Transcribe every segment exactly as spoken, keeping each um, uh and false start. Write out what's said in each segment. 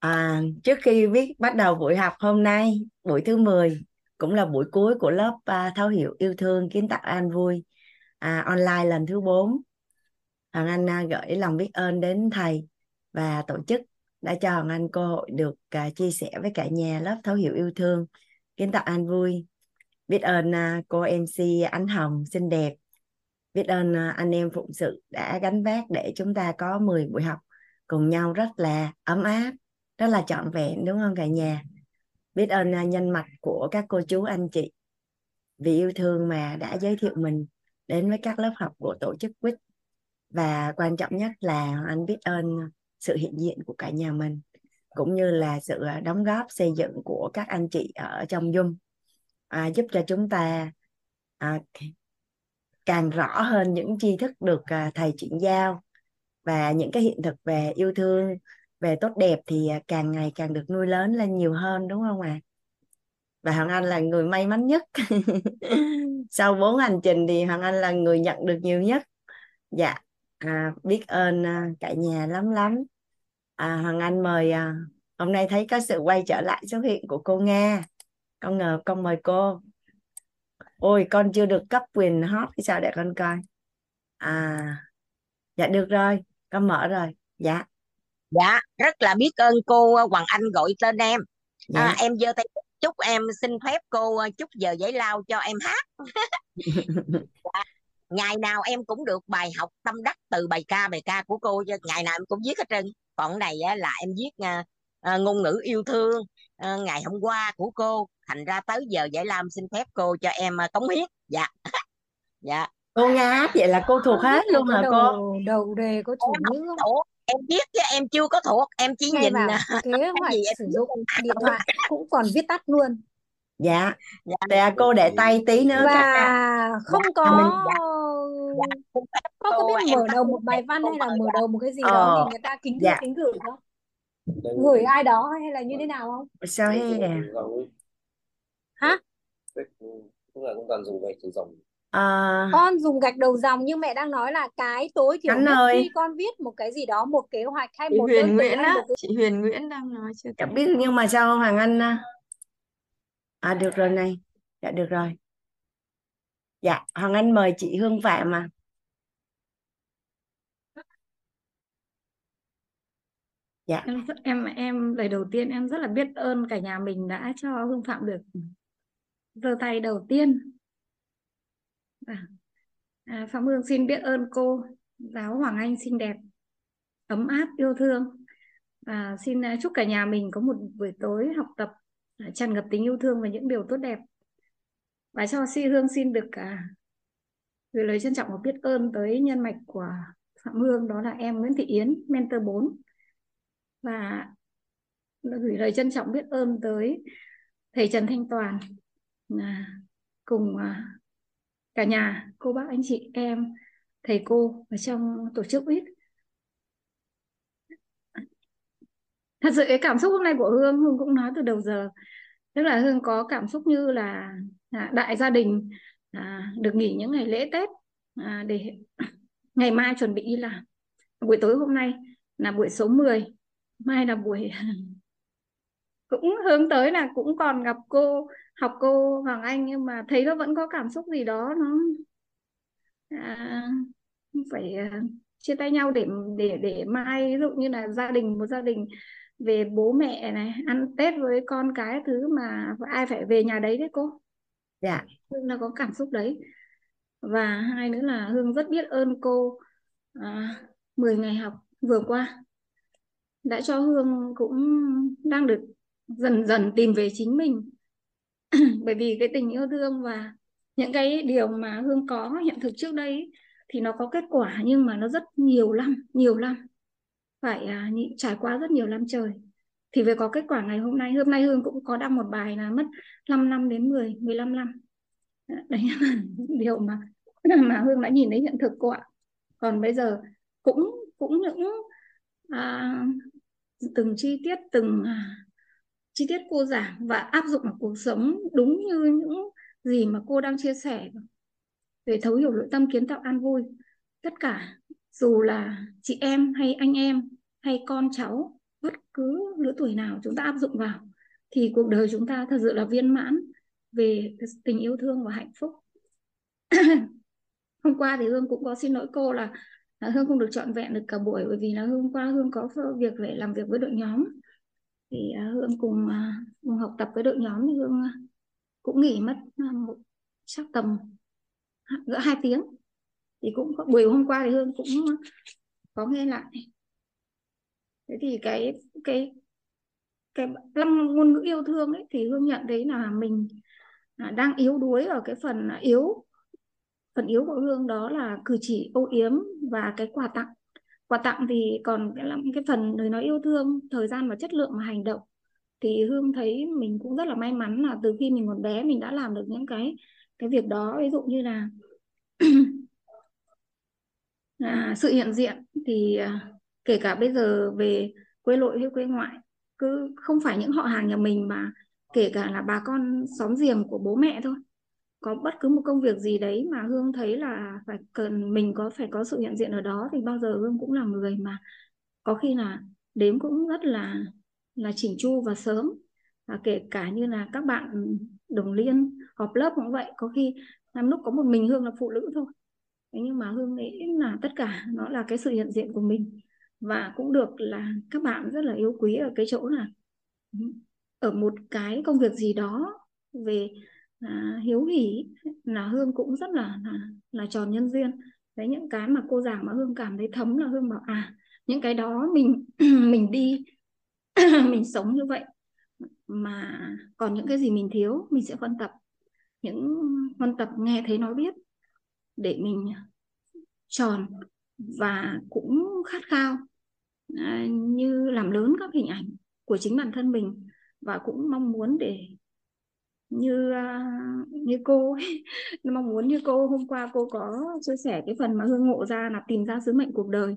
À, trước khi biết bắt đầu buổi học hôm nay, buổi thứ mười, cũng là buổi cuối của lớp à, Thấu Hiểu Yêu Thương Kiến Tạo An Vui à, online lần thứ bốn. Hoàng Anh à, gửi lòng biết ơn đến thầy và tổ chức đã cho Hoàng Anh cơ hội được à, chia sẻ với cả nhà lớp Thấu Hiểu Yêu Thương Kiến Tạo An Vui. Biết ơn à, cô em xê Ánh Hồng xinh đẹp. Biết ơn à, anh em phụng sự đã gánh vác để chúng ta có mười buổi học cùng nhau rất là ấm áp, rất là trọn vẹn, đúng không cả nhà? Biết ơn nhân mạch của các cô chú anh chị vì yêu thương mà đã giới thiệu mình đến với các lớp học của tổ chức vít. Và quan trọng nhất là anh biết ơn sự hiện diện của cả nhà mình, cũng như là sự đóng góp xây dựng của các anh chị ở trong Zoom, à, giúp cho chúng ta à, càng rõ hơn những tri thức được à, thầy chuyển giao, và những cái hiện thực về yêu thương, về tốt đẹp thì càng ngày càng được nuôi lớn lên nhiều hơn, đúng không ạ? À? Và Hoàng Anh là người may mắn nhất. Sau bốn hành trình thì Hoàng Anh là người nhận được nhiều nhất. Dạ, à, biết ơn à, cả nhà lắm lắm. À, Hoàng Anh mời, à, hôm nay thấy có sự quay trở lại xuất hiện của cô Nga. Con ngờ con mời cô. Ôi, con chưa được cấp quyền hot, sao để con coi. À, dạ được rồi, con mở rồi. Dạ. Dạ, rất là biết ơn cô Hoàng Anh gọi tên em. Dạ. À, em giơ tay chúc em xin phép cô chúc giờ giải lao cho em hát. Dạ. Ngày nào em cũng được bài học tâm đắc từ bài ca, bài ca của cô. Ngày nào em cũng viết hết trơn. Còn này là em viết ngôn ngữ yêu thương ngày hôm qua của cô. Thành ra tới giờ giải lao xin phép cô cho em cống hiến. Dạ. Dạ. Cô Nga vậy là cô thuộc hết luôn hả đầu, cô? Đầu đề có thuộc em không? Không? Em biết chứ em chưa có thuộc, em chỉ nghe nhìn kế hoạch sử dụng điện thoại cũng còn viết tắt luôn. Dạ, dạ. Để cô để tay tí nữa. Và không có dạ. Dạ. Không có, có biết mở đầu một bài văn hay là mở đầu một cái gì ờ. đó thì người ta kính dạ. kính gửi không? Gửi ai đó hay là như thế nào không? Sao hay nè? Hả? Cũng là cũng toàn dùng gạch đầu dòng. À... Con dùng gạch đầu dòng, nhưng mẹ đang nói là cái tối thiểu khi con viết một cái gì đó, một kế hoạch hay một Huyền Nguyễn hay một... Chị Huyền Nguyễn đang nói chưa chẳng biết, nhưng mà sao Hoàng Anh à được rồi này, dạ được rồi, dạ Hoàng Anh mời chị Hương Phạm mà. Dạ em em em lời đầu tiên em rất là biết ơn cả nhà mình đã cho Hương Phạm được giơ tay đầu tiên. À, Phạm Hương xin biết ơn cô giáo Hoàng Anh xinh đẹp, ấm áp, yêu thương, và xin chúc cả nhà mình có một buổi tối học tập tràn ngập tình yêu thương và những điều tốt đẹp. Và cho Si Hương xin được à, gửi lời trân trọng và biết ơn tới nhân mạch của Phạm Hương, đó là em Nguyễn Thị Yến, mentor bốn, và gửi lời trân trọng biết ơn tới thầy Trần Thanh Toàn à, cùng à, cả nhà, cô bác, anh chị, em, thầy cô ở trong tổ chức vít. Thật sự cái cảm xúc hôm nay của Hương, Hương cũng nói từ đầu giờ, tức là Hương có cảm xúc như là đại gia đình à, được nghỉ những ngày lễ Tết à, để ngày mai chuẩn bị đi làm. Buổi tối hôm nay là buổi số mười, mai là buổi... cũng hướng tới là cũng còn gặp cô, học cô Hoàng Anh, nhưng mà thấy nó vẫn có cảm xúc gì đó, nó à, phải chia tay nhau để để để mai, ví dụ như là gia đình một gia đình về bố mẹ này ăn Tết với con cái, thứ mà ai phải về nhà đấy đấy cô. Dạ. Hương là có cảm xúc đấy. Và hai nữa là Hương rất biết ơn cô à, mười ngày học vừa qua đã cho Hương cũng đang được dần dần tìm về chính mình. Bởi vì cái tình yêu thương và những cái điều mà Hương có hiện thực trước đây thì nó có kết quả, nhưng mà nó rất nhiều lắm, nhiều lắm. Phải à, trải qua rất nhiều năm trời thì mới có kết quả ngày hôm nay. Hôm nay Hương cũng có đăng một bài là mất năm năm đến mười, mười lăm năm. Đấy là điều mà, mà Hương đã nhìn thấy hiện thực cô ạ. Còn bây giờ cũng, cũng những à, từng chi tiết, từng... À, chi tiết cô giảng và áp dụng vào cuộc sống đúng như những gì mà cô đang chia sẻ về thấu hiểu nội tâm kiến tạo an vui. Tất cả dù là chị em hay anh em hay con cháu bất cứ lứa tuổi nào chúng ta áp dụng vào thì cuộc đời chúng ta thật sự là viên mãn về tình yêu thương và hạnh phúc. Hôm qua thì Hương cũng có xin lỗi cô là, là Hương không được trọn vẹn được cả buổi, bởi vì là hôm qua Hương có việc phải làm việc với đội nhóm, thì Hương cùng, cùng học tập với đội nhóm thì Hương cũng nghỉ mất một chắc tầm giữa hai tiếng. Thì cũng buổi hôm qua thì Hương cũng có nghe lại. Thế thì cái cái cái năm ngôn ngữ yêu thương ấy thì Hương nhận thấy là mình đang yếu đuối ở cái phần yếu phần yếu của Hương, đó là cử chỉ âu yếm và cái quà tặng. Quà tặng thì còn cái cái phần lời nói yêu thương, thời gian và chất lượng và hành động. Thì Hương thấy mình cũng rất là may mắn là từ khi mình còn bé mình đã làm được những cái cái việc đó. Ví dụ như là à, sự hiện diện thì à, kể cả bây giờ về quê nội hay quê ngoại, cứ không phải những họ hàng nhà mình mà kể cả là bà con xóm giềng của bố mẹ thôi, có bất cứ một công việc gì đấy mà Hương thấy là phải cần mình có phải có sự hiện diện ở đó, thì bao giờ Hương cũng là người mà có khi là đếm cũng rất là là chỉnh chu và sớm. Và kể cả như là các bạn đồng liên họp lớp cũng vậy, có khi năm lúc có một mình Hương là phụ nữ thôi. Thế nhưng mà Hương nghĩ là tất cả nó là cái sự hiện diện của mình, và cũng được là các bạn rất là yêu quý ở cái chỗ là ở một cái công việc gì đó về à, hiếu hỉ là Hương cũng rất là, là là tròn nhân duyên. Đấy, những cái mà cô giảng mà Hương cảm thấy thấm là Hương bảo à những cái đó mình mình đi mình sống như vậy, mà còn những cái gì mình thiếu mình sẽ phân tập, những phân tập nghe thấy nói biết để mình tròn và cũng khát khao à, như làm lớn các hình ảnh của chính bản thân mình, và cũng mong muốn để như như cô mong muốn như cô hôm qua cô có chia sẻ cái phần mà Hương ngộ ra là tìm ra sứ mệnh cuộc đời.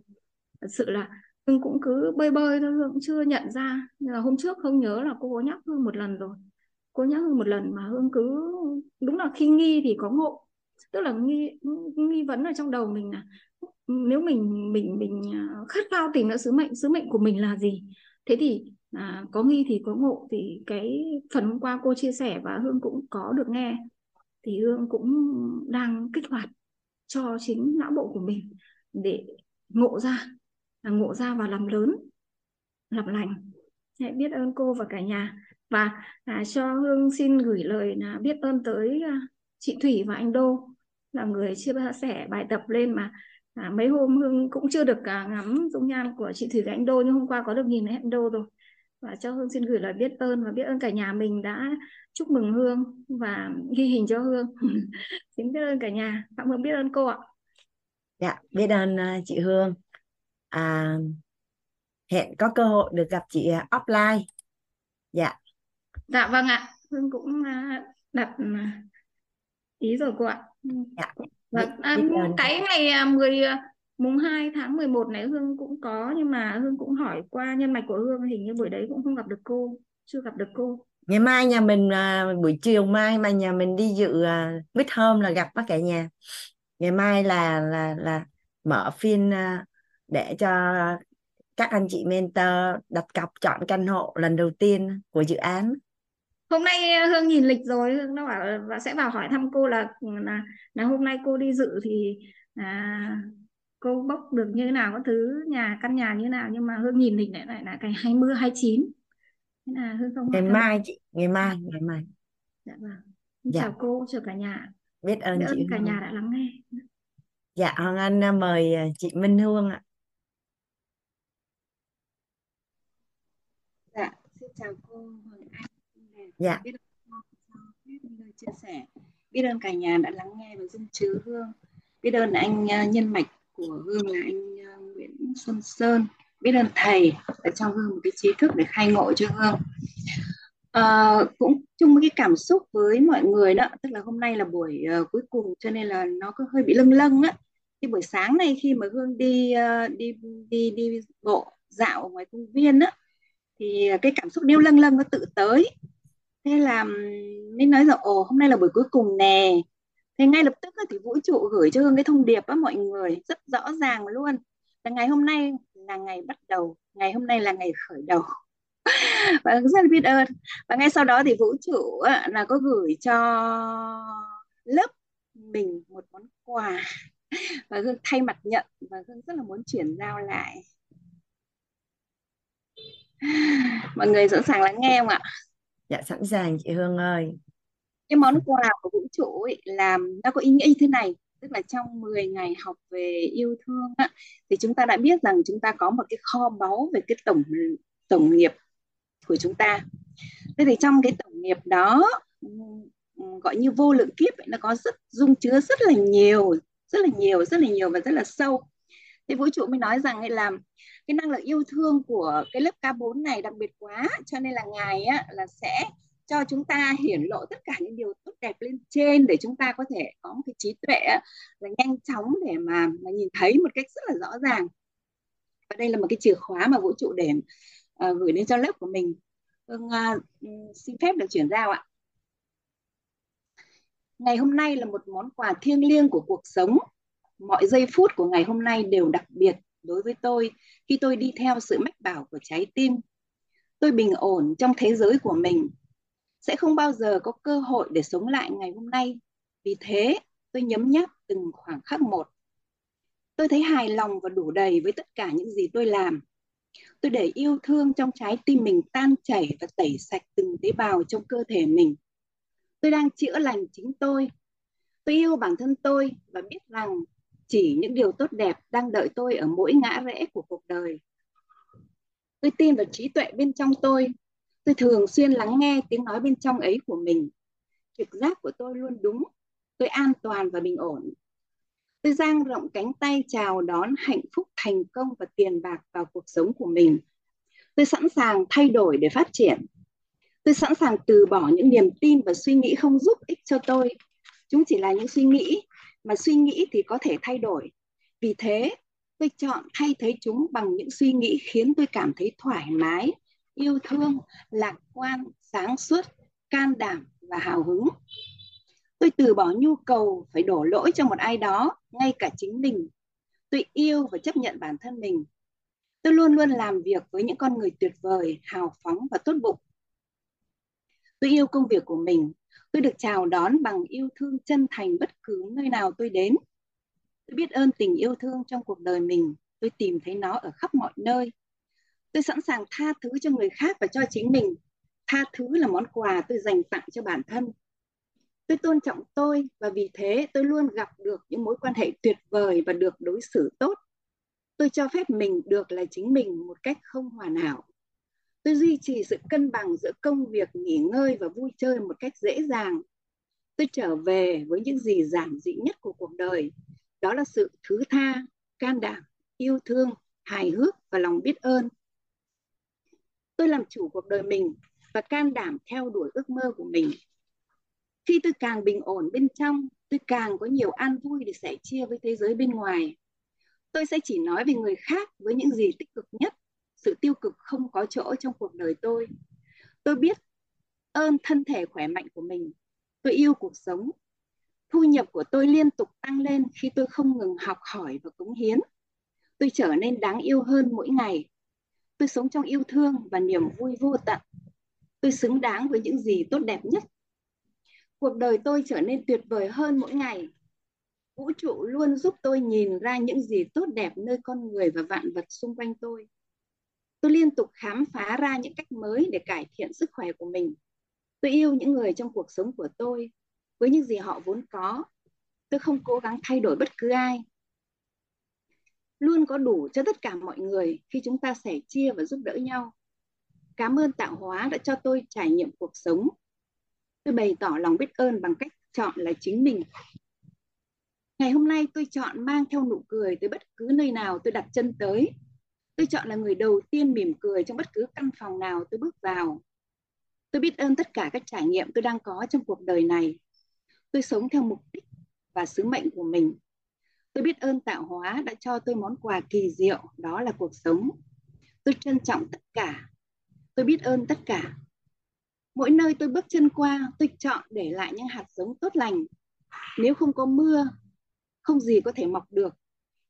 Thật sự là Hương cũng cứ bơi bơi thôi, Hương cũng chưa nhận ra. Nhưng là hôm trước Hương nhớ là cô có nhắc Hương một lần rồi, cô nhắc Hương một lần mà Hương cứ đúng là khi nghi thì có ngộ, tức là nghi nghi vấn ở trong đầu mình là nếu mình mình mình khát khao tìm ra sứ mệnh sứ mệnh của mình là gì, thế thì à, có nghi thì có ngộ. Thì cái phần hôm qua cô chia sẻ và Hương cũng có được nghe, thì Hương cũng đang kích hoạt cho chính não bộ của mình để ngộ ra, là ngộ ra và làm lớn, làm lành. Hãy biết ơn cô và cả nhà. Và à, cho Hương xin gửi lời là biết ơn tới à, chị Thủy và anh Đô là người chia sẻ bài tập lên mà à, mấy hôm Hương cũng chưa được à, ngắm dung nhan của chị Thủy và anh Đô, nhưng hôm qua có được nhìn thấy anh Đô rồi. Và cho Hương xin gửi lời biết ơn và biết ơn cả nhà mình đã chúc mừng Hương và ghi hình cho Hương. Xin biết ơn cả nhà. Phạm Hương biết ơn cô ạ. Dạ, biết ơn chị Hương. À, hẹn có cơ hội được gặp chị offline. Dạ. Dạ vâng ạ. Hương cũng đặt ý rồi cô ạ. Dạ. Vâng. À, cái ngày mười mùng hai tháng mười một này Hương cũng có, nhưng mà Hương cũng hỏi qua nhân mạch của Hương, hình như buổi đấy cũng không gặp được cô, chưa gặp được cô. Ngày mai nhà mình à, buổi chiều mai mà nhà mình đi dự à, Mid Home là gặp bác cả nhà. Ngày mai là là là mở phiên à, để cho các anh chị mentor đặt cọc chọn căn hộ lần đầu tiên của dự án. Hôm nay Hương nhìn lịch rồi, Hương nó bảo và sẽ vào hỏi thăm cô là là, là hôm nay cô đi dự thì à, cô bốc được như thế nào, có thứ nhà căn nhà như thế nào, nhưng mà Hương nhìn lịch lại lại là cái hai mươi hai mươi chín. Thế là Hương không. Ngày mai chị, ngày mai, ngày mai. Dạ vâng. Dạ. Chào cô, chào cả nhà. Biết ơn Biết chị cả nhà đã lắng nghe. Dạ, Hoàng Anh mời chị Minh Hương ạ. Dạ, xin chào cô Hoàng Anh. Dạ. Biết ơn cô chia sẻ. Biết ơn cả nhà đã lắng nghe và dung chứa Hương. Biết ơn anh nhân mạch của Hương là anh uh, Nguyễn Xuân Sơn. Biết ơn thầy đã cho Hương một cái trí thức để khai ngộ cho Hương. Uh, cũng chung với cái cảm xúc với mọi người đó, tức là hôm nay là buổi uh, cuối cùng cho nên là nó có hơi bị lâng lâng á. Cái buổi sáng này khi mà Hương đi uh, đi đi đi bộ dạo ở ngoài công viên á thì cái cảm xúc điêu lâng lâng nó tự tới. Thế là mới nói rằng ồ hôm nay là buổi cuối cùng nè. Thế ngay lập tức thì vũ trụ gửi cho Hương cái thông điệp á mọi người rất rõ ràng luôn. Là ngày hôm nay là ngày bắt đầu, ngày hôm nay là ngày khởi đầu. Và rất biết ơn. Và ngay sau đó thì vũ trụ là có gửi cho lớp mình một món quà, và Hương thay mặt nhận, và Hương rất là muốn chuyển giao lại. Mọi người sẵn sàng lắng nghe không ạ? Dạ sẵn sàng chị Hương ơi. Cái món quà của vũ trụ ấy là nó có ý nghĩa như thế này, tức là trong mười ngày học về yêu thương á, thì chúng ta đã biết rằng chúng ta có một cái kho báu về cái tổng tổng nghiệp của chúng ta. Thế thì trong cái tổng nghiệp đó gọi như vô lượng kiếp ấy, nó có rất dung chứa rất là nhiều, rất là nhiều, rất là nhiều và rất là sâu. Thì vũ trụ mới nói rằng ấy là cái năng lượng yêu thương của cái lớp K bốn này đặc biệt quá, cho nên là ngài á, là sẽ cho chúng ta hiển lộ tất cả những điều tốt đẹp lên trên để chúng ta có thể có một cái trí tuệ là nhanh chóng để mà, mà nhìn thấy một cách rất là rõ ràng. Và đây là một cái chìa khóa mà vũ trụ để uh, gửi đến cho lớp của mình. Hương uh, xin phép được chuyển giao ạ. Ngày hôm nay là một món quà thiêng liêng của cuộc sống. Mọi giây phút của ngày hôm nay đều đặc biệt đối với tôi khi tôi đi theo sự mách bảo của trái tim. Tôi bình ổn trong thế giới của mình. Sẽ không bao giờ có cơ hội để sống lại ngày hôm nay. Vì thế, tôi nhấm nháp từng khoảng khắc một. Tôi thấy hài lòng và đủ đầy với tất cả những gì tôi làm. Tôi để yêu thương trong trái tim mình tan chảy và tẩy sạch từng tế bào trong cơ thể mình. Tôi đang chữa lành chính tôi. Tôi yêu bản thân tôi và biết rằng chỉ những điều tốt đẹp đang đợi tôi ở mỗi ngã rẽ của cuộc đời. Tôi tin vào trí tuệ bên trong tôi. Tôi thường xuyên lắng nghe tiếng nói bên trong ấy của mình. Trực giác của tôi luôn đúng. Tôi an toàn và bình ổn. Tôi dang rộng cánh tay chào đón hạnh phúc, thành công và tiền bạc vào cuộc sống của mình. Tôi sẵn sàng thay đổi để phát triển. Tôi sẵn sàng từ bỏ những niềm tin và suy nghĩ không giúp ích cho tôi. Chúng chỉ là những suy nghĩ, mà suy nghĩ thì có thể thay đổi. Vì thế, tôi chọn thay thế chúng bằng những suy nghĩ khiến tôi cảm thấy thoải mái, yêu thương, lạc quan, sáng suốt, can đảm và hào hứng. Tôi từ bỏ nhu cầu phải đổ lỗi cho một ai đó, ngay cả chính mình. Tôi yêu và chấp nhận bản thân mình. Tôi luôn luôn làm việc với những con người tuyệt vời, hào phóng và tốt bụng. Tôi yêu công việc của mình. Tôi được chào đón bằng yêu thương chân thành bất cứ nơi nào tôi đến. Tôi biết ơn tình yêu thương trong cuộc đời mình. Tôi tìm thấy nó ở khắp mọi nơi. Tôi sẵn sàng tha thứ cho người khác và cho chính mình. Tha thứ là món quà tôi dành tặng cho bản thân. Tôi tôn trọng tôi và vì thế tôi luôn gặp được những mối quan hệ tuyệt vời và được đối xử tốt. Tôi cho phép mình được là chính mình một cách không hoàn hảo. Tôi duy trì sự cân bằng giữa công việc, nghỉ ngơi và vui chơi một cách dễ dàng. Tôi trở về với những gì giản dị nhất của cuộc đời. Đó là sự thứ tha, can đảm, yêu thương, hài hước và lòng biết ơn. Tôi làm chủ cuộc đời mình và can đảm theo đuổi ước mơ của mình. Khi tôi càng bình ổn bên trong, tôi càng có nhiều an vui để sẻ chia với thế giới bên ngoài. Tôi sẽ chỉ nói về người khác với những gì tích cực nhất. Sự tiêu cực không có chỗ trong cuộc đời tôi. Tôi biết ơn thân thể khỏe mạnh của mình. Tôi yêu cuộc sống. Thu nhập của tôi liên tục tăng lên khi tôi không ngừng học hỏi và cống hiến. Tôi trở nên đáng yêu hơn mỗi ngày. Tôi sống trong yêu thương và niềm vui vô tận. Tôi xứng đáng với những gì tốt đẹp nhất. Cuộc đời tôi trở nên tuyệt vời hơn mỗi ngày. Vũ trụ luôn giúp tôi nhìn ra những gì tốt đẹp nơi con người và vạn vật xung quanh tôi. Tôi liên tục khám phá ra những cách mới để cải thiện sức khỏe của mình. Tôi yêu những người trong cuộc sống của tôi với những gì họ vốn có. Tôi không cố gắng thay đổi bất cứ ai. Luôn có đủ cho tất cả mọi người khi chúng ta sẻ chia và giúp đỡ nhau. Cảm ơn tạo hóa đã cho tôi trải nghiệm cuộc sống. Tôi bày tỏ lòng biết ơn bằng cách chọn là chính mình. Ngày hôm nay tôi chọn mang theo nụ cười tới bất cứ nơi nào tôi đặt chân tới. Tôi chọn là người đầu tiên mỉm cười trong bất cứ căn phòng nào tôi bước vào. Tôi biết ơn tất cả các trải nghiệm tôi đang có trong cuộc đời này. Tôi sống theo mục đích và sứ mệnh của mình. Tôi biết ơn tạo hóa đã cho tôi món quà kỳ diệu, đó là cuộc sống. Tôi trân trọng tất cả. Tôi biết ơn tất cả. Mỗi nơi tôi bước chân qua, tôi chọn để lại những hạt giống tốt lành. Nếu không có mưa, không gì có thể mọc được.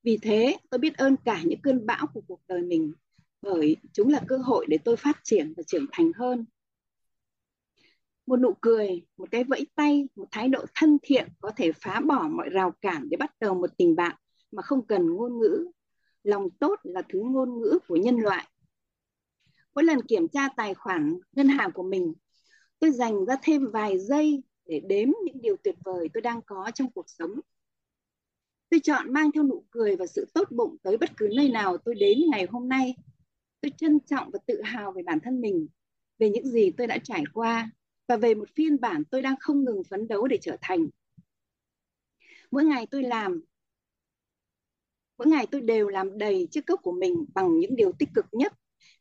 Vì thế tôi biết ơn cả những cơn bão của cuộc đời mình, bởi chúng là cơ hội để tôi phát triển và trưởng thành hơn. Một nụ cười, một cái vẫy tay, một thái độ thân thiện có thể phá bỏ mọi rào cản để bắt đầu một tình bạn mà không cần ngôn ngữ. Lòng tốt là thứ ngôn ngữ của nhân loại. Mỗi lần kiểm tra tài khoản ngân hàng của mình, tôi dành ra thêm vài giây để đếm những điều tuyệt vời tôi đang có trong cuộc sống. Tôi chọn mang theo nụ cười và sự tốt bụng tới bất cứ nơi nào tôi đến ngày hôm nay. Tôi trân trọng và tự hào về bản thân mình, về những gì tôi đã trải qua và về một phiên bản tôi đang không ngừng phấn đấu để trở thành. Mỗi ngày tôi làm, mỗi ngày tôi đều làm đầy chiếc cốc của mình bằng những điều tích cực nhất,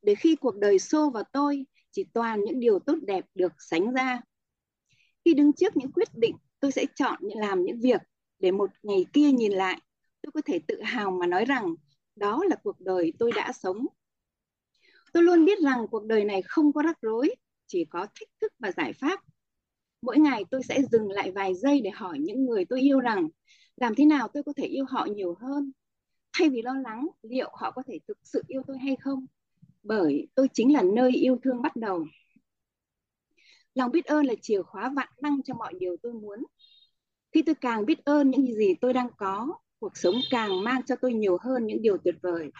để khi cuộc đời xô vào tôi, chỉ toàn những điều tốt đẹp được sánh ra. Khi đứng trước những quyết định, tôi sẽ chọn làm những việc để một ngày kia nhìn lại, tôi có thể tự hào mà nói rằng đó là cuộc đời tôi đã sống. Tôi luôn biết rằng cuộc đời này không có rắc rối, chỉ có thách thức và giải pháp. Mỗi ngày tôi sẽ dừng lại vài giây để hỏi những người tôi yêu rằng làm thế nào tôi có thể yêu họ nhiều hơn, thay vì lo lắng liệu họ có thể thực sự yêu tôi hay không, bởi tôi chính là nơi yêu thương bắt đầu. Lòng biết ơn là chìa khóa vạn năng cho mọi điều tôi muốn. Khi tôi càng biết ơn những gì tôi đang có, cuộc sống càng mang cho tôi nhiều hơn những điều tuyệt vời.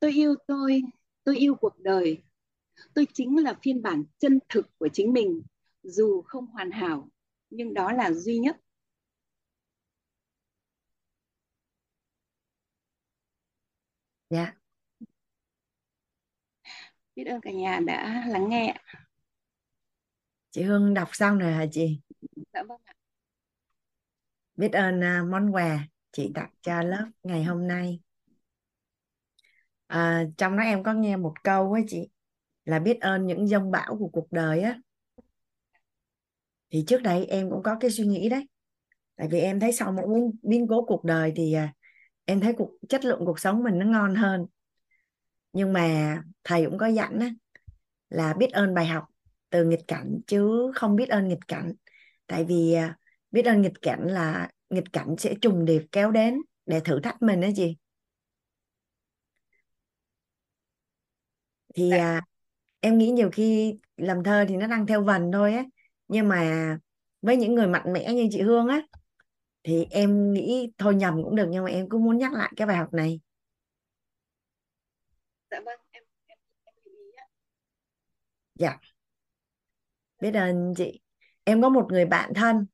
Tôi yêu tôi, tôi yêu cuộc đời. Tôi chính là phiên bản chân thực của chính mình, dù không hoàn hảo, nhưng đó là duy nhất. Dạ. Yeah. Biết ơn cả nhà đã lắng nghe. Chị Hương đọc xong rồi hả chị? Dạ vâng ạ. Biết ơn món quà chị tặng cho lớp ngày hôm nay. À, trong đó em có nghe một câu á chị, là biết ơn những dông bão của cuộc đời á. Thì trước đây em cũng có cái suy nghĩ đấy. Tại vì em thấy sau mỗi biến cố cuộc đời thì em thấy cuộc, chất lượng cuộc sống mình nó ngon hơn. Nhưng mà thầy cũng có dặn á, là biết ơn bài học từ nghịch cảnh, chứ không biết ơn nghịch cảnh. Tại vì biết ơn nghịch cảnh là nghịch cảnh sẽ trùng điệp kéo đến để thử thách mình đó chị. Thì à, em nghĩ nhiều khi làm thơ thì nó đang theo vần thôi á. Nhưng mà với những người mạnh mẽ như chị Hương á, thì em nghĩ thôi nhầm cũng được, nhưng mà em cứ muốn nhắc lại cái bài học này. Dạ vâng, em em em lưu ý ạ. Dạ. Biết ơn chị. Em có một người bạn thân,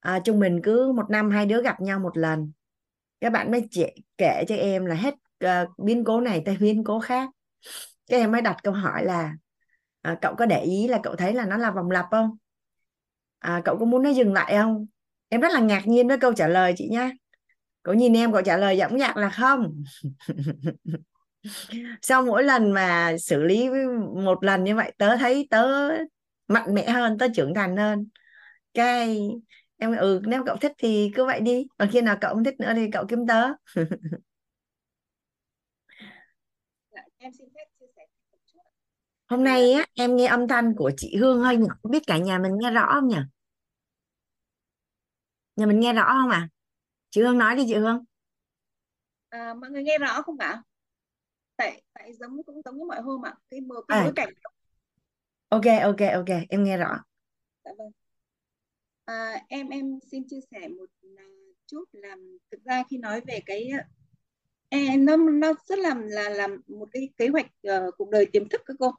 à, chúng mình cứ một năm hai đứa gặp nhau một lần. Các bạn mới chỉ, kể cho em là hết uh, biến cố này tới biến cố khác. Cái em mới đặt câu hỏi là à, cậu có để ý là cậu thấy là nó là vòng lặp không? À, cậu có muốn nó dừng lại không? Em rất là ngạc nhiên với câu trả lời chị nhá. Cậu nhìn em, cậu trả lời dõng dạc là không. Sau mỗi lần mà xử lý một lần như vậy, tớ thấy tớ mạnh mẽ hơn, tớ trưởng thành hơn. Cái em ừ nếu cậu thích thì cứ vậy đi, còn khi nào cậu không thích nữa thì cậu kiếm tớ. Em xin phép chia sẻ một chút. Hôm nay á, em nghe âm thanh của chị Hương hơi nhỏ, không biết cả nhà mình nghe rõ không nhỉ? Nhà mình nghe rõ không ạ? À? Chị Hương nói đi chị Hương. À, mọi người nghe rõ không ạ? À? Tại tại giống cũng giống như mọi hôm ạ, à. Cái mưa cái à. Cảnh. Ok ok ok, em nghe rõ. Dạ vâng. À, em em xin chia sẻ một chút là thực ra khi nói về cái em nó nó rất là là làm một cái kế hoạch uh, cuộc đời tiềm thức các cô.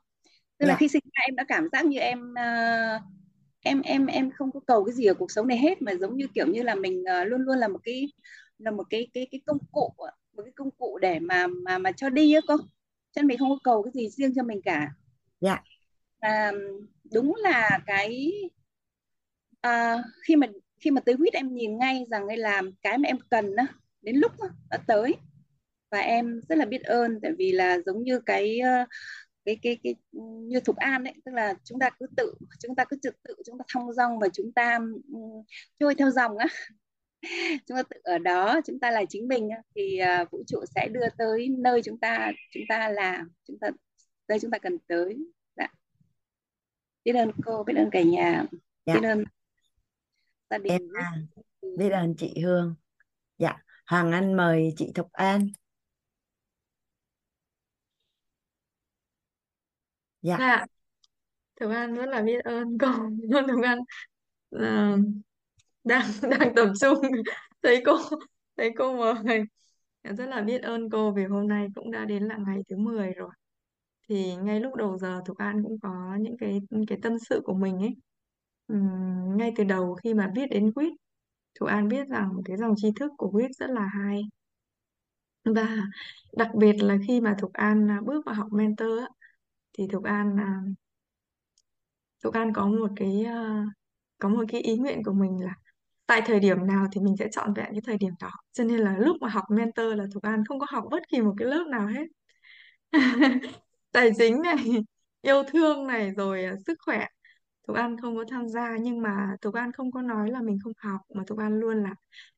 Tức là khi sinh ra em đã cảm giác như em uh, em em em không có cầu cái gì ở cuộc sống này hết, mà giống như kiểu như là mình uh, luôn luôn là một cái là một cái cái cái công cụ, một cái công cụ để mà mà mà cho đi á cô. Chứ mình không có cầu cái gì riêng cho mình cả. Dạ. Yeah. Uh, đúng là cái uh, khi mà khi mà tới quýt em nhìn ngay rằng đây là cái mà em cần á, đến lúc đó, đã tới. Và em rất là biết ơn, tại vì là giống như cái cái cái cái như Thục An ấy, tức là chúng ta cứ tự chúng ta cứ trực tự chúng ta thong dong và chúng ta um, trôi theo dòng á, chúng ta tự ở đó, chúng ta là chính mình thì uh, vũ trụ sẽ đưa tới nơi chúng ta chúng ta là chúng ta nơi chúng ta cần tới. Dạ. Biết ơn cô, biết ơn cả nhà, dạ. Biết ơn gia đình, biết ơn chị Hương. Dạ, Hoàng Anh mời chị Thục An. Dạ, Dạ, Thục An rất là biết ơn cô. Thục An ờ, đang đang tập trung thấy cô thấy cô mời. Em rất là biết ơn cô vì hôm nay cũng đã đến là ngày thứ mười rồi. Thì ngay lúc đầu giờ Thục An cũng có những cái cái tâm sự của mình ấy. Ừm, ngay từ đầu khi mà biết đến quýt, Thục An biết rằng cái dòng tri thức của quýt rất là hay. Và đặc biệt là khi mà Thục An à, bước vào học mentor á, thì Thục An à, Thục An có một cái à, có một cái ý nguyện của mình là tại thời điểm nào thì mình sẽ trọn vẹn cái thời điểm đó. Cho nên là lúc mà học mentor là Thục An không có học bất kỳ một cái lớp nào hết. Tài chính này, yêu thương này, rồi à, sức khỏe, Thục An không có tham gia. Nhưng mà Thục An không có nói là mình không học, mà Thục An luôn là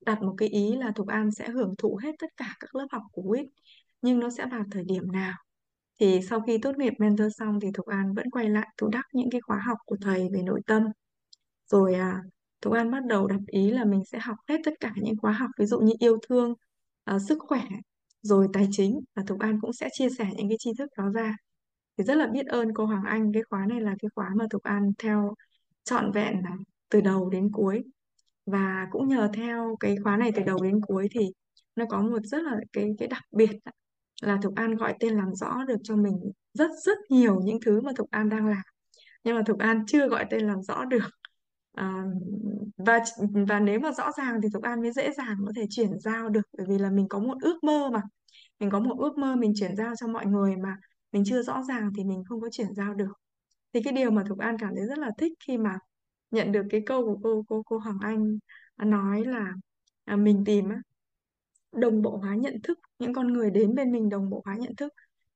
đặt một cái ý là Thục An sẽ hưởng thụ hết tất cả các lớp học của quýt, nhưng nó sẽ vào thời điểm nào. Thì sau khi tốt nghiệp mentor xong thì Thục An vẫn quay lại thủ đắc những cái khóa học của thầy về nội tâm. Rồi à, Thục An bắt đầu đặt ý là mình sẽ học hết tất cả những khóa học, ví dụ như yêu thương, à, sức khỏe, rồi tài chính, và Thục An cũng sẽ chia sẻ những cái tri thức đó ra. Thì rất là biết ơn cô Hoàng Anh, cái khóa này là cái khóa mà Thục An theo trọn vẹn là từ đầu đến cuối. Và cũng nhờ theo cái khóa này từ đầu đến cuối thì nó có một rất là cái cái đặc biệt á, là Thục An gọi tên làm rõ được cho mình rất rất nhiều những thứ mà Thục An đang làm, nhưng mà Thục An chưa gọi tên làm rõ được. à, và và nếu mà rõ ràng thì Thục An mới dễ dàng có thể chuyển giao được, bởi vì là mình có một ước mơ, mà mình có một ước mơ mình chuyển giao cho mọi người mà mình chưa rõ ràng thì mình không có chuyển giao được. Thì cái điều mà Thục An cảm thấy rất là thích khi mà nhận được cái câu của cô cô cô Hoàng Anh nói là à, mình tìm á, đồng bộ hóa nhận thức, những con người đến bên mình đồng bộ hóa nhận thức.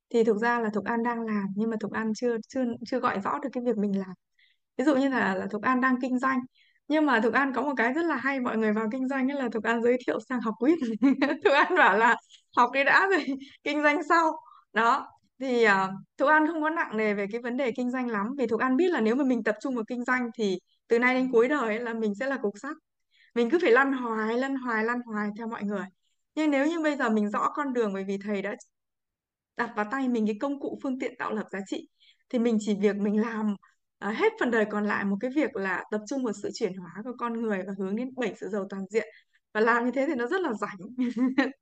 Thì thực ra là Thục An đang làm, nhưng mà Thục An chưa chưa chưa gọi rõ được cái việc mình làm. Ví dụ như là là Thục An đang kinh doanh, nhưng mà Thục An có một cái rất là hay, mọi người vào kinh doanh ấy là Thục An giới thiệu sang học quýt. Thục An bảo là học đi đã rồi kinh doanh sau đó. Thì à, Thục An không có nặng nề về cái vấn đề kinh doanh lắm, vì Thục An biết là nếu mà mình tập trung vào kinh doanh thì từ nay đến cuối đời ấy là mình sẽ là cục sắt, mình cứ phải lăn hoài lăn hoài lăn hoài theo mọi người. Nhưng nếu như bây giờ mình rõ con đường, bởi vì thầy đã đặt vào tay mình cái công cụ phương tiện tạo lập giá trị, thì mình chỉ việc mình làm à, hết phần đời còn lại một cái việc là tập trung vào sự chuyển hóa của con người và hướng đến bảy sự giàu toàn diện. Và làm như thế thì nó rất là rảnh.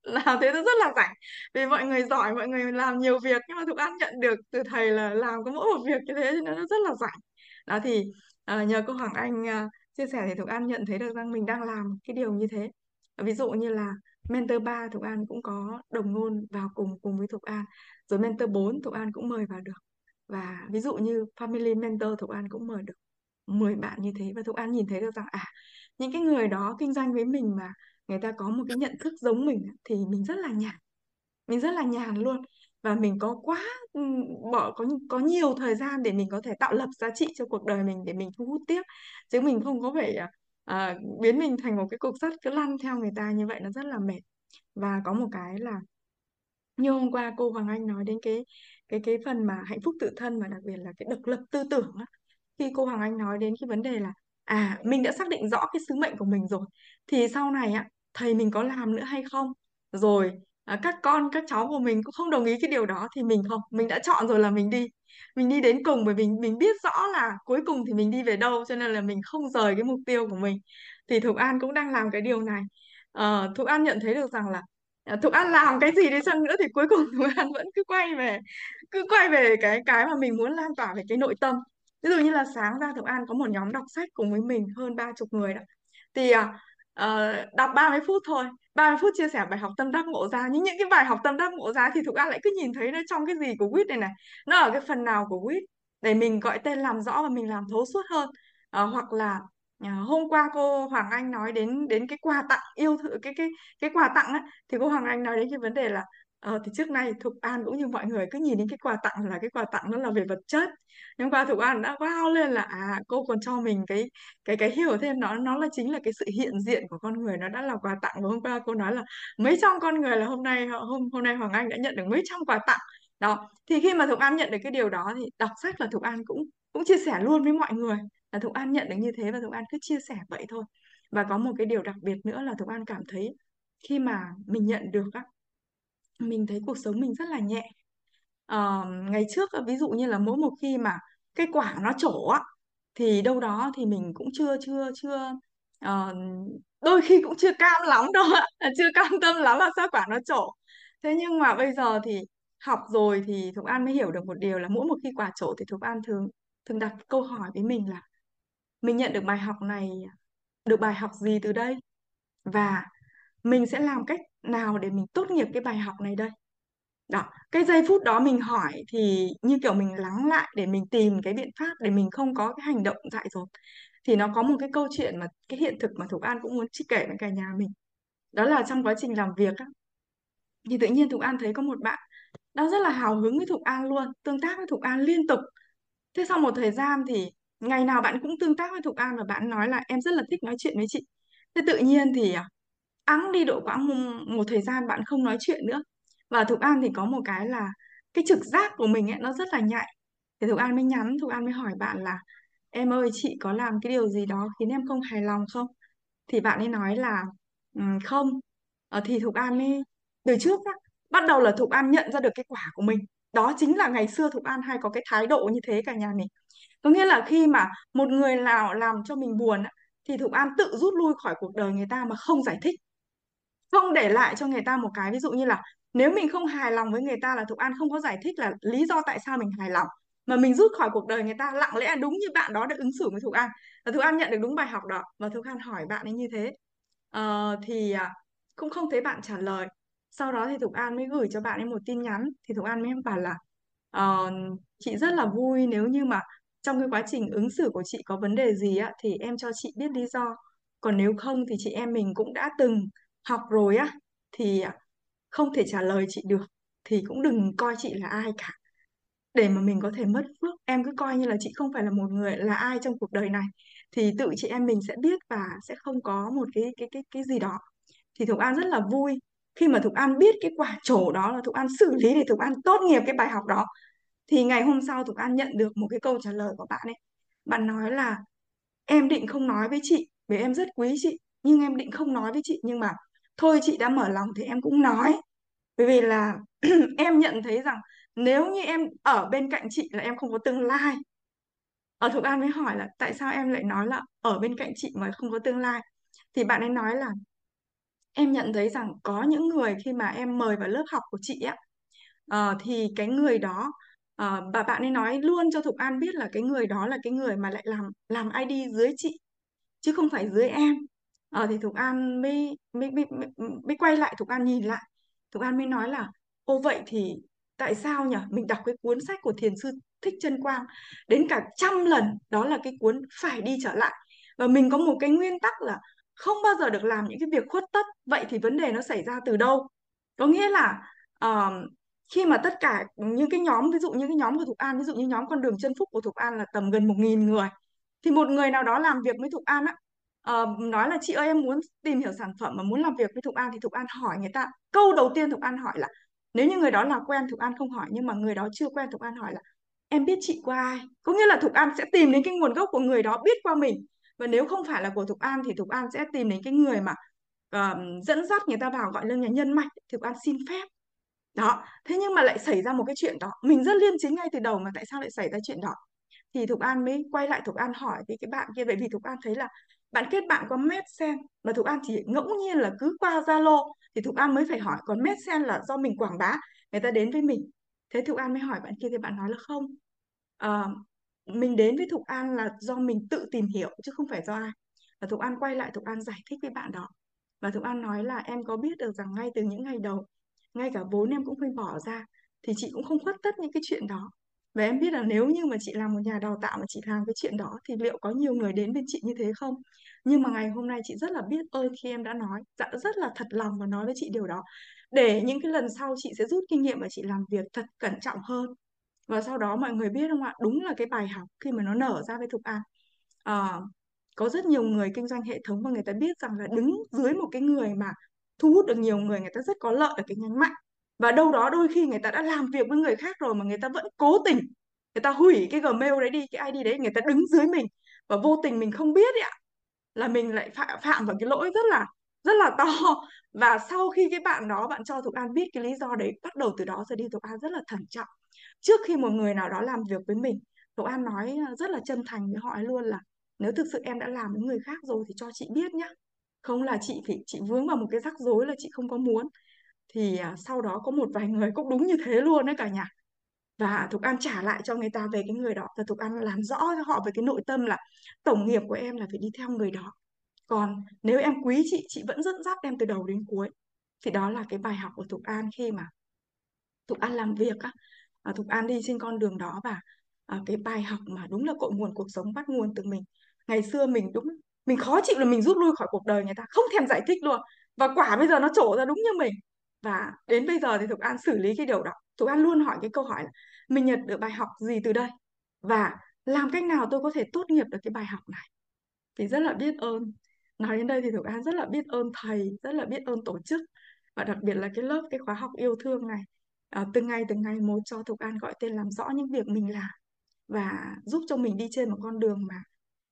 Làm thế nó rất là rảnh, vì mọi người giỏi, mọi người làm nhiều việc, nhưng mà Thục An nhận được từ thầy là làm có mỗi một việc như thế, cho nên nó rất là rảnh đó. Thì à, nhờ cô Hoàng Anh à, chia sẻ thì Thục An nhận thấy được rằng mình đang làm cái điều như thế. Ví dụ như là mentor ba Thục An cũng có đồng ngôn vào cùng cùng với Thục An, rồi mentor bốn Thục An cũng mời vào được, và ví dụ như family mentor Thục An cũng mời được mười bạn như thế. Và Thục An nhìn thấy được rằng à, những cái người đó kinh doanh với mình mà người ta có một cái nhận thức giống mình thì mình rất là nhàn, mình rất là nhàn luôn, và mình có quá ừm, bỏ có có nhiều thời gian để mình có thể tạo lập giá trị cho cuộc đời mình, để mình thu hút tiếp, chứ mình không có phải à, biến mình thành một cái cục sắt cứ lăn theo người ta như vậy, nó rất là mệt. Và có một cái là như hôm qua cô Hoàng Anh nói đến cái cái cái phần mà hạnh phúc tự thân, và đặc biệt là cái độc lập tư tưởng á. Khi cô Hoàng Anh nói đến cái vấn đề là à, mình đã xác định rõ cái sứ mệnh của mình rồi, thì sau này á thầy mình có làm nữa hay không, rồi à, các con các cháu của mình cũng không đồng ý cái điều đó thì mình không, mình đã chọn rồi là mình đi mình đi đến cùng, bởi vì mình mình biết rõ là cuối cùng thì mình đi về đâu, cho nên là mình không rời cái mục tiêu của mình. Thì Thục An cũng đang làm cái điều này. Ờ, Thục An nhận thấy được rằng là à, Thục An làm cái gì đi chăng nữa thì cuối cùng Thục An vẫn cứ quay về cứ quay về cái cái mà mình muốn lan tỏa, về cái nội tâm. Ví dụ như là sáng ra Thục An có một nhóm đọc sách cùng với mình hơn ba chục người đó, thì à, ờ, đọc ba mươi phút thôi, ba mươi phút chia sẻ bài học tâm đắc ngộ ra. Nhưng những cái bài học tâm đắc ngộ ra thì Thục An lại cứ nhìn thấy nó trong cái gì của quýt này này, nó ở cái phần nào của quýt để mình gọi tên làm rõ và mình làm thấu suốt hơn. Ờ, hoặc là à, hôm qua cô Hoàng Anh nói đến đến cái quà tặng yêu thương, cái cái cái quà tặng á, thì cô Hoàng Anh nói đến cái vấn đề là ờ, thì trước nay Thục An cũng như mọi người cứ nhìn đến cái quà tặng là cái quà tặng nó là về vật chất, nhưng qua Thục An đã wow lên là à, cô còn cho mình cái cái cái hiểu thêm, nó nó là chính là cái sự hiện diện của con người, nó đã là quà tặng. Và hôm qua cô nói là mấy trăm con người, là hôm nay hôm hôm nay Hoàng Anh đã nhận được mấy trăm quà tặng đó. Thì khi mà Thục An nhận được cái điều đó thì đọc sách là Thục An cũng cũng chia sẻ luôn với mọi người, là Thục An nhận được như thế và Thục An cứ chia sẻ vậy thôi. Và có một cái điều đặc biệt nữa là Thục An cảm thấy khi mà mình nhận được á, mình thấy cuộc sống mình rất là nhẹ. À, ngày trước ví dụ như là mỗi một khi mà cái quả nó trổ á, thì đâu đó thì mình cũng chưa chưa chưa uh, đôi khi cũng chưa cam lắm đâu ạ, chưa cam tâm lắm là sao quả nó trổ. Thế nhưng mà bây giờ thì học rồi thì Thục An mới hiểu được một điều là mỗi một khi quả trổ thì Thục An thường thường đặt câu hỏi với mình là mình nhận được bài học này, được bài học gì từ đây, và mình sẽ làm cách nào để mình tốt nghiệp cái bài học này đây. Đó, cái giây phút đó mình hỏi thì như kiểu mình lắng lại để mình tìm cái biện pháp để mình không có cái hành động dại dột. Thì nó có một cái câu chuyện mà cái hiện thực mà Thục An cũng muốn chia sẻ với cả nhà mình. Đó là trong quá trình làm việc á, thì tự nhiên Thục An thấy có một bạn đang rất là hào hứng với Thục An luôn, tương tác với Thục An liên tục. Thế sau một thời gian thì ngày nào bạn cũng tương tác với Thục An và bạn nói là em rất là thích nói chuyện với chị. Thế tự nhiên thì ẵng đi độ khoảng một thời gian bạn không nói chuyện nữa. Và Thục An thì có một cái là cái trực giác của mình ấy, nó rất là nhạy. Thì Thục An mới nhắn, Thục An mới hỏi bạn là em ơi, chị có làm cái điều gì đó khiến em không hài lòng không? Thì bạn ấy nói là um, không. Ờ, thì Thục An ấy, từ trước á, bắt đầu là Thục An nhận ra được cái quả của mình. Đó chính là ngày xưa Thục An hay có cái thái độ như thế cả nhà mình. Có nghĩa là khi mà một người nào làm cho mình buồn á, thì Thục An tự rút lui khỏi cuộc đời người ta mà không giải thích. Không để lại cho người ta một cái ví dụ như là nếu mình không hài lòng với người ta là Thục An không có giải thích là lý do tại sao mình hài lòng, mà mình rút khỏi cuộc đời người ta lặng lẽ đúng như bạn đó đã ứng xử với Thục An. Và Thục An nhận được đúng bài học đó. Và Thục An hỏi bạn ấy như thế, ờ, thì cũng không thấy bạn trả lời. Sau đó thì Thục An mới gửi cho bạn ấy một tin nhắn. Thì Thục An mới bảo là ờ, chị rất là vui nếu như mà trong cái quá trình ứng xử của chị có vấn đề gì á, thì em cho chị biết lý do. Còn nếu không thì chị em mình cũng đã từng học rồi á, thì không thể trả lời chị được thì cũng đừng coi chị là ai cả, để mà mình có thể mất phước. Em cứ coi như là chị không phải là một người là ai trong cuộc đời này, thì tự chị em mình sẽ biết và sẽ không có một cái cái cái cái gì đó. Thì Thục An rất là vui khi mà Thục An biết cái quả trổ đó là Thục An xử lý để Thục An tốt nghiệp cái bài học đó. Thì ngày hôm sau Thục An nhận được một cái câu trả lời của bạn ấy. Bạn nói là em định không nói với chị vì em rất quý chị, nhưng em định không nói với chị, nhưng mà thôi chị đã mở lòng thì em cũng nói. Bởi vì là em nhận thấy rằng nếu như em ở bên cạnh chị là em không có tương lai. Ở Thục An mới hỏi là tại sao em lại nói là ở bên cạnh chị mà không có tương lai. Thì bạn ấy nói là em nhận thấy rằng có những người khi mà em mời vào lớp học của chị á, uh, thì cái người đó, uh, và bạn ấy nói luôn cho Thục An biết là cái người đó là cái người mà lại làm, làm i đê dưới chị chứ không phải dưới em. Ờ, thì Thục An mới, mới, mới, mới, mới quay lại, Thục An nhìn lại. Thục An mới nói là ô vậy thì tại sao nhỉ? Mình đọc cái cuốn sách của Thiền Sư Thích Chân Quang đến cả trăm lần, đó là cái cuốn Phải Đi Trở Lại. Và mình có một cái nguyên tắc là không bao giờ được làm những cái việc khuất tất. Vậy thì vấn đề nó xảy ra từ đâu? Có nghĩa là uh, khi mà tất cả những cái nhóm, ví dụ như cái nhóm của Thục An, ví dụ như nhóm con đường chân phúc của Thục An là tầm gần một nghìn người. Thì một người nào đó làm việc với Thục An á, Uh, nói là chị ơi em muốn tìm hiểu sản phẩm mà muốn làm việc với Thục An, thì Thục An hỏi người ta câu đầu tiên. Thục An hỏi là nếu như người đó là quen, Thục An không hỏi, nhưng mà người đó chưa quen Thục An hỏi là em biết chị qua ai. Có nghĩa là Thục An sẽ tìm đến cái nguồn gốc của người đó biết qua mình, và nếu không phải là của Thục An thì Thục An sẽ tìm đến cái người mà uh, dẫn dắt người ta vào, gọi là nhà nhân mạch. Thục An xin phép đó. Thế nhưng mà lại xảy ra một cái chuyện đó, mình rất liêm chính ngay từ đầu mà tại sao lại xảy ra chuyện đó. Thì Thục An mới quay lại, Thục An hỏi với cái bạn kia, bởi vì Thục An thấy là bạn kết bạn có MedSend mà Thục An chỉ ngẫu nhiên là cứ qua Zalo thì Thục An mới phải hỏi, còn MedSend là do mình quảng bá người ta đến với mình. Thế Thục An mới hỏi bạn kia thì bạn nói là không, à, mình đến với Thục An là do mình tự tìm hiểu chứ không phải do ai. Và Thục An quay lại, Thục An giải thích với bạn đó, và Thục An nói là em có biết được rằng ngay từ những ngày đầu, ngay cả vốn em cũng không bỏ ra thì chị cũng không khuất tất những cái chuyện đó. Và em biết là nếu như mà chị làm một nhà đào tạo mà chị làm cái chuyện đó thì liệu có nhiều người đến bên chị như thế không? Nhưng mà ngày hôm nay chị rất là biết ơn khi em đã nói, dạ, rất là thật lòng và nói với chị điều đó. Để những cái lần sau chị sẽ rút kinh nghiệm và chị làm việc thật cẩn trọng hơn. Và sau đó mọi người biết không ạ, đúng là cái bài học khi mà nó nở ra với Thục An. À, có rất nhiều người kinh doanh hệ thống và người ta biết rằng là đứng dưới một cái người mà thu hút được nhiều người, người ta rất có lợi ở cái nhánh mạnh. Và đâu đó đôi khi người ta đã làm việc với người khác rồi mà người ta vẫn cố tình, người ta hủy cái Gmail đấy đi, cái i đê đấy, người ta đứng dưới mình. Và vô tình mình không biết ấy ạ, là mình lại phạm, phạm vào cái lỗi rất là rất là to. Và sau khi cái bạn đó, bạn cho Thục An biết cái lý do đấy, bắt đầu từ đó rồi đi Thục An rất là thận trọng. Trước khi một người nào đó làm việc với mình, Thục An nói rất là chân thành với họ luôn là nếu thực sự em đã làm với người khác rồi thì cho chị biết nhá. Không là chị thì chị vướng vào một cái rắc rối là chị không có muốn. Thì sau đó có một vài người cũng đúng như thế luôn đấy cả nhà. Và Thục An trả lại cho người ta về cái người đó. Và Thục An làm rõ cho họ về cái nội tâm là tổng nghiệp của em là phải đi theo người đó. Còn nếu em quý chị, chị vẫn dẫn dắt em từ đầu đến cuối. Thì đó là cái bài học của Thục An khi mà Thục An làm việc á. Thục An đi trên con đường đó và cái bài học mà đúng là cội nguồn cuộc sống bắt nguồn từ mình. Ngày xưa mình đúng, mình khó chịu là mình rút lui khỏi cuộc đời người ta, không thèm giải thích luôn. Và quả bây giờ nó trổ ra đúng như mình. Và đến bây giờ thì Thục An xử lý cái điều đó. Thục An luôn hỏi cái câu hỏi là mình nhận được bài học gì từ đây? Và làm cách nào tôi có thể tốt nghiệp được cái bài học này? Thì rất là biết ơn. Nói đến đây thì Thục An rất là biết ơn thầy, rất là biết ơn tổ chức. Và đặc biệt là cái lớp, cái khóa học yêu thương này. À, từng ngày, từng ngày một cho Thục An gọi tên làm rõ những việc mình làm. Và giúp cho mình đi trên một con đường mà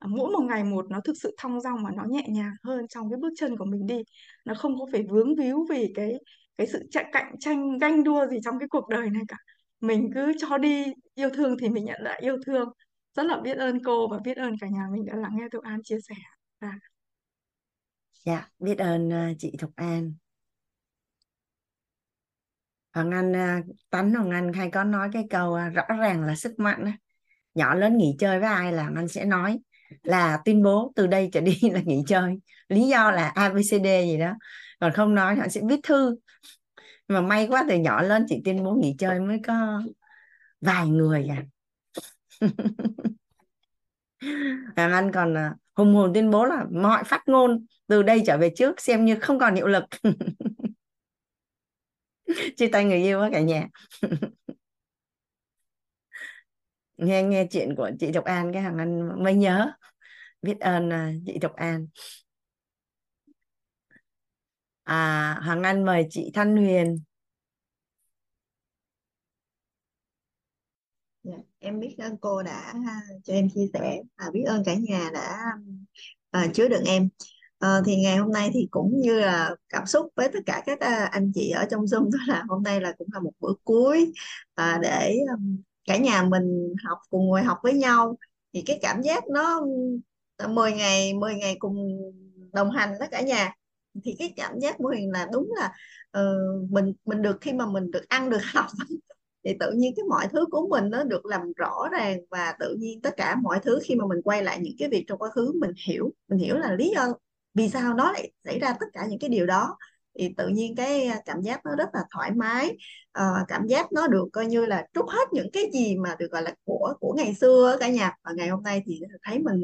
mỗi một ngày một nó thực sự thong dong mà nó nhẹ nhàng hơn trong cái bước chân của mình đi. Nó không có phải vướng víu vì cái cái sự chạy cạnh tranh ganh đua gì trong cái cuộc đời này cả. Mình cứ cho đi yêu thương thì mình nhận lại yêu thương. Rất là biết ơn cô và biết ơn cả nhà mình đã lắng nghe Thục An chia sẻ. Và... dạ, biết ơn chị Thục An. Hoàng Anh, tánh Hoàng Anh hay có nói cái câu rõ ràng là sức mạnh. Nhỏ lớn nghỉ chơi với ai là anh sẽ nói là tuyên bố từ đây trở đi là nghỉ chơi. Lý do là a bê xê đê gì đó. Còn không nói họ sẽ viết thư. Mà may quá từ nhỏ lớn chị tuyên bố nghỉ chơi mới có vài người à. Hoàng Anh còn hùng hồn tuyên bố là mọi phát ngôn từ đây trở về trước xem như không còn hiệu lực. Chia tay người yêu á cả nhà. nghe nghe chuyện của chị Thục An cái Hoàng Anh mới nhớ. Biết ơn chị Thục An. À, Hoàng Anh mời chị Thanh Huyền. Dạ, em biết ơn cô đã cho em chia sẻ, à, biết ơn cả nhà đã à, chứa đựng em. À, thì ngày hôm nay thì cũng như là cảm xúc với tất cả các anh chị ở trong Zoom, đó là hôm nay là cũng là một bữa cuối à, để cả nhà mình học cùng ngồi học với nhau. Thì cái cảm giác nó mười ngày mười ngày cùng đồng hành đó cả nhà, thì cái cảm giác của Huyền là đúng là uh, mình mình được, khi mà mình được ăn được học thì tự nhiên cái mọi thứ của mình nó được làm rõ ràng, và tự nhiên tất cả mọi thứ khi mà mình quay lại những cái việc trong quá khứ mình hiểu mình hiểu là lý do vì sao nó lại xảy ra tất cả những cái điều đó, thì tự nhiên cái cảm giác nó rất là thoải mái. Uh, cảm giác nó được coi như là trút hết những cái gì mà được gọi là của của ngày xưa cả nhà. Và ngày hôm nay thì thấy mình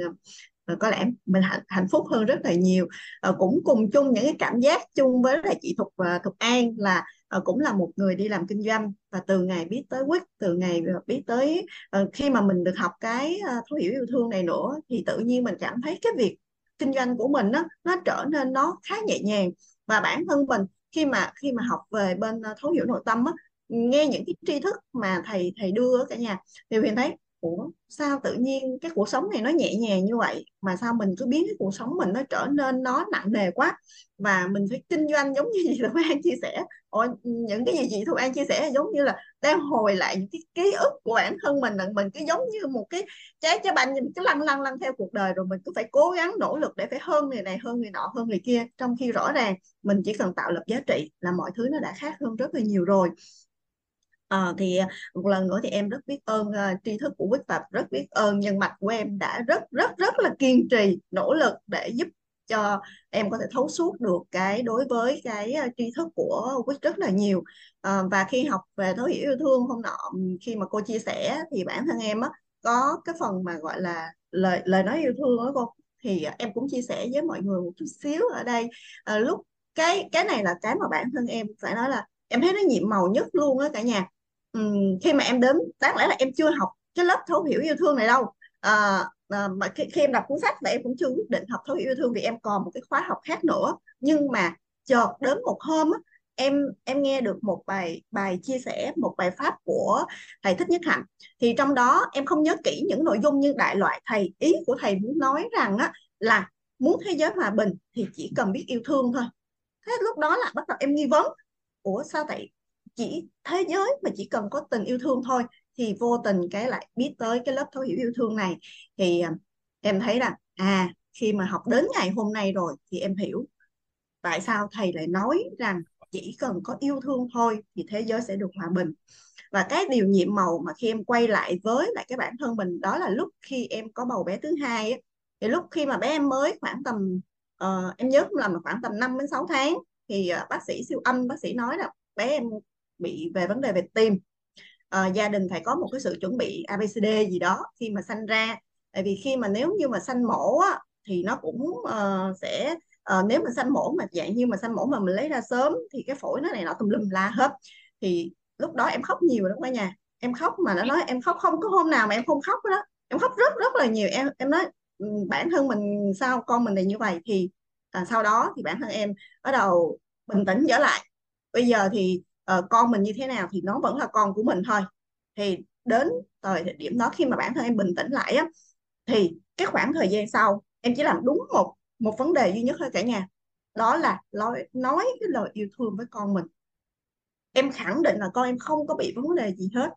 có lẽ mình hạnh, hạnh phúc hơn rất là nhiều. À, cũng cùng chung những cái cảm giác chung với là chị Thục Thục An là à, cũng là một người đi làm kinh doanh, và từ ngày biết tới quýt, từ ngày biết tới à, khi mà mình được học cái à, thấu hiểu yêu thương này nữa, thì tự nhiên mình cảm thấy cái việc kinh doanh của mình đó, nó trở nên nó khá nhẹ nhàng. Và bản thân mình khi mà khi mà học về bên thấu hiểu nội tâm đó, nghe những cái tri thức mà thầy thầy đưa cả nhà, thì Huyền thấy ủa sao tự nhiên cái cuộc sống này nó nhẹ nhàng như vậy, mà sao mình cứ biến cái cuộc sống mình nó trở nên nó nặng nề quá. Và mình phải kinh doanh giống như chị Thục An chia sẻ. Ủa, những cái gì chị Thục An chia sẻ giống như là đang hồi lại những cái ký ức của bản thân mình. Mình cứ giống như một cái trái trái banh, mình cứ lăn lăn lăn theo cuộc đời, rồi mình cứ phải cố gắng nỗ lực để phải hơn người này, hơn người nọ, hơn người kia. Trong khi rõ ràng mình chỉ cần tạo lập giá trị là mọi thứ nó đã khác hơn rất là nhiều rồi. À, thì một lần nữa thì em rất biết ơn uh, tri thức của Quýt, và rất biết ơn nhân mạch của em đã rất rất rất là kiên trì nỗ lực để giúp cho em có thể thấu suốt được cái đối với cái uh, tri thức của Quýt rất là nhiều. À, và khi học về thấu hiểu yêu thương hôm nọ, khi mà cô chia sẻ thì bản thân em á, có cái phần mà gọi là lời lời nói yêu thương đó cô, thì uh, em cũng chia sẻ với mọi người một chút xíu ở đây. À, lúc cái cái này là cái mà bản thân em phải nói là em thấy nó nhiệm màu nhất luôn á cả nhà. Ừ, khi mà em đến, đáng lẽ là em chưa học cái lớp thấu hiểu yêu thương này đâu, à, à, mà khi, khi em đọc cuốn sách và em cũng chưa quyết định học thấu hiểu yêu thương vì em còn một cái khóa học khác nữa. Nhưng mà chợt đến một hôm á, em em nghe được một bài bài chia sẻ, một bài pháp của thầy Thích Nhất Hạnh, thì trong đó em không nhớ kỹ những nội dung, nhưng đại loại thầy ý của thầy muốn nói rằng á, là muốn thế giới hòa bình thì chỉ cần biết yêu thương thôi. Thế lúc đó là bắt đầu em nghi vấn, ủa sao tại chỉ thế giới mà chỉ cần có tình yêu thương thôi, thì vô tình cái lại biết tới cái lớp thấu hiểu yêu thương này. Thì em thấy là à, khi mà học đến ngày hôm nay rồi thì em hiểu tại sao thầy lại nói rằng chỉ cần có yêu thương thôi thì thế giới sẽ được hòa bình. Và cái điều nhiệm màu mà khi em quay lại với lại cái bản thân mình, đó là lúc khi em có bầu bé thứ hai ấy, thì lúc khi mà bé em mới khoảng tầm uh, em nhớ là khoảng tầm năm đến sáu tháng, thì uh, bác sĩ siêu âm, bác sĩ nói là bé em bị về vấn đề về tim. Uh, gia đình phải có một cái sự chuẩn bị a bê xê đê gì đó khi mà sanh ra, tại vì khi mà nếu như mà sanh mổ á, thì nó cũng uh, sẽ uh, nếu mà sanh mổ mà dạng như mà sanh mổ mà mình lấy ra sớm thì cái phổi nó này nó tùm lum la hết. Thì lúc đó em khóc nhiều lắm cả nhà, em khóc mà nó nói em khóc không có hôm nào mà em không khóc đó, em khóc rất rất là nhiều. Em em nói bản thân mình sao con mình này như vậy. Thì à, sau đó thì bản thân em bắt đầu bình tĩnh trở lại. Bây giờ thì uh, con mình như thế nào thì nó vẫn là con của mình thôi. Thì đến thời điểm đó, khi mà bản thân em bình tĩnh lại á, thì cái khoảng thời gian sau em chỉ làm đúng một một vấn đề duy nhất thôi cả nhà, đó là nói, nói cái lời yêu thương với con mình. Em khẳng định là con em không có bị vấn đề gì hết,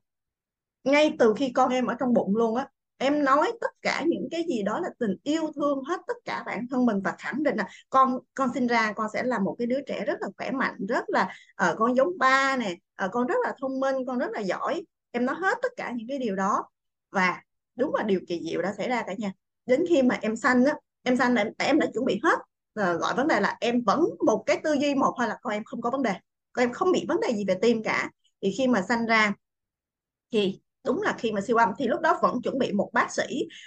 ngay từ khi con em ở trong bụng luôn á. Em nói tất cả những cái gì đó là tình yêu thương hết tất cả bản thân mình, và khẳng định là con con sinh ra con sẽ là một cái đứa trẻ rất là khỏe mạnh, rất là uh, con giống ba nè, uh, con rất là thông minh, con rất là giỏi. Em nói hết tất cả những cái điều đó. Và đúng là điều kỳ diệu đã xảy ra cả nhà. Đến khi mà em sanh á, em sanh là em, em đã chuẩn bị hết. Rồi gọi vấn đề là em vẫn một cái tư duy một thôi là con em không có vấn đề, con em không bị vấn đề gì về tim cả. Thì khi mà sanh ra thì đúng là khi mà siêu âm, thì lúc đó vẫn chuẩn bị một bác sĩ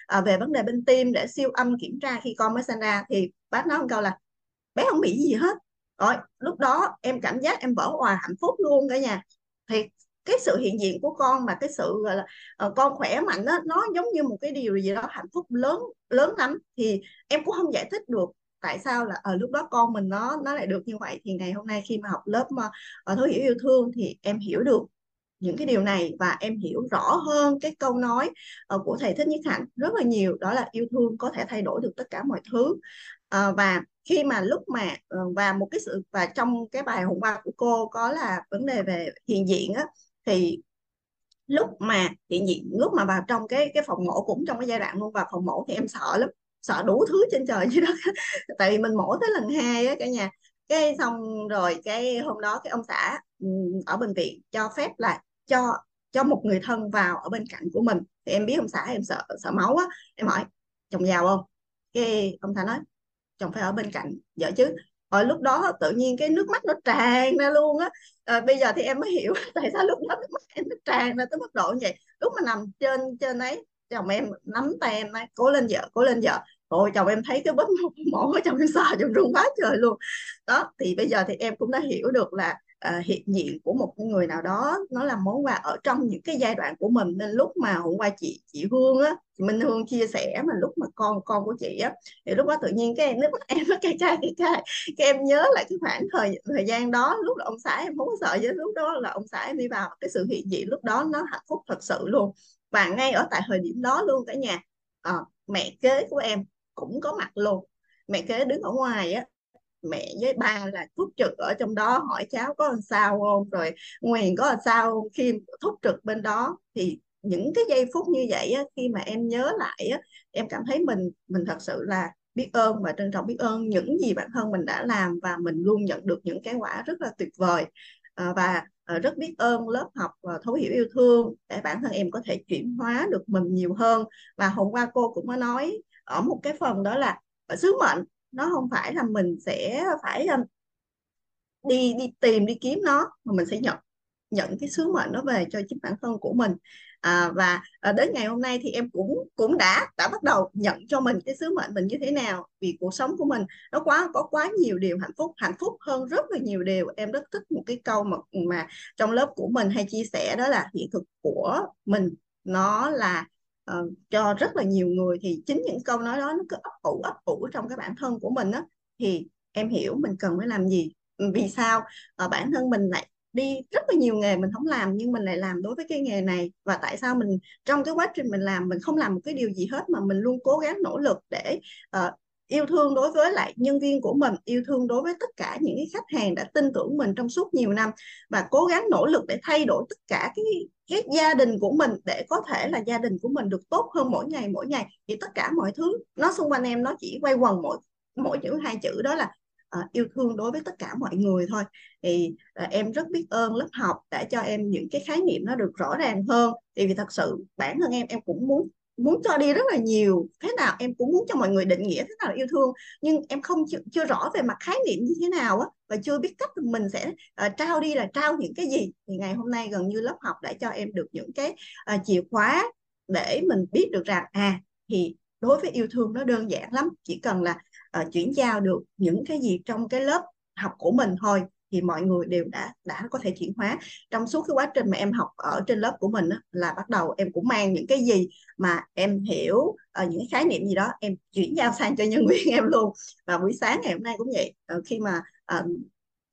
à, về vấn đề bên tim để siêu âm kiểm tra khi con mới sinh ra. Thì bác nói một câu là bé không bị gì hết. Rồi lúc đó em cảm giác em vỡ òa hạnh phúc luôn cả nhà. Thì cái sự hiện diện của con mà cái sự gọi là uh, con khỏe mạnh đó, nó giống như một cái điều gì đó hạnh phúc lớn lớn lắm. Thì em cũng không giải thích được tại sao là ở uh, lúc đó con mình nó nó lại được như vậy. Thì ngày hôm nay khi mà học lớp uh, thấu hiểu yêu thương thì em hiểu được những cái điều này, và em hiểu rõ hơn cái câu nói uh, của thầy Thích Nhất Hạnh rất là nhiều, đó là yêu thương có thể thay đổi được tất cả mọi thứ. Uh, và khi mà lúc mà uh, và một cái sự và trong cái bài hôm qua của cô có là vấn đề về hiện diện á, thì lúc mà hiện diện lúc mà vào trong cái cái phòng mổ, cũng trong cái giai đoạn luôn vào phòng mổ, thì em sợ lắm, sợ đủ thứ trên trời dưới đất tại vì mình mổ tới lần hai á cả nhà. Cái xong rồi cái hôm đó cái ông xã ở bệnh viện cho phép là cho cho một người thân vào ở bên cạnh của mình. Thì em biết ông xã em sợ sợ máu á, em hỏi chồng giàu không, cái ông xã nói chồng phải ở bên cạnh vợ chứ. Ở lúc đó tự nhiên cái nước mắt nó tràn ra luôn á. À, bây giờ thì em mới hiểu tại sao lúc đó nước mắt em nó tràn ra tới mức độ như vậy. Lúc mà nằm trên trên ấy, chồng em nắm tay em nói cố lên vợ, cố lên vợ. Ôi chồng em thấy cái vết mổ của chồng em sợ, chồng run quá trời luôn. Đó thì bây giờ thì em cũng đã hiểu được là à, hiện diện của một người nào đó nó là món quà ở trong những cái giai đoạn của mình. Nên lúc mà hôm qua chị chị Hương á, chị Minh Hương chia sẻ mà lúc mà con con của chị á, thì lúc đó tự nhiên cái nước mắt em nó cay cay cay cay. Cái em nhớ lại cái khoảng thời thời gian đó, lúc là ông xã em không có sợ, với lúc đó là ông xã em đi vào cái sự hiện diện lúc đó nó hạnh phúc thật sự luôn. Và ngay ở tại thời điểm đó luôn cả nhà, à, mẹ kế của em cũng có mặt luôn. Mẹ kế đứng ở ngoài á, mẹ với ba là thúc trực ở trong đó, hỏi cháu có làm sao không, rồi Nguyền có làm sao không, khi thúc trực bên đó. Thì những cái giây phút như vậy á, khi mà em nhớ lại á, em cảm thấy mình mình thật sự là biết ơn và trân trọng biết ơn những gì bản thân mình đã làm, và mình luôn nhận được những cái quả rất là tuyệt vời. À, và à, rất biết ơn lớp học à, thấu hiểu yêu thương để bản thân em có thể chuyển hóa được mình nhiều hơn. Và hôm qua cô cũng có nói ở một cái phần, đó là sứ mệnh nó không phải là mình sẽ phải đi đi tìm đi kiếm nó, mà mình sẽ nhận nhận cái sứ mệnh nó về cho chính bản thân của mình. À, và đến ngày hôm nay thì em cũng cũng đã đã bắt đầu nhận cho mình cái sứ mệnh mình như thế nào, vì cuộc sống của mình nó quá có quá nhiều điều hạnh phúc, hạnh phúc hơn rất là nhiều điều. Em rất thích một cái câu mà mà trong lớp của mình hay chia sẻ, đó là hiện thực của mình nó là Uh, cho rất là nhiều người. Thì chính những câu nói đó nó cứ ấp ủ ấp ủ trong cái bản thân của mình á, thì em hiểu mình cần phải làm gì, vì sao uh, bản thân mình lại đi rất là nhiều nghề mình không làm, nhưng mình lại làm đối với cái nghề này, và tại sao mình trong cái quá trình mình làm mình không làm một cái điều gì hết mà mình luôn cố gắng nỗ lực để uh, yêu thương đối với lại nhân viên của mình, yêu thương đối với tất cả những cái khách hàng đã tin tưởng mình trong suốt nhiều năm, và cố gắng nỗ lực để thay đổi tất cả cái, cái gia đình của mình để có thể là gia đình của mình được tốt hơn mỗi ngày mỗi ngày. Thì tất cả mọi thứ nó xung quanh em nó chỉ quay quần mỗi mỗi chữ hai chữ đó là uh, yêu thương đối với tất cả mọi người thôi. Thì uh, em rất biết ơn lớp học đã cho em những cái khái niệm nó được rõ ràng hơn. Thì vì thật sự bản thân em em cũng muốn muốn cho đi rất là nhiều, thế nào em cũng muốn cho mọi người định nghĩa thế nào là yêu thương, nhưng em không chưa, chưa rõ về mặt khái niệm như thế nào á, và chưa biết cách mình sẽ uh, trao đi là trao những cái gì. Thì ngày hôm nay gần như lớp học đã cho em được những cái uh, chìa khóa để mình biết được rằng à thì đối với yêu thương nó đơn giản lắm, chỉ cần là uh, chuyển giao được những cái gì trong cái lớp học của mình thôi thì mọi người đều đã đã có thể chuyển hóa. Trong suốt cái quá trình mà em học ở trên lớp của mình á, là bắt đầu em cũng mang những cái gì mà em hiểu, những khái niệm gì đó em chuyển giao sang cho nhân viên em luôn. Và buổi sáng ngày hôm nay cũng vậy, khi mà uh,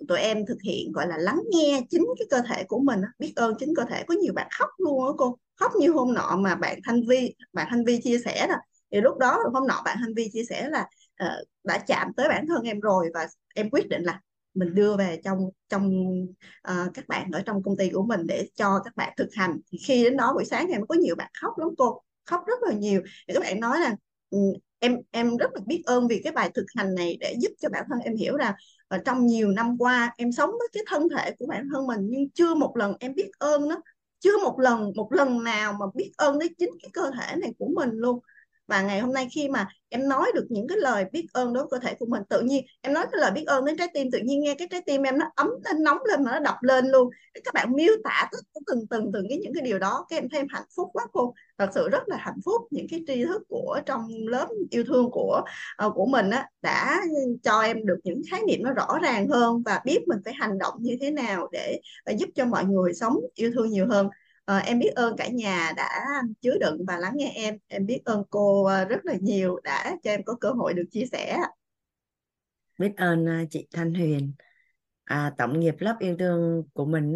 tụi em thực hiện gọi là lắng nghe chính cái cơ thể của mình, biết ơn chính cơ thể. Có nhiều bạn khóc luôn á cô, khóc như hôm nọ mà bạn Thanh Vi bạn Thanh Vi chia sẻ rồi. Thì lúc đó hôm nọ bạn Thanh Vi chia sẻ là uh, đã chạm tới bản thân em rồi, và em quyết định là mình đưa về trong trong uh, các bạn ở trong công ty của mình để cho các bạn thực hành. Thì khi đến đó buổi sáng em có nhiều bạn khóc lắm cô, khóc rất là nhiều. Thì các bạn nói là em em rất là biết ơn vì cái bài thực hành này để giúp cho bản thân em hiểu rằng uh, trong nhiều năm qua em sống với cái thân thể của bản thân mình nhưng chưa một lần em biết ơn nó, chưa một lần một lần nào mà biết ơn đến chính cái cơ thể này của mình luôn. Và ngày hôm nay khi mà em nói được những cái lời biết ơn đối với cơ thể của mình, tự nhiên em nói cái lời biết ơn đến trái tim, tự nhiên nghe cái trái tim em nó ấm lên, nóng lên mà nó đập lên luôn. Các bạn miêu tả từng từng từng cái những cái điều đó, các em thêm hạnh phúc quá cô, thật sự rất là hạnh phúc. Những cái tri thức của trong lớp yêu thương của của mình á, đã cho em được những khái niệm nó rõ ràng hơn và biết mình phải hành động như thế nào để giúp cho mọi người sống yêu thương nhiều hơn. À, em biết ơn cả nhà đã chứa đựng và lắng nghe em. Em biết ơn cô rất là nhiều đã cho em có cơ hội được chia sẻ. Biết ơn chị Thanh Huyền. À, tổng nghiệp lớp yêu thương của mình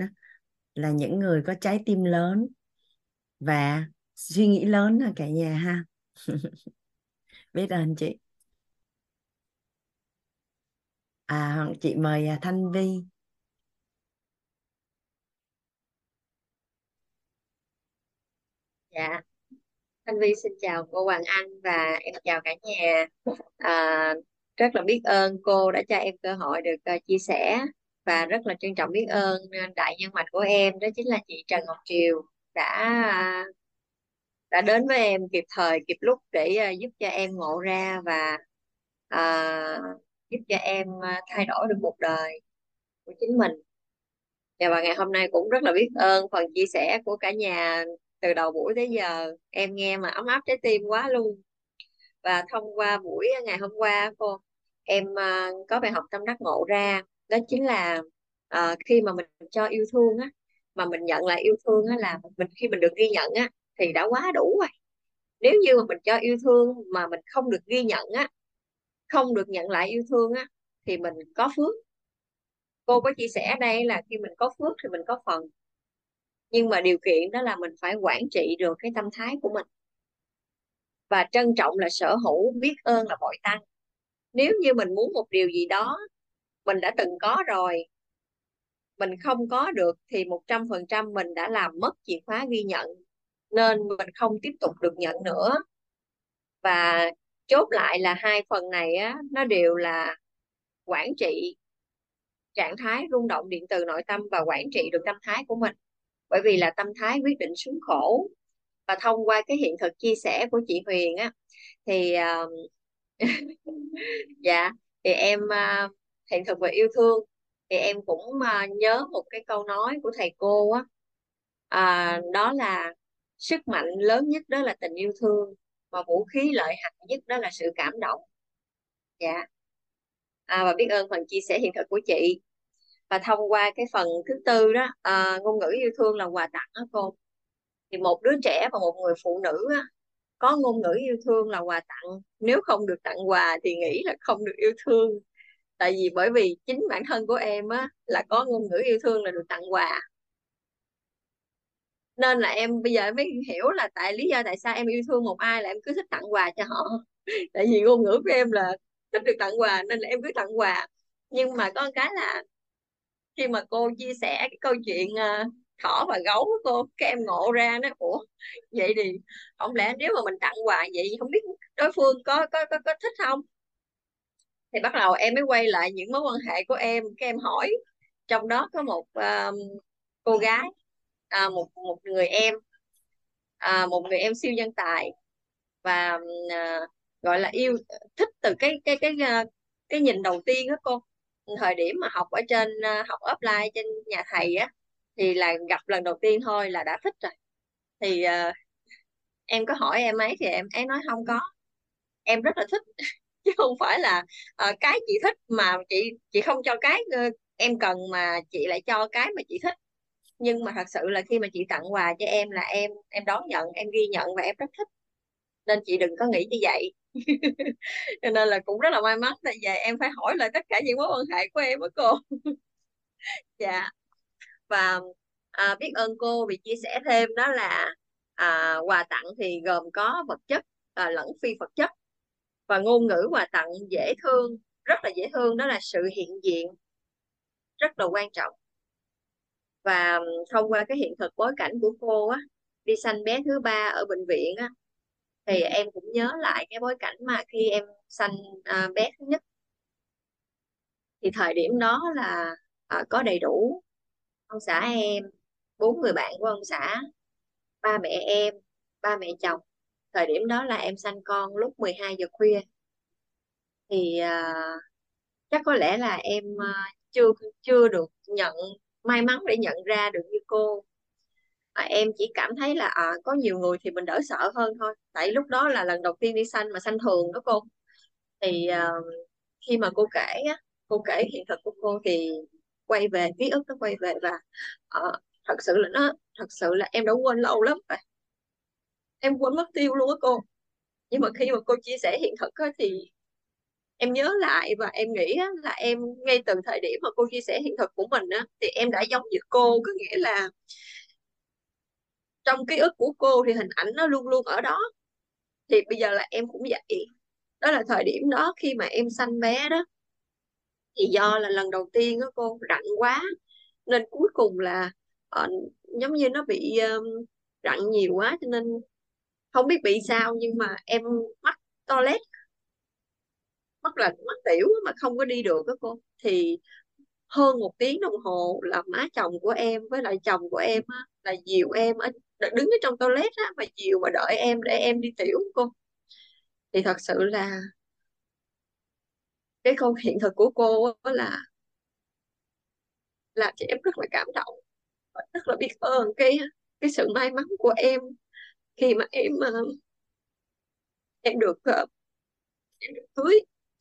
là những người có trái tim lớn và suy nghĩ lớn là cả nhà ha. Biết ơn chị. À, chị mời Thanh Vi. Dạ, Thanh Vi xin chào cô Hoàng Anh và em chào cả nhà. À, rất là biết ơn cô đã cho em cơ hội được uh, chia sẻ, và rất là trân trọng biết ơn đại nhân mạch của em, đó chính là chị Trần Ngọc Triều đã uh, đã đến với em kịp thời, kịp lúc để uh, giúp cho em ngộ ra và uh, giúp cho em uh, thay đổi được cuộc đời của chính mình. Và ngày hôm nay cũng rất là biết ơn phần chia sẻ của cả nhà. Từ đầu buổi tới giờ em nghe mà ấm áp trái tim quá luôn. Và thông qua buổi ngày hôm qua cô, em uh, có bài học tâm đắc ngộ ra, đó chính là uh, khi mà mình cho yêu thương á, mà mình nhận lại yêu thương á, là mình khi mình được ghi nhận á thì đã quá đủ rồi. Nếu như mà mình cho yêu thương mà mình không được ghi nhận á, không được nhận lại yêu thương á, thì mình có phước. Cô có chia sẻ đây là khi mình có phước thì mình có phần, nhưng mà điều kiện đó là mình phải quản trị được cái tâm thái của mình, và trân trọng là sở hữu, biết ơn là bội tăng. Nếu như mình muốn một điều gì đó mình đã từng có rồi, mình không có được thì một trăm phần trăm mình đã làm mất chìa khóa ghi nhận, nên mình không tiếp tục được nhận nữa. Và chốt lại là hai phần này á, nó đều là quản trị trạng thái rung động điện từ nội tâm và quản trị được tâm thái của mình. Bởi vì là tâm thái quyết định sướng khổ. Và thông qua cái hiện thực chia sẻ của chị Huyền á, thì uh, dạ thì em uh, hiện thực về yêu thương, thì em cũng uh, nhớ một cái câu nói của thầy cô á, uh, đó là sức mạnh lớn nhất đó là tình yêu thương, mà vũ khí lợi hại nhất đó là sự cảm động. Dạ. À, và biết ơn phần chia sẻ hiện thực của chị. Và thông qua cái phần thứ tư đó, à, ngôn ngữ yêu thương là quà tặng đó cô. Thì một đứa trẻ và một người phụ nữ á, có ngôn ngữ yêu thương là quà tặng. Nếu không được tặng quà thì nghĩ là không được yêu thương. Tại vì bởi vì chính bản thân của em á, là có ngôn ngữ yêu thương là được tặng quà. Nên là em bây giờ em mới hiểu là tại lý do tại sao em yêu thương một ai là em cứ thích tặng quà cho họ. Tại vì ngôn ngữ của em là cũng được tặng quà, nên là em cứ tặng quà. Nhưng mà có một cái là khi mà cô chia sẻ cái câu chuyện uh, thỏ và gấu của cô, các em ngộ ra nó, ủa vậy thì không lẽ nếu mà mình tặng quà vậy không biết đối phương có có có, có thích không. Thì bắt đầu em mới quay lại những mối quan hệ của em, các em hỏi. Trong đó có một uh, cô gái, uh, một một người em, uh, một người em siêu nhân tài, và uh, gọi là yêu thích từ cái cái cái uh, cái nhìn đầu tiên đó cô. Thời điểm mà học ở trên uh, học offline trên nhà thầy á, thì là gặp lần đầu tiên thôi là đã thích rồi. Thì uh, em có hỏi em ấy thì em ấy nói không có, em rất là thích. Chứ không phải là uh, cái chị thích mà chị chị không cho cái uh, em cần, mà chị lại cho cái mà chị thích. Nhưng mà thật sự là khi mà chị tặng quà cho em là em em đón nhận, em ghi nhận và em rất thích. Nên chị đừng có nghĩ như vậy. Cho nên là cũng rất là may mắn tại vì em phải hỏi lại tất cả những mối quan hệ của em với cô. Dạ. Và à, biết ơn cô vì chia sẻ thêm đó là à, quà tặng thì gồm có vật chất à, lẫn phi vật chất. Và ngôn ngữ quà tặng dễ thương, rất là dễ thương, đó là sự hiện diện rất là quan trọng. Và thông qua cái hiện thực bối cảnh của cô á, đi sanh bé thứ ba ở bệnh viện á, thì em cũng nhớ lại cái bối cảnh mà khi em sanh à, bé thứ nhất. Thì thời điểm đó là à, có đầy đủ ông xã em, bốn người bạn của ông xã, ba mẹ em, ba mẹ chồng. Thời điểm đó là em sanh con lúc mười hai giờ khuya. Thì à, chắc có lẽ là em à, chưa chưa được nhận may mắn để nhận ra được như cô. À, em chỉ cảm thấy là à, có nhiều người thì mình đỡ sợ hơn thôi. Tại lúc đó là lần đầu tiên đi sanh mà sanh thường đó cô. Thì à, khi mà cô kể cô kể hiện thực của cô thì quay về ký ức, nó quay về và à, thật sự là nó thật sự là em đã quên lâu lắm rồi. Em quên mất tiêu luôn á cô. Nhưng mà khi mà cô chia sẻ hiện thực á, thì em nhớ lại và em nghĩ á, là em ngay từ thời điểm mà cô chia sẻ hiện thực của mình á, thì em đã giống như cô. Có nghĩa là trong ký ức của cô thì hình ảnh nó luôn luôn ở đó. Thì bây giờ là em cũng vậy. Đó là thời điểm đó khi mà em sanh bé đó. Thì do là lần đầu tiên á cô, rặn quá. Nên cuối cùng là uh, giống như nó bị uh, rặn nhiều quá, cho nên không biết bị sao nhưng mà em mắc toilet, mắc là mắc tiểu mà không có đi được đó cô. Thì hơn một tiếng đồng hồ là má chồng của em với lại chồng của em á, là dìu em á, đứng ở trong toilet á mà dìu mà đợi em để em đi tiểu cô. Thì thật sự là cái câu hiện thực của cô đó là làm cho em rất là cảm động, rất là biết ơn cái cái sự may mắn của em khi mà em em được em được cưới,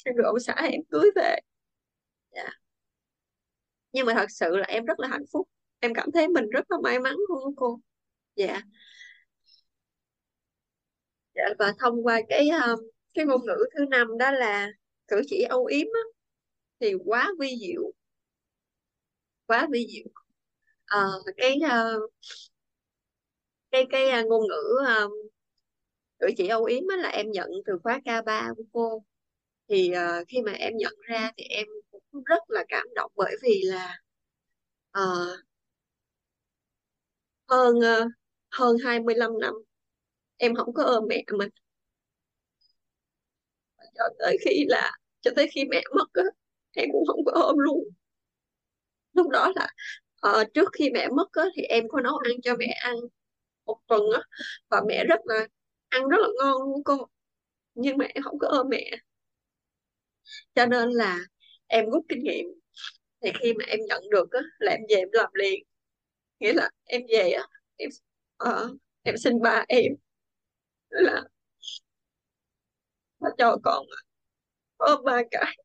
em được ông xã em cưới về. Yeah. Nhưng mà thật sự là em rất là hạnh phúc, em cảm thấy mình rất là may mắn luôn cô. Dạ. Yeah. Yeah, và thông qua cái cái ngôn ngữ thứ năm đó là cử chỉ âu yếm á, thì quá vi diệu, quá vi diệu. À, cái uh, cái cái ngôn ngữ um, cử chỉ âu yếm là em nhận từ khóa K ba của cô. Thì uh, khi mà em nhận ra thì em cũng rất là cảm động, bởi vì là uh, hơn uh, hơn hai mươi lăm năm em không có ôm mẹ mình, cho tới khi là cho tới khi mẹ mất á, em cũng không có ôm luôn. Lúc đó là uh, trước khi mẹ mất á, thì em có nấu ăn cho mẹ ăn một tuần á, và mẹ rất là ăn rất là ngon luôn cô. Nhưng mà em không có ôm mẹ, cho nên là em rút kinh nghiệm. Thì khi mà em nhận được á, là em về em làm liền. Nghĩa là em về á, em uh, em xin ba em, đó là ba cho con ôm ba cái.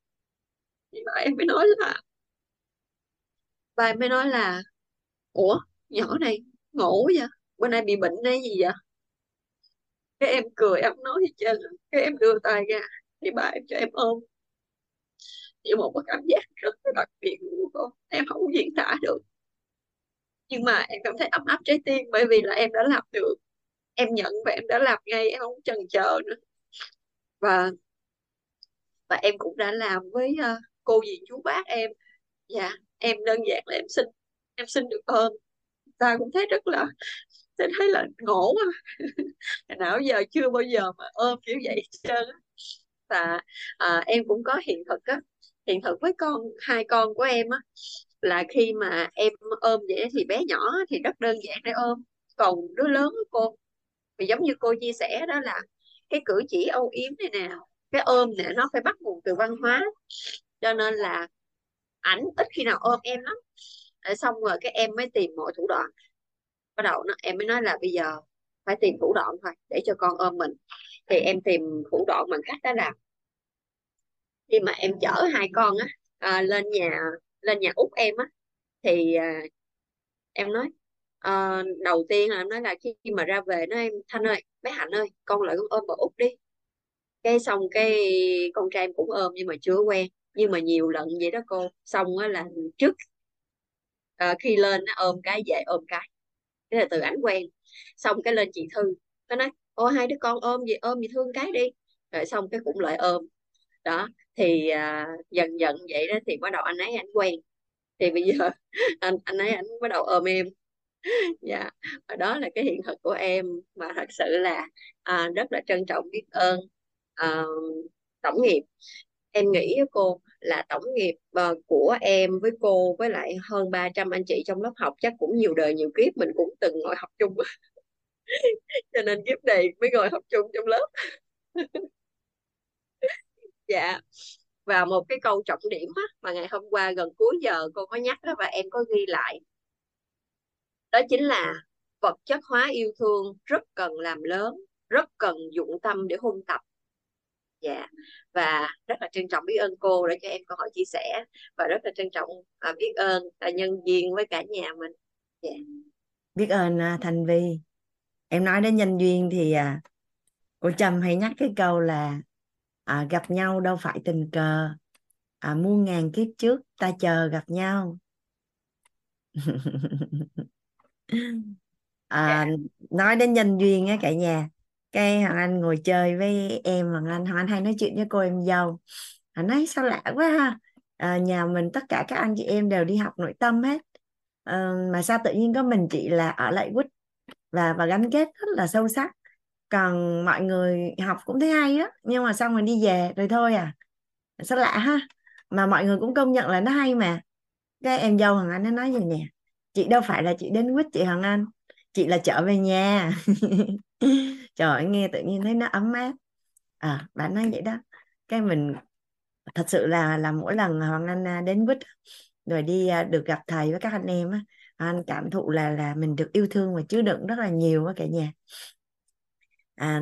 Thì ba em mới nói là ba em mới nói là ủa nhỏ này ngủ vậy, bữa nay bị bệnh hay gì vậy? Cái em cười, em nói gì chứ, cái em đưa tay ra thì bà em cho em ôm. Chỉ một cái cảm giác rất là đặc biệt của cô, em không diễn tả được. Nhưng mà em cảm thấy ấm áp trái tim, bởi vì là em đã làm được. Em nhận và em đã làm ngay, em không chần chờ nữa. Và và em cũng đã làm với uh, cô dì chú bác em. Dạ em đơn giản là em xin em xin được ơn. Ta cũng thấy rất là sẽ thấy là ngổ nào giờ chưa bao giờ mà ôm kiểu vậy trơn. Và à, em cũng có hiện thực á, hiện thực với con hai con của em á, là khi mà em ôm vậy thì bé nhỏ thì rất đơn giản để ôm, còn đứa lớn của cô thì giống như cô chia sẻ đó là cái cử chỉ âu yếm này nè, cái ôm nè, nó phải bắt nguồn từ văn hóa, cho nên là ảnh ít khi nào ôm em lắm. Xong rồi cái em mới tìm mọi thủ đoạn, bắt đầu nó, em mới nói là bây giờ phải tìm thủ đoạn thôi để cho con ôm mình. Thì em tìm thủ đoạn bằng cách đó là khi mà em chở hai con á à, lên nhà lên nhà út em á, thì à, em nói à, đầu tiên là em nói là khi mà ra về nó em Thanh ơi, bé Hạnh ơi, con lại con ôm bà út đi. Cái xong cái con trai em cũng ôm nhưng mà chưa quen, nhưng mà nhiều lần vậy đó cô. Xong á là trước à, khi lên nó ôm cái về ôm cái, cái là từ ảnh quen. Xong cái lên chị Thư nó nói ô hai đứa con ôm gì ôm gì thương cái đi, rồi xong cái cũng lại ôm đó. Thì à, dần dần vậy đó thì bắt đầu anh ấy anh quen, thì bây giờ anh anh ấy anh bắt đầu ôm em. Dạ đó là cái hiện thực của em mà thật sự là à, rất là trân trọng, biết ơn. À, tổng nghiệp em nghĩ với cô là tổng nghiệp uh, của em với cô với lại hơn ba trăm anh chị trong lớp học chắc cũng nhiều đời nhiều kiếp mình cũng từng ngồi học chung cho nên kiếp này mới ngồi học chung trong lớp. Dạ và một cái câu trọng điểm á, mà ngày hôm qua gần cuối giờ cô có nhắc đó và em có ghi lại, đó chính là vật chất hóa yêu thương rất cần làm lớn, rất cần dụng tâm để huân tập. Dạ yeah. Và rất là trân trọng biết ơn cô đã cho em cơ hội chia sẻ, và rất là trân trọng à, biết ơn à, nhân duyên với cả nhà mình. Yeah. Biết ơn uh, Thanh Vi. Em nói đến nhân duyên thì uh, cô Trâm hay nhắc cái câu là uh, gặp nhau đâu phải tình cờ, uh, muôn ngàn kiếp trước ta chờ gặp nhau. uh, yeah. Nói đến nhân duyên á cả nhà, cái Hoàng Anh ngồi chơi với em, Hoàng Anh Hoàng Anh hay nói chuyện với cô em dâu. Anh nói sao lạ quá ha, à, nhà mình tất cả các anh chị em đều đi học nội tâm hết, à, mà sao tự nhiên có mình chị là ở lại quýt và và gắn kết rất là sâu sắc, còn mọi người học cũng thấy hay á, nhưng mà xong rồi đi về rồi thôi à, sao lạ ha, mà mọi người cũng công nhận là nó hay mà. Cái em dâu Hoàng Anh nó nói gì nè, chị đâu phải là chị đến quýt chị Hoàng Anh, chị là trở về nhà. Trời nghe tự nhiên thấy nó ấm áp. À bạn nói vậy đó. Cái mình thật sự là là mỗi lần Hoàng Anh đến quýt rồi đi được gặp thầy với các anh em á, anh cảm thụ là là mình được yêu thương và chứa đựng rất là nhiều á cả nhà. À,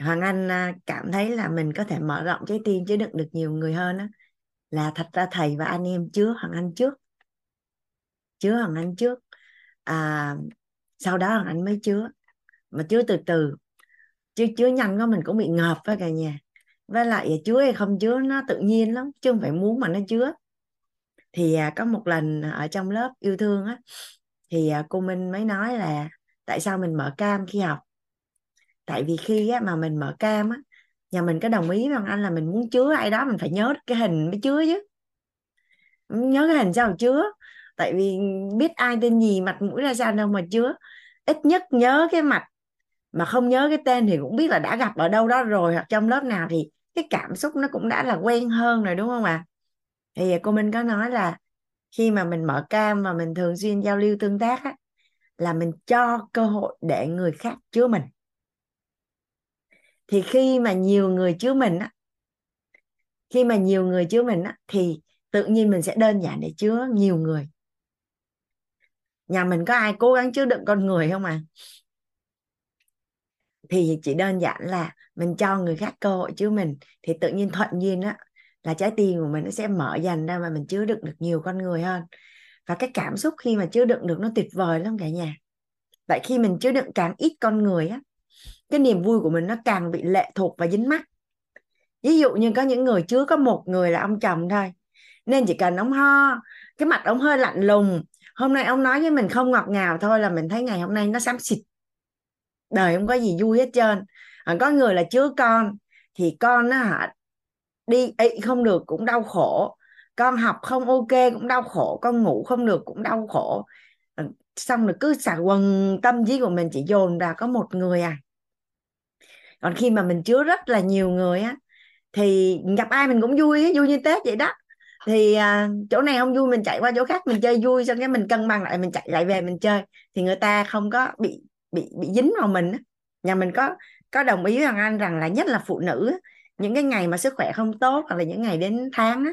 Hoàng Anh cảm thấy là mình có thể mở rộng trái tim, chứa đựng được nhiều người hơn á, là thật ra thầy và anh em chứa Hoàng Anh trước. Chứa Hoàng Anh trước. À, sau đó Hoàng Anh mới chứa, mà chứa từ từ, chứ chứa nhanh quá mình cũng bị ngợp với cả nhà. Với lại chứa hay không chứa nó tự nhiên lắm, chứ không phải muốn mà nó chứa. Thì có một lần ở trong lớp yêu thương á, thì cô Minh mới nói là tại sao mình mở cam khi học. Tại vì khi á, mà mình mở cam á, nhà mình có đồng ý với anh là mình muốn chứa ai đó, mình phải nhớ cái hình mới chứa chứ. Nhớ cái hình sao mà chứa, tại vì biết ai tên gì, mặt mũi ra sao đâu mà chứa. Ít nhất nhớ cái mặt, mà không nhớ cái tên thì cũng biết là đã gặp ở đâu đó rồi, hoặc trong lớp nào, thì cái cảm xúc nó cũng đã là quen hơn rồi đúng không ạ? À? Thì cô Minh có nói là khi mà mình mở cam mà mình thường xuyên giao lưu tương tác á, là mình cho cơ hội để người khác chứa mình. Thì khi mà nhiều người chứa mình á, khi mà nhiều người chứa mình á, thì tự nhiên mình sẽ đơn giản để chứa nhiều người. Nhà mình có ai cố gắng chứa đựng con người không à? Thì chỉ đơn giản là mình cho người khác cơ hội chứa mình, thì tự nhiên thuận nhiên á, là trái tim của mình nó sẽ mở dần ra mà mình chứa đựng được nhiều con người hơn. Và cái cảm xúc khi mà chứa đựng được nó tuyệt vời lắm cả nhà. Vậy khi mình chứa đựng càng ít con người á, cái niềm vui của mình nó càng bị lệ thuộc và dính mắc. Ví dụ như có những người chứa có một người là ông chồng thôi, nên chỉ cần ông ho, cái mặt ông hơi lạnh lùng, hôm nay ông nói với mình không ngọt ngào thôi là mình thấy ngày hôm nay nó xám xịt, đời không có gì vui hết trơn. Có người là chứa con, thì con nó đi không được cũng đau khổ, con học không ok cũng đau khổ, con ngủ không được cũng đau khổ. Xong rồi cứ xà quần tâm trí của mình chỉ dồn ra có một người à. Còn khi mà mình chứa rất là nhiều người á thì gặp ai mình cũng vui, vui như Tết vậy đó. Thì à, chỗ này không vui mình chạy qua chỗ khác mình chơi vui, xong cái mình cân bằng lại, mình chạy lại về mình chơi, thì người ta không có bị bị bị dính vào mình. Nhà mình có có đồng ý với Hoàng Anh rằng là nhất là phụ nữ, những cái ngày mà sức khỏe không tốt hoặc là những ngày đến tháng á,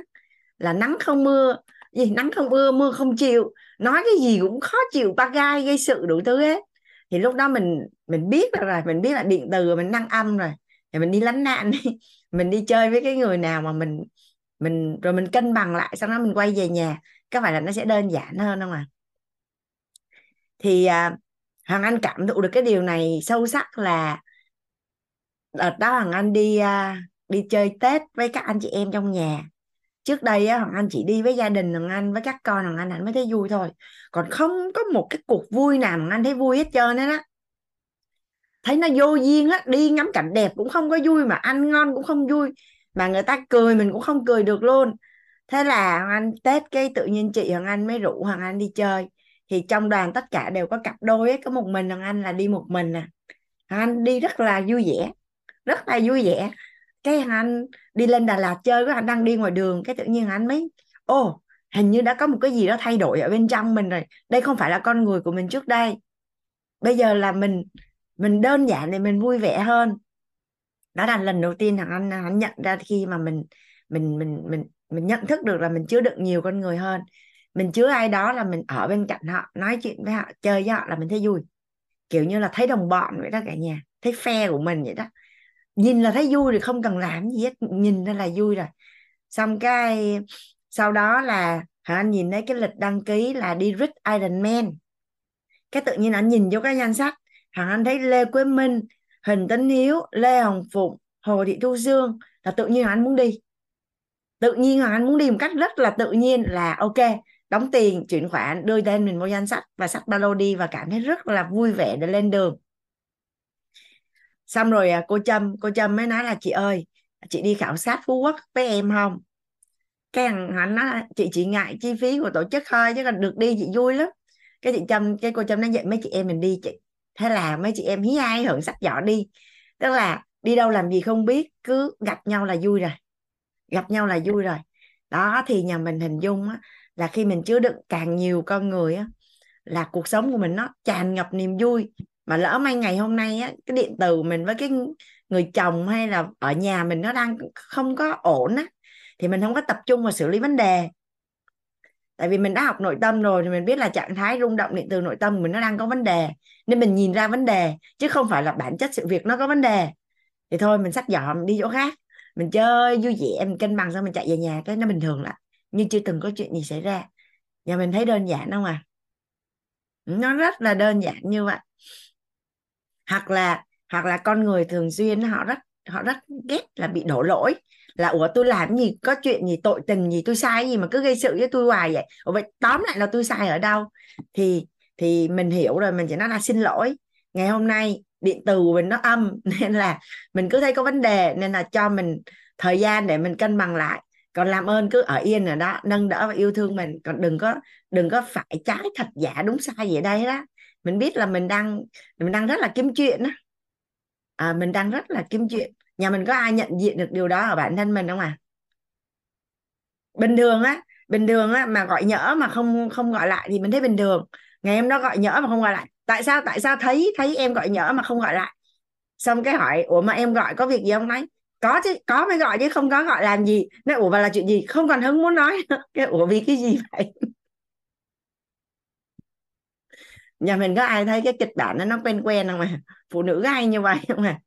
là nắng không mưa, gì nắng không mưa, mưa không chịu, nói cái gì cũng khó chịu, ba gai gây sự đủ thứ hết. Thì lúc đó mình mình biết là rồi, mình biết là điện từ mình năng âm rồi, thì mình đi lánh nạn đi, mình đi chơi với cái người nào mà mình mình rồi mình cân bằng lại, sau đó mình quay về nhà, các bạn là nó sẽ đơn giản hơn không ạ? À? Thì à, Hoàng Anh cảm thụ được cái điều này sâu sắc là đợt đó Hoàng Anh đi à, đi chơi Tết với các anh chị em trong nhà. Trước đây á, Hoàng Anh chỉ đi với gia đình Hoàng Anh, với các con Hoàng Anh, Hoàng Anh mới thấy vui thôi. Còn không có một cái cuộc vui nào Hoàng Anh thấy vui hết trơn hết á. Thấy nó vô duyên á, đi ngắm cảnh đẹp cũng không có vui, mà ăn ngon cũng không vui, mà người ta cười mình cũng không cười được luôn. Thế là Hoàng Anh Tết cái tự nhiên chị Hoàng Anh mới rủ Hoàng Anh đi chơi. Thì trong đoàn tất cả đều có cặp đôi ấy, có một mình Hoàng Anh là đi một mình nè. Hoàng Anh đi rất là vui vẻ, rất là vui vẻ. Cái anh đi lên Đà Lạt chơi, cái anh đang đi ngoài đường, cái tự nhiên anh mới ô oh, hình như đã có một cái gì đó thay đổi ở bên trong mình rồi, đây không phải là con người của mình trước đây, bây giờ là mình mình đơn giản để mình vui vẻ hơn. Đó là lần đầu tiên thằng anh, anh nhận ra khi mà mình mình mình mình mình nhận thức được là mình chứa đựng nhiều con người hơn, mình chứa ai đó là mình ở bên cạnh họ, nói chuyện với họ, chơi với họ là mình thấy vui, kiểu như là thấy đồng bọn vậy đó cả nhà, thấy phe của mình vậy đó. Nhìn là thấy vui rồi, không cần làm gì hết, nhìn ra là vui rồi. Xong cái sau đó là anh nhìn thấy cái lịch đăng ký là đi rít Ironman, cái tự nhiên anh nhìn vô cái danh sách, Hoàng Anh thấy Lê Quế Minh, Hình Tín Hiếu, Lê Hồng Phụng, Hồ Thị Thu Dương, là tự nhiên Hoàng Anh muốn đi. Tự nhiên Hoàng Anh muốn đi một cách rất là tự nhiên, là ok, đóng tiền, chuyển khoản, đưa tên mình vô danh sách và xách ba lô đi, và cảm thấy rất là vui vẻ để lên đường. Xong rồi cô Trâm, cô Trâm mới nói là chị ơi, chị đi khảo sát Phú Quốc với em không? Cái anh nói là chị chỉ ngại chi phí của tổ chức thôi, chứ còn được đi chị vui lắm. Cái chị Trâm, cái cô Trâm nói vậy mấy chị em mình đi chị. Thế là mấy chị em hí ai hưởng sách giỏ đi. Tức là đi đâu làm gì không biết, cứ gặp nhau là vui rồi. Gặp nhau là vui rồi. Đó thì nhà mình hình dung á, là khi mình chứa đựng càng nhiều con người á, là cuộc sống của mình nó tràn ngập niềm vui. Mà lỡ may ngày hôm nay á, cái điện từ mình với cái người chồng hay là ở nhà mình nó đang không có ổn á, thì mình không có tập trung vào xử lý vấn đề. Tại vì mình đã học nội tâm rồi thì mình biết là trạng thái rung động điện từ nội tâm mình nó đang có vấn đề, nên mình nhìn ra vấn đề chứ không phải là bản chất sự việc nó có vấn đề. Thì thôi mình xách giỏ mình đi chỗ khác, mình chơi vui vẻ, mình cân bằng xong mình chạy về nhà, cái nó bình thường lại, nhưng chưa từng có chuyện gì xảy ra. Nhà mình thấy đơn giản không à? Nó rất là đơn giản như vậy. Hoặc là hoặc là con người thường xuyên họ rất họ rất ghét là bị đổ lỗi, là ủa tôi làm gì, có chuyện gì, tội tình gì, tôi sai gì mà cứ gây sự với tôi hoài vậy, ủa vậy tóm lại là tôi sai ở đâu. Thì thì mình hiểu rồi, mình chỉ nói là xin lỗi, ngày hôm nay điện từ của mình nó âm nên là mình cứ thấy có vấn đề, nên là cho mình thời gian để mình cân bằng lại. Còn làm ơn cứ ở yên ở đó, nâng đỡ và yêu thương mình, còn đừng có đừng có phải trái thật giả đúng sai gì ở đây đó. Mình biết là mình đang mình đang rất là kiếm chuyện á, à, mình đang rất là kiếm chuyện. Nhà mình có ai nhận diện được điều đó ở bản thân mình không à? Bình thường á, bình thường á mà gọi nhỡ mà không không gọi lại thì mình thấy bình thường. Ngày em đó gọi nhỡ mà không gọi lại, tại sao tại sao thấy thấy em gọi nhỡ mà không gọi lại, xong cái hỏi ủa mà em gọi có việc gì không, nói có chứ, có mới gọi chứ không có gọi làm gì, nói ủa và là chuyện gì, không còn hứng muốn nói nữa. Cái ủa vì cái gì vậy? Nhà mình có ai thấy cái kịch bản đó nó quen quen không à? Phụ nữ có ai như vậy không à?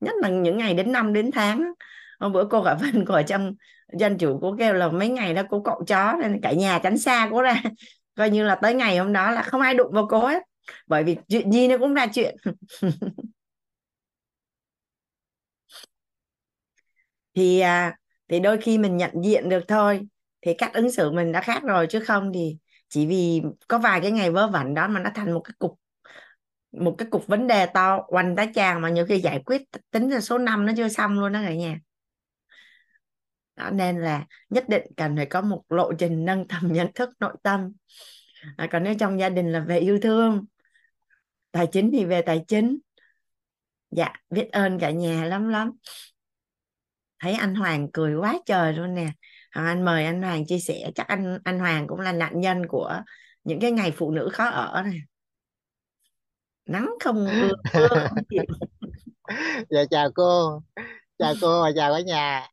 Nhất là những ngày đến năm đến tháng. Hôm bữa cô gọi Vân, cô ở trong dân chủ, cô kêu là mấy ngày đó cô cậu chó, nên cả nhà tránh xa cô ra. Coi như là tới ngày hôm đó là không ai đụng vào cô hết, bởi vì chuyện gì nó cũng ra chuyện. thì, thì đôi khi mình nhận diện được thôi, thì cách ứng xử mình đã khác rồi, chứ không thì chỉ vì có vài cái ngày vớ vẩn đó mà nó thành một cái cục một cái cục vấn đề to hoành tá tràng, mà nhiều khi giải quyết tính là số năm nó chưa xong luôn đó cả nhà. Đó, nên là nhất định cần phải có một lộ trình nâng tầm nhận thức nội tâm. À, còn nếu trong gia đình là về yêu thương, tài chính thì về tài chính. Dạ, biết ơn cả nhà lắm lắm. Thấy anh Hoàng cười quá trời luôn nè. Hoàng Anh mời anh Hoàng chia sẻ. Chắc anh anh Hoàng cũng là nạn nhân của những cái ngày phụ nữ khó ở này. Nắng không mưa, mưa không chịu. Dạ chào cô. Chào cô và chào cả nhà.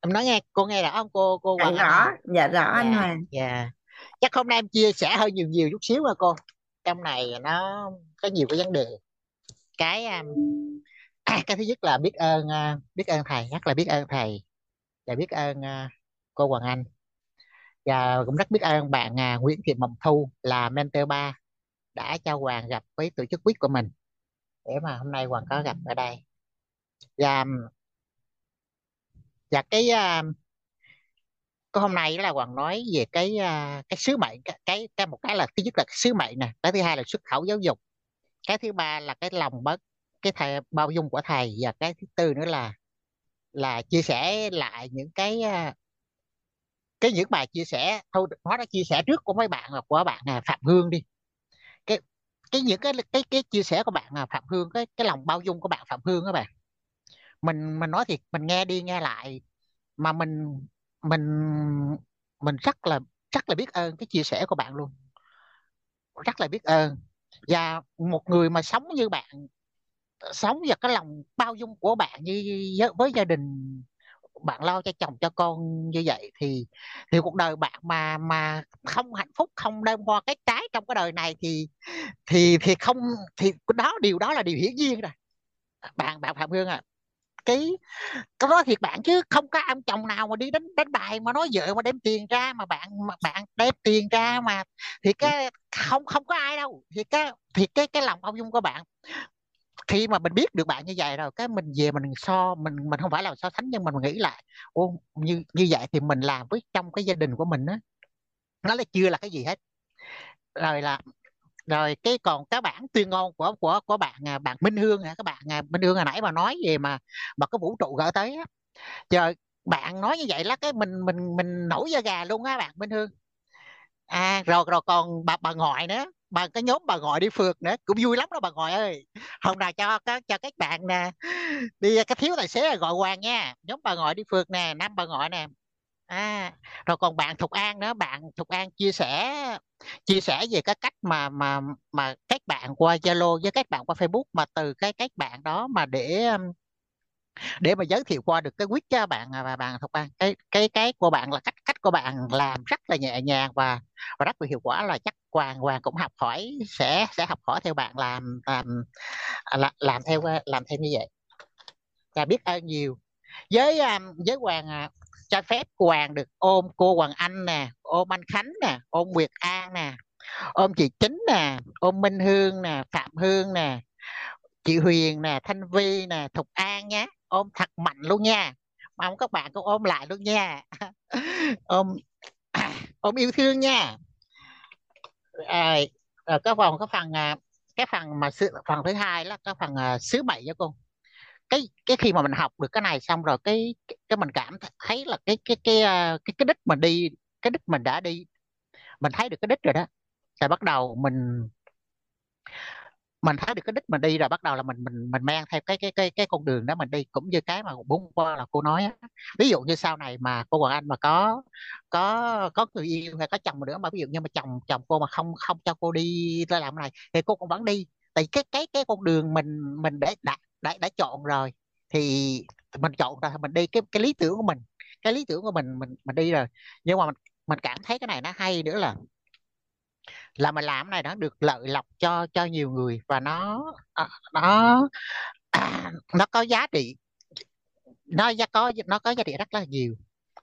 Em nói nghe, cô nghe rõ không cô? Cô dạ, rõ, dạ rõ dạ, anh Hoàng. Dạ. Chắc hôm nay em chia sẻ hơi nhiều nhiều chút xíu mà cô. Trong này nó có nhiều cái vấn đề. Cái cái thứ nhất là biết ơn biết ơn thầy, rất là biết ơn thầy và biết ơn cô Hoàng Anh. Và cũng rất biết ơn bạn Nguyễn Thị Mộng Thu là mentor ba đã cho Hoàng gặp với tổ chức quýt của mình. Để mà hôm nay Hoàng có gặp ở đây. Và Và cái, cái hôm nay là Hoàng nói về cái cái sứ mệnh, cái cái một cái là thứ nhất là cái sứ mệnh nè, cái thứ hai là xuất khẩu giáo dục, cái thứ ba là cái lòng bất cái thầy, bao dung của thầy, và cái thứ tư nữa là là chia sẻ lại những cái cái những bài chia sẻ thôi hóa đã chia sẻ trước của mấy bạn là của bạn Phạm Hương đi. Cái cái những cái cái cái chia sẻ của bạn Phạm Hương, cái cái lòng bao dung của bạn Phạm Hương các bạn. Mình mình nói thiệt, mình nghe đi nghe lại mà mình mình mình rất là rất là biết ơn cái chia sẻ của bạn luôn, rất là biết ơn. Và một người mà sống như bạn, sống và cái lòng bao dung của bạn như với gia đình, bạn lo cho chồng cho con như vậy thì thì cuộc đời bạn mà mà không hạnh phúc, không đơm hoa cái trái trong cái đời này thì thì thì không thì đó điều đó là điều hiển nhiên rồi. Bạn bạn Phạm Hương à, cái cái đó thiệt bạn chứ không có ông chồng nào mà đi đánh đánh bài mà nói vợ mà đem tiền ra mà bạn mà bạn đem tiền ra mà thì cái không không có ai đâu. Thì cái thì cái cái lòng bao dung của bạn, khi mà mình biết được bạn như vậy rồi cái mình về mình so mình mình không phải là so sánh, nhưng mình nghĩ lại ô như như vậy thì mình làm với trong cái gia đình của mình á nó là chưa là cái gì hết rồi. Là rồi cái còn các bản tuyên ngôn của của của bạn bạn Minh Hương các bạn Minh Hương hồi nãy mà nói về mà mà cái vũ trụ gỡ tới á, trời bạn nói như vậy là cái mình mình mình nổi da gà luôn á bạn Minh Hương. À rồi rồi còn bà bà Ngoại nữa, bà cái nhóm bà Ngoại đi phượt nữa cũng vui lắm đó bà Ngoại ơi. Hôm nay cho các cho các bạn nè đi cái thiếu tài xế là gọi Hoàng nha, nhóm bà Ngoại đi phượt nè, năm bà Ngoại nè. À, rồi còn bạn Thục An nữa, bạn Thục An chia sẻ chia sẻ về cái cách mà mà mà các bạn qua Zalo với các bạn qua Facebook, mà từ cái các bạn đó mà để để mà giới thiệu qua được cái quýt cho bạn và bạn Thục An. Cái cái cái của bạn là cách cách của bạn làm rất là nhẹ nhàng và, và rất là hiệu quả, là chắc Hoàng Hoàng cũng học hỏi sẽ sẽ học hỏi theo bạn làm làm làm, làm theo làm theo như vậy. Và biết ơn nhiều. Với với Hoàng cho phép Hoàng được ôm cô Hoàng Anh nè, ôm anh Khánh nè, ôm Nguyệt An nè, ôm chị Chính nè, ôm Minh Hương nè, Phạm Hương nè, chị Huyền nè, Thanh Vi nè, Thục An nhé, ôm thật mạnh luôn nha, mong các bạn cũng ôm lại luôn nha. Ôm ôm yêu thương nha. À, cái vòng cái phần cái phần mà phần thứ hai là cái phần uh, sứ mệnh cho cô. Cái cái khi mà mình học được cái này xong rồi cái cái, cái mình cảm thấy là cái cái cái cái cái đích mình đi, cái đích mình đã đi, mình thấy được cái đích rồi đó. Rồi bắt đầu mình mình thấy được cái đích mình đi rồi bắt đầu là mình mình mình mang theo cái cái cái cái con đường đó mình đi, cũng như cái mà bốn qua là cô nói á. Ví dụ như sau này mà cô Hoàng Anh mà có có có người yêu hay có chồng nữa, mà ví dụ như mà chồng chồng cô mà không không cho cô đi ra làm này thì cô cũng vẫn đi. Tại cái cái cái con đường mình mình để đã đã đã chọn rồi thì mình chọn rồi mình đi cái cái lý tưởng của mình, cái lý tưởng của mình mình mình đi rồi. Nhưng mà mình mình cảm thấy cái này nó hay nữa là là mình làm cái này nó được lợi lộc cho cho nhiều người và nó nó nó có giá trị, nó có nó có giá trị rất là nhiều.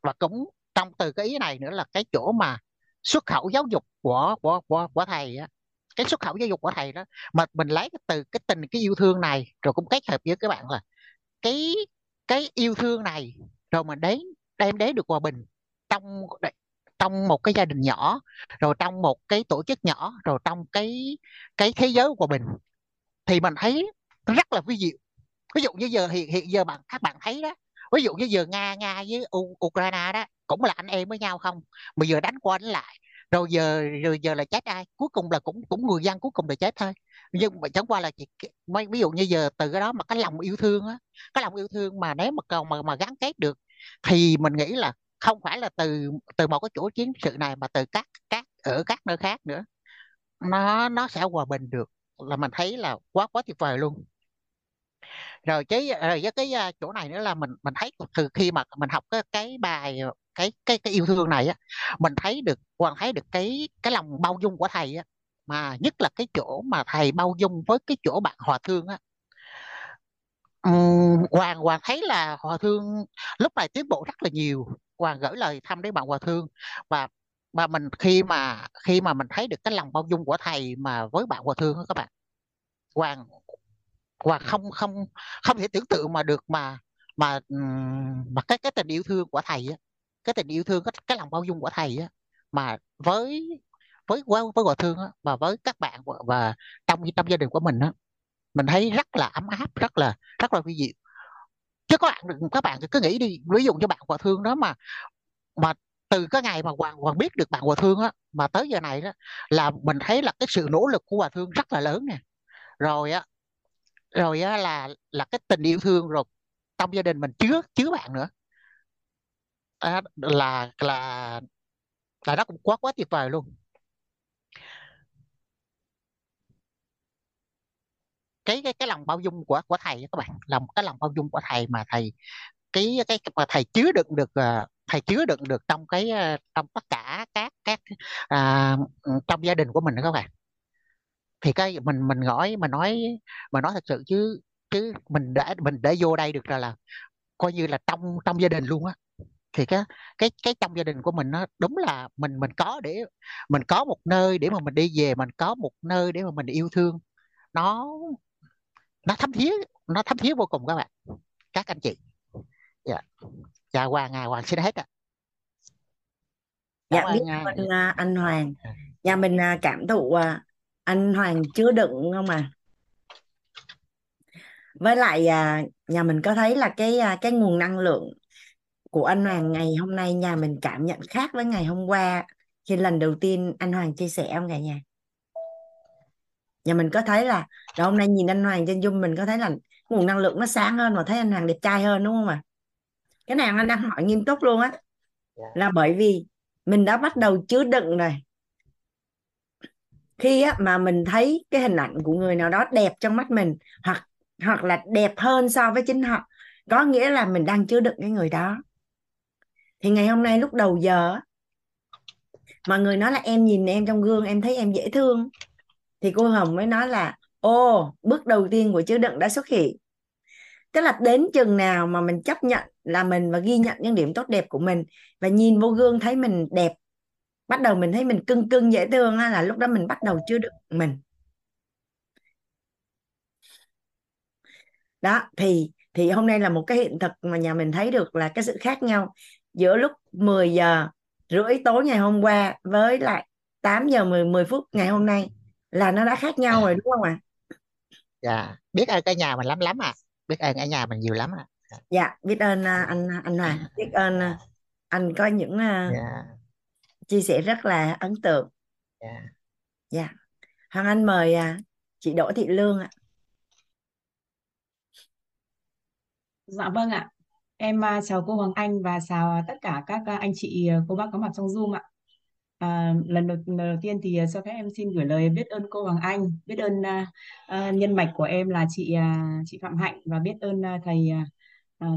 Và cũng trong từ cái ý này nữa là cái chỗ mà xuất khẩu giáo dục của của của của thầy á, cái xuất khẩu giáo dục của thầy đó mà mình lấy từ cái tình cái yêu thương này rồi cũng kết hợp với các bạn là cái cái yêu thương này rồi mà đến đem đến được hòa bình trong trong một cái gia đình nhỏ, rồi trong một cái tổ chức nhỏ, rồi trong cái cái thế giới của mình thì mình thấy rất là vi diệu. Ví dụ như giờ hiện hiện giờ bạn các bạn thấy đó, Ví dụ như giờ Nga Nga với U Ukraine đó cũng là anh em với nhau không, mà giờ đánh qua đánh lại rồi giờ rồi giờ là chết ai, cuối cùng là cũng cũng người dân cuối cùng là chết thôi. Nhưng mà chẳng qua là chỉ, ví dụ như giờ từ cái đó mà cái lòng yêu thương á, cái lòng yêu thương mà nếu mà còn mà mà gắn kết được thì mình nghĩ là không phải là từ từ một cái chỗ chiến sự này mà từ các các ở các nơi khác nữa nó nó sẽ hòa bình được, là mình thấy là quá quá tuyệt vời luôn. Rồi chứ rồi với cái chỗ này nữa là mình mình thấy từ khi mà mình học cái cái bài cái cái cái yêu thương này á, mình thấy được hoàn thấy được cái cái lòng bao dung của thầy á, mà nhất là cái chỗ mà thầy bao dung với cái chỗ bạn Hòa Thương á. Uhm, Hoàng Hoàng thấy là Hòa Thương lúc này tiến bộ rất là nhiều. Hoàng gửi lời thăm đến bạn Hòa Thương, và và mình khi mà khi mà mình thấy được cái lòng bao dung của thầy mà với bạn Hòa Thương đó các bạn, Hoàng Hoàng không không không thể tưởng tượng mà được mà mà mà cái cái tình yêu thương của thầy á, cái tình yêu thương cái, cái lòng bao dung của thầy á, mà với với với với Hòa Thương á, và với các bạn và trong trong gia đình của mình á, mình thấy rất là ấm áp, rất là rất là vi diệu. Chứ các bạn đừng, các bạn cứ nghĩ đi, ví dụ cho bạn Hòa Thương đó mà mà từ cái ngày mà Hoàng Hoàng biết được bạn Hòa Thương á mà tới giờ này đó là mình thấy là cái sự nỗ lực của Hòa Thương rất là lớn nè. Rồi á rồi á là là cái tình yêu thương rồi trong gia đình mình chứa chứa bạn nữa. À, là là là nó cũng quá quá tuyệt vời luôn. Cái, cái cái lòng bao dung của của thầy các bạn, lòng cái lòng bao dung của thầy mà thầy cái cái mà thầy chứa đựng được thầy chứa đựng được trong cái trong tất cả các các à, trong gia đình của mình các bạn. Thì cái mình mình gọi mà nói mà nói thật sự chứ chứ mình đã mình để vô đây được rồi là coi như là trong trong gia đình luôn á. Thì cái cái cái trong gia đình của mình nó đúng là mình mình có để mình có một nơi để mà mình đi về, mình có một nơi để mà mình yêu thương, nó nó thấm thía nó thấm thía vô cùng các bạn, các anh chị. Dạ, dạ Hoàng à, Hoàng xin hết ạ. Dạ, biết anh, anh Hoàng. Dạ mình cảm thụ anh Hoàng chứa đựng không à. Với lại nhà mình có thấy là cái cái nguồn năng lượng của anh Hoàng ngày hôm nay nhà mình cảm nhận khác với ngày hôm qua khi lần đầu tiên anh Hoàng chia sẻ không cả nhà? Nhà mình có thấy là rồi hôm nay nhìn anh Hoàng trên Zoom mình có thấy là nguồn năng lượng nó sáng hơn và thấy anh Hoàng đẹp trai hơn đúng không ạ? À? Cái này anh đang hỏi nghiêm túc luôn á. Là bởi vì mình đã bắt đầu chứa đựng rồi. Khi á, mà mình thấy cái hình ảnh của người nào đó đẹp trong mắt mình hoặc hoặc là đẹp hơn so với chính họ, có nghĩa là mình đang chứa đựng cái người đó. Thì ngày hôm nay lúc đầu giờ mọi người nói là em nhìn em trong gương em thấy em dễ thương. Thì cô Hồng mới nói là ô, bước đầu tiên của chứa đựng đã xuất hiện. Tức là đến chừng nào mà mình chấp nhận là mình và ghi nhận những điểm tốt đẹp của mình và nhìn vô gương thấy mình đẹp, bắt đầu mình thấy mình cưng cưng dễ thương, là lúc đó mình bắt đầu chứa đựng mình. Đó, thì thì hôm nay là một cái hiện thực mà nhà mình thấy được là cái sự khác nhau giữa lúc mười giờ rưỡi tối ngày hôm qua với lại tám giờ mười phút ngày hôm nay. Là nó đã khác nhau à. Rồi đúng không ạ? Dạ, biết ơn cả nhà mình lắm lắm ạ. À. Biết ơn cả nhà mình nhiều lắm ạ. À. Dạ, biết ơn anh anh Hoàng, biết ơn anh có những dạ. chia sẻ rất là ấn tượng. Dạ. Dạ. Hoàng Anh mời chị Đỗ Thị Lương ạ. Dạ vâng ạ. Em chào cô Hoàng Anh và chào tất cả các anh chị cô bác có mặt trong Zoom ạ. À, lần, đầu, lần đầu tiên thì cho phép em xin gửi lời biết ơn cô Hoàng Anh, biết ơn uh, nhân mạch của em là chị uh, chị Phạm Hạnh và biết ơn uh, thầy uh,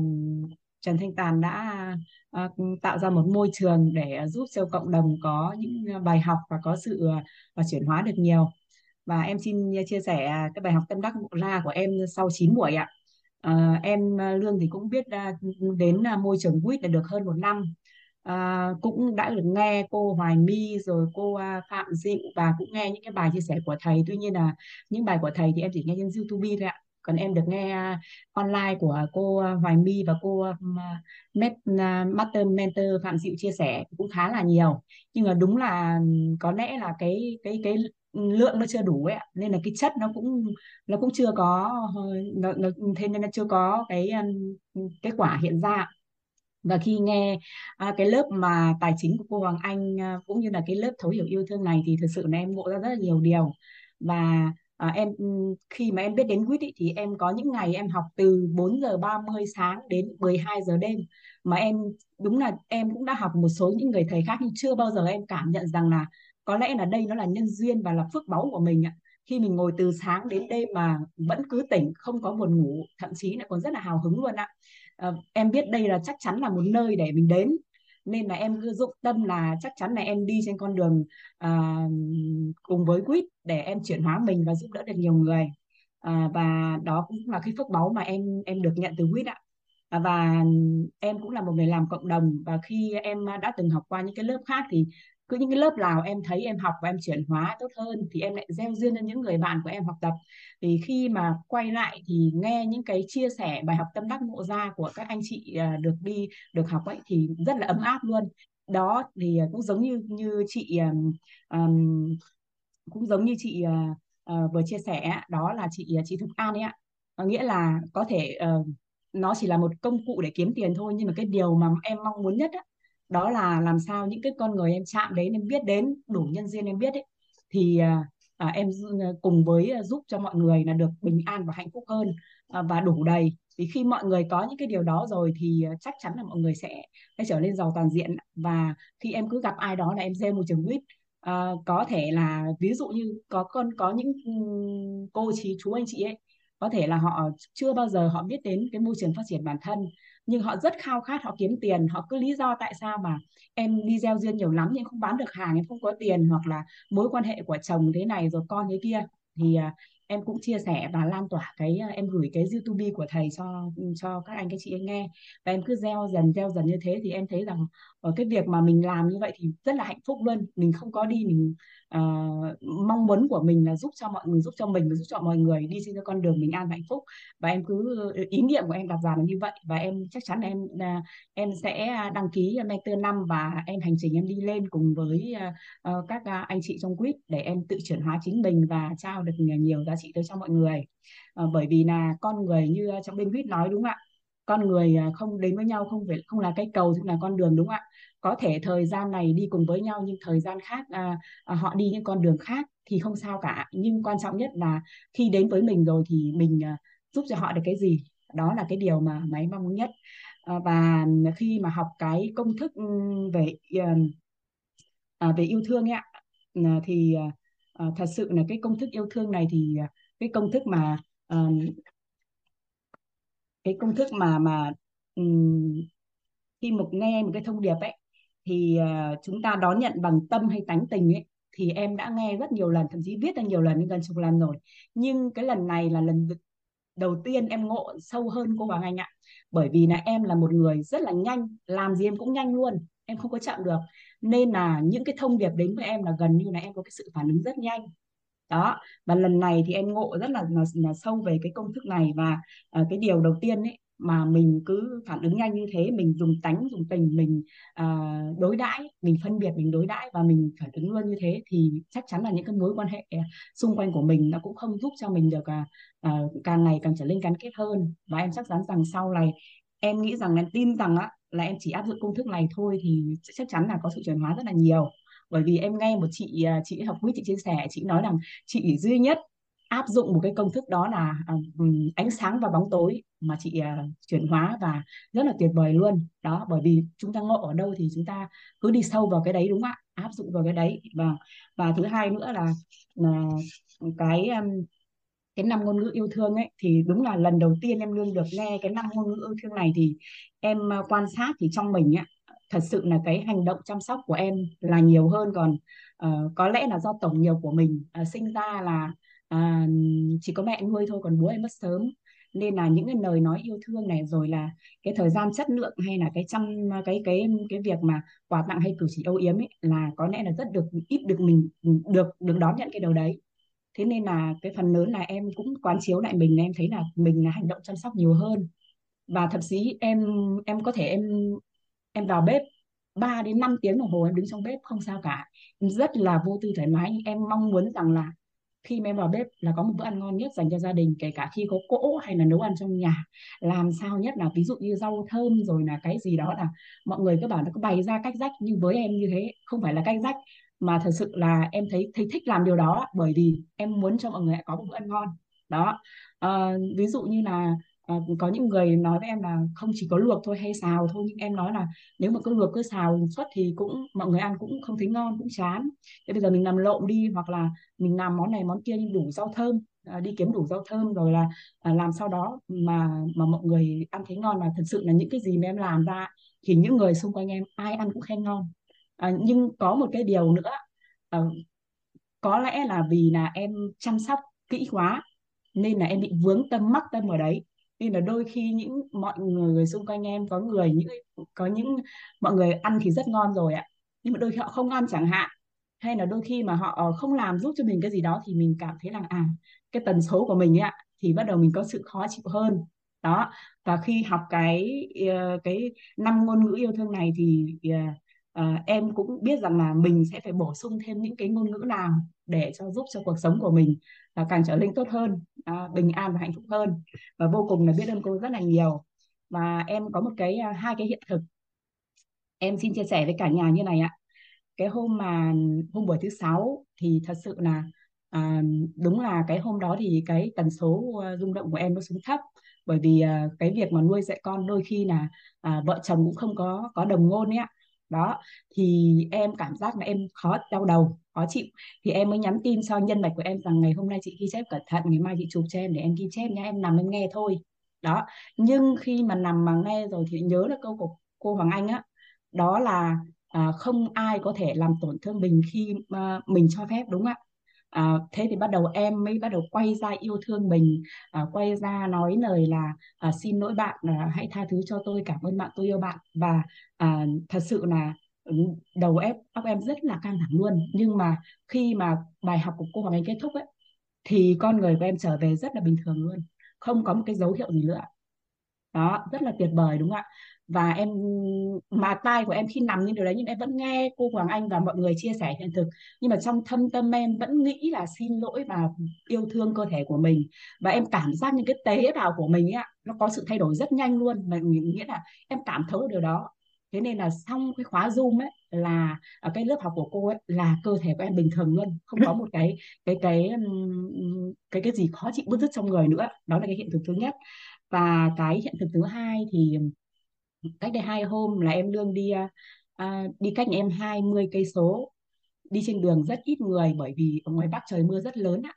Trần Thanh Toàn đã uh, tạo ra một môi trường để giúp cho cộng đồng có những bài học và có sự và chuyển hóa được nhiều. Và em xin chia sẻ cái bài học tâm đắc ngộ ra của em sau chín buổi ạ. Uh, em Lương thì cũng biết uh, đến môi trường vê i tê là được hơn một năm. À, cũng đã được nghe cô Hoài My rồi cô uh, Phạm Dịu và cũng nghe những cái bài chia sẻ của thầy. Tuy nhiên là những bài của thầy thì em chỉ nghe trên YouTube thôi ạ. Còn em được nghe uh, online của cô uh, Hoài My và cô uh, Master Mentor Phạm Dịu chia sẻ cũng khá là nhiều. Nhưng mà đúng là có lẽ là cái cái cái lượng nó chưa đủ ấy, nên là cái chất nó cũng nó cũng chưa có nó, nó, thế nên nó chưa có cái kết quả hiện ra. Và khi nghe à, cái lớp mà tài chính của cô Hoàng Anh à, cũng như là cái lớp thấu hiểu yêu thương này thì thực sự là em ngộ ra rất là nhiều điều. Và à, em khi mà em biết đến guýt thì em có những ngày em học từ bốn giờ ba mươi sáng đến mười hai giờ đêm, mà em đúng là em cũng đã học một số những người thầy khác nhưng chưa bao giờ em cảm nhận rằng là có lẽ là đây nó là nhân duyên và là phước báu của mình ạ. Khi mình ngồi từ sáng đến đêm mà vẫn cứ tỉnh, không có buồn ngủ, thậm chí lại còn rất là hào hứng luôn ạ. À, em biết đây là chắc chắn là một nơi để mình đến, nên là em cứ dụng tâm là chắc chắn là em đi trên con đường à, cùng với quýt để em chuyển hóa mình và giúp đỡ được nhiều người. À, và đó cũng là cái phước báu mà em em được nhận từ quýt ạ. À, và em cũng là một người làm cộng đồng, và khi em đã từng học qua những cái lớp khác thì cứ những cái lớp nào em thấy em học và em chuyển hóa tốt hơn thì em lại gieo duyên cho những người bạn của em học tập. Thì khi mà quay lại thì nghe những cái chia sẻ bài học tâm đắc ngộ ra của các anh chị được đi được học ấy thì rất là ấm áp luôn. Đó thì cũng giống như như chị um, cũng giống như chị uh, vừa chia sẻ, đó là chị chị Thục An ấy ạ. Nghĩa là có thể uh, nó chỉ là một công cụ để kiếm tiền thôi, nhưng mà cái điều mà em mong muốn nhất á, đó là làm sao những cái con người em chạm đến, em biết đến, đủ nhân duyên em biết ấy, thì à, em cùng với giúp cho mọi người là được bình an và hạnh phúc hơn à, và đủ đầy. Thì khi mọi người có những cái điều đó rồi thì chắc chắn là mọi người sẽ, sẽ trở lên giàu toàn diện. Và khi em cứ gặp ai đó là em gieo một trường quýt. À, có thể là ví dụ như có con có những cô chị, chú anh chị ấy, có thể là họ chưa bao giờ họ biết đến cái môi trường phát triển bản thân, nhưng họ rất khao khát, họ kiếm tiền, họ cứ lý do tại sao mà em đi gieo duyên nhiều lắm nhưng không bán được hàng, em không có tiền, hoặc là mối quan hệ của chồng thế này rồi con thế kia. Thì à, em cũng chia sẻ và lan tỏa cái, em gửi cái YouTube của thầy cho cho các anh các chị nghe, và em cứ gieo dần gieo dần như thế thì em thấy rằng ở cái việc mà mình làm như vậy thì rất là hạnh phúc luôn. Mình không có đi mình uh, mong muốn của mình là giúp cho mọi người, giúp cho mình và giúp cho mọi người đi trên con đường bình an và hạnh phúc. Và em cứ ý niệm của em đặt ra là như vậy, và em chắc chắn là em uh, em sẽ đăng ký mentor năm và em hành trình em đi lên cùng với uh, uh, các uh, anh chị trong quýt để em tự chuyển hóa chính mình và trao được nhiều giá trị tới cho mọi người. Uh, bởi vì là con người như trong bên quýt nói đúng không ạ? Con người không đến với nhau không phải không là cái cầu, cũng là con đường đúng không ạ? Có thể thời gian này đi cùng với nhau nhưng thời gian khác à, họ đi những con đường khác thì không sao cả. Nhưng quan trọng nhất là khi đến với mình rồi thì mình à, giúp cho họ được cái gì? Đó là cái điều mà máy mong muốn nhất. À, và khi mà học cái công thức về à, về yêu thương ấy ạ, thì à, thật sự là cái công thức yêu thương này thì cái công thức mà à, cái công thức mà mà um, khi một nghe một cái thông điệp ấy thì uh, chúng ta đón nhận bằng tâm hay tánh tình ấy, thì em đã nghe rất nhiều lần, thậm chí viết ra nhiều lần, đến gần chục lần rồi. Nhưng cái lần này là lần đầu tiên em ngộ sâu hơn cô Hoàng Anh ạ. Bởi vì là em là một người rất là nhanh, làm gì em cũng nhanh luôn, em không có chậm được, nên là những cái thông điệp đến với em là gần như là em có cái sự phản ứng rất nhanh. Đó, và lần này thì em ngộ rất là, là, là sâu về cái công thức này. Và uh, cái điều đầu tiên ấy, mà mình cứ phản ứng nhanh như thế, mình dùng tánh, dùng tình, mình uh, đối đãi, mình phân biệt, mình đối đãi và mình phản ứng luôn như thế thì chắc chắn là những cái mối quan hệ xung quanh của mình nó cũng không giúp cho mình được uh, càng ngày càng trở nên gắn kết hơn. Và em chắc chắn rằng sau này em nghĩ rằng, em tin rằng á, là em chỉ áp dụng công thức này thôi thì chắc chắn là có sự chuyển hóa rất là nhiều. Bởi vì em nghe một chị chị học quýt, chị chia sẻ, chị nói rằng chị duy nhất áp dụng một cái công thức đó là ánh sáng và bóng tối mà chị chuyển hóa, và rất là tuyệt vời luôn. Đó, bởi vì chúng ta ngộ ở đâu thì chúng ta cứ đi sâu vào cái đấy đúng không ạ? Áp dụng vào cái đấy. Và và thứ hai nữa là, là cái cái năm ngôn ngữ yêu thương ấy, thì đúng là lần đầu tiên em luôn được nghe cái năm ngôn ngữ yêu thương này thì em quan sát thì trong mình ấy, thật sự là cái hành động chăm sóc của em là nhiều hơn. Còn uh, có lẽ là do tổng nhiều của mình, uh, sinh ra là uh, chỉ có mẹ nuôi thôi, còn bố em mất sớm, nên là những cái lời nói yêu thương này, rồi là cái thời gian chất lượng, hay là cái chăm cái cái cái việc mà quà tặng hay cử chỉ âu yếm ấy, là có lẽ là rất được ít được mình được được đón nhận cái điều đấy. Thế nên là cái phần lớn là em cũng quán chiếu lại mình, em thấy là mình là hành động chăm sóc nhiều hơn. Và thậm chí em em có thể em em vào bếp ba đến năm tiếng đồng hồ em đứng trong bếp không sao cả. Em rất là vô tư thoải mái, nhưng em mong muốn rằng là khi mà em vào bếp là có một bữa ăn ngon nhất dành cho gia đình, kể cả khi có cỗ hay là nấu ăn trong nhà. Làm sao nhất là ví dụ như rau thơm rồi là cái gì đó là mọi người cứ bảo nó cứ bày ra cách rách, nhưng với em như thế không phải là cách rách, mà thật sự là em thấy, thấy thích làm điều đó, bởi vì em muốn cho mọi người có một bữa ăn ngon. Đó, à, ví dụ như là à, có những người nói với em là không chỉ có luộc thôi hay xào thôi, nhưng em nói là nếu mà cứ luộc cứ xào suốt thì cũng mọi người ăn cũng không thấy ngon, cũng chán. Thế bây giờ mình làm lộn đi, hoặc là mình làm món này món kia nhưng đủ rau thơm, à, đi kiếm đủ rau thơm rồi là à, làm sau đó mà mà mọi người ăn thấy ngon. Mà thật sự là những cái gì mà em làm ra thì những người xung quanh em ai ăn cũng khen ngon. À, nhưng có một cái điều nữa, à, có lẽ là vì là em chăm sóc kỹ quá nên là em bị vướng tâm, mắc tâm ở đấy. Nên là đôi khi những mọi người xung quanh em có người những có những mọi người ăn thì rất ngon rồi ạ, nhưng mà đôi khi họ không ăn chẳng hạn, hay là đôi khi mà họ không làm giúp cho mình cái gì đó thì mình cảm thấy là à cái tần số của mình ấy ạ, thì bắt đầu mình có sự khó chịu hơn. Đó, và khi học cái cái năm ngôn ngữ yêu thương này thì à, em cũng biết rằng là mình sẽ phải bổ sung thêm những cái ngôn ngữ nào để cho giúp cho cuộc sống của mình là càng trở nên tốt hơn, à, bình an và hạnh phúc hơn. Và vô cùng là biết ơn cô rất là nhiều. Và em có một cái hai cái hiện thực em xin chia sẻ với cả nhà như này ạ. Cái hôm mà hôm buổi thứ sáu thì thật sự là à, đúng là cái hôm đó thì cái tần số rung động của em nó xuống thấp, bởi vì à, cái việc mà nuôi dạy con đôi khi là à, vợ chồng cũng không có có đồng ngôn ấy ạ. Đó, thì em cảm giác là em khó đau đầu, khó chịu. Thì em mới nhắn tin cho nhân mạch của em rằng ngày hôm nay chị ghi chép cẩn thận, ngày mai chị chụp cho em để em ghi chép nhá, em nằm em nghe thôi. Đó, nhưng khi mà nằm mà nghe rồi thì nhớ được câu của cô Hoàng Anh á, đó là à, không ai có thể làm tổn thương mình khi à, mình cho phép, đúng ạ. À, thế thì bắt đầu em mới bắt đầu quay ra yêu thương mình, à, quay ra nói lời là à, xin lỗi bạn, à, hãy tha thứ cho tôi, cảm ơn bạn, tôi yêu bạn. Và à, thật sự là đầu óc óc em rất là căng thẳng luôn. Nhưng mà khi mà bài học của cô Hoàng Anh kết thúc ấy, thì con người của em trở về rất là bình thường luôn, không có một cái dấu hiệu gì nữa. Đó, rất là tuyệt vời, đúng không ạ? Và em, mà tai của em khi nằm như điều đấy, nhưng em vẫn nghe cô Hoàng Anh và mọi người chia sẻ hiện thực. Nhưng mà trong thâm tâm em vẫn nghĩ là xin lỗi và yêu thương cơ thể của mình. Và em cảm giác những cái tế bào của mình ấy, nó có sự thay đổi rất nhanh luôn. Nghĩa là em cảm thấu điều đó. Thế nên là xong cái khóa Zoom ấy, là ở cái lớp học của cô ấy, là cơ thể của em bình thường luôn, không có một cái cái cái cái cái gì khó chịu bứt rứt trong người nữa. Đó là cái hiện thực thứ nhất. Và cái hiện thực thứ hai thì cách đây hai hôm là em Lương đi à, đi cách nhà em hai mươi cây số, đi trên đường rất ít người bởi vì ở ngoài Bắc trời mưa rất lớn ạ.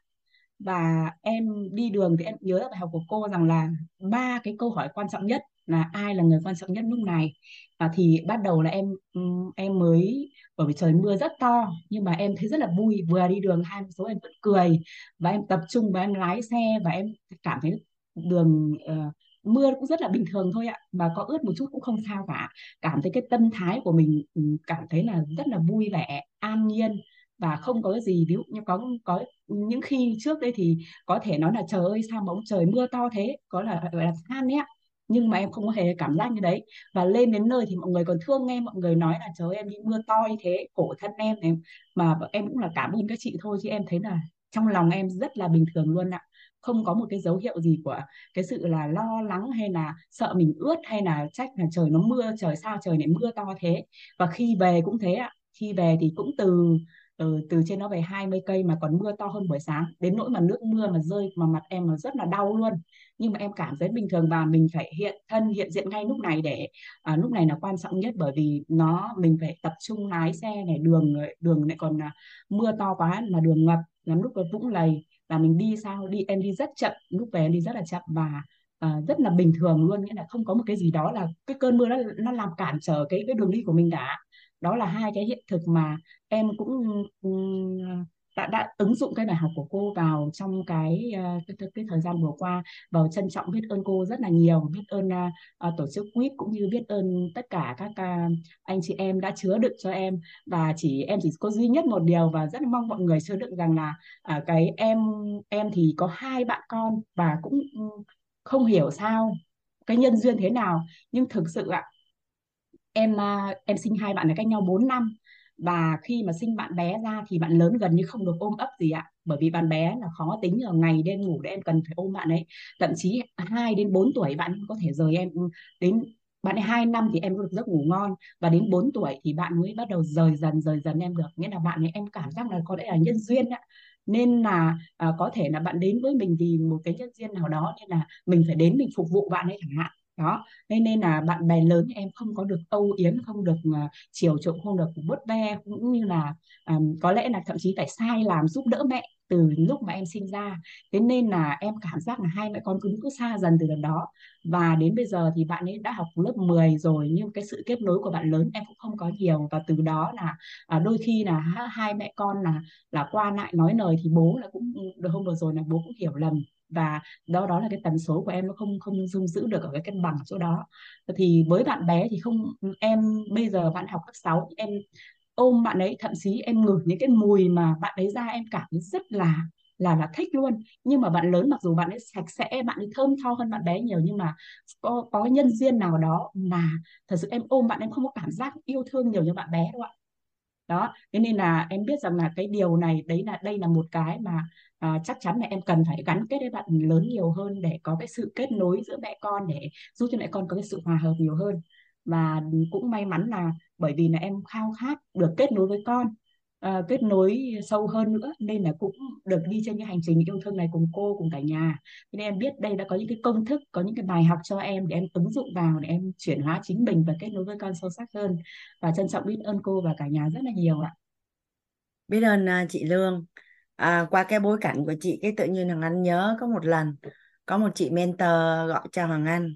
Và em đi đường thì em nhớ bài học của cô rằng là ba cái câu hỏi quan trọng nhất là ai là người quan trọng nhất lúc này. À, thì bắt đầu là em em mới, bởi vì trời mưa rất to, nhưng mà em thấy rất là vui, vừa đi đường hai mươi số em vẫn cười và em tập trung và em lái xe và em cảm thấy đường uh, mưa cũng rất là bình thường thôi ạ, mà có ướt một chút cũng không sao cả. Cảm thấy cái tâm thái của mình cảm thấy là rất là vui vẻ, an nhiên và không có gì. Ví dụ như có có những khi trước đây thì có thể nói là trời ơi sao mà ông trời mưa to thế, có là gọi là than đấy ạ. Nhưng mà em không có hề cảm giác như đấy. Và lên đến nơi thì mọi người còn thương em, mọi người nói là trời ơi, em đi mưa to như thế, khổ thân em, em mà em cũng là cảm ơn các chị thôi, chứ em thấy là trong lòng em rất là bình thường luôn ạ. Không có một cái dấu hiệu gì của cái sự là lo lắng hay là sợ mình ướt hay là trách là trời nó mưa, trời sao trời này mưa to thế. Và khi về cũng thế ạ, khi về thì cũng từ từ, từ trên nó về hai mươi cây mà còn mưa to hơn buổi sáng, đến nỗi mà nước mưa mà rơi mà mặt em mà rất là đau luôn. Nhưng mà em cảm thấy bình thường và mình phải hiện thân, hiện diện ngay lúc này để à, lúc này là quan trọng nhất, bởi vì nó mình phải tập trung lái xe này, đường đường lại còn à, mưa to quá là đường ngập, lắm lúc nó vũng lầy. Là mình đi sao đi em đi rất chậm, lúc về em đi rất là chậm và uh, rất là bình thường luôn, nghĩa là không có một cái gì đó là cái cơn mưa nó nó làm cản trở cái cái đường đi của mình đã. Đó là hai cái hiện thực mà em cũng um, đã đã ứng dụng cái bài học của cô vào trong cái uh, cái, cái thời gian vừa qua. Và trân trọng biết ơn cô rất là nhiều, biết ơn uh, tổ chức quýt cũng như biết ơn tất cả các uh, anh chị em đã chứa đựng cho em. Và chỉ em chỉ có duy nhất một điều và rất mong mọi người chứa đựng rằng là uh, cái em em thì có hai bạn con và cũng không hiểu sao cái nhân duyên thế nào, nhưng thực sự ạ, em em sinh hai bạn này cách nhau bốn năm, và khi mà sinh bạn bé ra thì bạn lớn gần như không được ôm ấp gì ạ, bởi vì bạn bé là khó tính, ở ngày đêm ngủ em cần phải ôm bạn ấy. Thậm chí hai đến bốn tuổi bạn có thể rời em, đến bạn ấy hai năm thì em có được giấc ngủ ngon, và đến bốn tuổi thì bạn mới bắt đầu rời dần rời dần em được. Nghĩa là bạn ấy em cảm giác là có lẽ là nhân duyên ạ. Nên là à, có thể là bạn đến với mình vì một cái nhân duyên nào đó, nên là mình phải đến mình phục vụ bạn ấy chẳng hạn. Đó, nên là bạn bè lớn em không có được âu yếm, không được uh, chiều chuộng, không được vuốt ve, cũng như là um, có lẽ là thậm chí phải sai làm giúp đỡ mẹ từ lúc mà em sinh ra. Thế nên là em cảm giác là hai mẹ con cứ cứ xa dần từ lần đó, và đến bây giờ thì bạn ấy đã học lớp mười rồi, nhưng cái sự kết nối của bạn lớn em cũng không có nhiều. Và từ đó là à, đôi khi là hai mẹ con là là qua lại nói lời thì bố là cũng được, hôm vừa rồi là bố cũng hiểu lầm, và đó đó là cái tần số của em nó không không dung giữ được ở cái cân bằng chỗ đó. Thì với bạn bé thì không, em bây giờ bạn học cấp sáu em ôm bạn ấy, thậm chí em ngửi những cái mùi mà bạn ấy ra em cảm thấy rất là là là thích luôn. Nhưng mà bạn lớn mặc dù bạn ấy sạch sẽ, bạn ấy thơm tho hơn bạn bé nhiều, nhưng mà có có nhân duyên nào đó là thật sự em ôm bạn em không có cảm giác yêu thương nhiều như bạn bé đâu ạ. Đó, thế nên là em biết rằng là cái điều này, đấy là đây là một cái mà à, chắc chắn là em cần phải gắn kết với bạn lớn nhiều hơn, để có cái sự kết nối giữa mẹ con, để giúp cho mẹ con có cái sự hòa hợp nhiều hơn. Và cũng may mắn là bởi vì là em khao khát được kết nối với con, à, kết nối sâu hơn nữa, nên là cũng được đi trên cái hành trình yêu thương này cùng cô, cùng cả nhà. Thế nên em biết đây đã có những cái công thức, có những cái bài học cho em để em ứng dụng vào, để em chuyển hóa chính mình và kết nối với con sâu sắc hơn. Và trân trọng biết ơn cô và cả nhà rất là nhiều ạ. Biết ơn chị Lương. À, qua cái bối cảnh của chị, cái tự nhiên Hoàng Anh nhớ có một lần có một chị mentor gọi cho Hoàng Anh,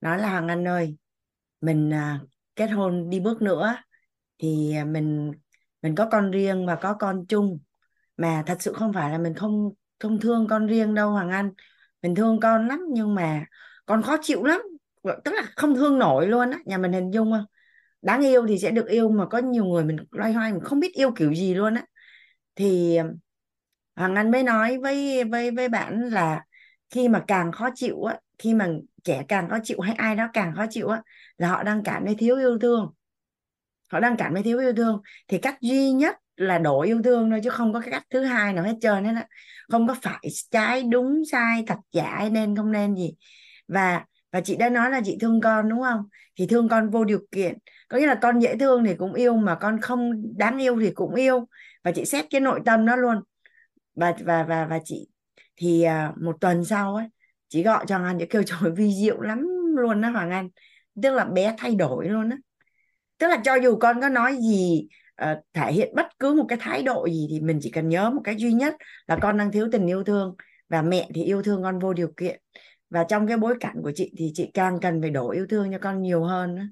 nói là Hoàng Anh ơi, mình à, kết hôn đi bước nữa thì mình mình có con riêng và có con chung, mà thật sự không phải là mình không không thương con riêng đâu Hoàng Anh, mình thương con lắm, nhưng mà con khó chịu lắm, tức là không thương nổi luôn á. Nhà mình hình dung không, đáng yêu thì sẽ được yêu, mà có nhiều người mình loay hoay mình không biết yêu kiểu gì luôn á. Thì Hoàng Anh mới nói với với với bạn là khi mà càng khó chịu á, khi mà trẻ càng khó chịu hay ai đó càng khó chịu á, là họ đang cảm thấy thiếu yêu thương. Họ đang cảm thấy thiếu yêu thương thì cách duy nhất là đổ yêu thương thôi, chứ không có cái cách thứ hai nào hết trơn hết á. Không có phải trái đúng sai, thật giả nên không nên gì. Và và chị đã nói là chị thương con đúng không? Thì thương con vô điều kiện, có nghĩa là con dễ thương thì cũng yêu, mà con không đáng yêu thì cũng yêu. Và chị xét cái nội tâm nó luôn. Và và và và chị thì một tuần sau ấy, chị gọi cho Hoàng Anh, chị kêu trời vi diệu lắm luôn đó Hoàng Anh. Tức là bé thay đổi luôn á. Tức là cho dù con có nói gì, uh, thể hiện bất cứ một cái thái độ gì, thì mình chỉ cần nhớ một cái duy nhất là con đang thiếu tình yêu thương, và mẹ thì yêu thương con vô điều kiện. Và trong cái bối cảnh của chị thì chị càng cần phải đổ yêu thương cho con nhiều hơn đó,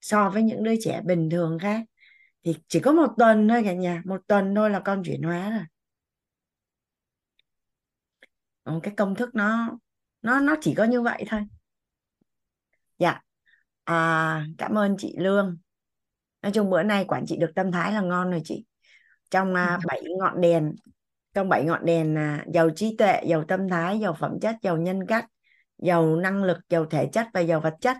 so với những đứa trẻ bình thường khác. Thì chỉ có một tuần thôi cả nhà, một tuần thôi là con chuyển hóa rồi. Còn cái công thức nó nó nó chỉ có như vậy thôi. Dạ. Yeah. À, cảm ơn chị Lương. Nói chung bữa nay quản trị được tâm thái là ngon rồi chị. Trong uh, bảy ngọn đèn, trong bảy ngọn đèn là uh, giàu trí tuệ, giàu tâm thái, giàu phẩm chất, giàu nhân cách, giàu năng lực, giàu thể chất và giàu vật chất.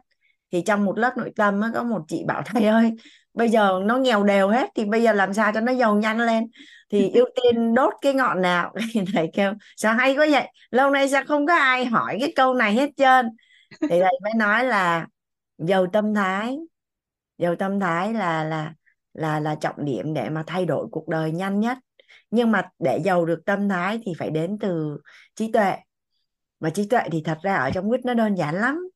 Thì trong một lớp nội tâm á, có một chị bảo thầy ơi, bây giờ nó nghèo đều hết, thì bây giờ làm sao cho nó giàu nhanh lên, thì ưu tiên đốt cái ngọn nào. Thầy kêu sao hay quá vậy, lâu nay sao không có ai hỏi cái câu này hết trơn. Thì thầy mới nói là giàu tâm thái, giàu tâm thái là là là là trọng điểm để mà thay đổi cuộc đời nhanh nhất. Nhưng mà để giàu được tâm thái thì phải đến từ trí tuệ. Mà trí tuệ thì thật ra ở trong quýt nó đơn giản lắm.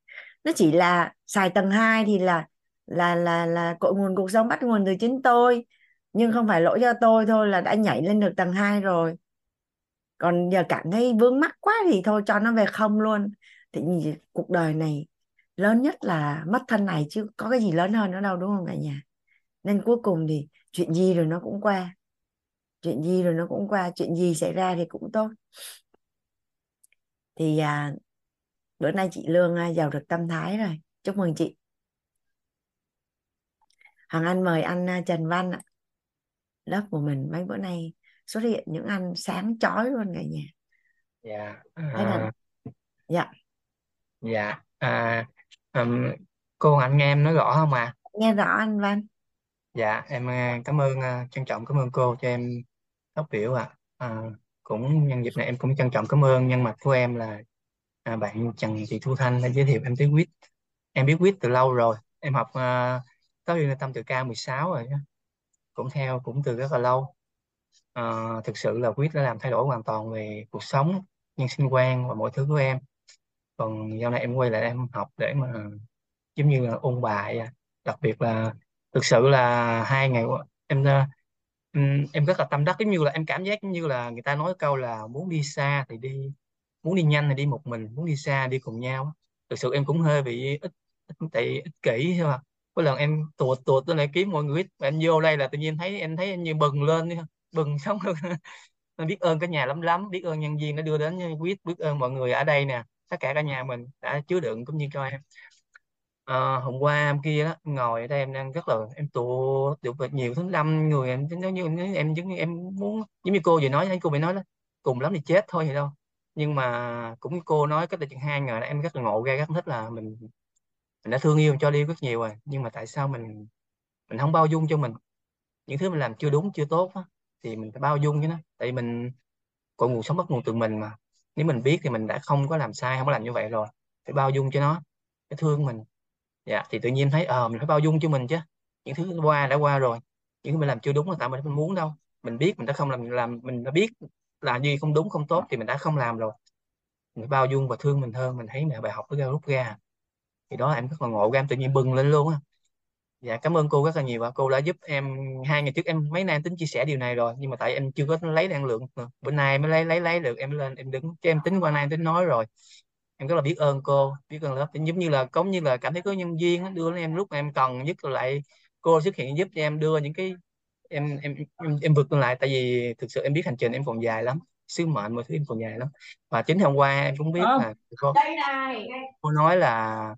Nó chỉ là xài tầng hai thì là là là là cội nguồn cuộc sống bắt nguồn từ chính tôi, nhưng không phải lỗi do tôi thôi là đã nhảy lên được tầng hai rồi. Còn giờ cảm thấy vướng mắc quá thì thôi cho nó về không luôn. Thì cuộc đời này lớn nhất là mất thân này, chứ có cái gì lớn hơn nữa đâu, đúng không cả nhà? Nên cuối cùng thì chuyện gì rồi nó cũng qua. Chuyện gì rồi nó cũng qua, chuyện gì xảy ra thì cũng tốt. Thì à, bữa nay chị Lương giàu được tâm thái rồi. Chúc mừng chị. Hoàng Anh mời anh Trần Văn ạ. Lớp của mình mấy bữa nay xuất hiện những anh sáng chói luôn cả nhà. Dạ. Dạ. Dạ. À, um, Cô Hồng, anh nghe em nói rõ không ạ? Nghe rõ anh Văn. Dạ em à, cảm ơn à, trân trọng cảm ơn cô cho em phát biểu ạ. À, cũng nhân dịp này em cũng trân trọng cảm ơn nhân mạch của em là à, bạn Trần Thị Thu Thanh đã giới thiệu em tới quýt. Em biết quýt từ lâu rồi, em học à, giáo viên tâm từ K mười sáu rồi đó, cũng theo cũng từ rất là lâu. À, thực sự là quýt đã làm thay đổi hoàn toàn về cuộc sống, nhân sinh quan và mọi thứ của em. Còn dạo này em quay lại em học để mà giống như là ôn bài, đặc biệt là thực sự là hai ngày qua, em em em rất là tâm đắc, giống như là em cảm giác như là người ta nói câu là muốn đi xa thì đi, muốn đi nhanh thì đi một mình, muốn đi xa đi cùng nhau. Thực sự em cũng hơi bị ích ích, ích kỷ thôi, mà có lần em tuột tuột tôi lại kiếm mọi người mà em vô đây là tự nhiên thấy em thấy em như bừng lên, bừng sống hơn. Em biết ơn cả nhà lắm lắm, biết ơn nhân viên đã đưa đến quýt, biết ơn mọi người ở đây nè, tất cả cả nhà mình đã chứa đựng cũng như cho em. À, hôm qua hôm kia đó em ngồi ở đây em đang rất là em tụ được nhiều thứ, năm người em giống như em, em giống như em muốn giống như cô vừa nói, cô bị nói đó cùng lắm thì chết thôi vậy đâu, nhưng mà cũng cô nói cách đây chừng hai ngày là em rất là ngộ ra, rất thích là mình mình đã thương yêu cho đi rất nhiều rồi, nhưng mà tại sao mình mình không bao dung cho mình những thứ mình làm chưa đúng chưa tốt đó, thì mình phải bao dung với nó, tại vì mình còn nguồn sống bắt nguồn từ mình, mà nếu mình biết thì mình đã không có làm sai, không có làm như vậy rồi, phải bao dung cho nó, phải thương mình. Dạ thì tự nhiên thấy ờ à, mình phải bao dung cho mình chứ, những thứ qua đã qua rồi, những thứ mình làm chưa đúng là tại mình không muốn đâu, mình biết mình đã không làm làm mình đã biết là gì không đúng không tốt thì mình đã không làm rồi, mình bao dung và thương mình hơn, mình thấy mẹ bài học nó ra rút ra, thì đó là em rất là ngộ ra, em tự nhiên bừng lên luôn á. Dạ cảm ơn cô rất là nhiều và cô đã giúp em hai ngày trước, em mấy nay em tính chia sẻ điều này rồi nhưng mà tại em chưa có lấy năng lượng, bữa nay mới lấy lấy lấy được em lên em đứng, chứ em tính qua nay em tính nói rồi. Em rất là biết ơn cô, biết ơn lớp, giống như là giống như là cảm thấy có nhân viên đưa em lúc em cần nhất lại cô xuất hiện giúp cho em đưa những cái em em em, em vượt lên lại, tại vì thực sự em biết hành trình em còn dài lắm, sứ mệnh mọi thứ em còn dài lắm, và chính hôm qua em cũng biết là cô, cô nói là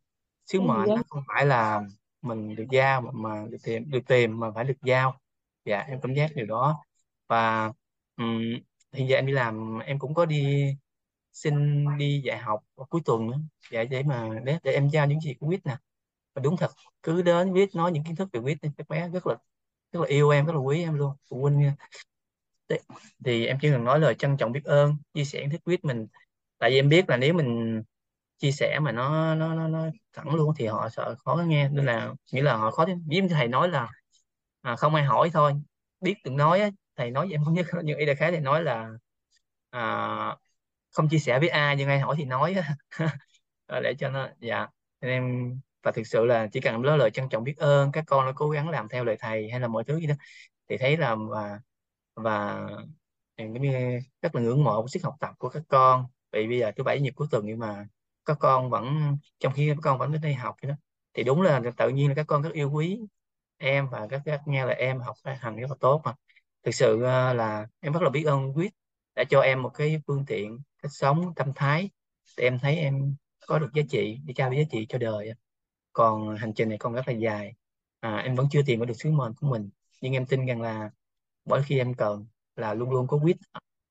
sứ mệnh nó không phải là mình được giao mà, mà được tìm được tìm mà phải được giao. Dạ em cảm giác điều đó, và um, hiện giờ em đi làm, em cũng có đi xin đi dạy học cuối tuần nữa, dạ, để mà để, để em giao những gì của quýt nè, và đúng thật cứ đến quýt nói những kiến thức về quýt, các bé rất là rất là yêu em, rất là quý em luôn, phụ huynh thì, thì em chỉ cần nói lời trân trọng biết ơn, chia sẻ kiến thức quýt mình, tại vì em biết là nếu mình chia sẻ mà nó nó nó, nó thẳng luôn thì họ sợ khó nghe, nên là nghĩa là họ khó, với thầy nói là à, không ai hỏi thôi, biết từng nói á, thầy nói em không nhớ nhưng ý đại khái thầy nói là à, không chia sẻ với ai nhưng ai hỏi thì nói để cho nó dạ, nên em và thực sự là chỉ cần nói lời trân trọng biết ơn, các con nó cố gắng làm theo lời thầy hay là mọi thứ gì đó thì thấy là và và em như rất là ngưỡng mộ sức học tập của các con, vì bây giờ thứ bảy nhịp cuối tuần nhưng mà các con vẫn trong khi các con vẫn đến đây học đó, thì đúng là tự nhiên là các con rất yêu quý em và các các nghe là em học hành rất là tốt, mà thực sự là em rất là biết ơn quýt đã cho em một cái phương tiện cách sống tâm thái để em thấy em có được giá trị để trao giá trị cho đời. Còn hành trình này còn rất là dài, à, em vẫn chưa tìm được sứ mệnh của mình, nhưng em tin rằng là mỗi khi em cần là luôn luôn có quýt,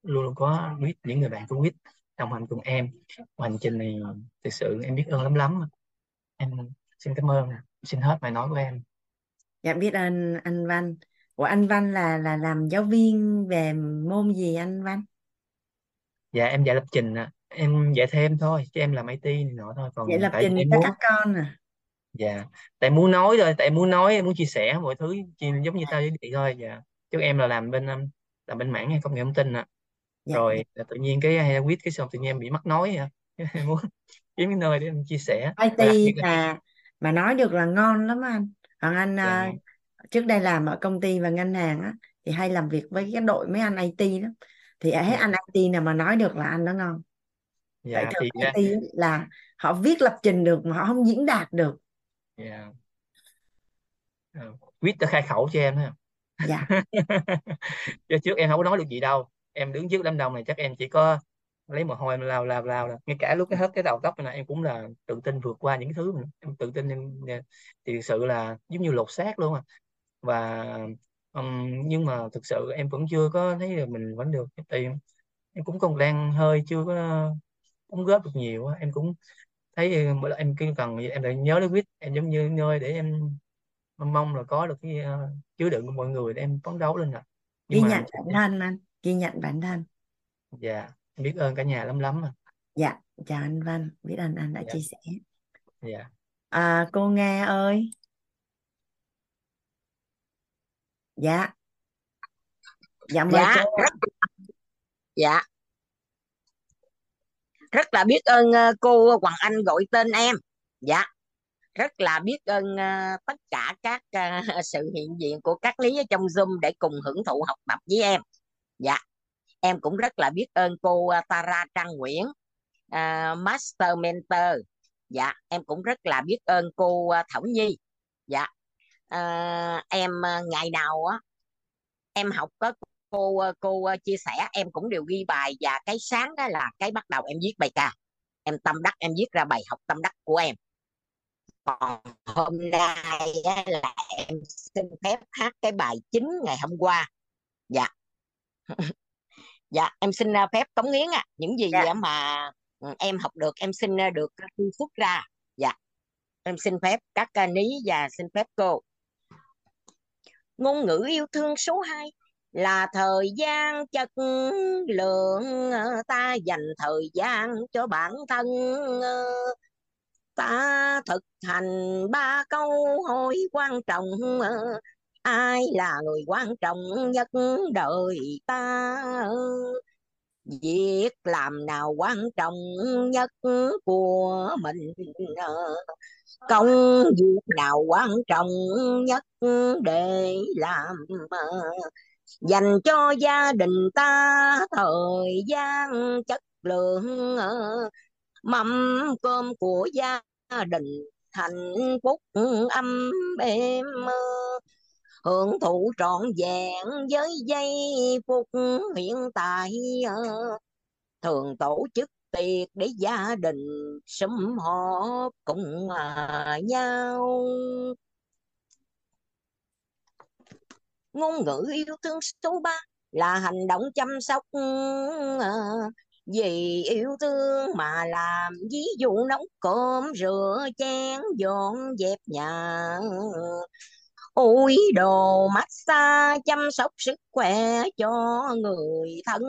luôn luôn có quýt, những người bạn có quýt đồng hành cùng em. Và hành trình này thực sự em biết ơn lắm lắm, em xin cảm ơn, xin hết bài nói của em. Dạ biết ơn anh Văn. Ủa anh Văn là là làm giáo viên về môn gì anh Văn? Dạ em dạy lập trình ạ, em dạy thêm thôi chứ em làm i tê này nọ thôi. Còn dạy lập tại trình em cho muốn... các con à? Dạ tại muốn nói thôi, tại muốn nói muốn chia sẻ mọi thứ giống như tao với chị thôi. Dạ trước em là làm bên làm bên mảng hay công nghệ thông tin ạ. Dạ. Rồi tự nhiên cái quýt cái xong tự nhiên em bị mắc nói hả? Em muốn kiếm cái nơi để em chia sẻ. i tê là mà nói được là ngon lắm anh. Còn anh dạ. uh, trước đây làm ở công ty và ngân hàng á, thì hay làm việc với cái đội mấy anh i tê đó. Thì hết dạ. anh i tê nào mà nói được là anh nó ngon. Dạ, tại thường dạ. i tê là họ viết lập trình được mà họ không diễn đạt được. Dạ. Quýt đã khai khẩu cho em ha. Dạ. Trước em không có nói được gì đâu, em đứng trước đám đông này chắc em chỉ có lấy mồ hôi em lao lao lao là. Ngay cả lúc cái hết cái đầu tóc này em cũng là tự tin vượt qua những thứ mình em tự tin em, thì thực sự là giống như lột xác luôn à. Và um, nhưng mà thực sự em vẫn chưa có thấy là mình vẫn được, tại em cũng còn đang hơi chưa có đóng góp được nhiều, em cũng thấy mỗi lần em cứ cần em lại nhớ đến quýt, em giống như nơi để em mong mong là có được cái uh, chứa đựng của mọi người để em phấn đấu lên ạ. Ghi mà... nhận bản thân anh, ghi nhận bản thân. Dạ, yeah, em biết ơn cả nhà lắm lắm. Dạ, yeah, chào anh Văn, biết ơn anh đã yeah. chia sẻ. Dạ. Yeah. À, cô Nga ơi. Dạ. Yeah. Dạ, dạ, cô. Rất... dạ. Rất là biết ơn cô Hoàng Anh gọi tên em. Dạ. Rất là biết ơn tất cả các sự hiện diện của các Lý ở trong Zoom để cùng hưởng thụ học tập với em. Dạ. Em cũng rất là biết ơn cô Tara Trang Nguyễn, uh, Master Mentor. Dạ. Em cũng rất là biết ơn cô Thảo Nhi. Dạ. Uh, em ngày nào á em học có cô cô chia sẻ em cũng đều ghi bài, và cái sáng đó là cái bắt đầu em viết bài ca, em tâm đắc, em viết ra bài học tâm đắc của em. Còn hôm nay là em xin phép hát cái bài chính ngày hôm qua. Dạ. Dạ, em xin phép cống hiến à, những gì dạ. mà em học được em xin được thu xuất ra. Dạ. Em xin phép các ca ní và xin phép cô. Ngôn ngữ yêu thương số hai là thời gian chất lượng, ta dành thời gian cho bản thân, ta thực hành ba câu hỏi quan trọng, ai là người quan trọng nhất đời ta, việc làm nào quan trọng nhất của mình, công việc nào quan trọng nhất để làm, dành cho gia đình ta thời gian chất lượng, mâm cơm của gia đình hạnh phúc âm êm, hưởng thụ trọn vẹn với giây phút hiện tại, thường tổ chức tiệc để gia đình sum họp cùng nhau. Ngôn ngữ yêu thương số ba là hành động chăm sóc, vì yêu thương mà làm, ví dụ nấu cơm, rửa chén, dọn dẹp nhà, ủi đồ, massage, chăm sóc sức khỏe cho người thân,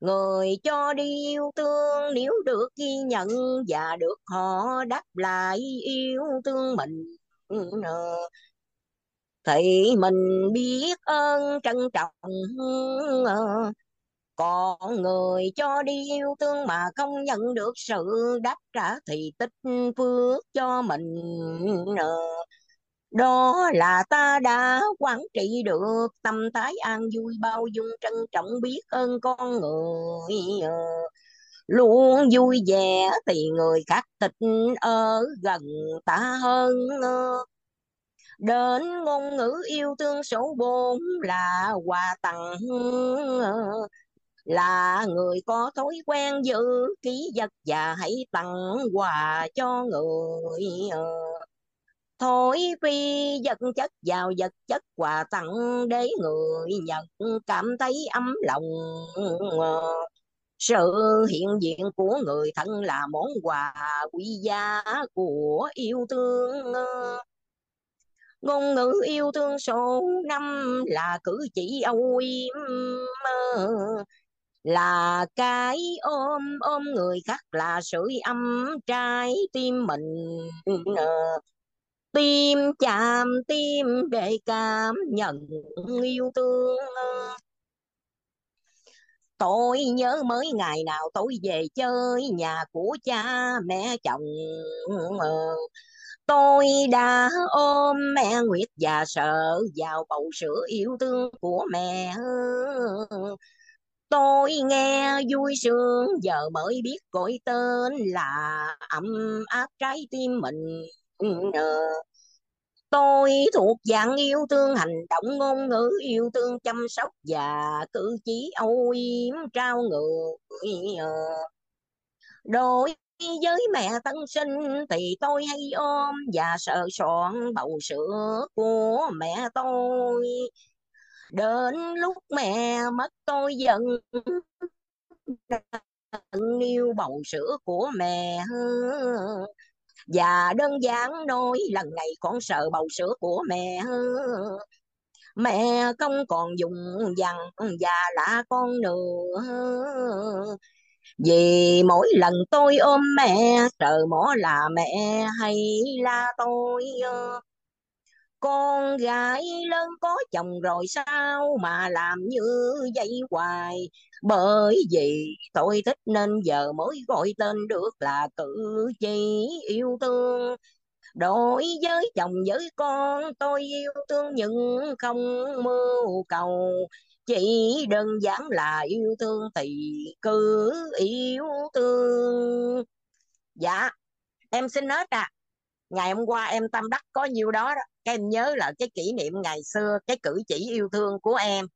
người cho đi yêu thương nếu được ghi nhận và được họ đáp lại yêu thương mình thì mình biết ơn trân trọng. Còn người cho đi yêu thương mà không nhận được sự đáp trả thì tích phước cho mình, đó là ta đã quản trị được tâm thái an vui, bao dung, trân trọng, biết ơn con người, luôn vui vẻ thì người khác thích ở gần ta hơn. Đến ngôn ngữ yêu thương số bốn là quà tặng, là người có thói quen giữ ký vật và hãy tặng quà cho người, thổi phi vật chất vào vật chất quà tặng để người nhận cảm thấy ấm lòng. Sự hiện diện của người thân là món quà quý giá của yêu thương. Ngôn ngữ yêu thương số năm là cử chỉ âu yếm, là cái ôm, ôm người khác là sưởi ấm trái tim mình, tim chạm tim để cảm nhận yêu thương. Tôi nhớ mới ngày nào tôi về chơi nhà của cha mẹ chồng, tôi đã ôm mẹ Nguyệt và sợ vào bầu sữa yêu thương của mẹ. Tôi nghe vui sướng giờ mới biết gọi tên là ấm áp trái tim mình. Tôi thuộc dạng yêu thương hành động, ngôn ngữ yêu thương chăm sóc và cử chỉ âu yếm trao người. Đôi với mẹ thân sinh thì tôi hay ôm và sờ soạn bầu sữa của mẹ tôi. Đến lúc mẹ mất tôi giận niêu bầu sữa của mẹ. Và đơn giản nói lần này con sợ bầu sữa của mẹ. Mẹ không còn dùng dằn và lạ con nữa. Vì mỗi lần tôi ôm mẹ, sợ mỏ là mẹ hay là tôi. Con gái lớn có chồng rồi sao mà làm như vậy hoài. Bởi vì tôi thích nên giờ mới gọi tên được là cử chỉ yêu thương. Đối với chồng với con tôi yêu thương nhưng không mưu cầu. Chỉ đơn giản là yêu thương thì cứ yêu thương. Dạ, em xin hết à. Ngày hôm qua em tâm đắc có nhiêu đó, đó. Các em nhớ là cái kỷ niệm ngày xưa, cái cử chỉ yêu thương của em.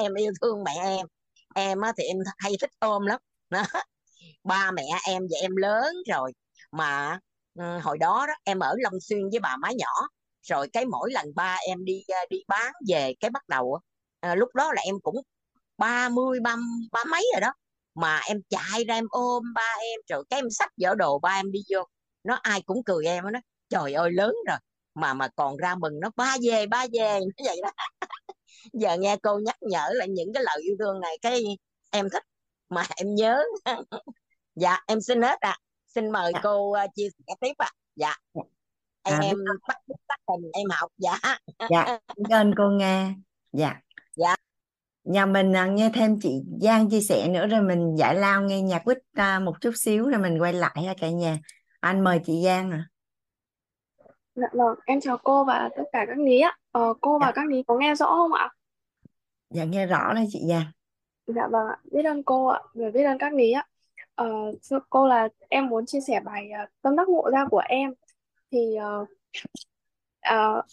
Em yêu thương mẹ em. Em thì em hay thích ôm lắm đó. Ba mẹ em và em lớn rồi. Mà hồi đó, đó em ở Long Xuyên với bà má nhỏ. Rồi cái mỗi lần ba em đi đi bán về cái bắt đầu. À, lúc đó là em cũng ba mươi ba mấy rồi đó. Mà em chạy ra em ôm ba em. Rồi cái em xách vỏ đồ ba em đi vô. Nó ai cũng cười em đó. Trời ơi lớn rồi mà mà còn ra mừng, nó ba về ba về nó vậy đó. Giờ nghe cô nhắc nhở lại những cái lời yêu thương này cái em thích mà em nhớ. Dạ em xin hết ạ. À. Xin mời dạ. Cô uh, chia sẻ tiếp ạ. À. Dạ. Em, à, em bắt tắt hình em học dạ. Dạ, cảm ơn cô Nga. Dạ. Dạ. Nhà mình uh, nghe thêm chị Giang chia sẻ nữa rồi mình giải lao nghe nhạc quýt uh, một chút xíu rồi mình quay lại ha cả nhà. Anh mời chị Giang ạ. À. Dạ vâng, em chào cô và tất cả các ní ạ. Ờ, cô và dạ. Các ní có nghe rõ không ạ? Dạ nghe rõ đấy chị Giang. Dạ vâng ạ, biết ơn cô ạ, rồi biết ơn các ní ạ. Ờ, thưa cô là em muốn chia sẻ bài uh, tâm đắc ngộ ra của em. Thì uh, uh,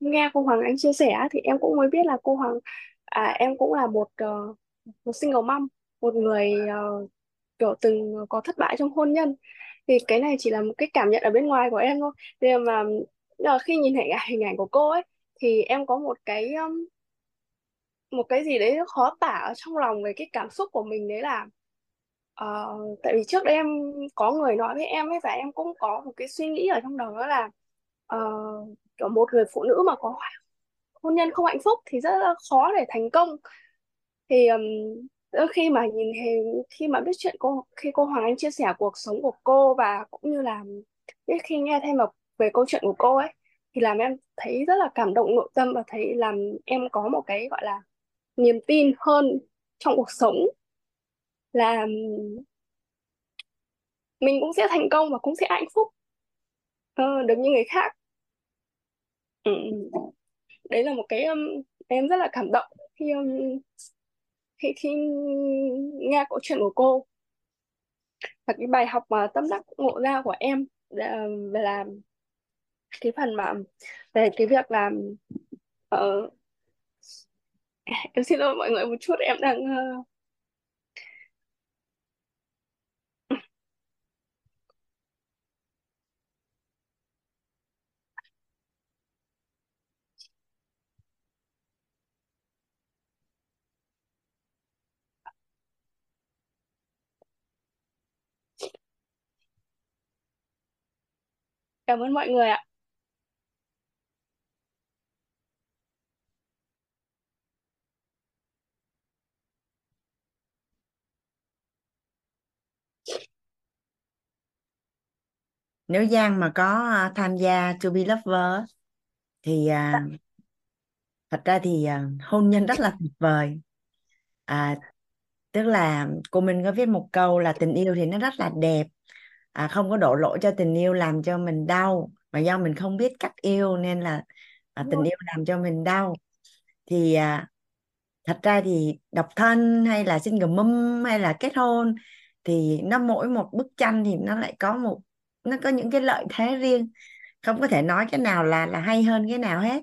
nghe cô Hoàng Anh chia sẻ thì em cũng mới biết là cô Hoàng à, em cũng là một, uh, một single mom, một người uh, kiểu từng có thất bại trong hôn nhân. Thì cái này chỉ là một cái cảm nhận ở bên ngoài của em thôi. Nhưng mà khi nhìn thấy hình ảnh của cô ấy thì em có một cái một cái gì đấy khó tả ở trong lòng về cái cảm xúc của mình. Đấy là uh, tại vì trước đây em có người nói với em ấy, và em cũng có một cái suy nghĩ ở trong đầu đó là uh, kiểu một người phụ nữ mà có hôn nhân không hạnh phúc thì rất là khó để thành công. Thì um, khi mà nhìn hình, khi mà biết chuyện cô, khi cô Hoàng Anh chia sẻ cuộc sống của cô và cũng như là biết khi nghe thêm về câu chuyện của cô ấy thì làm em thấy rất là cảm động nội tâm và thấy làm em có một cái gọi là niềm tin hơn trong cuộc sống là mình cũng sẽ thành công và cũng sẽ hạnh phúc được như người khác. Ừ. Đấy là một cái em rất là cảm động khi Khi, khi nghe câu chuyện của cô. Và cái bài học mà tâm đắc ngộ ra của em là, là cái phần mà về cái việc là uh, em xin lỗi mọi người một chút, em đang uh, cảm ơn mọi người ạ. Nếu Giang mà có tham gia To Be Lover thì à, thật ra thì à, hôn nhân rất là tuyệt vời. À, tức là cô mình có viết một câu là tình yêu thì nó rất là đẹp. À, không có đổ lỗi cho tình yêu làm cho mình đau, mà do mình không biết cách yêu nên là à, tình yêu làm cho mình đau. Thì à, thật ra thì độc thân hay là single mom hay là kết hôn thì nó mỗi một bức tranh thì nó lại có một, nó có những cái lợi thế riêng, không có thể nói cái nào là là hay hơn cái nào hết.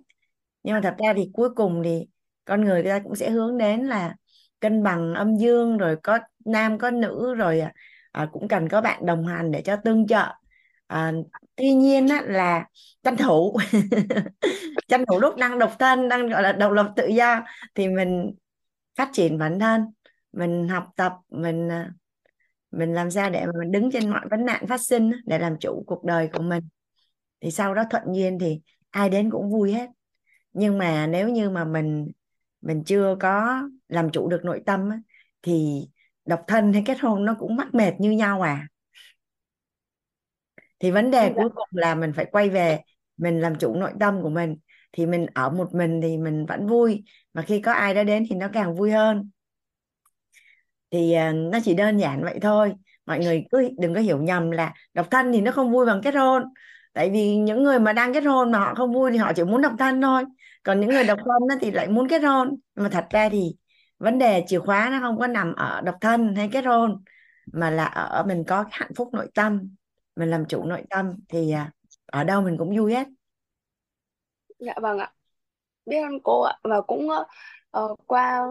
Nhưng mà thật ra thì cuối cùng thì con người ta cũng sẽ hướng đến là cân bằng âm dương, rồi có nam có nữ, rồi à, À, cũng cần có bạn đồng hành để cho tương trợ. À, tuy nhiên á, là tranh thủ tranh thủ lúc đang độc thân, đang gọi là độc lập tự do thì mình phát triển bản thân, mình học tập, mình Mình làm sao để mà mình đứng trên mọi vấn nạn phát sinh để làm chủ cuộc đời của mình. Thì sau đó thuận nhiên thì ai đến cũng vui hết. Nhưng mà nếu như mà mình mình chưa có làm chủ được nội tâm thì độc thân hay kết hôn nó cũng mắc mệt như nhau à. Thì vấn đề Đúng cuối cùng là mình phải quay về mình làm chủ nội tâm của mình. Thì mình ở một mình thì mình vẫn vui, mà khi có ai đó đến thì nó càng vui hơn. Thì nó chỉ đơn giản vậy thôi. Mọi người cứ đừng có hiểu nhầm là độc thân thì nó không vui bằng kết hôn. Tại vì những người mà đang kết hôn mà họ không vui thì họ chỉ muốn độc thân thôi. Còn những người độc thân thì lại muốn kết hôn. Mà thật ra thì vấn đề chìa khóa nó không có nằm ở độc thân hay kết hôn, mà là ở mình có hạnh phúc nội tâm, mình làm chủ nội tâm thì ở đâu mình cũng vui hết. Dạ vâng ạ, biết ơn cô ạ. Và cũng uh, qua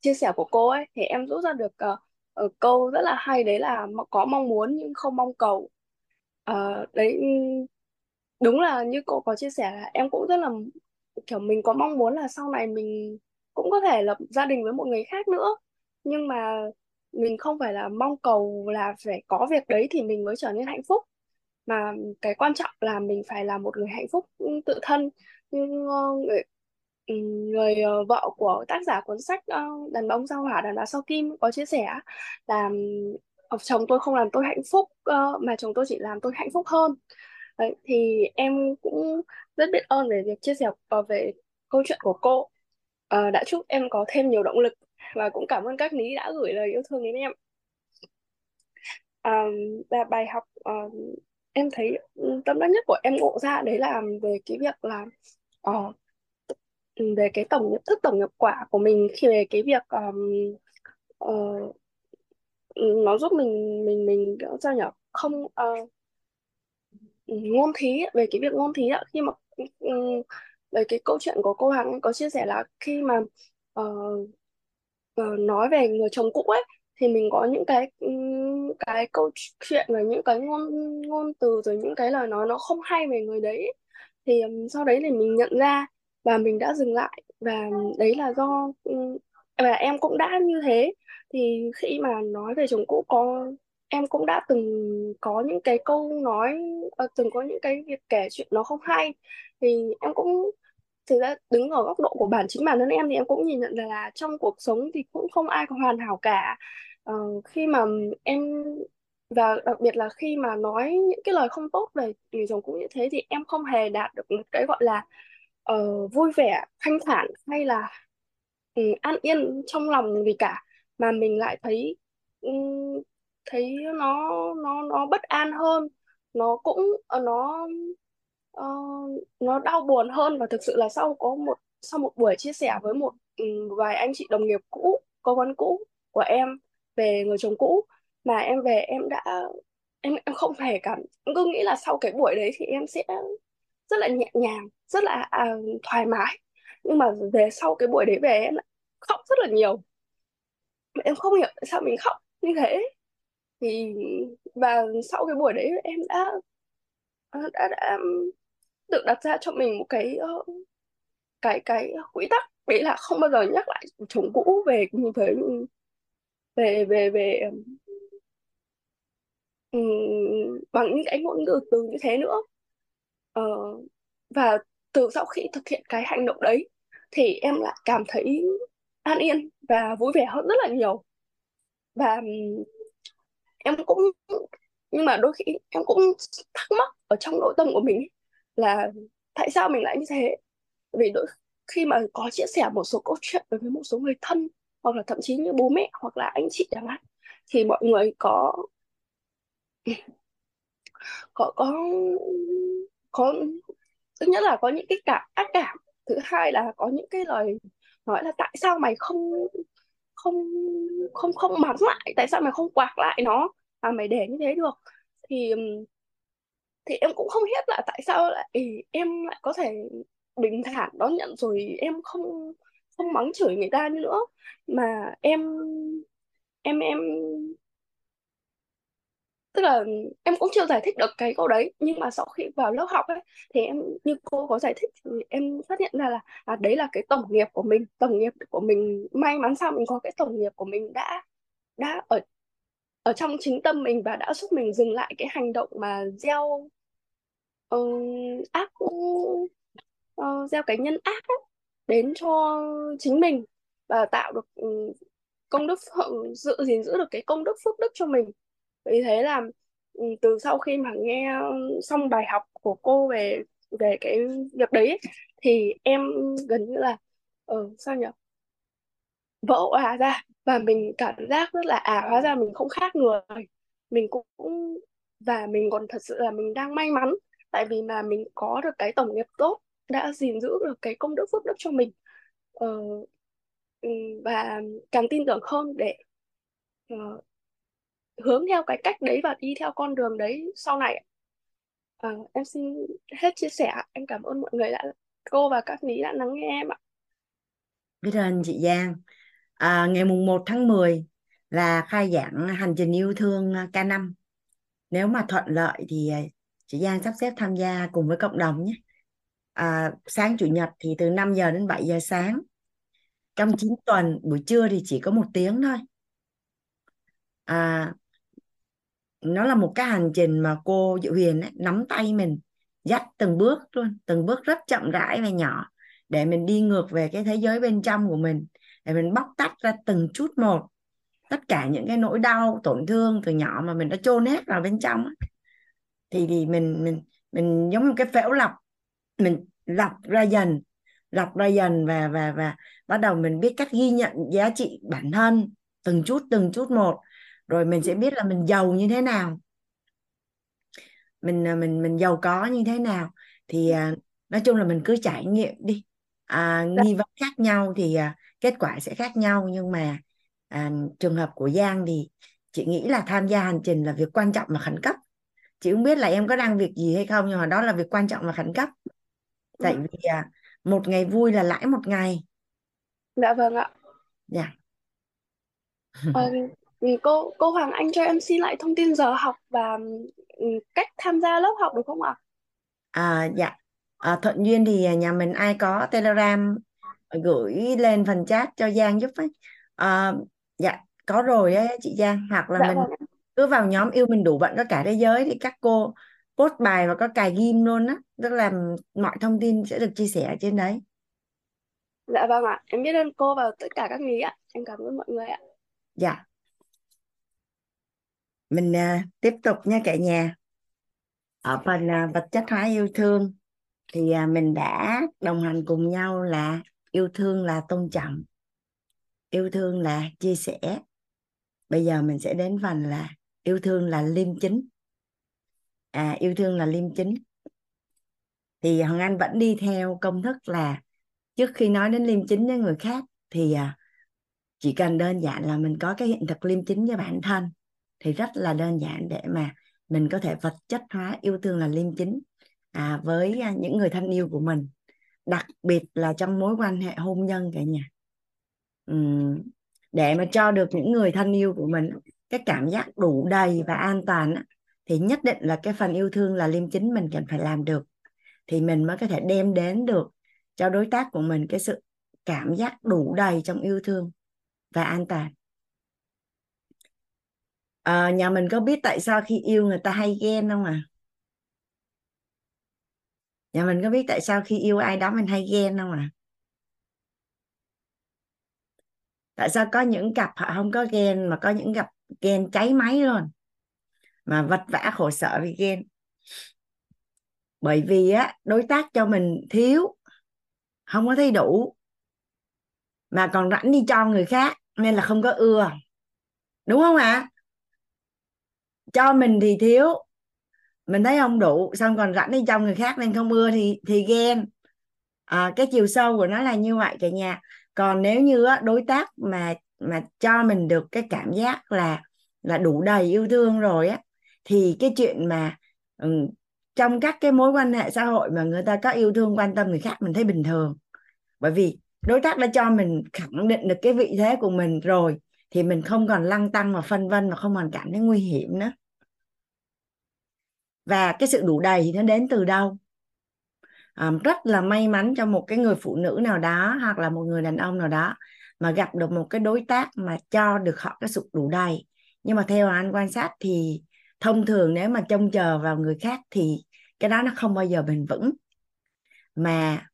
chia sẻ của cô ấy thì em rút ra được uh, câu rất là hay, đấy là có mong muốn nhưng không mong cầu. Uh, đấy đúng là như cô có chia sẻ là em cũng rất là kiểu mình có mong muốn là sau này mình cũng có thể lập gia đình với một người khác nữa, nhưng mà mình không phải là mong cầu là phải có việc đấy thì mình mới trở nên hạnh phúc, mà cái quan trọng là mình phải là một người hạnh phúc tự thân. Như người, người vợ của tác giả cuốn sách Đàn Bà Ông Sao Hỏa, Đàn Bà Sao Kim có chia sẻ là chồng tôi không làm tôi hạnh phúc mà chồng tôi chỉ làm tôi hạnh phúc hơn. Đấy, thì em cũng rất biết ơn về việc chia sẻ về câu chuyện của cô, đã chúc em có thêm nhiều động lực, và cũng cảm ơn các ní đã gửi lời yêu thương đến em. À, và bài học uh, em thấy tâm đắc nhất của em ngộ ra đấy là về cái việc là uh, về cái tổng nhận thức, tổng nhập quả của mình, khi về cái việc um, uh, nó giúp mình mình mình sao nhở không uh, ngôn thí, về cái việc ngôn thí ạ. Khi mà um, về cái câu chuyện của cô Hằng có chia sẻ là khi mà uh, nói về người chồng cũ ấy thì mình có những cái cái câu chuyện và những cái ngôn ngôn từ rồi những cái lời nói nó không hay về người đấy, thì sau đấy thì mình nhận ra và mình đã dừng lại, và đấy là do và em cũng đã như thế. Thì khi mà nói về chồng cũ, có em cũng đã từng có những cái câu nói, từng có những cái việc kể chuyện nó không hay, thì em cũng thực ra đứng ở góc độ của bản chính bản thân em thì em cũng nhìn nhận ra là trong cuộc sống thì cũng không ai có hoàn hảo cả. Uh, khi mà em, và đặc biệt là khi mà nói những cái lời không tốt về người chồng cũ như thế thì em không hề đạt được một cái gọi là uh, vui vẻ, thanh thản hay là um, an yên trong lòng gì cả, mà mình lại thấy um, thấy nó nó nó bất an hơn, nó cũng uh, nó Uh, nó đau buồn hơn. Và thực sự là sau có một sau một buổi chia sẻ với một um, vài anh chị đồng nghiệp cũ, cố vấn cũ của em về người chồng cũ, mà em về em đã em em không hề cảm em cứ nghĩ là sau cái buổi đấy thì em sẽ rất là nhẹ nhàng, rất là à, thoải mái, nhưng mà về sau cái buổi đấy về em lại khóc rất là nhiều. Em không hiểu tại sao mình khóc như thế. Thì và sau cái buổi đấy em đã đã đã tự đặt ra cho mình một cái cái cái quy tắc, đấy là không bao giờ nhắc lại chồng cũ về về về về, về um, bằng những cái ngôn ngữ từ như thế nữa. Uh, và từ sau khi thực hiện cái hành động đấy thì em lại cảm thấy an yên và vui vẻ hơn rất là nhiều. Và um, em cũng nhưng mà đôi khi em cũng thắc mắc ở trong nội tâm của mình là tại sao mình lại như thế. Vì đôi khi mà có chia sẻ một số câu chuyện đối với một số người thân, hoặc là thậm chí như bố mẹ hoặc là anh chị chẳng hạn, thì mọi người có có có có thứ nhất là có những cái cảm ác cảm, thứ hai là có những cái lời nói là tại sao mày không không không không mắng lại, tại sao mày không quạt lại nó à, mày để như thế được. Thì thì em cũng không biết là tại sao lại em lại có thể bình thản đón nhận, rồi em không không mắng chửi người ta nữa, mà em em em tức là em cũng chưa giải thích được cái câu đấy. Nhưng mà sau khi vào lớp học ấy thì em như cô có giải thích thì em phát hiện ra là à, đấy là cái tổng nghiệp của mình, tổng nghiệp của mình may mắn sao mình có cái tổng nghiệp của mình đã đã ở ở trong chính tâm mình và đã giúp mình dừng lại cái hành động mà gieo uh, ác uh, gieo cái nhân ác ấy, đến cho chính mình và tạo được uh, công đức, giữ gìn giữ được cái công đức phước đức cho mình. Vì thế là từ sau khi mà nghe xong bài học của cô về về cái việc đấy ấy, thì em gần như là ừ, sao nhỉ vỡ òa ra, và mình cảm giác rất là à hóa ra mình không khác người, mình cũng và mình còn thật sự là mình đang may mắn, tại vì mà mình có được cái tổng nghiệp tốt, đã gìn giữ được cái công đức phước đức cho mình, ừ, và càng tin tưởng hơn để uh, hướng theo cái cách đấy và đi theo con đường đấy sau này. À, em xin hết chia sẻ. Em cảm ơn mọi người đã, cô và các ní đã lắng nghe em ạ. Biết ơn chị Giang. À, ngày mùng một tháng mười là khai giảng hành trình yêu thương ca năm. Nếu mà thuận lợi thì chị Giang sắp xếp tham gia cùng với cộng đồng nhé. À, sáng chủ nhật thì từ năm giờ đến bảy giờ sáng. Trong chín tuần, buổi trưa thì chỉ có một tiếng thôi. À, nó là một cái hành trình mà cô Diệu Huyền ấy, nắm tay mình dắt từng bước luôn, từng bước rất chậm rãi và nhỏ để mình đi ngược về cái thế giới bên trong của mình, để mình bóc tách ra từng chút một tất cả những cái nỗi đau tổn thương từ nhỏ mà mình đã chôn hết vào bên trong ấy. Thì thì mình mình mình giống như cái phễu lọc, mình lọc ra dần, lọc ra dần và và và bắt đầu mình biết cách ghi nhận giá trị bản thân từng chút từng chút một. Rồi mình sẽ biết là mình giàu như thế nào, mình mình mình giàu có như thế nào. Thì à, nói chung là mình cứ trải nghiệm đi. À, nghi vấn khác nhau thì à, kết quả sẽ khác nhau. Nhưng mà à, trường hợp của Giang thì chị nghĩ là tham gia hành trình là việc quan trọng và khẩn cấp. Chị không biết là em có đang việc gì hay không, nhưng mà đó là việc quan trọng và khẩn cấp. Tại vì à, một ngày vui là lãi một ngày. Dạ vâng ạ. Dạ. Yeah. Cô, cô Hoàng Anh cho em xin lại thông tin giờ học và cách tham gia lớp học được không ạ? À, dạ. À, thuận duyên thì nhà mình ai có Telegram gửi lên phần chat cho Giang giúp ấy. À, dạ, có rồi ấy, chị Giang. Hoặc là dạ, mình vâng. cứ vào nhóm Yêu Mình Đủ Bận Có Cả Thế Giới thì các cô post bài và có cài ghim luôn á. Tức là mọi thông tin sẽ được chia sẻ trên đấy. Dạ vâng ạ. Em biết ơn cô và tất cả các nghỉ ạ. Em cảm ơn mọi người ạ. Dạ. Mình uh, tiếp tục nha cả nhà. Ở phần uh, vật chất hóa yêu thương thì uh, mình đã đồng hành cùng nhau là yêu thương là tôn trọng, yêu thương là chia sẻ. Bây giờ mình sẽ đến phần là yêu thương là liêm chính. À, yêu thương là liêm chính thì Hoàng Anh vẫn đi theo công thức là trước khi nói đến liêm chính với người khác thì uh, chỉ cần đơn giản là mình có cái hiện thực liêm chính với bản thân thì rất là đơn giản để mà mình có thể vật chất hóa yêu thương là liêm chính à, với những người thân yêu của mình, đặc biệt là trong mối quan hệ hôn nhân cả nhà. Uhm, để mà cho được những người thân yêu của mình cái cảm giác đủ đầy và an toàn thì nhất định là cái phần yêu thương là liêm chính mình cần phải làm được, thì mình mới có thể đem đến được cho đối tác của mình cái sự cảm giác đủ đầy trong yêu thương và an toàn. À, nhà mình có biết tại sao khi yêu người ta hay ghen không à? Nhà mình có biết tại sao khi yêu ai đó mình hay ghen không à? Tại sao có những cặp họ không có ghen mà có những cặp ghen cháy máy luôn, mà vật vã khổ sở vì ghen? Bởi vì á, đối tác cho mình thiếu, không có thấy đủ, mà còn rảnh đi cho người khác nên là không có ưa. Đúng không ạ? À? Cho mình thì thiếu, mình thấy không đủ, xong còn rảnh đi trong người khác nên không ưa thì thì ghen. À, cái chiều sâu của nó là như vậy cả nhà. Còn nếu như đối tác mà mà cho mình được cái cảm giác là là đủ đầy yêu thương rồi á, thì cái chuyện mà trong các cái mối quan hệ xã hội mà người ta có yêu thương quan tâm người khác mình thấy bình thường. Bởi vì đối tác đã cho mình khẳng định được cái vị thế của mình rồi thì mình không còn lăng tăng và phân vân và không còn cảm thấy nguy hiểm nữa. Và cái sự đủ đầy nó đến từ đâu? À, rất là may mắn cho một cái người phụ nữ nào đó hoặc là một người đàn ông nào đó mà gặp được một cái đối tác mà cho được họ cái sự đủ đầy, Nhưng mà theo anh quan sát thì thông thường nếu mà trông chờ vào người khác thì cái đó nó không bao giờ bền vững. Mà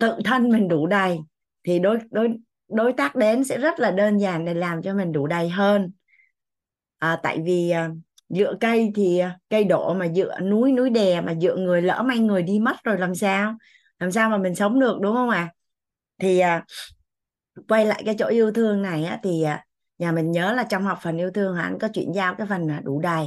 tự thân mình đủ đầy thì đối, đối, đối tác đến sẽ rất là đơn giản để làm cho mình đủ đầy hơn. À, tại vì dựa cây thì cây đổ, mà dựa núi núi đè, mà dựa người lỡ may người đi mất rồi làm sao? Làm sao mà mình sống được, đúng không ạ? À? Thì quay lại cái chỗ yêu thương này á, thì nhà mình nhớ là trong học phần yêu thương anh có chuyển giao cái phần đủ đầy.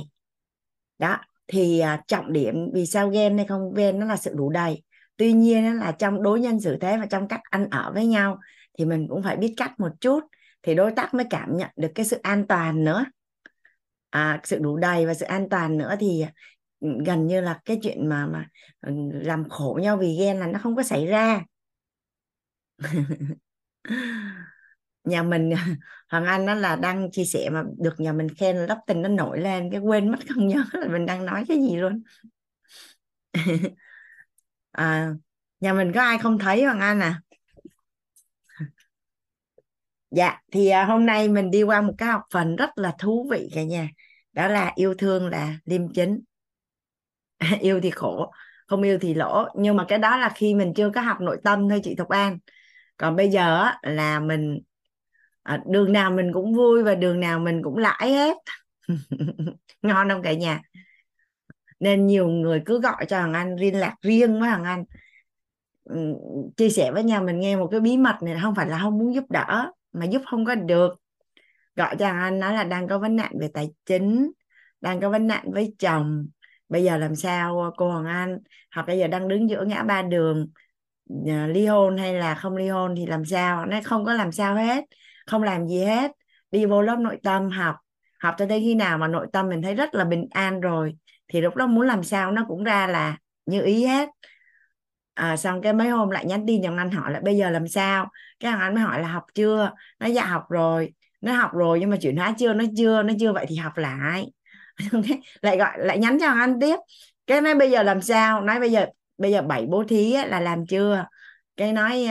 Đó, thì trọng điểm vì sao ghen hay không ghen nó là sự đủ đầy. Tuy nhiên là trong đối nhân xử thế và trong cách ăn ở với nhau thì mình cũng phải biết cách một chút thì đối tác mới cảm nhận được cái sự an toàn nữa. À, sự đủ đầy và sự an toàn nữa thì gần như là cái chuyện mà, mà làm khổ nhau vì ghen là nó không có xảy ra. Nhà mình Hoàng Anh nó là đang chia sẻ mà được nhà mình khen là lớp tình nó nổi lên, cái quên mất không nhớ là mình đang nói cái gì luôn. À, nhà mình có ai không thấy Hoàng Anh à? Dạ, thì hôm nay mình đi qua một cái học phần rất là thú vị cả nhà. Đó là yêu thương là liêm chính. Yêu thì khổ, không yêu thì lỗ. Nhưng mà cái đó là khi mình chưa có học nội tâm thôi chị Thục An. Còn bây giờ là mình đường nào mình cũng vui và đường nào mình cũng lãi hết. Ngon không cả nhà? Nên nhiều người cứ gọi cho Hằng Anh liên lạc riêng với Hằng Anh, chia sẻ với nhà mình nghe một cái bí mật này, không phải là không muốn giúp đỡ mà giúp không có được. Gọi cho Hằng Anh nói là đang có vấn nạn về tài chính, đang có vấn nạn với chồng, bây giờ làm sao cô Hằng Anh, hoặc bây giờ đang đứng giữa ngã ba đường ly hôn hay là không ly hôn thì làm sao. Nó không có làm sao hết, không làm gì hết. Đi vô lớp nội tâm học, học cho tới khi nào mà nội tâm mình thấy rất là bình an rồi thì lúc đó muốn làm sao nó cũng ra là như ý hết. À, xong cái mấy hôm lại nhắn tin cho anh hỏi là bây giờ làm sao. Cái anh mới hỏi là học chưa, nó dạ học rồi. Nó học rồi nhưng mà chuyển hóa chưa, nó chưa, nó chưa vậy thì học lại. Lại gọi, lại nhắn cho anh tiếp. Cái nói bây giờ làm sao, nói bây giờ bây giờ bảy bố thí là làm chưa. Cái nói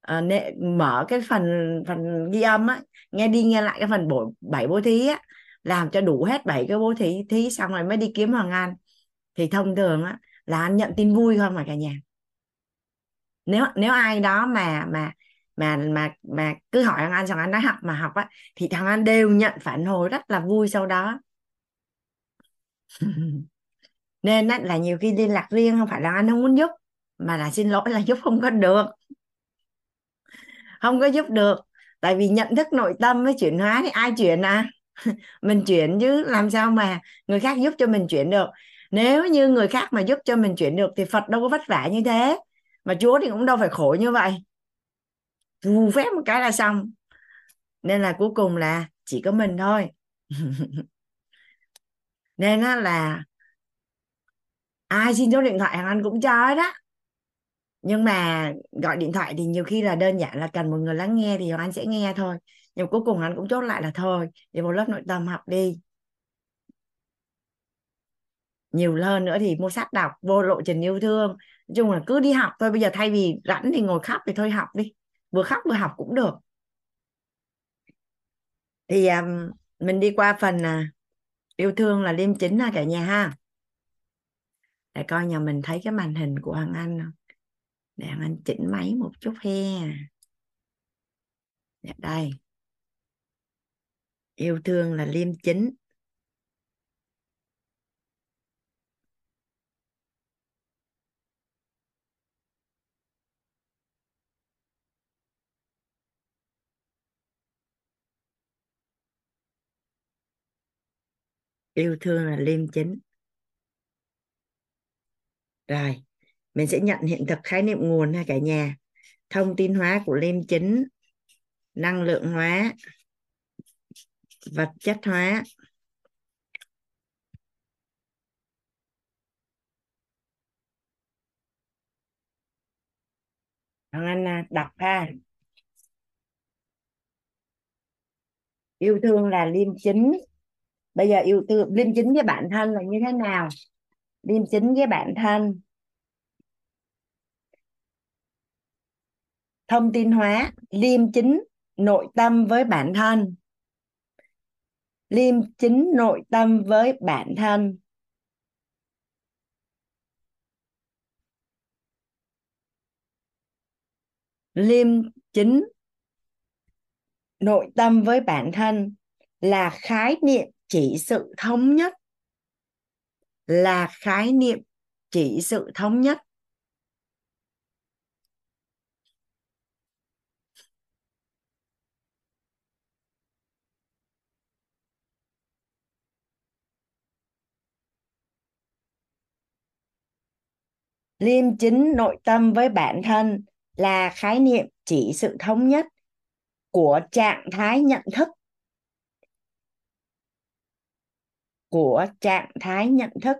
à, nệ, mở cái phần phần ghi âm á, nghe đi nghe lại cái phần bộ, bảy bố thí á, làm cho đủ hết bảy cái bố thí thí xong rồi mới đi kiếm Hoàng Anh. Thì thông thường á là anh nhận tin vui không mà cả nhà. Nếu nếu ai đó mà mà mà mà mà cứ hỏi Hoàng Anh xong anh nói học mà học á thì Hoàng Anh đều nhận phản hồi rất là vui sau đó. Nên á, là nhiều khi liên lạc riêng không phải là anh không muốn giúp mà là xin lỗi là giúp không có được. Không có giúp được. Tại vì nhận thức nội tâm với chuyển hóa thì ai chuyển à? Mình chuyển chứ làm sao mà người khác giúp cho mình chuyển được. Nếu như người khác mà giúp cho mình chuyển được thì Phật đâu có vất vả như thế, mà Chúa thì cũng đâu phải khổ như vậy, vù phép một cái là xong. Nên là cuối cùng là chỉ có mình thôi. Nên đó là ai xin số điện thoại Hằng Anh cũng cho hết đó. Nhưng mà gọi điện thoại thì nhiều khi là đơn giản là cần một người lắng nghe thì Hằng Anh sẽ nghe thôi. Nhưng cuối cùng anh cũng chốt lại là thôi, đi vào lớp nội tâm học đi. Nhiều hơn nữa thì mua sách đọc, vô lộ trình yêu thương. Nói chung là cứ đi học thôi. Bây giờ thay vì rảnh thì ngồi khóc thì thôi học đi. Vừa khóc vừa học cũng được. Thì um, mình đi qua phần uh, yêu thương là liêm chính ha cả nhà ha. Để coi nhà mình thấy cái màn hình của Hoàng Anh không. Để Hoàng Anh chỉnh máy một chút he. Để đây. Yêu thương là liêm chính. Yêu thương là liêm chính. Rồi, mình sẽ nhận hiện thực khái niệm nguồn ha cả nhà. Thông tin hóa của liêm chính, năng lượng hóa, vật chất hóa. Hoàng Anh đọc ha. Yêu thương là liêm chính. Bây giờ yêu thương liêm chính với bản thân là như thế nào? Liêm chính với bản thân, thông tin hóa, liêm chính nội tâm với bản thân, liêm chính nội tâm với bản thân. Liêm chính nội tâm với bản thân là khái niệm chỉ sự thống nhất, là khái niệm chỉ sự thống nhất. Liêm chính nội tâm với bản thân là khái niệm chỉ sự thống nhất của trạng thái nhận thức. Của trạng thái nhận thức.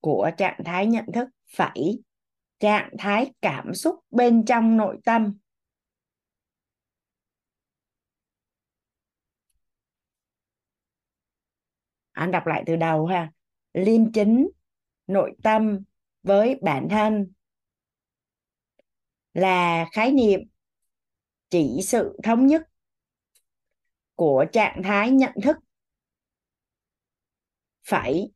Của trạng thái nhận thức phẩy trạng thái cảm xúc bên trong nội tâm. Anh đọc lại từ đầu ha. Liêm chính nội tâm với bản thân là khái niệm chỉ sự thống nhất của trạng thái nhận thức phẩy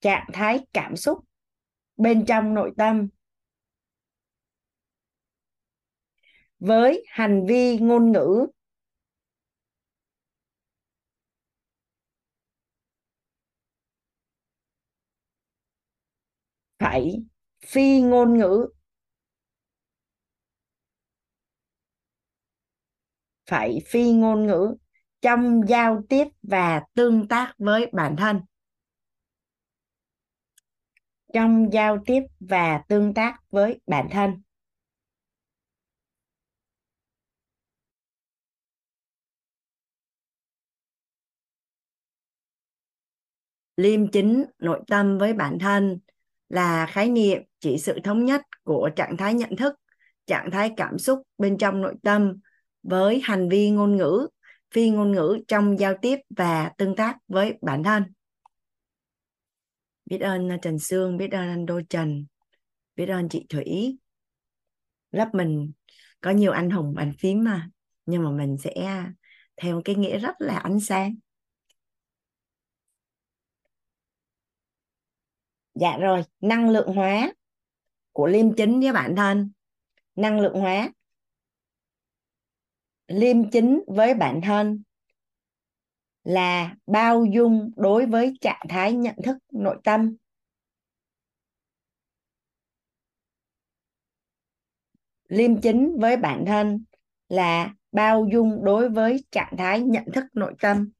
trạng thái cảm xúc bên trong nội tâm với hành vi ngôn ngữ phẩy phi ngôn ngữ phẩy phi ngôn ngữ trong giao tiếp và tương tác với bản thân. Trong giao tiếp và tương tác với bản thân. Liêm chính nội tâm với bản thân là khái niệm chỉ sự thống nhất của trạng thái nhận thức, trạng thái cảm xúc bên trong nội tâm với hành vi ngôn ngữ, phi ngôn ngữ trong giao tiếp và tương tác với bản thân. Biết ơn Trần Sương, biết ơn anh Đô Trần, biết ơn chị Thủy. Lớp mình có nhiều anh hùng, anh phím mà, nhưng mà mình sẽ theo cái nghĩa rất là ánh sáng. Dạ rồi, năng lượng hóa của liêm chính với bản thân. Năng lượng hóa. Liêm chính với bản thân là bao dung đối với trạng thái nhận thức nội tâm. Liêm chính với bản thân là bao dung đối với trạng thái nhận thức nội tâm.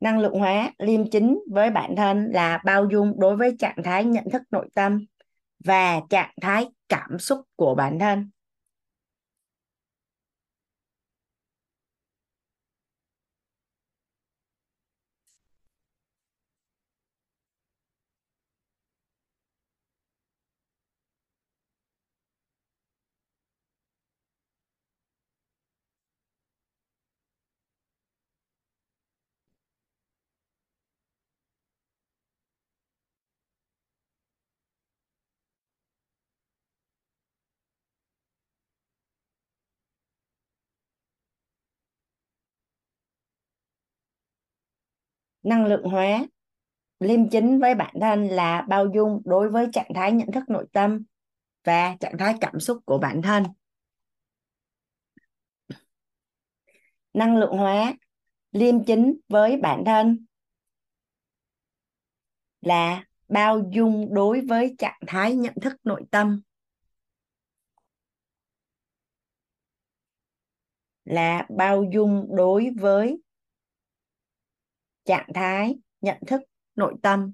Năng lượng hóa liêm chính với bản thân là bao dung đối với trạng thái nhận thức nội tâm và trạng thái cảm xúc của bản thân. Năng lượng hóa, liêm chính với bản thân là bao dung đối với trạng thái nhận thức nội tâm và trạng thái cảm xúc của bản thân. Năng lượng hóa, liêm chính với bản thân là bao dung đối với trạng thái nhận thức nội tâm. Là bao dung đối với trạng thái nhận thức nội tâm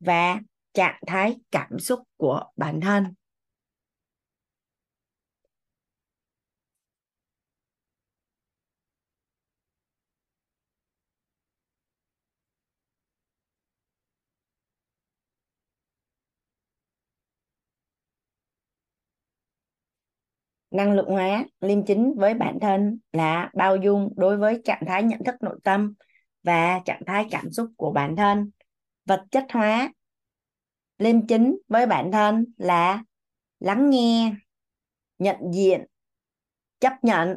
và trạng thái cảm xúc của bản thân. Năng lượng hóa liêm chính với bản thân là bao dung đối với trạng thái nhận thức nội tâm và trạng thái cảm xúc của bản thân vật chất hóa liêm chính với bản thân là lắng nghe, nhận diện, chấp nhận.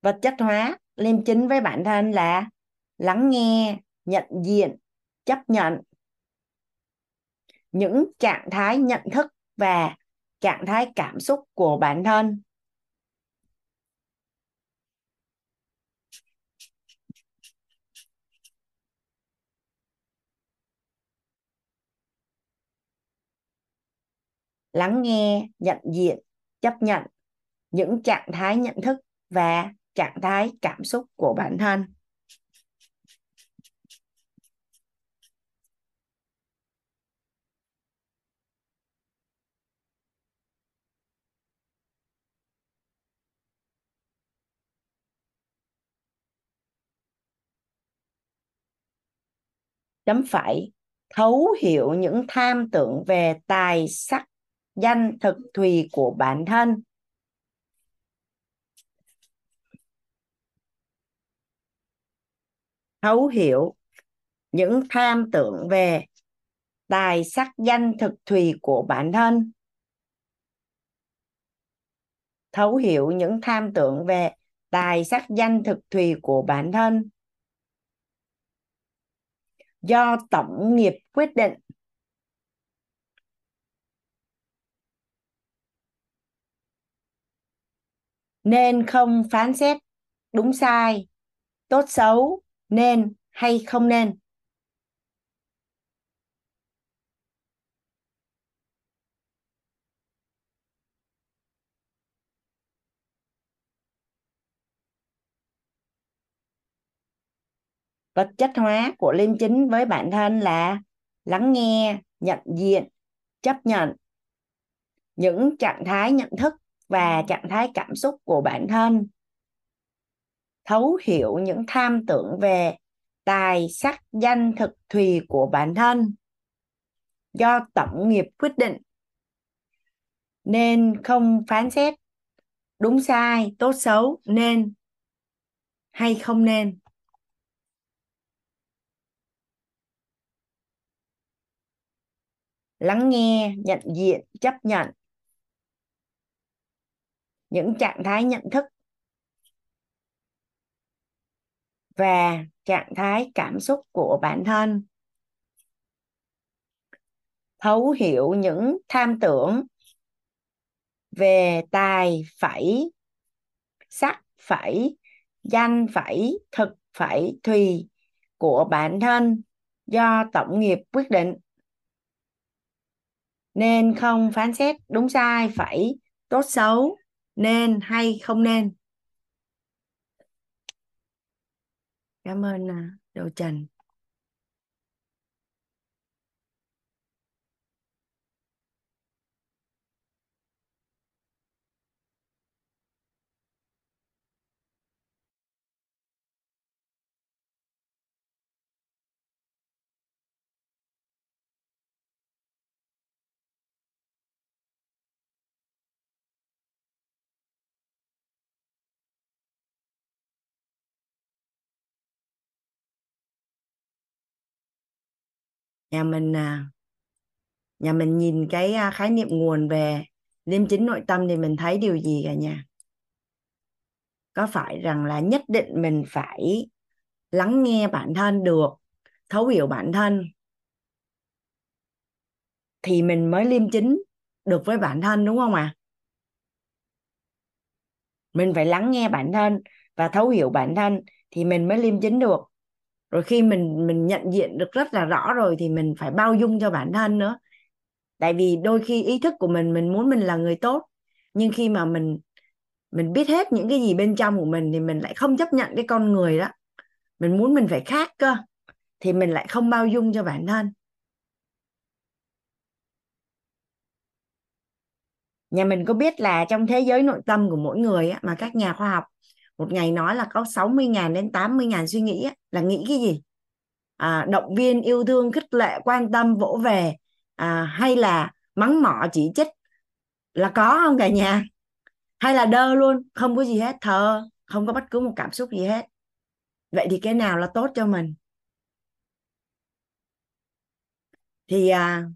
Vật chất hóa liêm chính với bản thân là lắng nghe, nhận diện, chấp nhận những trạng thái nhận thức và trạng thái cảm xúc của bản thân. Lắng nghe, nhận diện, chấp nhận những trạng thái nhận thức và trạng thái cảm xúc của bản thân. Chấm phẩy, thấu hiểu những tham tưởng về tài sắc, danh thực thùy của bản thân. Thấu hiểu những tham tưởng về tài sắc, danh thực thùy của bản thân. Thấu hiểu những tham tưởng về tài sắc, danh thực thùy của bản thân. Do tổng nghiệp quyết định. Nên không phán xét đúng sai, tốt xấu, nên hay không nên. Vật chất hóa của liêm chính với bản thân là lắng nghe, nhận diện, chấp nhận những trạng thái nhận thức và trạng thái cảm xúc của bản thân. Thấu hiểu những tham tưởng về tài sắc, danh thực thùy của bản thân. Do tổng nghiệp quyết định. Nên không phán xét đúng sai, tốt xấu, nên hay không nên. Lắng nghe, nhận diện, chấp nhận những trạng thái nhận thức và trạng thái cảm xúc của bản thân. Thấu hiểu những tham tưởng về tài phẩy, sắc phẩy, danh phẩy, thực phẩy, thùy của bản thân do tổng nghiệp quyết định. Nên không phán xét đúng sai phẩy, tốt xấu, nên hay không nên. Cảm ơn Đỗ Trần. Nhà mình, nhà mình nhìn cái khái niệm nguồn về liêm chính nội tâm thì mình thấy điều gì cả nhà? Có phải rằng là nhất định mình phải lắng nghe bản thân được, thấu hiểu bản thân thì mình mới liêm chính được với bản thân, đúng không ạ? À? Mình phải lắng nghe bản thân và thấu hiểu bản thân thì mình mới liêm chính được. Rồi khi mình mình nhận diện được rất là rõ rồi thì mình phải bao dung cho bản thân nữa. Tại vì đôi khi ý thức của mình, mình muốn mình là người tốt. Nhưng khi mà mình mình biết hết những cái gì bên trong của mình thì mình lại không chấp nhận cái con người đó. Mình muốn mình phải khác cơ. Thì mình lại không bao dung cho bản thân. Nhà mình có biết là trong thế giới nội tâm của mỗi người á, mà các nhà khoa học một ngày nói là có sáu mươi nghìn đến tám mươi nghìn suy nghĩ á, là nghĩ cái gì? À, động viên, yêu thương, khích lệ, quan tâm, vỗ về, à, hay là mắng mỏ, chỉ trích, là có không cả nhà? Hay là đơ luôn, không có gì hết, thờ, không có bất cứ một cảm xúc gì hết? Vậy thì cái nào là tốt cho mình? Thì à,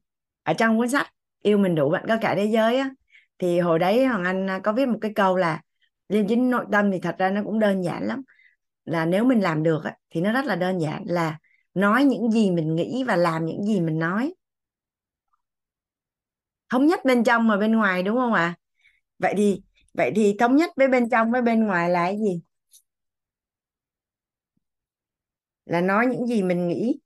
ở trong cuốn sách Yêu Mình Đủ Bạn Có Cả Thế Giới á, thì hồi đấy Hoàng Anh có viết một cái câu là liêm chính nội tâm thì thật ra nó cũng đơn giản lắm. Là nếu mình làm được á, thì nó rất là đơn giản, là nói những gì mình nghĩ và làm những gì mình nói. Thống nhất bên trong và bên ngoài, đúng không ạ? À? Vậy thì vậy thì thống nhất với bên trong với bên ngoài là cái gì? Là nói những gì mình nghĩ.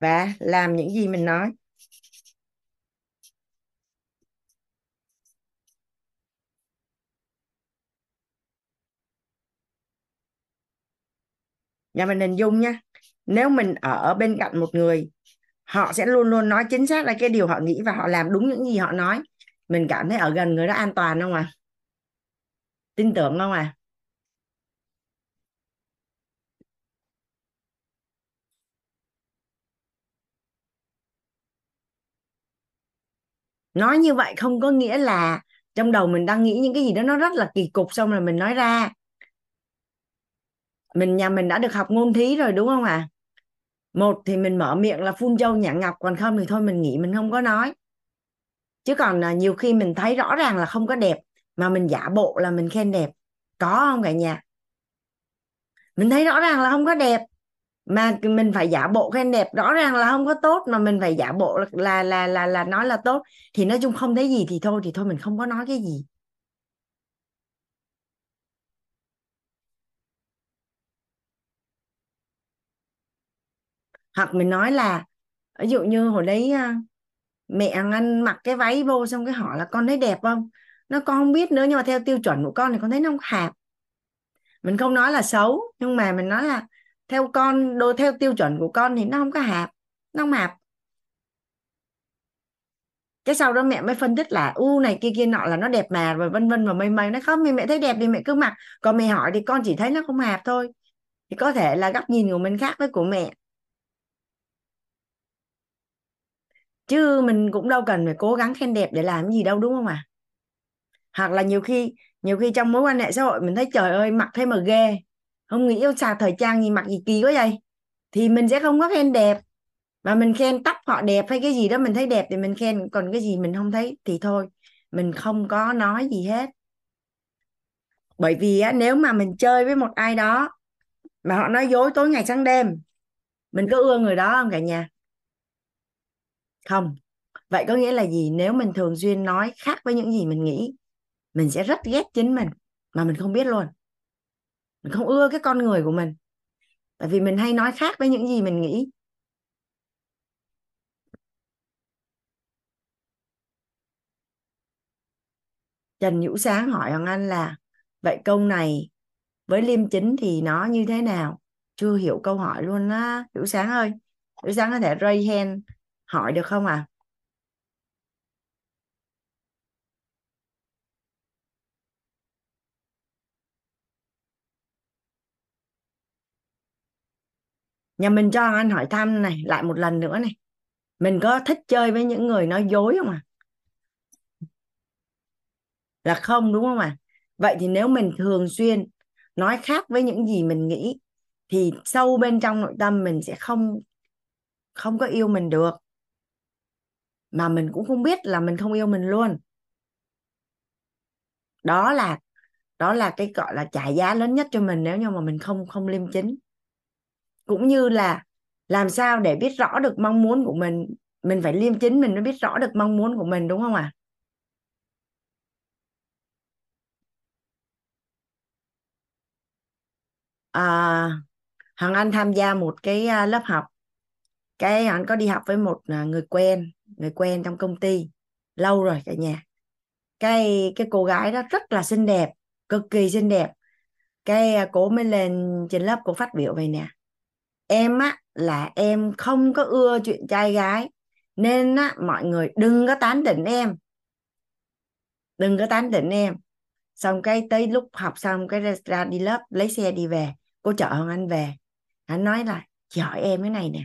Và làm những gì mình nói. Và mình hình dung nha, nếu mình ở bên cạnh một người, họ sẽ luôn luôn nói chính xác là cái điều họ nghĩ và họ làm đúng những gì họ nói. Mình cảm thấy ở gần người đó an toàn không à? Tin tưởng không à? Nói như vậy không có nghĩa là trong đầu mình đang nghĩ những cái gì đó nó rất là kỳ cục xong rồi mình nói ra. Mình nhà mình đã được học ngôn thí rồi đúng không ạ? À? Một thì mình mở miệng là phun châu nhả ngọc, còn không thì thôi mình nghĩ mình không có nói. Chứ còn nhiều khi mình thấy rõ ràng là không có đẹp mà mình giả bộ là mình khen đẹp. Có không cả nhà? Mình thấy rõ ràng là không có đẹp mà mình phải giả bộ khen đẹp, rõ ràng là không có tốt mà mình phải giả bộ là là là là nói là tốt, thì nói chung không thấy gì thì thôi thì thôi mình không có nói cái gì. Hoặc mình nói là ví dụ như hồi đấy mẹ ăn mặc cái váy vô xong cái hỏi là con thấy đẹp không, nó con không biết nữa nhưng mà theo tiêu chuẩn của con thì con thấy nó không hạp. Mình không nói là xấu nhưng mà mình nói là theo con đồ, theo tiêu chuẩn của con thì nó không có hạp, nó không hạp. Cái sau đó mẹ mới phân tích là u này kia kia nọ là nó đẹp mà rồi vân vân và mây mây. Nó không, mẹ thấy đẹp thì mẹ cứ mặc, còn mẹ hỏi thì con chỉ thấy nó không hạp thôi. Thì có thể là góc nhìn của mình khác với của mẹ, chứ mình cũng đâu cần phải cố gắng khen đẹp để làm gì đâu, đúng không ạ? À? Hoặc là nhiều khi nhiều khi trong mối quan hệ xã hội mình thấy trời ơi mặc thế mà ghê, không nghĩ yêu xà thời trang gì mặc gì kỳ quá vậy, thì mình sẽ không có khen đẹp mà mình khen tóc họ đẹp hay cái gì đó mình thấy đẹp thì mình khen, còn cái gì mình không thấy thì thôi mình không có nói gì hết. Bởi vì á, nếu mà mình chơi với một ai đó mà họ nói dối tối ngày sáng đêm, mình có ưa người đó không cả nhà? Không. Vậy có nghĩa là gì? Nếu mình thường xuyên nói khác với những gì mình nghĩ, mình sẽ rất ghét chính mình mà mình không biết luôn. Mình không ưa cái con người của mình. Tại vì mình hay nói khác với những gì mình nghĩ. Trần Nhũ Sáng hỏi Hoàng Anh là vậy câu này với liêm chính thì nó như thế nào? Chưa hiểu câu hỏi luôn á. Nhũ Sáng ơi, Nhũ Sáng có thể raise hand hỏi được không ạ? À? Nhà mình cho anh hỏi thăm này, lại một lần nữa này. Mình có thích chơi với những người nói dối không ạ? À? Là không, đúng không ạ? À? Vậy thì nếu mình thường xuyên nói khác với những gì mình nghĩ thì sâu bên trong nội tâm mình sẽ không không có yêu mình được. Mà mình cũng không biết là mình không yêu mình luôn. Đó là đó là cái gọi là trả giá lớn nhất cho mình nếu như mà mình không không liêm chính. Cũng như là làm sao để biết rõ được mong muốn của mình, mình phải liêm chính mình mới biết rõ được mong muốn của mình, đúng không ạ? À? À, Hoàng Anh tham gia một cái lớp học, cái Hoàng Anh có đi học với một người quen, người quen trong công ty lâu rồi cả nhà. Cái cái cô gái đó rất là xinh đẹp, cực kỳ xinh đẹp. Cái cô mới lên trên lớp cô phát biểu vậy nè. Em á là em không có ưa chuyện trai gái, nên á, mọi người đừng có tán tỉnh em, đừng có tán tỉnh em. Xong cái tới lúc học xong cái ra đi lớp, lấy xe đi về, cô chở Hoàng Anh về, anh nói là chị hỏi em cái này nè,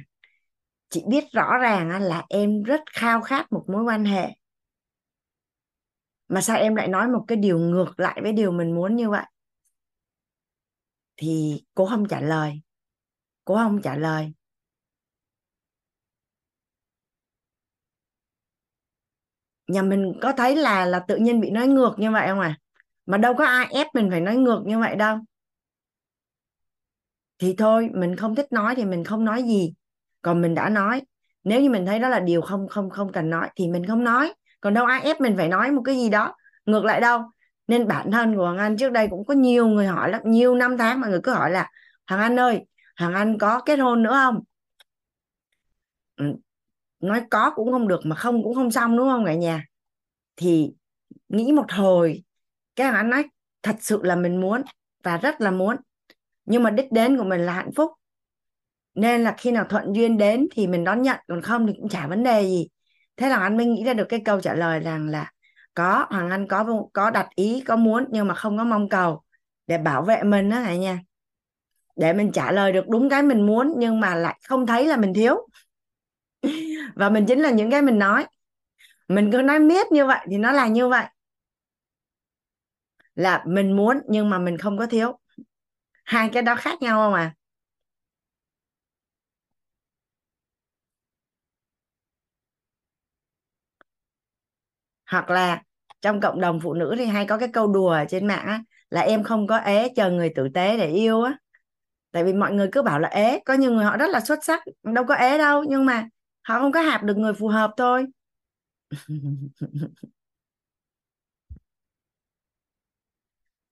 chị biết rõ ràng là em rất khao khát một mối quan hệ, mà sao em lại nói một cái điều ngược lại với điều mình muốn như vậy? Thì cô không trả lời, cô không trả lời. Nhà mình có thấy là là tự nhiên bị nói ngược như vậy không à? Mà đâu có ai ép mình phải nói ngược như vậy đâu. Thì thôi, mình không thích nói thì mình không nói gì. Còn mình đã nói, nếu như mình thấy đó là điều không không không cần nói thì mình không nói. Còn đâu ai ép mình phải nói một cái gì đó ngược lại đâu. Nên bản thân của Hoàng Anh trước đây cũng có nhiều người hỏi lắm, nhiều năm tháng mọi người cứ hỏi là Hoàng Anh ơi, Hoàng Anh có kết hôn nữa không? Nói có cũng không được mà không cũng không xong, đúng không cả nhà? Thì nghĩ một hồi cái Hoàng Anh nói thật sự là mình muốn và rất là muốn, nhưng mà đích đến của mình là hạnh phúc, nên là khi nào thuận duyên đến thì mình đón nhận, còn không thì cũng chả vấn đề gì. Thế là Hoàng Anh mới nghĩ ra được cái câu trả lời rằng là có, Hoàng Anh có có đặt ý, có muốn nhưng mà không có mong cầu, để bảo vệ mình đó cả nhà, để mình trả lời được đúng cái mình muốn nhưng mà lại không thấy là mình thiếu. Và mình chính là những cái mình nói, mình cứ nói miết như vậy thì nó là như vậy, là mình muốn nhưng mà mình không có thiếu. Hai cái đó khác nhau không à? Hoặc là trong cộng đồng phụ nữ thì hay có cái câu đùa ở trên mạng á, là em không có ế chờ người tử tế để yêu á. Tại vì mọi người cứ bảo là ế, có nhiều người họ rất là xuất sắc, đâu có ế đâu, nhưng mà họ không có hạp được người phù hợp thôi.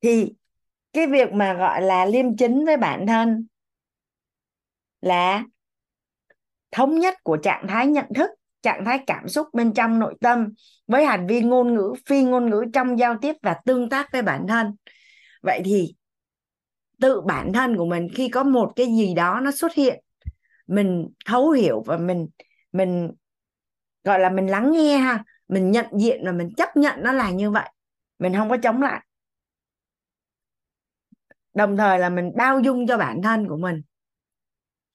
Thì cái việc mà gọi là liêm chính với bản thân là thống nhất của trạng thái nhận thức, trạng thái cảm xúc bên trong nội tâm với hành vi ngôn ngữ, phi ngôn ngữ trong giao tiếp và tương tác với bản thân. Vậy thì tự bản thân của mình khi có một cái gì đó nó xuất hiện, mình thấu hiểu và mình mình gọi là mình lắng nghe ha, mình nhận diện và mình chấp nhận nó là như vậy, mình không có chống lại. Đồng thời là mình bao dung cho bản thân của mình,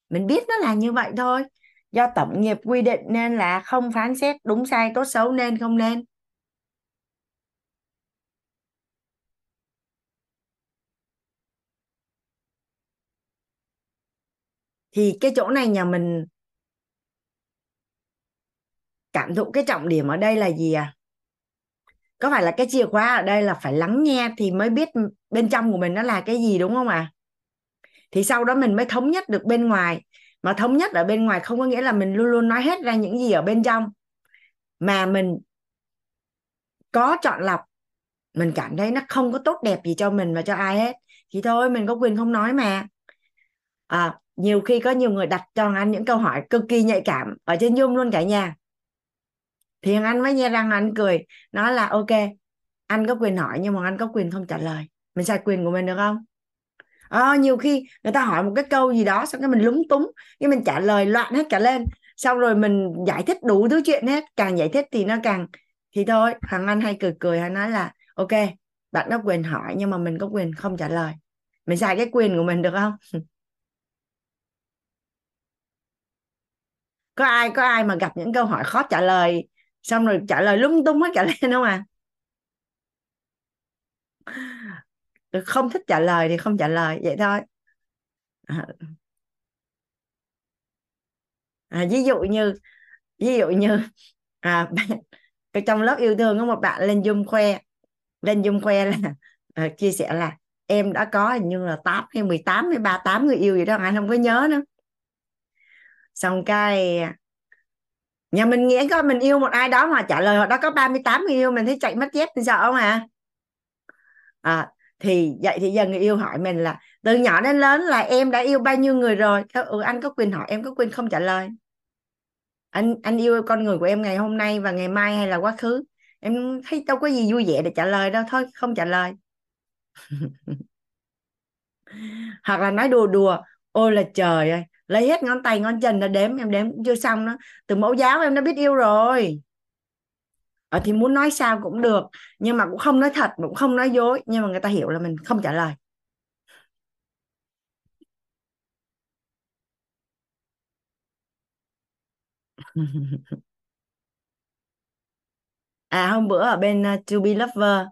mình biết nó là như vậy thôi, do tổng nghiệp quy định nên là không phán xét đúng sai, tốt xấu, nên không nên. Thì cái chỗ này nhà mình cảm thụ cái trọng điểm ở đây là gì à? Có phải là cái chìa khóa ở đây là phải lắng nghe thì mới biết bên trong của mình nó là cái gì, đúng không ạ? Thì sau đó mình mới thống nhất được bên ngoài. Mà thống nhất ở bên ngoài không có nghĩa là mình luôn luôn nói hết ra những gì ở bên trong, mà mình có chọn lọc, mình cảm thấy nó không có tốt đẹp gì cho mình và cho ai hết thì thôi, mình có quyền không nói mà. À, nhiều khi có nhiều người đặt cho anh những câu hỏi cực kỳ nhạy cảm ở trên Zoom luôn cả nhà, thì anh mới nghe rằng anh cười nói là ok, anh có quyền hỏi nhưng mà anh có quyền không trả lời, mình xài quyền của mình được không? À, nhiều khi người ta hỏi một cái câu gì đó xong cái mình lúng túng, cái mình trả lời loạn hết cả lên, xong rồi mình giải thích đủ thứ chuyện hết, càng giải thích thì nó càng, thì thôi Hoàng Anh hay cười cười hay nói là ok, bạn có quyền hỏi nhưng mà mình có quyền không trả lời, mình xài cái quyền của mình được không? Có ai có ai mà gặp những câu hỏi khó trả lời xong rồi trả lời lung tung hết cả lên không à? Không thích trả lời thì không trả lời, vậy thôi. À, à, ví dụ như ví dụ như à, trong lớp yêu thương có một bạn lên Zoom khoe lên Zoom khoe là à, chia sẻ là em đã có hình như là tám hay mười tám hay ba mươi tám người yêu gì đó, anh không có nhớ nữa. Xong cái nhà mình nghĩ coi, mình yêu một ai đó mà trả lời họ đã có ba mươi tám người yêu, mình thấy chạy mất dép, mình sợ không à? À, thì vậy thì giờ người yêu hỏi mình là từ nhỏ đến lớn là em đã yêu bao nhiêu người rồi? Ừ, anh có quyền hỏi, em có quyền không trả lời. Anh anh yêu con người của em ngày hôm nay và ngày mai hay là quá khứ, em thấy đâu có gì vui vẻ để trả lời đâu, thôi không trả lời. Hoặc là nói đùa đùa, ôi là trời ơi, lấy hết ngón tay ngón chân ra đếm, em đếm cũng chưa xong đó. Từ mẫu giáo em đã biết yêu rồi. Ờ, thì muốn nói sao cũng được, nhưng mà cũng không nói thật, cũng không nói dối, nhưng mà người ta hiểu là mình không trả lời. À, hôm bữa ở bên uh, To Be Lover,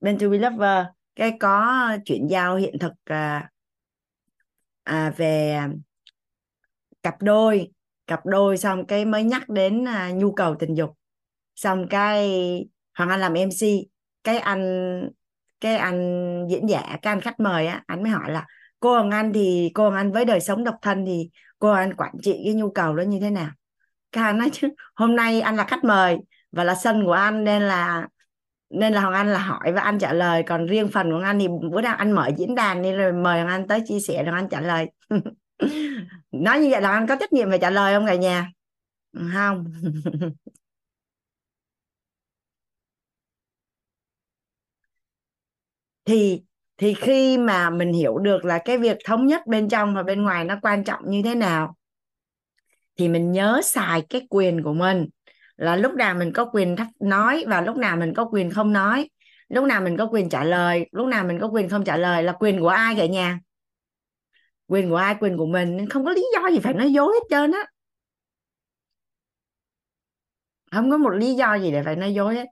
bên To Be Lover cái có chuyển giao hiện thực uh, à, về cặp đôi, cặp đôi xong cái mới nhắc đến uh, nhu cầu tình dục. Xong cái Hoàng Anh làm em xê, cái anh cái anh diễn giả, cái anh khách mời á, anh mới hỏi là cô Hoàng Anh thì cô Hoàng Anh với đời sống độc thân thì cô Hoàng Anh quản trị cái nhu cầu đó như thế nào? Cái anh nói chứ hôm nay anh là khách mời và là sân của anh nên là nên là Hoàng Anh là hỏi và anh trả lời, còn riêng phần của Hoàng Anh thì bữa nào anh mở diễn đàn đi rồi mời Hoàng Anh tới chia sẻ rồi anh trả lời. Nói như vậy là anh có trách nhiệm phải trả lời không cả nhà? Không. Thì, thì khi mà mình hiểu được là cái việc thống nhất bên trong và bên ngoài nó quan trọng như thế nào thì mình nhớ xài cái quyền của mình, là lúc nào mình có quyền nói và lúc nào mình có quyền không nói, lúc nào mình có quyền trả lời, lúc nào mình có quyền không trả lời, là quyền của ai cả nhà? Quyền của ai? Quyền của mình, không có lý do gì phải nói dối hết trơn á, không có một lý do gì để phải nói dối hết.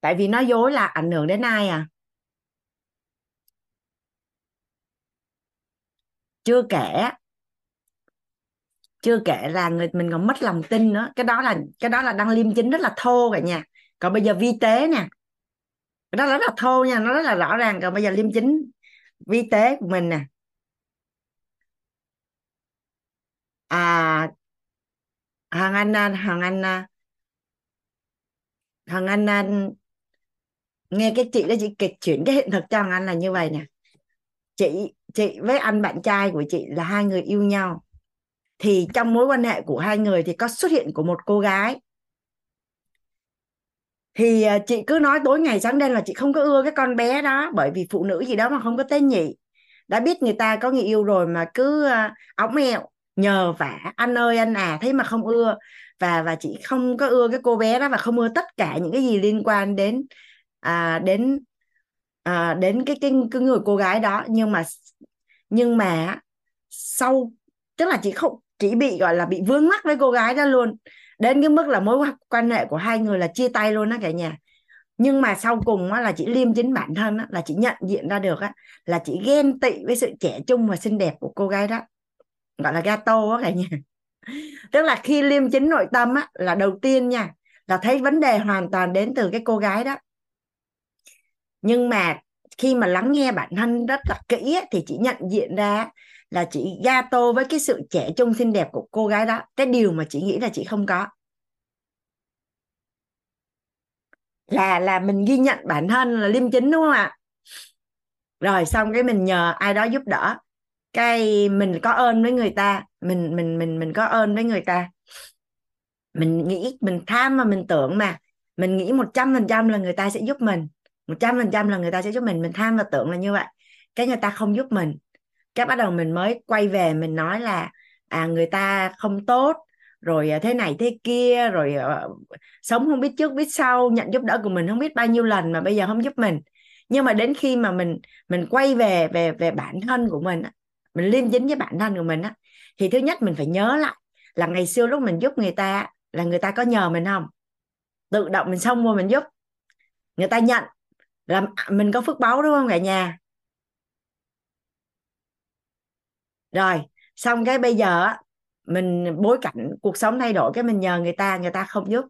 Tại vì nói dối là ảnh hưởng đến ai à? Chưa kể Chưa kể là người mình còn mất lòng tin nữa. Cái đó là Cái đó là đang liêm chính rất là thô cả nhà. Còn bây giờ vi tế nè, cái đó rất là thô nha, nó rất là rõ ràng. Còn bây giờ liêm chính vi tế của mình nè. À Hoàng Anh Hoàng Anh Hoàng Anh, Anh nghe cái chị đó, chị kịch chuyển cái hiện thực cho Hoàng Anh là như vậy nè. Chị chị với anh bạn trai của chị là hai người yêu nhau. Thì trong mối quan hệ của hai người thì có xuất hiện của một cô gái. Thì chị cứ nói tối ngày sáng đêm là chị không có ưa cái con bé đó, bởi vì phụ nữ gì đó mà không có tế nhị. Đã biết người ta có người yêu rồi mà cứ ống mẹo, nhờ vả, anh ơi anh à, thế mà không ưa. Và, và chị không có ưa cái cô bé đó, và không ưa tất cả những cái gì liên quan đến à, đến à, đến cái, cái, cái người cô gái đó. Nhưng mà nhưng mà sau, tức là chị không chỉ bị gọi là bị vướng mắc với cô gái đó luôn, đến cái mức là mối quan hệ của hai người là chia tay luôn đó cả nhà. Nhưng mà sau cùng á, là chị liêm chính bản thân á, là chị nhận diện ra được á, là chị ghen tị với sự trẻ trung và xinh đẹp của cô gái đó, gọi là gato á cả nhà. Tức là khi liêm chính nội tâm á, là đầu tiên nha, là thấy vấn đề hoàn toàn đến từ cái cô gái đó. Nhưng mà khi mà lắng nghe bản thân rất là kỹ á, thì chị nhận diện ra là chị gato với cái sự trẻ trung xinh đẹp của cô gái đó, cái điều mà chị nghĩ là chị không có. Là là mình ghi nhận bản thân là liêm chính đúng không ạ? Rồi xong cái mình nhờ ai đó giúp đỡ, cái mình có ơn với người ta, mình mình mình mình có ơn với người ta. Mình nghĩ, mình tham mà mình tưởng mà, mình nghĩ một trăm phần trăm là người ta sẽ giúp mình, một trăm phần trăm là người ta sẽ giúp mình, mình tham và tưởng là như vậy. Cái người ta không giúp mình. Cái bắt đầu mình mới quay về mình nói là à người ta không tốt, rồi thế này thế kia, rồi uh, sống không biết trước biết sau, nhận giúp đỡ của mình không biết bao nhiêu lần mà bây giờ không giúp mình. Nhưng mà đến khi mà mình mình quay về về về bản thân của mình, mình liêm chính với bản thân của mình á, thì thứ nhất mình phải nhớ lại là ngày xưa lúc mình giúp người ta là người ta có nhờ mình không? Tự động mình xông vô mình giúp, người ta nhận là mình có phước báu đúng không cả nhà? Rồi xong cái bây giờ mình bối cảnh cuộc sống thay đổi, cái mình nhờ người ta, người ta không giúp,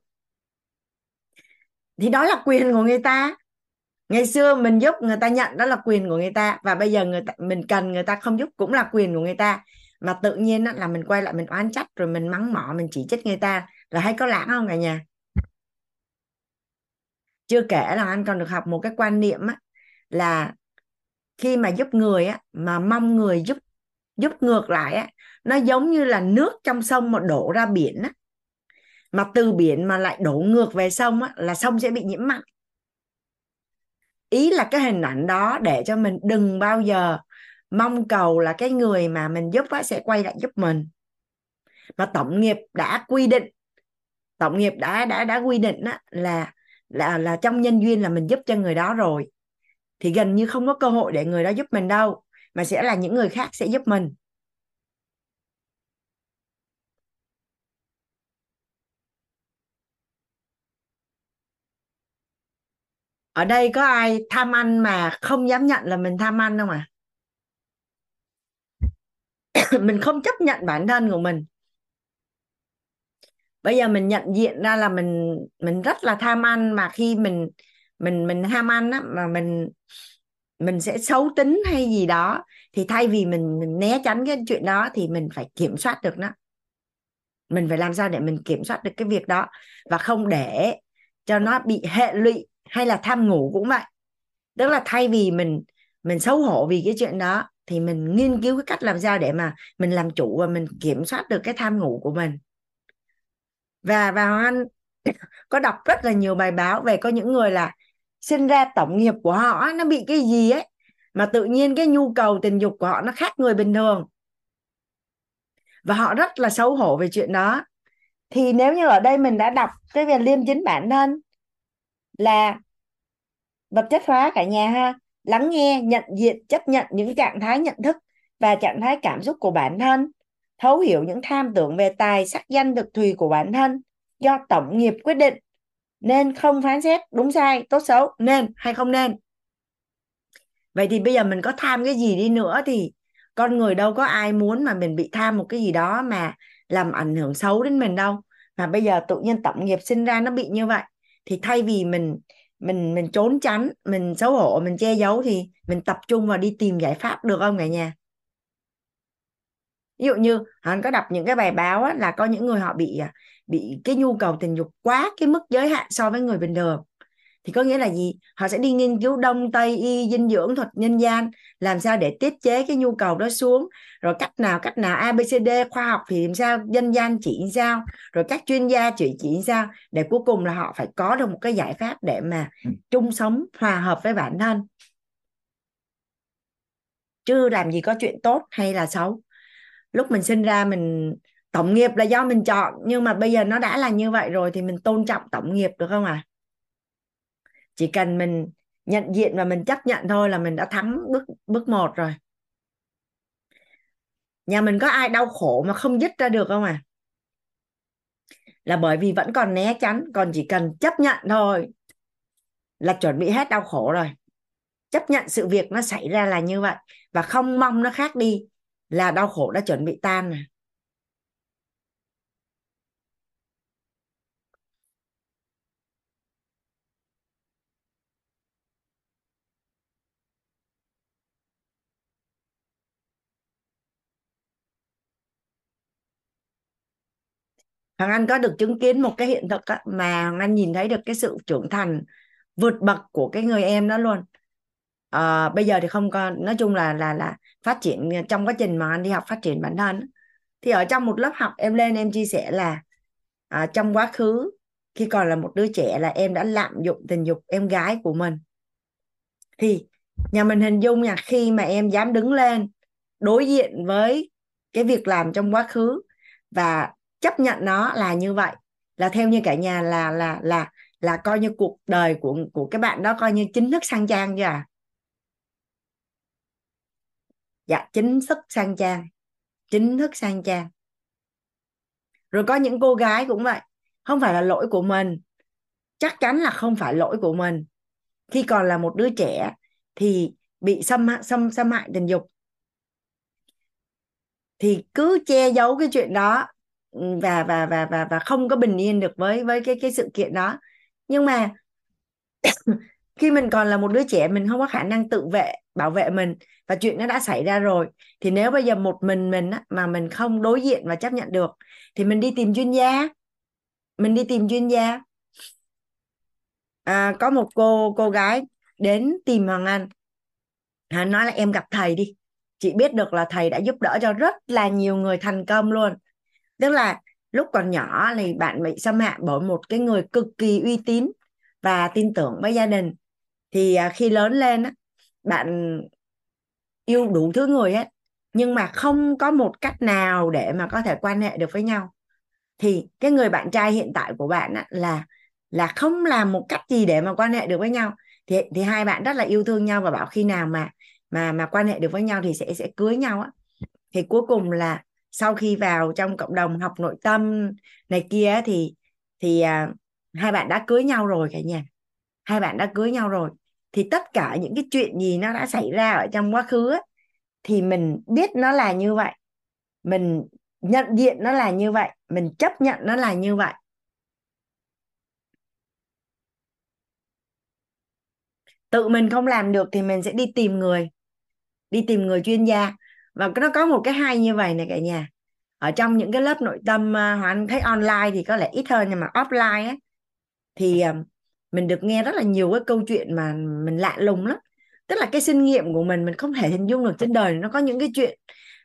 thì đó là quyền của người ta. Ngày xưa mình giúp người ta nhận, đó là quyền của người ta. Và bây giờ người ta, mình cần người ta không giúp cũng là quyền của người ta. Mà tự nhiên là mình quay lại mình oán trách, rồi mình mắng mỏ, mình chỉ trích người ta, là hay có lãng không cả nhà? Chưa kể là anh còn được học một cái quan niệm á, là khi mà giúp người á, mà mong người giúp giúp ngược lại á, nó giống như là nước trong sông mà đổ ra biển á, mà từ biển mà lại đổ ngược về sông á, là sông sẽ bị nhiễm mặn. Ý là cái hình ảnh đó để cho mình đừng bao giờ mong cầu là cái người mà mình giúp á, sẽ quay lại giúp mình. Mà tổng nghiệp đã quy định, tổng nghiệp đã đã đã quy định á, là là là trong nhân duyên là mình giúp cho người đó rồi, thì gần như không có cơ hội để người đó giúp mình đâu, mà sẽ là những người khác sẽ giúp mình. Ở đây có ai tham ăn mà không dám nhận là mình tham ăn không ạ? À? Mình không chấp nhận bản thân của mình. Bây giờ mình nhận diện ra là mình mình rất là tham ăn, mà khi mình mình mình tham ăn á, mà mình mình sẽ xấu tính hay gì đó, thì thay vì mình mình né tránh cái chuyện đó thì mình phải kiểm soát được nó. Mình phải làm sao để mình kiểm soát được cái việc đó và không để cho nó bị hệ lụy. Hay là tham ngủ cũng vậy. Tức là thay vì mình mình xấu hổ vì cái chuyện đó thì mình nghiên cứu cái cách làm sao để mà mình làm chủ và mình kiểm soát được cái tham ngủ của mình. Và và Hoàng Anh có đọc rất là nhiều bài báo về có những người là sinh ra tổng nghiệp của họ nó bị cái gì ấy mà tự nhiên cái nhu cầu tình dục của họ nó khác người bình thường. Và họ rất là xấu hổ về chuyện đó. Thì nếu như ở đây mình đã đọc cái về liêm chính bản thân là vật chất hóa cả nhà ha, lắng nghe, nhận diện, chấp nhận những trạng thái nhận thức và trạng thái cảm xúc của bản thân, thấu hiểu những tham tưởng về tài sắc danh thực thùy của bản thân do tổng nghiệp quyết định, nên không phán xét đúng sai, tốt xấu, nên hay không nên. Vậy thì bây giờ mình có tham cái gì đi nữa thì con người đâu có ai muốn mà mình bị tham một cái gì đó mà làm ảnh hưởng xấu đến mình đâu. Mà bây giờ tự nhiên tổng nghiệp sinh ra nó bị như vậy, thì thay vì mình mình mình trốn tránh, mình xấu hổ, mình che giấu thì mình tập trung vào đi tìm giải pháp được không cả nhà? Ví dụ như anh có đọc những cái bài báo á, là có những người họ bị bị cái nhu cầu tình dục quá cái mức giới hạn so với người bình thường. Thì có nghĩa là gì? Họ sẽ đi nghiên cứu đông tây y, dinh dưỡng, thuật nhân gian, làm sao để tiết chế cái nhu cầu đó xuống, rồi cách nào cách nào a bê xê đê, khoa học thì làm sao, dân gian chỉ sao, rồi các chuyên gia chỉ chỉ sao, để cuối cùng là họ phải có được một cái giải pháp để mà chung sống hòa hợp với bản thân. Chứ làm gì có chuyện tốt hay là xấu. Lúc mình sinh ra mình tổng nghiệp là do mình chọn, nhưng mà bây giờ nó đã là như vậy rồi thì mình tôn trọng tổng nghiệp được không ạ? À? Chỉ cần mình nhận diện và mình chấp nhận thôi là mình đã thắng bước bước một rồi. Nhà mình có ai đau khổ mà không dứt ra được không à? Là bởi vì vẫn còn né tránh, còn chỉ cần chấp nhận thôi là chuẩn bị hết đau khổ rồi. Chấp nhận sự việc nó xảy ra là như vậy và không mong nó khác đi là đau khổ đã chuẩn bị tan rồi. Hoàng Anh có được chứng kiến một cái hiện thực á, mà Hoàng Anh nhìn thấy được cái sự trưởng thành vượt bậc của cái người em đó luôn. À, bây giờ thì không có, nói chung là là là phát triển trong quá trình mà Hoàng Anh đi học phát triển bản thân. Thì ở trong một lớp học em lên em chia sẻ là à, trong quá khứ khi còn là một đứa trẻ là em đã lạm dụng tình dục em gái của mình. Thì nhà mình hình dung là khi mà em dám đứng lên đối diện với cái việc làm trong quá khứ và chấp nhận nó là như vậy, là theo như cả nhà là là là là coi như cuộc đời của của cái bạn đó coi như chính thức sang trang chưa à? Dạ chính thức sang trang, chính thức sang trang. Rồi có những cô gái cũng vậy, không phải là lỗi của mình, chắc chắn là không phải lỗi của mình. Khi còn là một đứa trẻ thì bị xâm xâm xâm hại tình dục thì cứ che giấu cái chuyện đó. Và, và và và và không có bình yên được với với cái cái sự kiện đó. Nhưng mà khi mình còn là một đứa trẻ, mình không có khả năng tự vệ, bảo vệ mình, và chuyện nó đã xảy ra rồi, thì nếu bây giờ một mình mình á, mà mình không đối diện và chấp nhận được thì mình đi tìm chuyên gia. Mình đi tìm chuyên gia. À, có một cô cô gái đến tìm Hoàng Anh, à, nói là em gặp thầy đi, chị biết được là thầy đã giúp đỡ cho rất là nhiều người thành công luôn. Tức là lúc còn nhỏ thì bạn bị xâm hại bởi một cái người cực kỳ uy tín và tin tưởng với gia đình. Thì khi lớn lên á, bạn yêu đủ thứ người hết, nhưng mà không có một cách nào để mà có thể quan hệ được với nhau. Thì cái người bạn trai hiện tại của bạn á, là, là không làm một cách gì để mà quan hệ được với nhau. Thì, thì hai bạn rất là yêu thương nhau và bảo khi nào mà, mà, mà quan hệ được với nhau thì sẽ, sẽ cưới nhau á. Thì cuối cùng là sau khi vào trong cộng đồng học nội tâm này kia thì, thì uh, hai bạn đã cưới nhau rồi cả nhà. Hai bạn đã cưới nhau rồi. Thì tất cả những cái chuyện gì nó đã xảy ra ở trong quá khứ ấy, thì mình biết nó là như vậy. Mình nhận diện nó là như vậy. Mình chấp nhận nó là như vậy. Tự mình không làm được thì mình sẽ đi tìm người. Đi tìm người chuyên gia. Và nó có một cái hay như vậy này cả nhà. Ở trong những cái lớp nội tâm Hoàng Anh thấy online thì có lẽ ít hơn, nhưng mà offline ấy, thì mình được nghe rất là nhiều cái câu chuyện mà mình lạ lùng lắm. Tức là cái kinh nghiệm của mình mình không thể hình dung được trên đời. Nó có những cái chuyện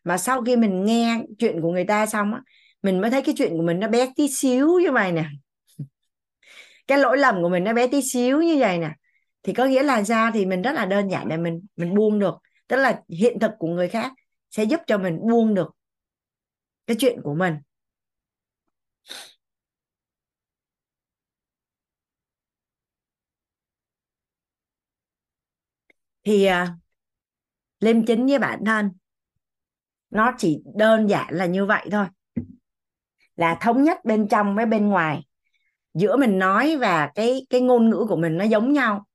mà sau khi mình nghe chuyện của người ta xong á, mình mới thấy cái chuyện của mình nó bé tí xíu như vậy nè. Cái lỗi lầm của mình nó bé tí xíu như vậy nè. Thì có nghĩa là ra thì mình rất là đơn giản để mình, mình buông được. Tức là hiện thực của người khác sẽ giúp cho mình buông được cái chuyện của mình. Thì uh, liêm chính với bản thân nó chỉ đơn giản là như vậy thôi. Là thống nhất bên trong với bên ngoài. Giữa mình nói và cái, cái ngôn ngữ của mình nó giống nhau.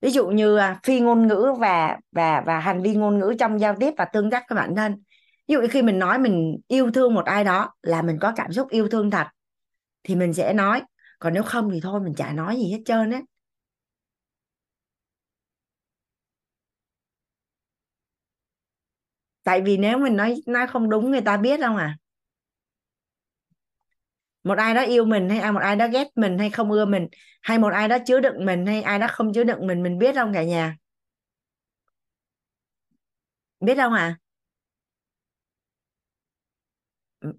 Ví dụ như uh, phi ngôn ngữ và, và, và hành vi ngôn ngữ trong giao tiếp và tương tác với bản thân. Ví dụ khi mình nói mình yêu thương một ai đó là mình có cảm xúc yêu thương thật thì mình sẽ nói. Còn nếu không thì thôi mình chả nói gì hết trơn ấy. Tại vì nếu mình nói, nói không đúng người ta biết không à. Một ai đó yêu mình hay một ai đó ghét mình hay không ưa mình, hay một ai đó chứa đựng mình hay ai đó không chứa đựng mình, mình biết không cả nhà? Biết không à?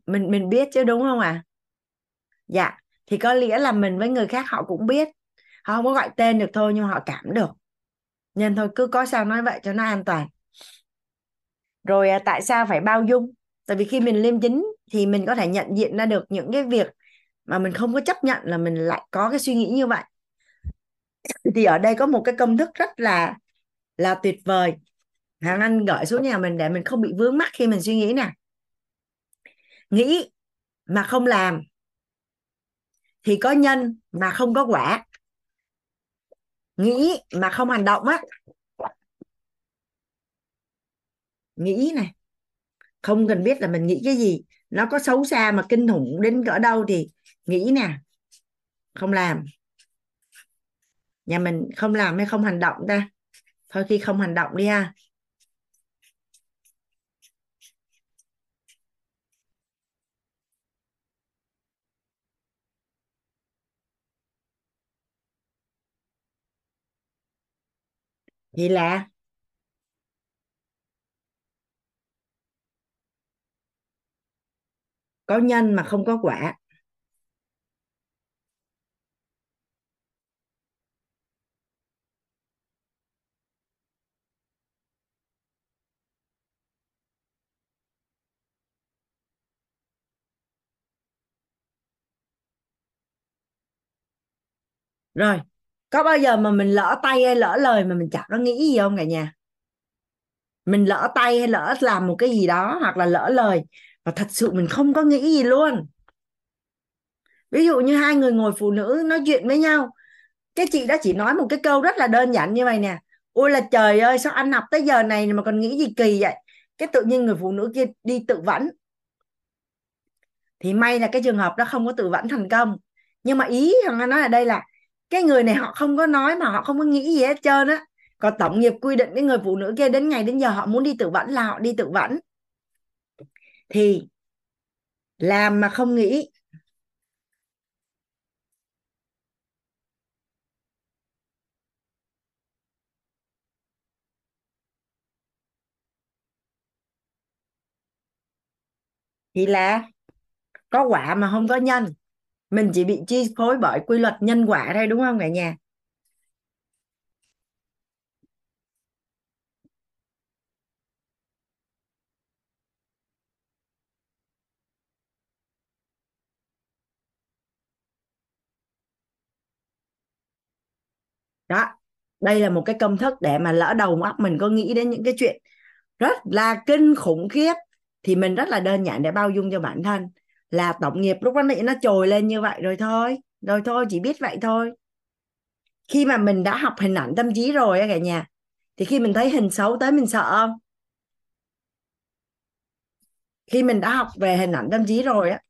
Mình, mình biết chứ đúng không à? Dạ. Thì có nghĩa là mình với người khác họ cũng biết. Họ không có gọi tên được thôi nhưng họ cảm được. Nên thôi cứ có sao nói vậy cho nó an toàn. Rồi tại sao phải bao dung? Tại vì khi mình liêm chính thì mình có thể nhận diện ra được những cái việc mà mình không có chấp nhận là mình lại có cái suy nghĩ như vậy. Thì ở đây có một cái công thức rất là là tuyệt vời. Hoàng Anh gửi xuống nhà mình để mình không bị vướng mắc khi mình suy nghĩ nè. Nghĩ mà không làm thì có nhân mà không có quả. Nghĩ mà không hành động á. Nghĩ này, không cần biết là mình nghĩ cái gì, nó có xấu xa mà kinh khủng đến cỡ đâu thì nghĩ nè, không làm. Nhà mình không làm hay không hành động ta? Thôi khi không hành động đi ha. Thì là có nhân mà không có quả. Rồi, có bao giờ mà mình lỡ tay hay lỡ lời mà mình chẳng có nghĩ gì không cả nhà? Mình lỡ tay hay lỡ làm một cái gì đó hoặc là lỡ lời và thật sự mình không có nghĩ gì luôn. Ví dụ như hai người ngồi phụ nữ nói chuyện với nhau. Cái chị đó chỉ nói một cái câu rất là đơn giản như vậy nè. Ôi là trời ơi, sao anh học tới giờ này mà còn nghĩ gì kỳ vậy? Cái tự nhiên người phụ nữ kia đi tự vẫn. Thì may là cái trường hợp đó không có tự vẫn thành công. Nhưng mà ý Hằng nói ở đây là cái người này họ không có nói mà họ không có nghĩ gì hết trơn á. Còn tổng nghiệp quy định cái người phụ nữ kia đến ngày đến giờ họ muốn đi tự vẫn là họ đi tự vẫn. Thì làm mà không nghĩ thì là có quả mà không có nhân. Mình chỉ bị chi phối bởi quy luật nhân quả thôi đúng không cả nhà? Đó, đây là một cái công thức để mà lỡ đầu óc mình có nghĩ đến những cái chuyện rất là kinh khủng khiếp thì mình rất là đơn giản để bao dung cho bản thân. Là tổng nghiệp lúc đó nó trồi lên như vậy rồi thôi. Rồi thôi, chỉ biết vậy thôi. Khi mà mình đã học hình ảnh tâm trí rồi á cả nhà, thì khi mình thấy hình xấu tới mình sợ không? Khi mình đã học về hình ảnh tâm trí rồi á,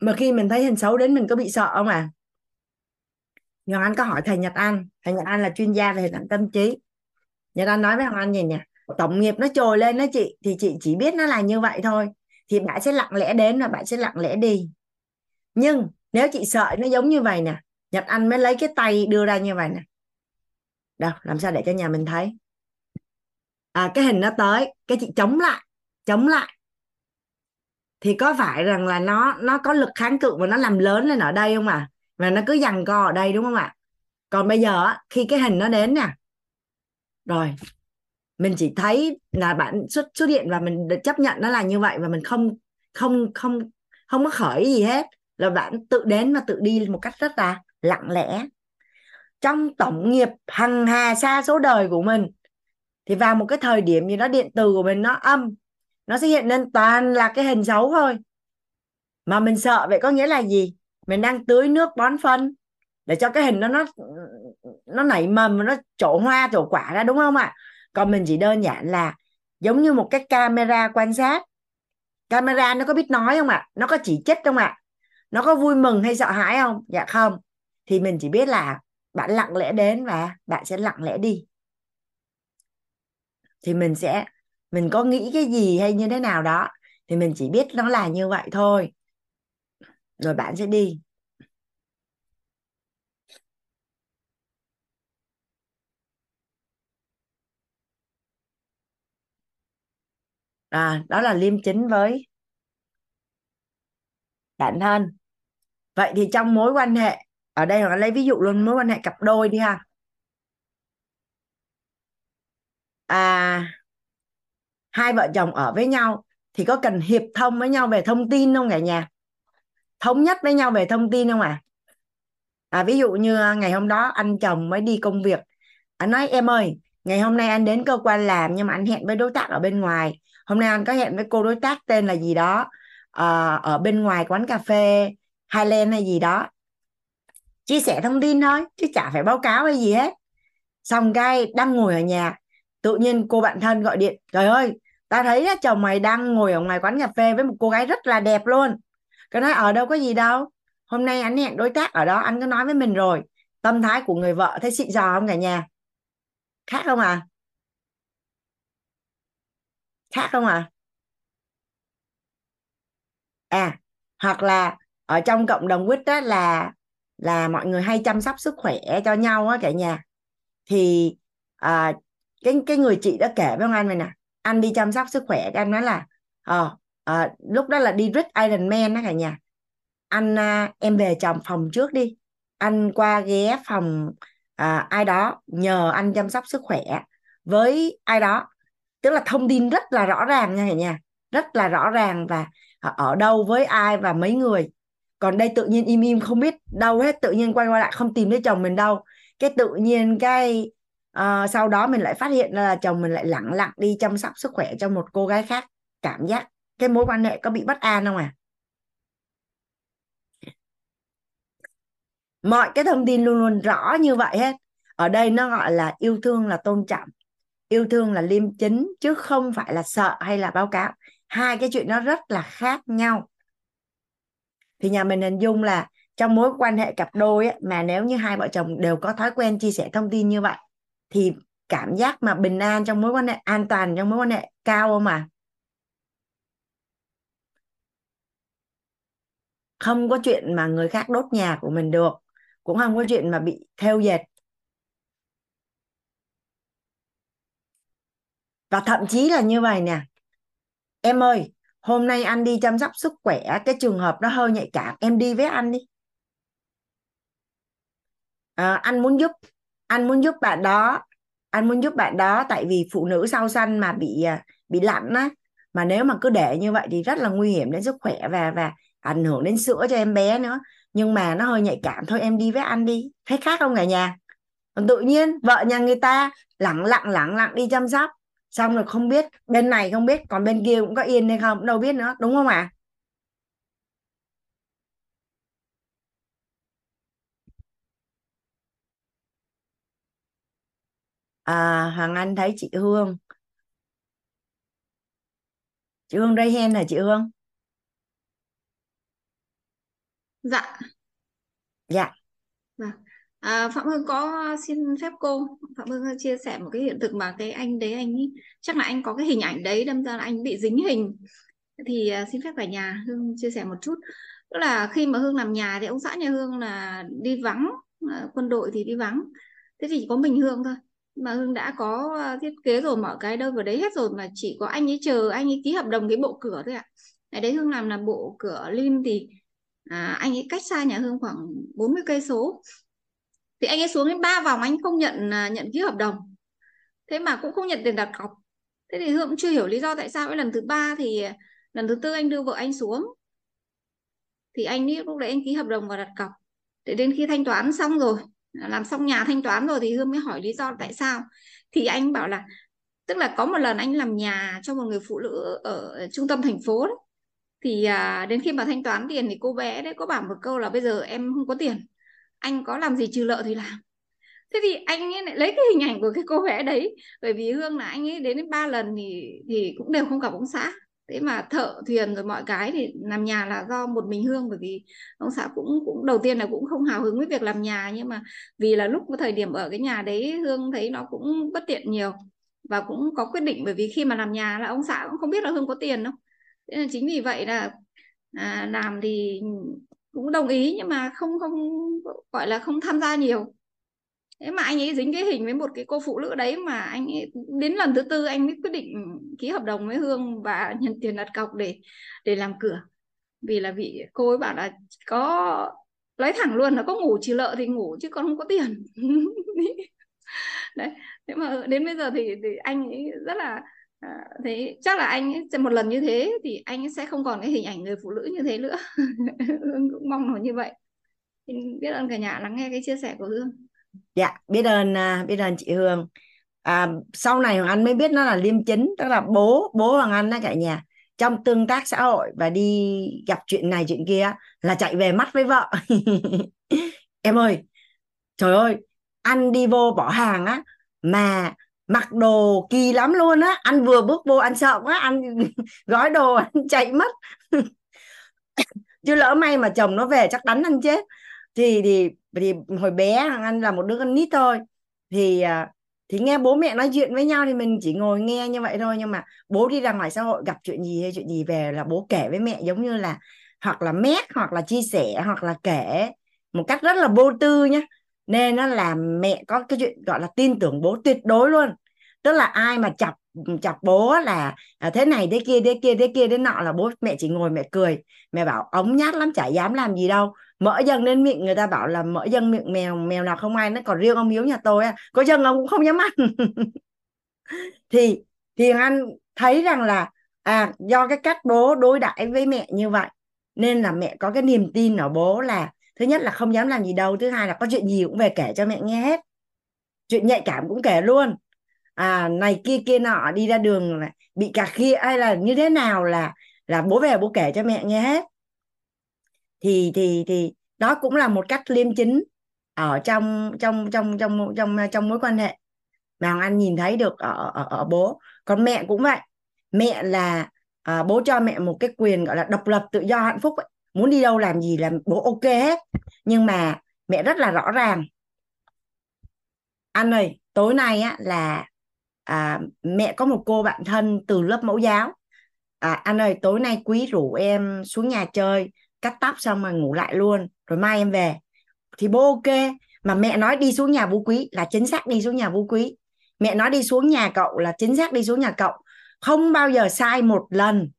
mà khi mình thấy hình xấu đến mình có bị sợ không à? Hoàng Anh có hỏi thầy Nhật Anh. Thầy Nhật Anh là chuyên gia về hình ảnh tâm trí. Nhật Anh nói với Hoàng Anh vậy nhỉ? Tổng nghiệp nó trồi lên đó chị, thì chị chỉ biết nó là như vậy thôi. Thì bạn sẽ lặng lẽ đến và bạn sẽ lặng lẽ đi. Nhưng nếu chị sợ nó giống như vậy nè, Nhật Anh mới lấy cái tay đưa ra như vậy nè. Đâu, làm sao để cho nhà mình thấy. À, cái hình nó tới, cái chị chống lại, chống lại. Thì có phải rằng là nó nó có lực kháng cự và nó làm lớn lên ở đây không ạ? Và nó cứ giằng co ở đây đúng không ạ? Còn bây giờ khi cái hình nó đến nè, rồi mình chỉ thấy là bạn xuất xuất hiện và mình chấp nhận nó là như vậy và mình không không không không có khởi gì hết, là bạn tự đến và tự đi một cách rất là lặng lẽ. Trong tổng nghiệp hằng hà sa số đời của mình thì vào một cái thời điểm gì đó điện từ của mình nó âm, nó sẽ hiện lên toàn là cái hình xấu thôi. Mà mình sợ vậy có nghĩa là gì? Mình đang tưới nước bón phân để cho cái hình nó nó nó nảy mầm, nó trổ hoa trổ quả ra đúng không ạ? À? Còn mình chỉ đơn giản là giống như một cái camera quan sát. Camera nó có biết nói không ạ? À? Nó có chỉ trích không ạ? À? Nó có vui mừng hay sợ hãi không? Dạ không. Thì mình chỉ biết là bạn lặng lẽ đến và bạn sẽ lặng lẽ đi. Thì mình sẽ, mình có nghĩ cái gì hay như thế nào đó thì mình chỉ biết nó là như vậy thôi. Rồi bạn sẽ đi. À, đó là liêm chính với bản thân. Vậy thì trong mối quan hệ, ở đây họ lấy ví dụ luôn mối quan hệ cặp đôi đi ha. À, hai vợ chồng ở với nhau thì có cần hiệp thông với nhau về thông tin không cả nhà? Thống nhất với nhau về thông tin không ạ? À? À, ví dụ như ngày hôm đó anh chồng mới đi công việc. Anh nói em ơi, ngày hôm nay anh đến cơ quan làm nhưng mà anh hẹn với đối tác ở bên ngoài. Hôm nay anh có hẹn với cô đối tác tên là gì đó à, ở bên ngoài quán cà phê Highland hay gì đó. Chia sẻ thông tin thôi, chứ chả phải báo cáo hay gì hết. Xong cái đang ngồi ở nhà, tự nhiên cô bạn thân gọi điện. Trời ơi, ta thấy đó, chồng mày đang ngồi ở ngoài quán cà phê với một cô gái rất là đẹp luôn. Cái nói ở đâu có gì đâu. Hôm nay anh hẹn đối tác ở đó, anh có nói với mình rồi. Tâm thái của người vợ thấy xịn sò không cả nhà? Khác không à? Khác không à? À, hoặc là ở trong cộng đồng vê i tê đó là là mọi người hay chăm sóc sức khỏe cho nhau á cả nhà. Thì à, cái cái người chị đã kể với ông anh này nè, anh đi chăm sóc sức khỏe, anh nói là ờ à, lúc đó là đi Rich Iron Man đó cả nhà. Anh à, em về chồng phòng trước đi. Anh qua ghé phòng à, ai đó nhờ anh chăm sóc sức khỏe với ai đó. Tức là thông tin rất là rõ ràng nha cả nhà. Rất là rõ ràng và ở đâu với ai và mấy người. Còn đây tự nhiên im im không biết đâu hết. Tự nhiên quay qua lại không tìm thấy chồng mình đâu. Cái tự nhiên cái à, sau đó mình lại phát hiện là chồng mình lại lẳng lặng đi chăm sóc sức khỏe cho một cô gái khác. Cảm giác cái mối quan hệ có bị bất an không à? Mọi cái thông tin luôn luôn rõ như vậy hết. Ở đây nó gọi là yêu thương là tôn trọng. Yêu thương là liêm chính chứ không phải là sợ hay là báo cáo. Hai cái chuyện nó rất là khác nhau. Thì nhà mình hình dung là trong mối quan hệ cặp đôi ấy, mà nếu như hai vợ chồng đều có thói quen chia sẻ thông tin như vậy thì cảm giác mà bình an trong mối quan hệ, an toàn trong mối quan hệ cao không à? Không có chuyện mà người khác đốt nhà của mình được. Cũng không có chuyện mà bị thêu dệt. Và thậm chí là như vậy nè. Em ơi, hôm nay anh đi chăm sóc sức khỏe. Cái trường hợp nó hơi nhạy cảm. Em đi với anh đi. À, anh muốn giúp. Anh muốn giúp bạn đó. Anh muốn giúp bạn đó. Tại vì phụ nữ sau sanh mà bị, bị lạnh á. Mà nếu mà cứ để như vậy thì rất là nguy hiểm đến sức khỏe và... và ảnh hưởng đến sữa cho em bé nữa. Nhưng mà nó hơi nhạy cảm. Thôi em đi với anh đi. Thấy khác không cả nhà? Tự nhiên vợ nhà người ta lẳng lặng lẳng lặng đi chăm sóc, xong rồi không biết bên này không biết, còn bên kia cũng có yên hay không, đâu biết nữa, đúng không ạ? À? À, Hoàng Anh thấy chị Hương. Chị Hương đây hen hả chị Hương? Dạ. Dạ. Dạ. À, Phạm Hương có xin phép cô. Phạm Hương chia sẻ một cái hiện thực mà cái anh đấy anh ấy, chắc là anh có cái hình ảnh đấy, đâm ra là anh bị dính hình. Thì à, xin phép cả nhà Hương chia sẻ một chút. Tức là khi mà Hương làm nhà thì ông xã nhà Hương là đi vắng, quân đội thì đi vắng. Thế thì chỉ có mình Hương thôi. Mà Hương đã có thiết kế rồi, mọi cái đâu vào đấy hết rồi, mà chỉ có anh ấy chờ anh ấy ký hợp đồng cái bộ cửa thôi ạ. Ngày đấy Hương làm là bộ cửa lim thì à, anh ấy cách xa nhà Hương khoảng bốn mươi cây số. Thì anh ấy xuống đến ba vòng anh không nhận nhận ký hợp đồng. Thế mà cũng không nhận tiền đặt cọc. Thế thì Hương cũng chưa hiểu lý do tại sao. Cái lần thứ ba thì lần thứ tư anh đưa vợ anh xuống. Thì anh ấy lúc đấy anh ký hợp đồng và đặt cọc. Để đến khi thanh toán xong rồi, làm xong nhà thanh toán rồi thì Hương mới hỏi lý do tại sao. Thì anh bảo là, tức là có một lần anh làm nhà cho một người phụ nữ ở trung tâm thành phố đấy. Thì à, đến khi mà thanh toán tiền thì cô bé đấy có bảo một câu là bây giờ em không có tiền, anh có làm gì trừ nợ thì làm. Thế thì anh ấy lại lấy cái hình ảnh của cái cô bé đấy. Bởi vì Hương là anh ấy đến đến ba lần thì, thì cũng đều không gặp ông xã. Thế mà thợ thuyền rồi mọi cái thì làm nhà là do một mình Hương, bởi vì ông xã cũng cũng đầu tiên là cũng không hào hứng với việc làm nhà, nhưng mà vì là lúc thời điểm ở cái nhà đấy Hương thấy nó cũng bất tiện nhiều và cũng có quyết định, bởi vì khi mà làm nhà là ông xã cũng không biết là Hương có tiền đâu. Thế nên chính vì vậy là à, làm thì cũng đồng ý nhưng mà không không gọi là không tham gia nhiều. Thế mà anh ấy dính cái hình với một cái cô phụ nữ đấy, mà anh ấy, đến lần thứ tư anh mới quyết định ký hợp đồng với Hương và nhận tiền đặt cọc để để làm cửa. Vì là vị cô ấy bảo là có, nói thẳng luôn là có ngủ trừ nợ thì ngủ chứ con không có tiền. Đấy, thế mà đến bây giờ thì, thì anh ấy rất là à, thế chắc là anh ấy, một lần như thế thì anh ấy sẽ không còn cái hình ảnh người phụ nữ như thế nữa. Hương cũng mong nó như vậy. Biết ơn cả nhà lắng nghe cái chia sẻ của Hương. Dạ, biết ơn biết ơn chị Hương. À, sau này Hoàng Anh mới biết nó là liêm chính, tức là bố bố Hoàng Anh đó cả nhà, trong tương tác xã hội và đi gặp chuyện này chuyện kia là chạy về mắt với vợ. Em ơi, trời ơi, anh đi vô bỏ hàng á mà mặc đồ kỳ lắm luôn á, anh vừa bước vô anh sợ quá, anh gói đồ anh chạy mất. Chứ lỡ may mà chồng nó về chắc đánh anh chết. Thì, thì, thì hồi bé anh là một đứa con nít thôi, thì, thì nghe bố mẹ nói chuyện với nhau thì mình chỉ ngồi nghe như vậy thôi. Nhưng mà bố đi ra ngoài xã hội gặp chuyện gì hay chuyện gì về là bố kể với mẹ, giống như là hoặc là mét hoặc là chia sẻ hoặc là kể một cách rất là vô tư nhá. Nên nó làm mẹ có cái chuyện gọi là tin tưởng bố tuyệt đối luôn. Tức là ai mà chọc chọc bố là thế này thế kia thế kia thế kia thế nọ là bố mẹ chỉ ngồi mẹ cười, mẹ bảo ống nhát lắm chả dám làm gì đâu. Mỡ dâng đến miệng, người ta bảo là mỡ dâng miệng mèo, mèo nào không ai, nó còn riêng ông Hiếu nhà tôi có dâng ông cũng không dám ăn. thì thì anh thấy rằng là à, do cái cách bố đối đãi với mẹ như vậy nên là mẹ có cái niềm tin ở bố là thứ nhất là không dám làm gì đâu, thứ hai là có chuyện gì cũng về kể cho mẹ nghe hết, chuyện nhạy cảm cũng kể luôn, à, này kia kia nọ, đi ra đường này, bị cà khịa hay là như thế nào là là bố về bố kể cho mẹ nghe hết. Thì thì thì đó cũng là một cách liêm chính ở trong trong trong trong trong trong mối quan hệ mà Hoàng Anh nhìn thấy được ở ở, ở bố. Còn mẹ cũng vậy, mẹ là à, bố cho mẹ một cái quyền gọi là độc lập tự do hạnh phúc ấy. Muốn đi đâu làm gì là bố ok hết, nhưng mà mẹ rất là rõ ràng. Anh ơi, tối nay á là à, mẹ có một cô bạn thân từ lớp mẫu giáo, à, anh ơi tối nay Quý rủ em xuống nhà chơi, cắt tóc xong rồi ngủ lại luôn, rồi mai em về. Thì bố ok. Mà mẹ nói đi xuống nhà Vũ Quý là chính xác đi xuống nhà Vũ Quý, mẹ nói đi xuống nhà cậu là chính xác đi xuống nhà cậu, không bao giờ sai một lần.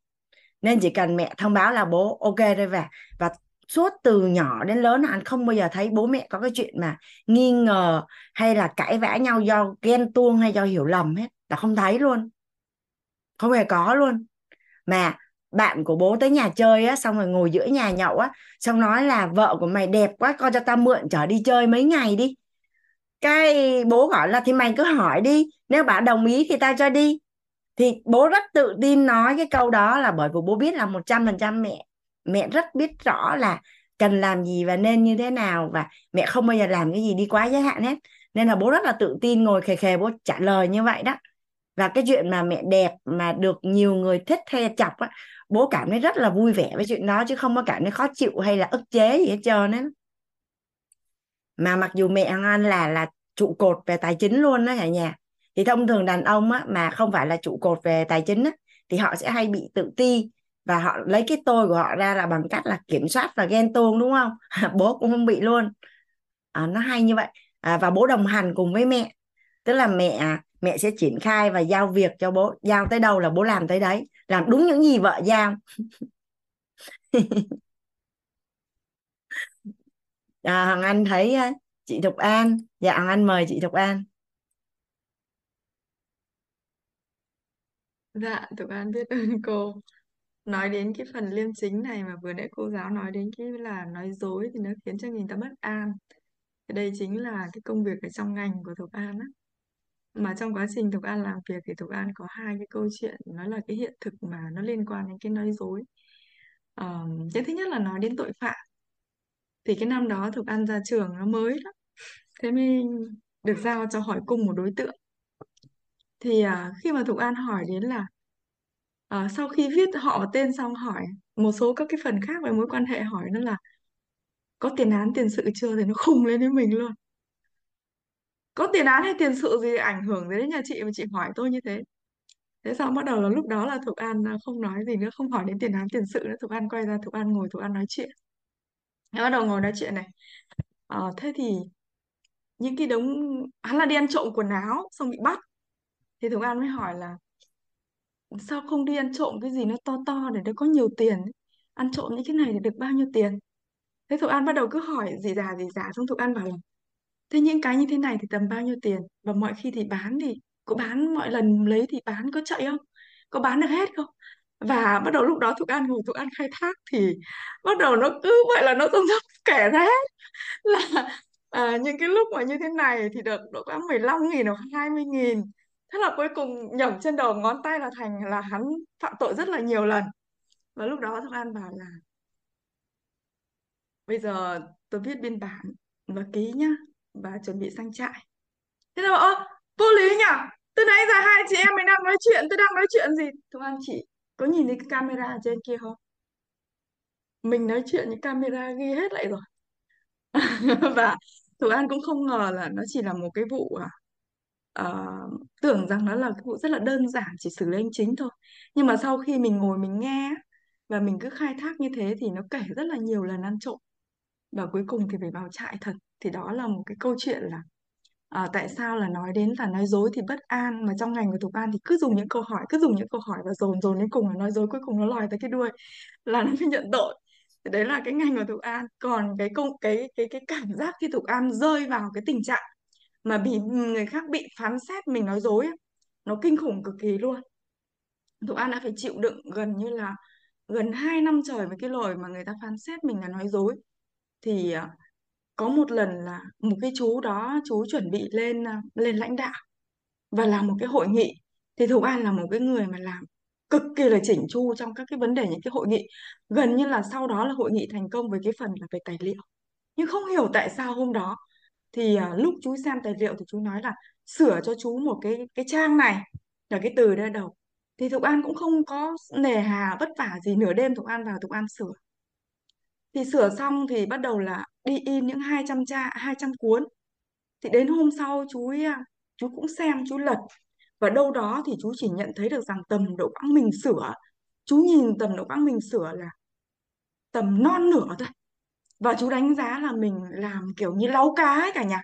Nên chỉ cần mẹ thông báo là bố ok rồi về. Và suốt từ nhỏ đến lớn anh không bao giờ thấy bố mẹ có cái chuyện mà nghi ngờ hay là cãi vã nhau do ghen tuông hay do hiểu lầm hết, là không thấy luôn, không hề có luôn. Mà bạn của bố tới nhà chơi á, xong rồi ngồi giữa nhà nhậu á, xong nói là vợ của mày đẹp quá, coi cho tao mượn chở đi chơi mấy ngày đi. cái bố gọi là thì mày cứ hỏi đi, nếu bà đồng ý thì ta cho đi. Thì bố rất tự tin nói cái câu đó là bởi vì bố biết là một trăm phần trăm mẹ mẹ rất biết rõ là cần làm gì và nên như thế nào, và mẹ không bao giờ làm cái gì đi quá giới hạn hết. Nên là bố rất là tự tin ngồi khề khề bố trả lời như vậy đó. Và cái chuyện mà mẹ đẹp mà được nhiều người thích hay chọc á, bố cảm thấy rất là vui vẻ với chuyện đó, chứ không có cảm thấy khó chịu hay là ức chế gì hết trơn á. Mà mặc dù mẹ Hoàng Anh là, là trụ cột về tài chính luôn đó cả nhà, thì thông thường đàn ông á, mà không phải là trụ cột về tài chính á, thì họ sẽ hay bị tự ti, và họ lấy cái tôi của họ ra là bằng cách là kiểm soát và ghen tuông, đúng không? Bố cũng không bị luôn à, nó hay như vậy à, và bố đồng hành cùng với mẹ. Tức là mẹ mẹ sẽ triển khai và giao việc cho bố, giao tới đâu là bố làm tới đấy, làm đúng những gì vợ giao. À, Hoàng Anh thấy chị Thục An. Dạ Hoàng Anh mời chị Thục An. Dạ Thục An biết ơn cô. Nói đến cái phần liêm chính này mà vừa nãy cô giáo nói đến cái là nói dối thì nó khiến cho người ta bất an. Thì đây chính là cái công việc ở trong ngành của Thục An á. Mà trong quá trình Thục An làm việc thì Thục An có hai cái câu chuyện, nó là cái hiện thực mà nó liên quan đến cái nói dối. Ờ, cái thứ nhất là nói đến tội phạm. Thì cái năm đó Thục An ra trường nó mới lắm, thế mới được giao cho hỏi cung một đối tượng. Thì à, khi mà Thục An hỏi đến là à, sau khi viết họ tên xong hỏi một số các cái phần khác về mối quan hệ, hỏi nó là có tiền án tiền sự chưa, thì nó khùng lên với mình luôn. Có tiền án hay tiền sự gì ảnh hưởng đến nhà chị mà chị hỏi tôi như thế. Thế sao bắt đầu là lúc đó là Thục An không nói gì nữa, không hỏi đến tiền án tiền sự nữa. Thục An quay ra, Thục An ngồi, Thục An nói chuyện. Thế bắt đầu ngồi nói chuyện này à, thế thì những cái đống hắn là đi ăn trộm quần áo xong bị bắt. Thì Thục An mới hỏi là sao không đi ăn trộm cái gì nó to to để nó có nhiều tiền, ăn trộm những cái này thì được bao nhiêu tiền. Thế Thục An bắt đầu cứ hỏi gì giả gì giả, xong Thục An bảo là thế những cái như thế này thì tầm bao nhiêu tiền, và mọi khi thì bán thì có bán, mọi lần lấy thì bán có chạy không, có bán được hết không. Và bắt đầu lúc đó Thục An ngồi Thục An khai thác thì bắt đầu nó cứ vậy là nó dần dần kể ra hết là à, những cái lúc mà như thế này thì được độ khoảng mười lăm nghìn hoặc hai mươi nghìn. Thế là cuối cùng nhẩm trên đầu ngón tay là thành là hắn phạm tội rất là nhiều lần. Và lúc đó Thục An bảo là bây giờ tôi viết biên bản và ký nhá, và chuẩn bị sang trại. Thế là ơ vô lý nhỉ, từ nãy giờ hai chị em mình đang nói chuyện, tôi đang nói chuyện gì. Thục An chị có nhìn thấy cái camera ở trên kia không? Mình nói chuyện những camera ghi hết lại rồi. Và Thục An cũng không ngờ là nó chỉ là một cái vụ à, uh, tưởng rằng nó là cái vụ rất là đơn giản, chỉ xử lý hành chính thôi. Nhưng mà sau khi mình ngồi mình nghe và mình cứ khai thác như thế thì nó kể rất là nhiều lần ăn trộm. Và cuối cùng thì phải vào trại thật. Thì đó là một cái câu chuyện là à, tại sao là nói đến là nói dối thì bất an, mà trong ngành của Thục An thì cứ dùng những câu hỏi, cứ dùng những câu hỏi và dồn dồn đến cùng là nói dối, cuối cùng nó lòi tới cái đuôi là nó phải nhận tội. Thì đấy là cái ngành của Thục An. Còn cái công cái cái cái cảm giác khi Thục An rơi vào cái tình trạng mà bị người khác bị phán xét mình nói dối, nó kinh khủng cực kỳ luôn. Thục An đã phải chịu đựng gần như là gần hai năm trời với cái lỗi mà người ta phán xét mình là nói dối. Thì có một lần là một cái chú đó, chú chuẩn bị lên lên lãnh đạo và làm một cái hội nghị. Thì Thục An là một cái người mà làm cực kỳ là chỉnh chu trong các cái vấn đề những cái hội nghị. Gần như là sau đó là hội nghị thành công với cái phần là về tài liệu. Nhưng không hiểu tại sao hôm đó thì à, lúc chú xem tài liệu thì chú nói là sửa cho chú một cái cái trang này là cái từ ra đầu. Thì Thục An cũng không có nề hà vất vả gì, nửa đêm Thục An vào Thục An sửa. Thì sửa xong thì bắt đầu là đi in những hai trăm trang, hai trăm cuốn. Thì đến hôm sau chú ấy, chú cũng xem, chú lật. Và đâu đó thì chú chỉ nhận thấy được rằng tầm độ quãng mình sửa. Chú nhìn tầm độ quãng mình sửa là tầm non nửa thôi. Và chú đánh giá là mình làm kiểu như lau cá ấy cả nhà.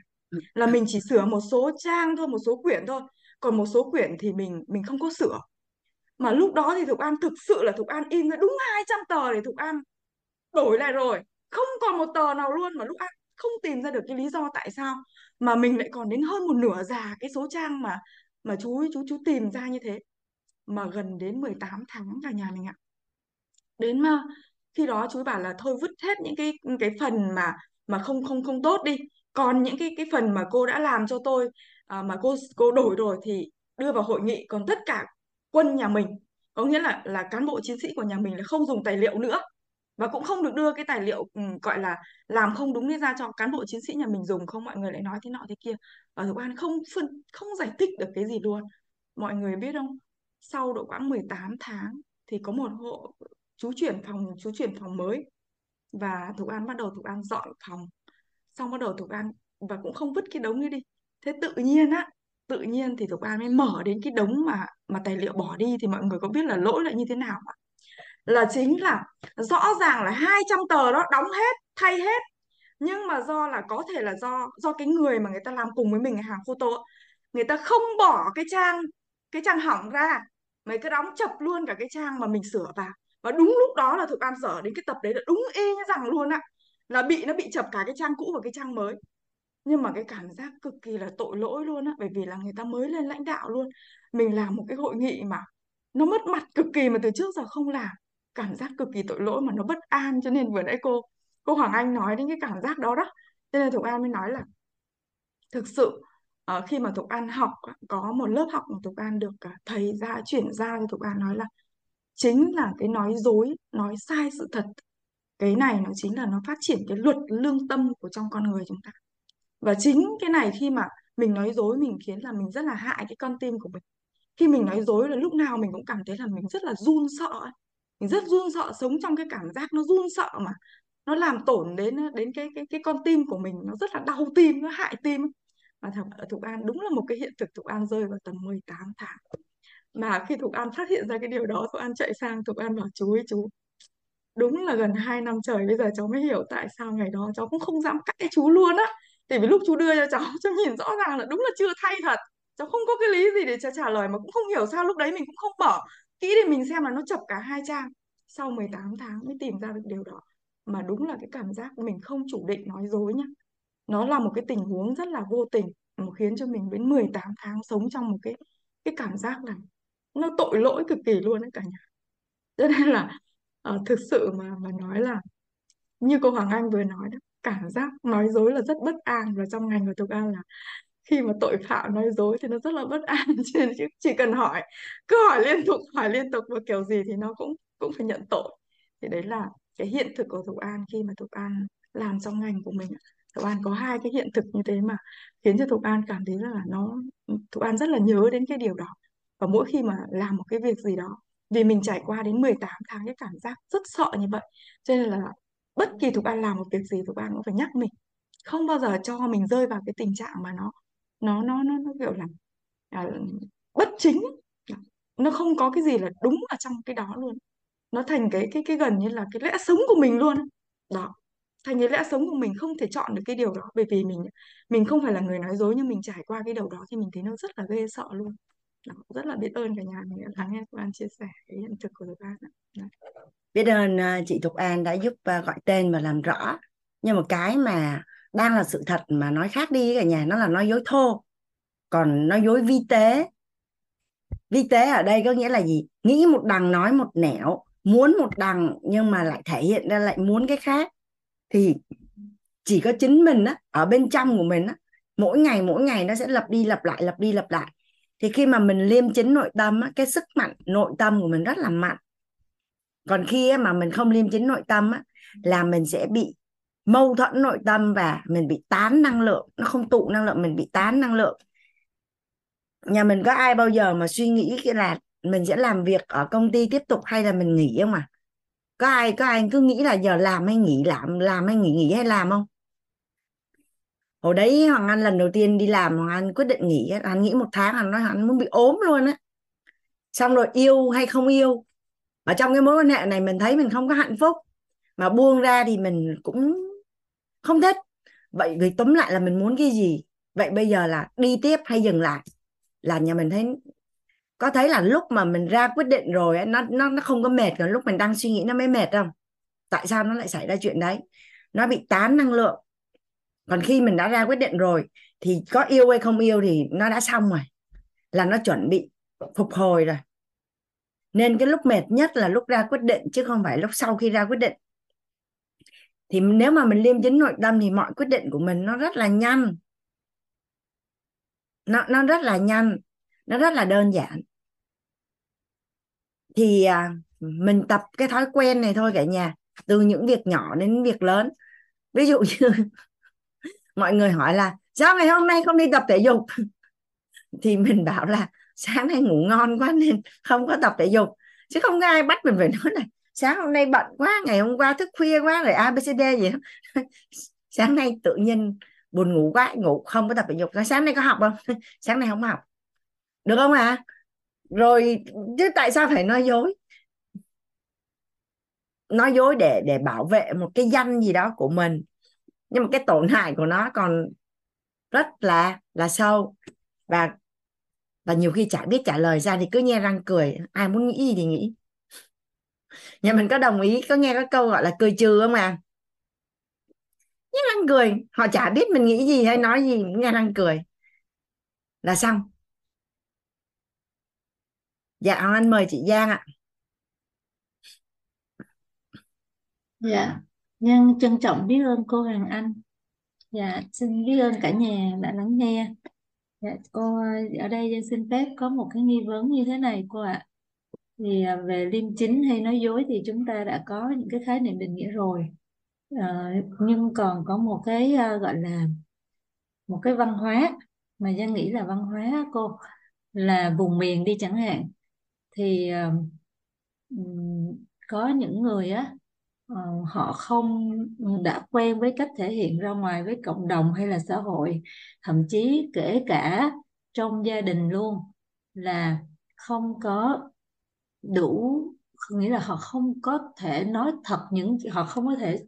Là mình chỉ sửa một số trang thôi, một số quyển thôi. Còn một số quyển thì mình mình không có sửa. Mà lúc đó thì Thục An thực sự là Thục An in ra đúng hai trăm tờ để Thục An đổi lại rồi. Không còn một tờ nào luôn, mà lúc An không tìm ra được cái lý do tại sao mà mình lại còn đến hơn một nửa già cái số trang mà mà chú chú chú tìm ra như thế. Mà gần đến mười tám tháng cả nhà mình ạ. Đến mà khi đó chú bảo là thôi vứt hết những cái cái phần mà mà không không không tốt đi, còn những cái cái phần mà cô đã làm cho tôi à, mà cô cô đổi rồi thì đưa vào hội nghị, còn tất cả quân nhà mình, có nghĩa là là cán bộ chiến sĩ của nhà mình là không dùng tài liệu nữa, và cũng không được đưa cái tài liệu gọi là làm không đúng ra cho cán bộ chiến sĩ nhà mình dùng. Không, mọi người lại nói thế nọ thế kia, và Thục An không phân, không giải thích được cái gì luôn. Mọi người biết không, sau độ khoảng mười tám tháng thì có một hộ chú chuyển phòng, chú chuyển phòng mới, và Thục An bắt đầu Thục An dọn phòng, xong bắt đầu Thục An và cũng không vứt cái đống ấy đi. Thế tự nhiên á, tự nhiên thì Thục An mới mở đến cái đống mà mà tài liệu bỏ đi, thì mọi người có biết là lỗi lại như thế nào ạ? Là chính là rõ ràng là hai trăm tờ đó đóng hết, thay hết, nhưng mà do là có thể là do do cái người mà người ta làm cùng với mình ở hàng photo, người ta không bỏ cái trang cái trang hỏng ra, mấy cái đóng chập luôn cả cái trang mà mình sửa vào. Và đúng lúc đó là Thục An dở đến cái tập đấy là đúng y như rằng luôn ạ, là bị nó bị chập cả cái trang cũ và cái trang mới. Nhưng mà cái cảm giác cực kỳ là tội lỗi luôn á, bởi vì là người ta mới lên lãnh đạo luôn, mình làm một cái hội nghị mà nó mất mặt cực kỳ, mà từ trước giờ không làm, cảm giác cực kỳ tội lỗi mà nó bất an. Cho nên vừa nãy cô cô Hoàng Anh nói đến cái cảm giác đó đó, cho nên Thục An mới nói là thực sự khi mà Thục An học, có một lớp học mà Thục An được thầy ra chuyển giao cho Thục An, nói là chính là cái nói dối, nói sai sự thật, cái này nó chính là nó phát triển cái luật lương tâm của trong con người chúng ta. Và chính cái này khi mà mình nói dối, mình khiến là mình rất là hại cái con tim của mình. Khi mình nói dối là lúc nào mình cũng cảm thấy là mình rất là run sợ ấy. Mình rất run sợ, sống trong cái cảm giác nó run sợ mà nó làm tổn đến đến cái cái cái con tim của mình, nó rất là đau tim, nó hại tim. Và Thục An đúng là một cái hiện thực Thục An rơi vào tầm mười tám tháng. Mà khi Thục An phát hiện ra cái điều đó, Thục An chạy sang, Thục An bảo chú ấy chú, đúng là gần hai năm trời bây giờ cháu mới hiểu tại sao ngày đó cháu cũng không dám cãi chú luôn á. Tại vì lúc chú đưa cho cháu, cháu nhìn rõ ràng là đúng là chưa thay thật. Cháu không có cái lý gì để cháu trả lời, mà cũng không hiểu sao lúc đấy mình cũng không bỏ kỹ để mình xem là nó chập cả hai trang. Sau mười tám tháng mới tìm ra được điều đó. Mà đúng là cái cảm giác mình không chủ định nói dối nhá, nó là một cái tình huống rất là vô tình, nó khiến cho mình đến mười tám tháng sống trong một cái cái cảm giác là nó tội lỗi cực kỳ luôn đấy cả nhà. Cho nên là uh, thực sự mà, mà nói là như cô Hoàng Anh vừa nói đó, cảm giác nói dối là rất bất an. Và trong ngành của Thục An là khi mà tội phạm nói dối thì nó rất là bất an. Chứ chỉ cần hỏi, cứ hỏi liên tục, hỏi liên tục và kiểu gì thì nó cũng cũng phải nhận tội. Thì đấy là cái hiện thực của Thục An khi mà Thục An làm trong ngành của mình. Thục An có hai cái hiện thực như thế mà khiến cho Thục An cảm thấy là nó, Thục An rất là nhớ đến cái điều đó. Và mỗi khi mà làm một cái việc gì đó, vì mình trải qua đến mười tám tháng cái cảm giác rất sợ như vậy, cho nên là bất kỳ Thục An làm một việc gì, Thục An cũng phải nhắc mình không bao giờ cho mình rơi vào cái tình trạng mà nó nó nó nó, nó kiểu là à, bất chính. Nó không có cái gì là đúng ở trong cái đó luôn, nó thành cái cái cái gần như là cái lẽ sống của mình luôn đó, thành cái lẽ sống của mình, không thể chọn được cái điều đó. Bởi vì mình mình không phải là người nói dối, nhưng mình trải qua cái điều đó thì mình thấy nó rất là ghê sợ luôn đó. Rất là biết ơn cả nhà mình đã lắng nghe Thục An chia sẻ cái hiện thực của Thục An. Biết ơn chị Thục An đã giúp gọi tên và làm rõ. Nhưng mà cái mà đang là sự thật mà nói khác đi cả nhà, nó là nói dối thô, còn nói dối vi tế. Vi tế ở đây có nghĩa là gì? Nghĩ một đằng nói một nẻo, muốn một đằng nhưng mà lại thể hiện ra lại muốn cái khác. Thì chỉ có chính mình á, ở bên trong của mình á, mỗi ngày mỗi ngày nó sẽ lặp đi lặp lại, lặp đi lặp lại. Thì khi mà mình liêm chính nội tâm á, cái sức mạnh nội tâm của mình rất là mạnh. Còn khi mà mình không liêm chính nội tâm á, là mình sẽ bị mâu thuẫn nội tâm và mình bị tán năng lượng. Nó không tụ năng lượng, mình bị tán năng lượng. Nhà mình có ai bao giờ mà suy nghĩ là mình sẽ làm việc ở công ty tiếp tục hay là mình nghỉ không à? Có ai, có ai cứ nghĩ là giờ làm hay nghỉ, làm, làm hay nghỉ, nghỉ hay làm không? Hồi đấy Hoàng Anh lần đầu tiên đi làm, Hoàng Anh quyết định nghỉ. Anh nghĩ một tháng, anh nói anh muốn bị ốm luôn á. Xong rồi yêu hay không yêu, ở trong cái mối quan hệ này mình thấy mình không có hạnh phúc, mà buông ra thì mình cũng không thích. Vậy vì tóm lại là mình muốn cái gì? Vậy bây giờ là đi tiếp hay dừng lại? Là nhà mình thấy, có thấy là lúc mà mình ra quyết định rồi Nó nó, nó không có mệt, còn lúc mình đang suy nghĩ nó mới mệt không? Tại sao nó lại xảy ra chuyện đấy? Nó bị tán năng lượng. Còn khi mình đã ra quyết định rồi thì có yêu hay không yêu thì nó đã xong rồi, là nó chuẩn bị phục hồi rồi. Nên cái lúc mệt nhất là lúc ra quyết định, chứ không phải lúc sau khi ra quyết định. Thì nếu mà mình liêm chính nội tâm thì mọi quyết định của mình nó rất là nhanh. Nó, nó rất là nhanh. Nó rất là đơn giản. Thì à, mình tập cái thói quen này thôi cả nhà. Từ những việc nhỏ đến việc lớn. Ví dụ như mọi người hỏi là sao ngày hôm nay không đi tập thể dục? Thì mình bảo là sáng nay ngủ ngon quá nên không có tập thể dục. Chứ không có ai bắt mình phải nói này sáng hôm nay bận quá, ngày hôm qua thức khuya quá rồi a bê xê đê gì đó. Sáng nay tự nhiên buồn ngủ quá, ngủ không có tập thể dục. Sáng nay có học không? Sáng nay không học. Được không ạ? À? Rồi chứ tại sao phải nói dối? Nói dối để để bảo vệ một cái danh gì đó của mình. Nhưng mà cái tổn hại của nó còn rất là là sâu. Và và nhiều khi chả biết trả lời ra thì cứ nhe răng cười, ai muốn nghĩ gì thì nghĩ. Nhà mình có đồng ý, có nghe cái câu gọi là cười trừ không à? Nhe răng cười, họ chả biết mình nghĩ gì hay nói gì, nghe răng cười là xong. Dạ Hoàng Anh mời chị Giang ạ. Dạ, nhân trân trọng biết ơn cô Hoàng Anh. Dạ, xin biết ơn cả nhà đã lắng nghe. Dạ, cô ở đây Giang xin phép có một cái nghi vấn như thế này cô ạ. Thì về liêm chính hay nói dối thì chúng ta đã có những cái khái niệm định nghĩa rồi. À, nhưng còn có một cái uh, gọi là một cái văn hóa mà Giang nghĩ là văn hóa cô là vùng miền đi chẳng hạn. Thì uh, có những người á uh, họ không đã quen với cách thể hiện ra ngoài với cộng đồng hay là xã hội, thậm chí kể cả trong gia đình luôn, là không có đủ, nghĩa là họ không có thể nói thật những, họ không có thể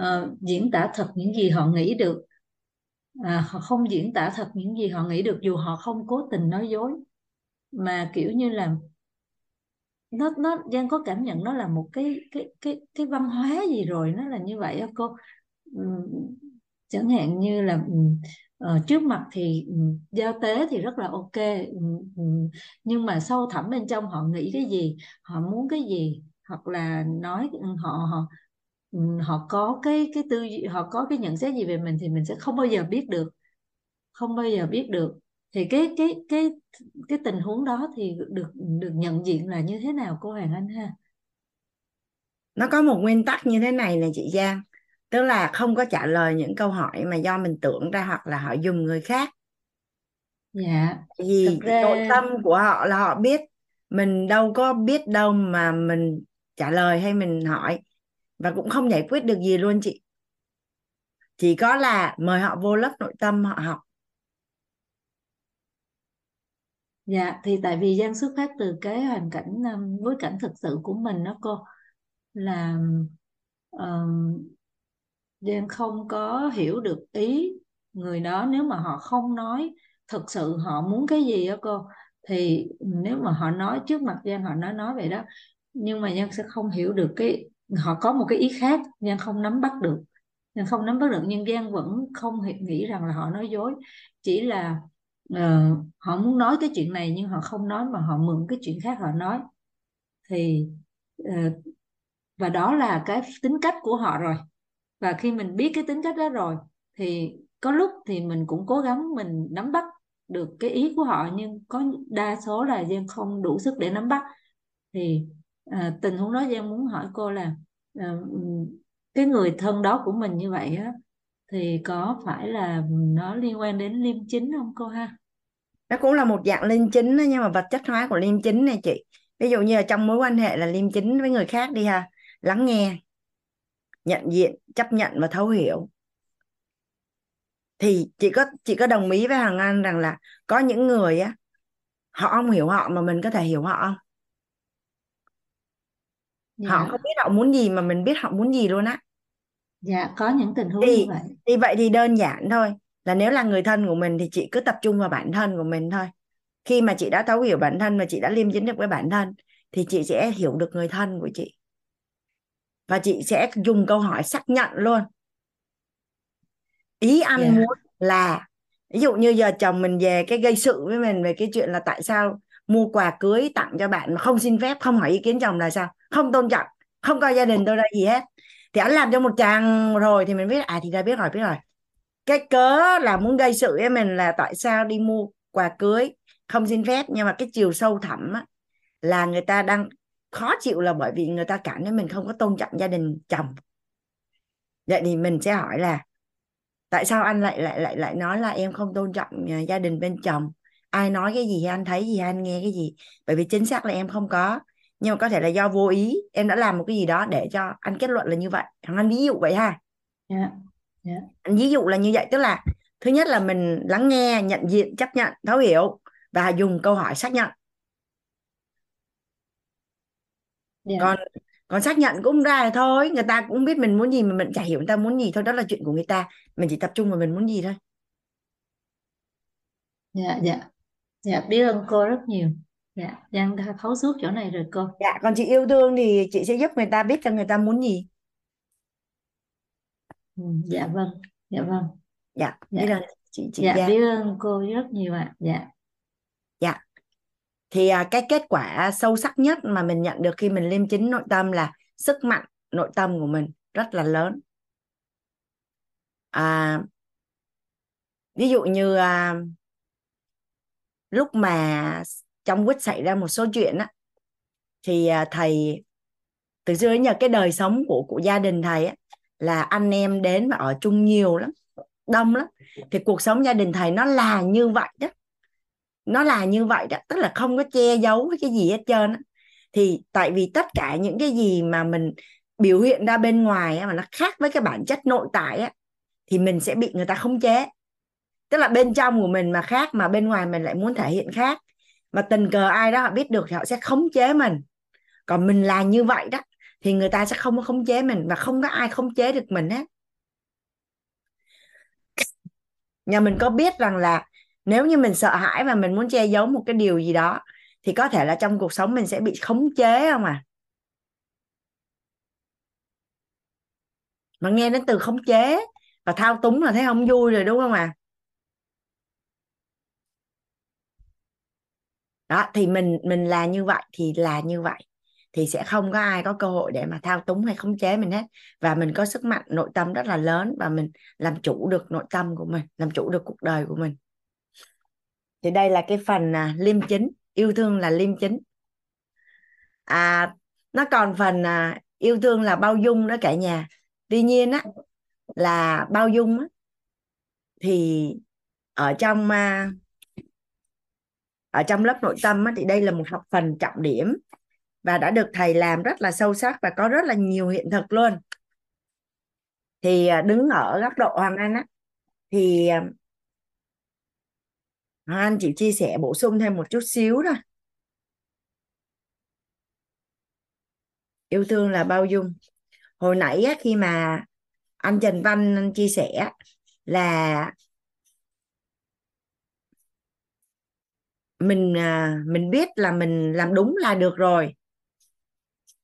uh, diễn tả thật những gì họ nghĩ được, à, họ không diễn tả thật những gì họ nghĩ được dù họ không cố tình nói dối, mà kiểu như là nó nó Giang có cảm nhận nó là một cái cái cái cái văn hóa gì rồi, nó là như vậy cô. Chẳng hạn như là Ờ, trước mặt thì giao tế thì rất là ok, nhưng mà sâu thẳm bên trong họ nghĩ cái gì, họ muốn cái gì, hoặc là nói họ họ họ có cái cái tư duy, họ có cái nhận xét gì về mình thì mình sẽ không bao giờ biết được, không bao giờ biết được. Thì cái cái cái cái tình huống đó thì được được nhận diện là như thế nào cô Hoàng Anh ha? Nó có một nguyên tắc như thế này nè chị Giang. Tức là không có trả lời những câu hỏi mà do mình tưởng ra hoặc là họ dùng người khác. Dạ. Vì ra... nội tâm của họ là họ biết. Mình đâu có biết đâu mà mình trả lời hay mình hỏi. Và cũng không giải quyết được gì luôn chị. Chỉ có là mời họ vô lớp nội tâm họ học. Dạ, thì tại vì Giang xuất phát từ cái hoàn cảnh, bối cảnh thực sự của mình đó cô. Là... Uh... Giang không có hiểu được ý người đó. Nếu mà họ không nói thực sự họ muốn cái gì đó cô, thì nếu mà họ nói trước mặt Giang, họ nói nói vậy đó, nhưng mà Giang sẽ không hiểu được cái, họ có một cái ý khác Giang không nắm bắt được. Giang không nắm bắt được nhưng Giang vẫn không nghĩ rằng là họ nói dối. Chỉ là uh, họ muốn nói cái chuyện này nhưng họ không nói, mà họ mượn cái chuyện khác họ nói. Thì uh, và đó là cái tính cách của họ rồi. Và khi mình biết cái tính cách đó rồi thì có lúc thì mình cũng cố gắng mình nắm bắt được cái ý của họ, nhưng có đa số là Giang không đủ sức để nắm bắt. Thì à, tình huống đó Giang muốn hỏi cô là à, cái người thân đó của mình như vậy á, thì có phải là nó liên quan đến liêm chính không cô ha? Nó cũng là một dạng liêm chính, nhưng mà vật chất hóa của liêm chính này chị. Ví dụ như là trong mối quan hệ là liêm chính với người khác đi ha, lắng nghe, nhận diện, chấp nhận và thấu hiểu. Thì chị có chị có đồng ý với Hoàng Anh rằng là có những người á, họ không hiểu họ mà mình có thể hiểu họ không? Dạ. Họ không biết họ muốn gì mà mình biết họ muốn gì luôn á. Dạ, có những tình huống thì, như vậy. Thì vậy thì đơn giản thôi, là nếu là người thân của mình thì chị cứ tập trung vào bản thân của mình thôi. Khi mà chị đã thấu hiểu bản thân và chị đã liêm chính được với bản thân thì chị sẽ hiểu được người thân của chị. Và chị sẽ dùng câu hỏi xác nhận luôn. Ý anh yeah. muốn là, ví dụ như giờ chồng mình về cái gây sự với mình về cái chuyện là tại sao mua quà cưới tặng cho bạn mà không xin phép, không hỏi ý kiến chồng là sao, không tôn trọng, không coi gia đình tôi ra gì hết. Thì anh làm cho một chàng rồi thì mình biết, à thì ra biết rồi, biết rồi. Cái cớ là muốn gây sự với mình là tại sao đi mua quà cưới không xin phép. Nhưng mà cái chiều sâu thẳm á, là người ta đang khó chịu là bởi vì người ta cảm thấy mình không có tôn trọng gia đình chồng. Vậy thì mình sẽ hỏi là tại sao anh lại lại lại lại nói là em không tôn trọng gia đình bên chồng? Ai nói cái gì, anh thấy gì, anh nghe cái gì? Bởi vì chính xác là em không có, nhưng mà có thể là do vô ý em đã làm một cái gì đó để cho anh kết luận là như vậy. Anh ví dụ vậy ha. Yeah. Yeah. Anh ví dụ là như vậy, tức là thứ nhất là mình lắng nghe, nhận diện, chấp nhận, thấu hiểu và dùng câu hỏi xác nhận. Yeah. Còn còn xác nhận cũng ra là thôi, người ta cũng biết mình muốn gì mà mình chả hiểu người ta muốn gì thôi, đó là chuyện của người ta, mình chỉ tập trung vào mình muốn gì thôi. Dạ dạ dạ biết ơn cô rất nhiều. Dạ, Giang đã thấu suốt chỗ này rồi cô. Dạ, còn chị yêu thương thì chị sẽ giúp người ta biết là người ta muốn gì. Ừ, dạ vâng, dạ vâng. Dạ, dạ. Biết ơn chị, chị dạ, Giang. Biết ơn cô rất nhiều ạ. À. Dạ. Dạ. Thì à, cái kết quả sâu sắc nhất mà mình nhận được khi mình liêm chính nội tâm là sức mạnh nội tâm của mình rất là lớn. À, ví dụ như à, lúc mà trong quýt xảy ra một số chuyện á, thì thầy từ xưa đến giờ cái đời sống của, của gia đình thầy á, là anh em đến và ở chung nhiều lắm, đông lắm. Thì cuộc sống gia đình thầy nó là như vậy đó. Nó là như vậy đó, tức là không có che giấu cái gì hết trơn á. Thì tại vì tất cả những cái gì mà mình biểu hiện ra bên ngoài á, mà nó khác với cái bản chất nội tại á, thì mình sẽ bị người ta khống chế. Tức là bên trong của mình mà khác, mà bên ngoài mình lại muốn thể hiện khác. Mà tình cờ ai đó họ biết được thì họ sẽ khống chế mình. Còn mình là như vậy đó, thì người ta sẽ không có khống chế mình, và không có ai khống chế được mình hết. Nhà mình có biết rằng là nếu như mình sợ hãi và mình muốn che giấu một cái điều gì đó, thì có thể là trong cuộc sống mình sẽ bị khống chế không à. Mà nghe đến từ khống chế và thao túng là thấy không vui rồi đúng không à. Đó, thì mình mình là như vậy thì là như vậy. Thì sẽ không có ai có cơ hội để mà thao túng hay khống chế mình hết. Và mình có sức mạnh nội tâm rất là lớn, và mình làm chủ được nội tâm của mình, làm chủ được cuộc đời của mình. Thì đây là cái phần à, liêm chính, yêu thương là liêm chính. À, nó còn phần à, yêu thương là bao dung đó cả nhà. Tuy nhiên á, là bao dung á, thì ở trong... À, ở trong lớp nội tâm thì đây là một học phần trọng điểm và đã được thầy làm rất là sâu sắc và có rất là nhiều hiện thực luôn. Thì đứng ở góc độ Hoàng Anh á, thì Hoàng Anh chỉ chia sẻ bổ sung thêm một chút xíu thôi. Yêu thương là bao dung. Hồi nãy á, khi mà anh Trần Văn anh chia sẻ là mình mình biết là mình làm đúng là được rồi.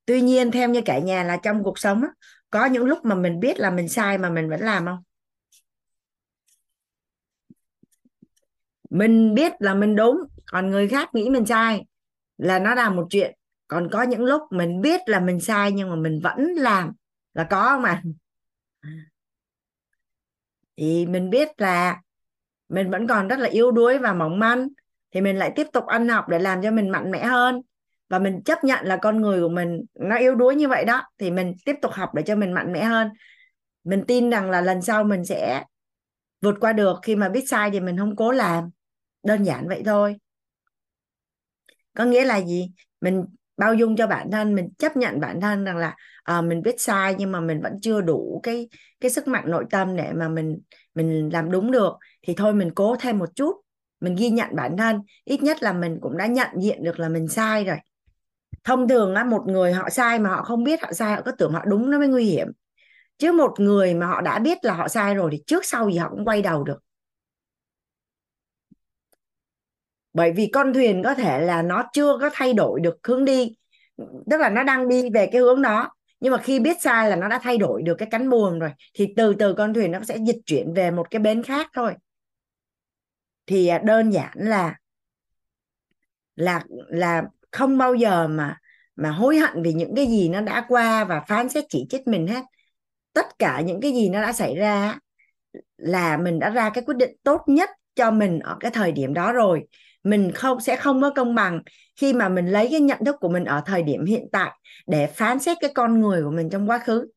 Tuy nhiên theo như cả nhà là trong cuộc sống á, có những lúc mà mình biết là mình sai mà mình vẫn làm không? Mình biết là mình đúng, còn người khác nghĩ mình sai là nó là một chuyện. Còn có những lúc mình biết là mình sai nhưng mà mình vẫn làm là có không ạ? Thì mình biết là mình vẫn còn rất là yếu đuối và mỏng manh, thì mình lại tiếp tục ăn học để làm cho mình mạnh mẽ hơn. Và mình chấp nhận là con người của mình nó yếu đuối như vậy đó, thì mình tiếp tục học để cho mình mạnh mẽ hơn. Mình tin rằng là lần sau mình sẽ vượt qua được. Khi mà biết sai thì mình không cố làm. Đơn giản vậy thôi. Có nghĩa là gì? Mình bao dung cho bản thân, mình chấp nhận bản thân rằng là à, mình biết sai nhưng mà mình vẫn chưa đủ cái, cái sức mạnh nội tâm để mà mình, mình làm đúng được. Thì thôi mình cố thêm một chút. Mình ghi nhận bản thân, ít nhất là mình cũng đã nhận diện được là mình sai rồi. Thông thường á, một người họ sai mà họ không biết họ sai, họ cứ tưởng họ đúng, nó mới nguy hiểm. Chứ một người mà họ đã biết là họ sai rồi thì trước sau gì họ cũng quay đầu được. Bởi vì con thuyền có thể là nó chưa có thay đổi được hướng đi, tức là nó đang đi về cái hướng đó. Nhưng mà khi biết sai là nó đã thay đổi được cái cánh buồm rồi, thì từ từ con thuyền nó sẽ dịch chuyển về một cái bến khác thôi. Thì đơn giản là là là không bao giờ mà mà hối hận vì những cái gì nó đã qua và phán xét chỉ trích mình hết. tất cả những cái gì nó đã xảy ra là mình đã ra cái quyết định tốt nhất cho mình ở cái thời điểm đó rồi. Mình không sẽ không có công bằng khi mà mình lấy cái nhận thức của mình ở thời điểm hiện tại để phán xét cái con người của mình trong quá khứ.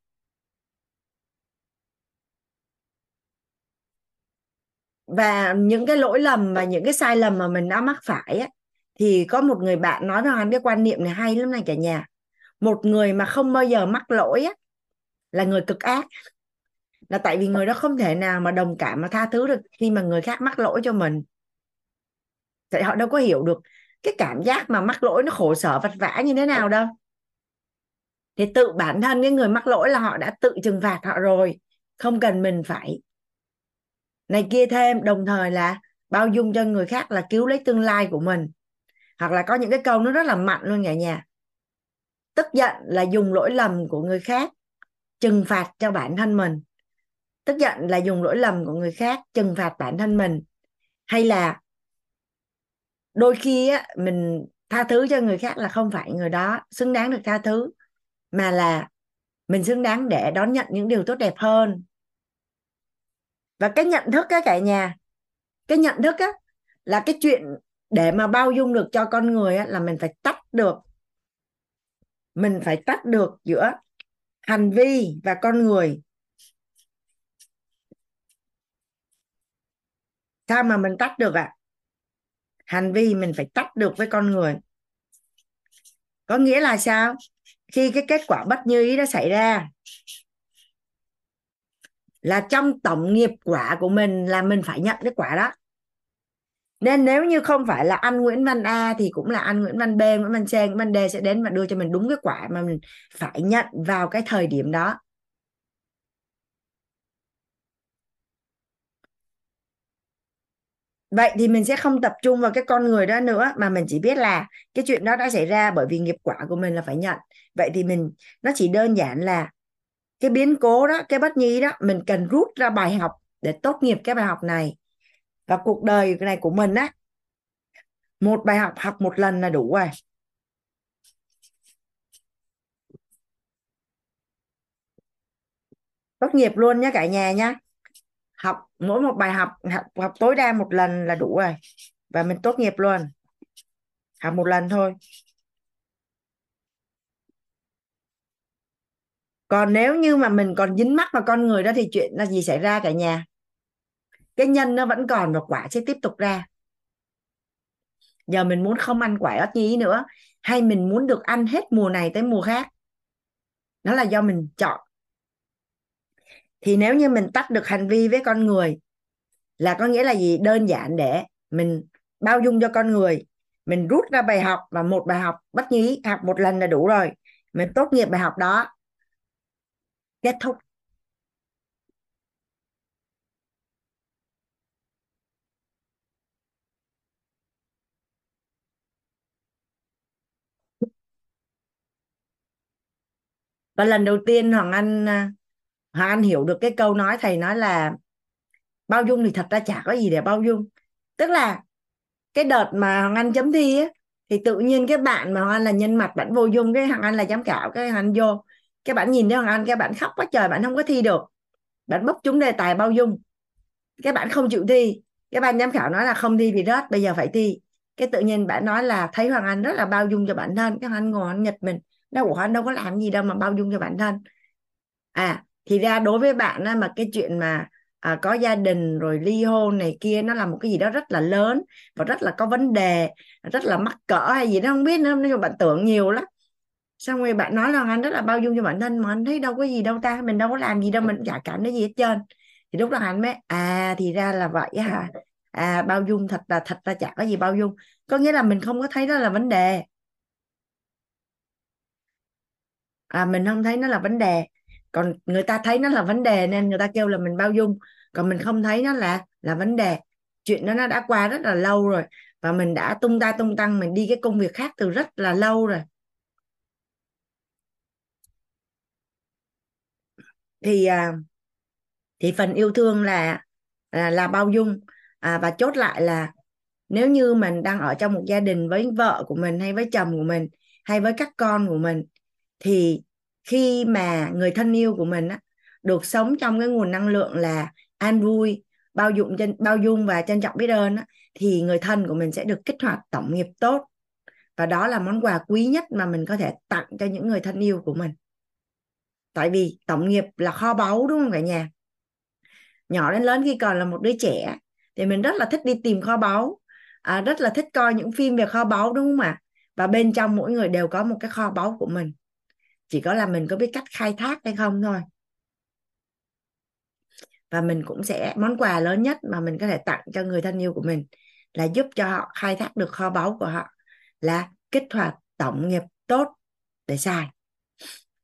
Và những cái lỗi lầm và những cái sai lầm mà mình đã mắc phải ấy, thì có một người bạn nói rằng cái quan niệm này hay lắm này cả nhà. Một người mà không bao giờ mắc lỗi ấy, là người cực ác. Là tại vì người đó không thể nào mà đồng cảm mà tha thứ được khi mà người khác mắc lỗi cho mình. Tại họ đâu có hiểu được cái cảm giác mà mắc lỗi nó khổ sở vất vả như thế nào đâu. Thì tự bản thân cái người mắc lỗi là họ đã tự trừng phạt họ rồi, không cần mình phải này kia thêm. Đồng thời là bao dung cho người khác là cứu lấy tương lai của mình. Hoặc là có những cái câu nó rất là mạnh luôn cả nhà. Tức giận là dùng lỗi lầm của người khác trừng phạt cho bản thân mình. Tức giận là dùng lỗi lầm của người khác trừng phạt bản thân mình. Hay là đôi khi á, mình tha thứ cho người khác là không phải người đó xứng đáng được tha thứ, mà là mình xứng đáng để đón nhận những điều tốt đẹp hơn. Và cái nhận thức á cả nhà, cái nhận thức á là cái chuyện để mà bao dung được cho con người á, là mình phải tách được, mình phải tách được giữa hành vi và con người. Sao mà mình tách được ạ? À? Hành vi mình phải tách được với con người. Có nghĩa là sao? Khi cái kết quả bất như ý đã xảy ra, là trong tổng nghiệp quả của mình là mình phải nhận cái quả đó. Nên nếu như không phải là anh Nguyễn Văn A thì cũng là anh Nguyễn Văn B, Nguyễn Văn C, Nguyễn Văn D sẽ đến và đưa cho mình đúng cái quả mà mình phải nhận vào cái thời điểm đó. Vậy thì mình sẽ không tập trung vào cái con người đó nữa, mà mình chỉ biết là cái chuyện đó đã xảy ra bởi vì nghiệp quả của mình là phải nhận. Vậy thì mình, nó chỉ đơn giản là cái biến cố đó, cái bất như ý đó, mình cần rút ra bài học để tốt nghiệp cái bài học này. Và cuộc đời này của mình á, một bài học học một lần là đủ rồi. Tốt nghiệp luôn nhé cả nhà nhé. Học mỗi một bài học, học học tối đa một lần là đủ rồi. Và mình tốt nghiệp luôn. Học một lần thôi. Còn nếu như mà mình còn dính mắc vào con người đó thì chuyện là gì xảy ra cả nhà? Cái nhân nó vẫn còn và quả sẽ tiếp tục ra. Giờ mình muốn không ăn quả ớt như ý nữa, hay mình muốn được ăn hết mùa này tới mùa khác, đó là do mình chọn. Thì nếu như mình tách được hành vi với con người là có nghĩa là gì? Đơn giản để mình bao dung cho con người, mình rút ra bài học, và một bài học bất như ý học một lần là đủ rồi. Mình tốt nghiệp bài học đó, kết thúc. Và lần đầu tiên Hoàng Anh Hoàng Anh hiểu được cái câu nói thầy nói là bao dung thì thật ra chả có gì để bao dung. Tức là cái đợt mà Hoàng Anh chấm thi ấy, thì tự nhiên cái bạn mà Hoàng Anh là nhân mặt, bạn vô dung, cái Hoàng Anh là giám khảo, cái Hoàng Anh vô, cái bạn nhìn thấy Hoàng Anh, cái bạn khóc quá trời, bạn không có thi được. Bạn bốc trúng đề tài bao dung, cái bạn không chịu thi. Cái ban giám khảo nói là không thi thì rớt, bây giờ phải thi. Cái tự nhiên bạn nói là thấy Hoàng Anh rất là bao dung cho bản thân. Cái Hoàng Anh ngồi Hoàng Anh nhật mình, đâu Hoàng Anh đâu có làm gì đâu mà bao dung cho bản thân. À, thì ra đối với bạn á, mà cái chuyện mà à, có gia đình rồi ly hôn này kia, nó là một cái gì đó rất là lớn và rất là có vấn đề, rất là mắc cỡ hay gì đó không biết nữa, nên bạn tưởng nhiều lắm. Xong rồi bạn nói là anh rất là bao dung cho bản thân, mà anh thấy đâu có gì đâu ta, mình đâu có làm gì đâu, mình chả cảm thấy gì hết trơn. Thì lúc đó anh mới à thì ra là vậy hả, à bao dung thật là thật là chả có gì bao dung, có nghĩa là mình không có thấy đó là vấn đề, à mình không thấy nó là vấn đề. Còn người ta thấy nó là vấn đề nên người ta kêu là mình bao dung. Còn mình không thấy nó là, là vấn đề. Chuyện đó nó đã qua rất là lâu rồi. Và mình đã tung ta tung tăng, mình đi cái công việc khác từ rất là lâu rồi. Thì, thì phần yêu thương là, là, là bao dung. À, và chốt lại là nếu như mình đang ở trong một gia đình với vợ của mình, hay với chồng của mình, hay với các con của mình, thì khi mà người thân yêu của mình á, được sống trong cái nguồn năng lượng là an vui, bao dung, bao dung và trân trọng biết ơn, thì người thân của mình sẽ được kích hoạt tổng nghiệp tốt. Và đó là món quà quý nhất mà mình có thể tặng cho những người thân yêu của mình. Tại vì tổng nghiệp là kho báu, đúng không cả nhà? Nhỏ đến lớn khi còn là một đứa trẻ thì mình rất là thích đi tìm kho báu, à, rất là thích coi những phim về kho báu, đúng không ạ? Và bên trong mỗi người đều có một cái kho báu của mình. Chỉ có là mình có biết cách khai thác hay không thôi. Và mình cũng sẽ, món quà lớn nhất mà mình có thể tặng cho người thân yêu của mình là giúp cho họ khai thác được kho báu của họ, là kích hoạt tổng nghiệp tốt để xài.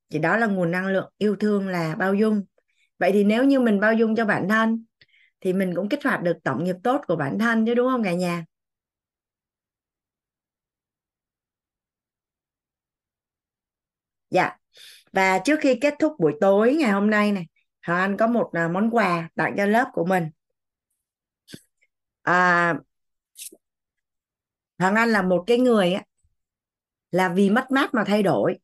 Thì đó là nguồn năng lượng yêu thương là bao dung. Vậy thì nếu như mình bao dung cho bản thân thì mình cũng kích hoạt được tổng nghiệp tốt của bản thân chứ, đúng không cả nhà? Dạ. Và trước khi kết thúc buổi tối ngày hôm nay này, Hoàng Anh có một món quà tặng cho lớp của mình. À, Hoàng Anh là một cái người á, là vì mất mát mà thay đổi.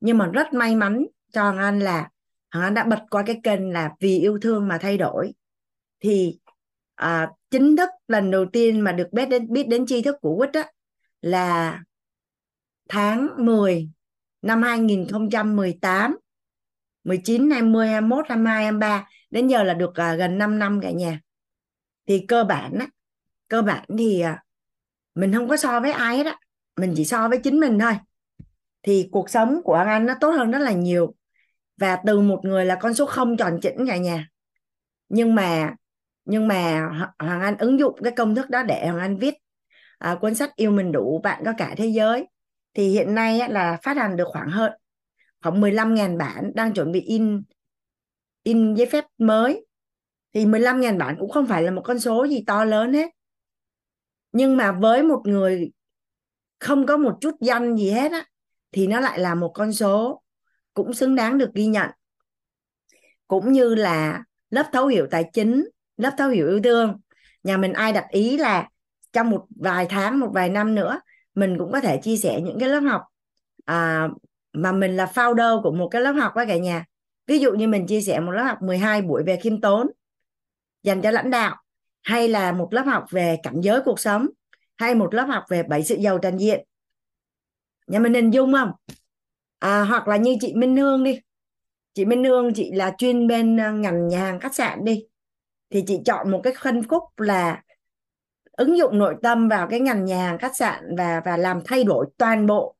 Nhưng mà rất may mắn cho Hoàng Anh là Hoàng Anh đã bật qua cái kênh là Vì Yêu Thương Mà Thay Đổi. Thì à, chính thức lần đầu tiên mà được biết đến, biết đến tri thức của vít á, là tháng mười năm hai nghìn không trăm mười tám, mười chín, hai mươi, hai mốt, hai hai, hai ba, đến giờ là được à, gần năm năm cả nhà. Thì cơ bản á, cơ bản thì à, mình không có so với ai hết á, mình chỉ so với chính mình thôi. Thì cuộc sống của Anh nó tốt hơn rất là nhiều. Và từ một người là con số không tròn chỉnh cả nhà. Nhưng mà nhưng mà Hoàng Anh ứng dụng cái công thức đó để Hoàng Anh viết à, cuốn sách Yêu Mình Đủ Bạn Có Cả Thế Giới. Thì hiện nay á, là phát hành được khoảng hơn khoảng mười lăm nghìn bản, đang chuẩn bị in in giấy phép mới. Thì mười lăm nghìn bản cũng không phải là một con số gì to lớn hết. Nhưng mà với một người không có một chút danh gì hết á, thì nó lại là một con số cũng xứng đáng được ghi nhận. Cũng như là lớp Thấu Hiểu Tài Chính, lớp Thấu Hiểu Yêu Thương, nhà mình ai đặt ý là trong một vài tháng, một vài năm nữa, mình cũng có thể chia sẻ những cái lớp học à, mà mình là founder của một cái lớp học đó cả nhà. Ví dụ như mình chia sẻ một lớp học mười hai buổi về khiêm tốn dành cho lãnh đạo, hay là một lớp học về cảnh giới cuộc sống, hay một lớp học về bảy sự giàu toàn diện. Nhà mình hình dung không? À, hoặc là như chị Minh Hương đi. Chị Minh Hương, chị là chuyên bên ngành nhà hàng khách sạn đi. Thì chị chọn một cái phân khúc là ứng dụng nội tâm vào cái ngành nhà hàng khách sạn và, và làm thay đổi toàn bộ,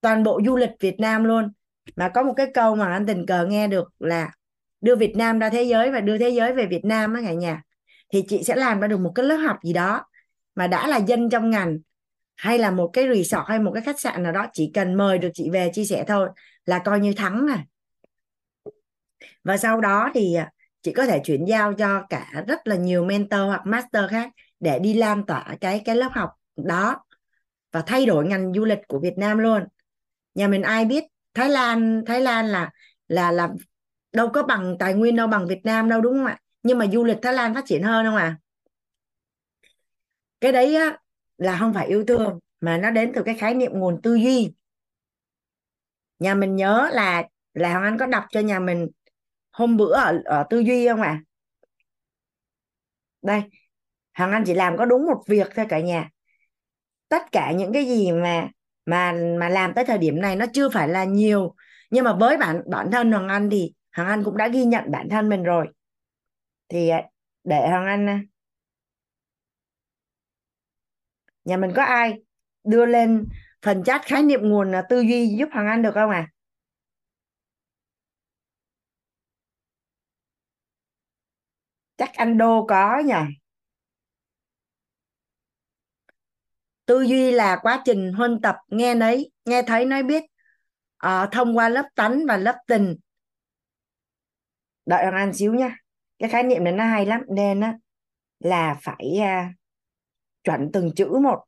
toàn bộ du lịch Việt Nam luôn. Mà có một cái câu mà anh tình cờ nghe được là đưa Việt Nam ra thế giới và đưa thế giới về Việt Nam đó cả nhà. Thì chị sẽ làm ra được một cái lớp học gì đó mà đã là dân trong ngành, hay là một cái resort hay một cái khách sạn nào đó, chỉ cần mời được chị về chia sẻ thôi là coi như thắng rồi. Và sau đó thì chị có thể chuyển giao cho cả rất là nhiều mentor hoặc master khác để đi lan tỏa cái, cái lớp học đó và thay đổi ngành du lịch của Việt Nam luôn. Nhà mình ai biết Thái Lan, Thái Lan là, là, là đâu có bằng tài nguyên đâu, bằng Việt Nam đâu, đúng không ạ? Nhưng mà du lịch Thái Lan phát triển hơn không ạ? Cái đấy á, là không phải yêu thương, mà nó đến từ cái khái niệm nguồn tư duy. Nhà mình nhớ là là Hoàng Anh có đọc cho nhà mình hôm bữa ở, ở tư duy không ạ? À? Đây, Hoàng Anh chỉ làm có đúng một việc thôi cả nhà. Tất cả những cái gì mà mà mà làm tới thời điểm này nó chưa phải là nhiều, nhưng mà với bản bản thân Hoàng Anh thì Hoàng Anh cũng đã ghi nhận bản thân mình rồi. Thì để Hoàng Anh, nhà mình có ai đưa lên phần chat khái niệm nguồn tư duy giúp Hoàng Anh được không ạ? À? Chắc anh Đô có nhỉ. Tư duy là quá trình huân tập nghe nấy, nghe thấy nói biết à, thông qua lớp tánh và lớp tình. Đợi Hoàng Anh xíu nha. Cái khái niệm này nó hay lắm, nên á là phải à, chuẩn từng chữ một.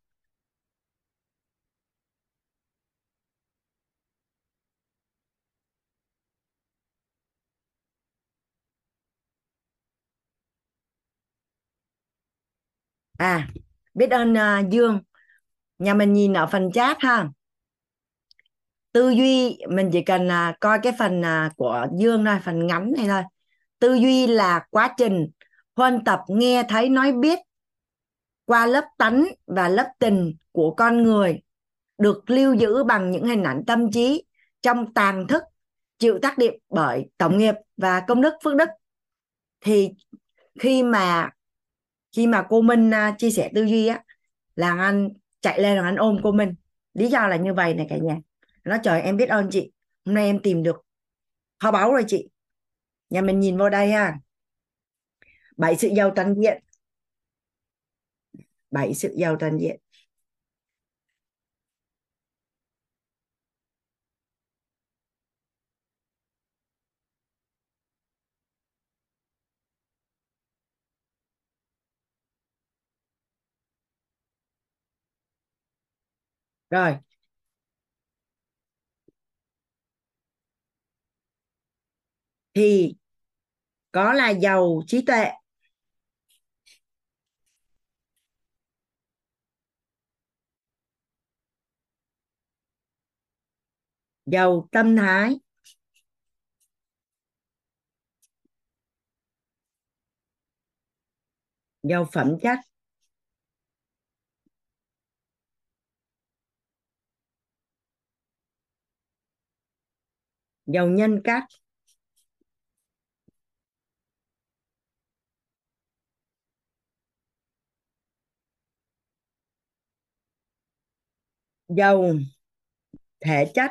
À, biết ơn uh, Dương. Nhà mình nhìn ở phần chat ha. Tư duy mình chỉ cần à, coi cái phần à, của Dương thôi, phần ngắn này thôi. Tư duy là quá trình huân tập nghe thấy nói biết qua lớp tánh và lớp tình của con người, được lưu giữ bằng những hình ảnh tâm trí trong tàng thức, chịu tác điệp bởi tổng nghiệp và công đức phước đức. Thì khi mà khi mà cô Minh à, chia sẻ tư duy á, là anh chạy lên rồi anh ôm cô Minh. Lý do là như vậy này cả nhà. Nó trời, em biết ơn chị, hôm nay em tìm được kho báu rồi chị. Nhà mình nhìn vô đây ha. Bảy sự giàu toàn diện. Bảy sự giàu toàn diện. Rồi. Thì có là giàu trí tuệ, giàu tâm thái, giàu phẩm chất, giàu nhân cách, giàu thể chất,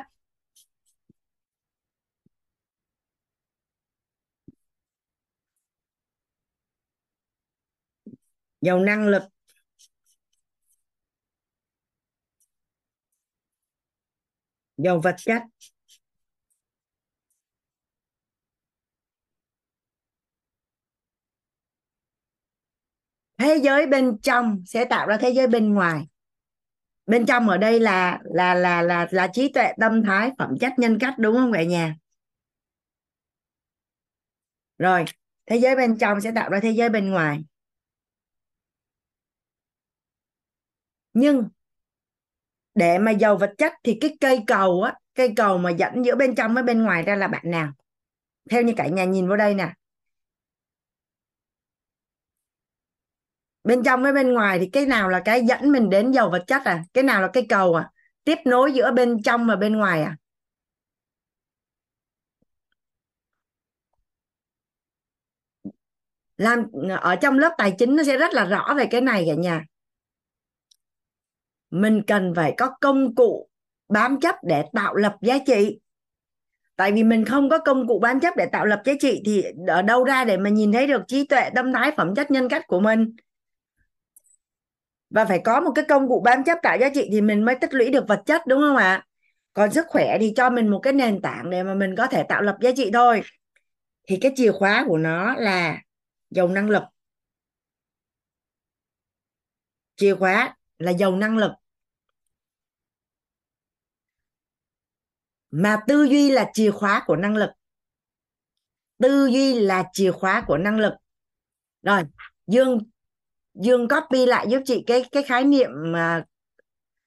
giàu năng lực, giàu vật chất, thế giới bên trong sẽ tạo ra thế giới bên ngoài. Bên trong ở đây là là là là là trí tuệ, tâm thái, phẩm chất, nhân cách, đúng không cả nhà? Rồi, thế giới bên trong sẽ tạo ra thế giới bên ngoài. Nhưng để mà giàu vật chất thì cái cây cầu á, cây cầu mà dẫn giữa bên trong với bên ngoài ra là bạn nào? Theo như cả nhà nhìn vô đây nè. Bên trong với bên ngoài thì cái nào là cái dẫn mình đến giàu vật chất à? Cái nào là cái cầu à? Tiếp nối giữa bên trong và bên ngoài à? Làm, ở trong lớp tài chính nó sẽ rất là rõ về cái này cả nhà. Mình cần phải có công cụ bám chấp để tạo lập giá trị. Tại vì mình không có công cụ bám chấp để tạo lập giá trị thì ở đâu ra để mà nhìn thấy được trí tuệ, tâm thái, phẩm chất, nhân cách của mình? Và phải có một cái công cụ bám chấp tạo giá trị thì mình mới tích lũy được vật chất, đúng không ạ? Còn sức khỏe thì cho mình một cái nền tảng để mà mình có thể tạo lập giá trị thôi. Thì cái chìa khóa của nó là giàu năng lực. Chìa khóa là giàu năng lực. Mà tư duy là chìa khóa của năng lực. Tư duy là chìa khóa của năng lực. Rồi, Dương... Dương copy lại giúp chị cái cái khái niệm mà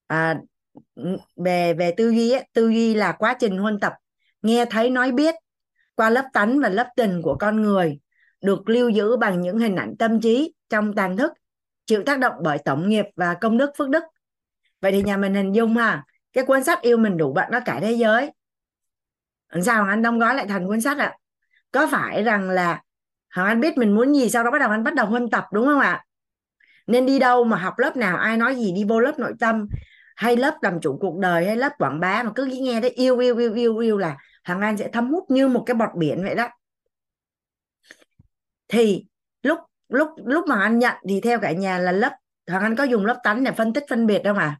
à, về về tư duy ấy. Tư duy là quá trình huân tập nghe thấy nói biết qua lớp tánh và lớp tình của con người, được lưu giữ bằng những hình ảnh tâm trí trong tàng thức, chịu tác động bởi tổng nghiệp và công đức phước đức. Vậy thì nhà mình hình dung ha, cái cuốn sách Yêu Mình Đủ Bạn Nó Cả Thế Giới, sao anh đóng gói lại thành cuốn sách ạ? À? Có phải rằng là Hoàng Anh biết mình muốn gì, sau đó bắt đầu anh bắt đầu huân tập, đúng không ạ? À? Nên đi đâu mà học lớp nào, ai nói gì đi vô lớp nội tâm, hay lớp làm chủ cuộc đời, hay lớp quảng bá mà cứ nghe đấy yêu yêu yêu yêu yêu là Hoàng Anh sẽ thấm hút như một cái bọt biển vậy đó. Thì lúc lúc lúc mà anh nhận thì theo cả nhà là lớp Hoàng Anh có dùng lớp tánh để phân tích phân biệt không ạ? À?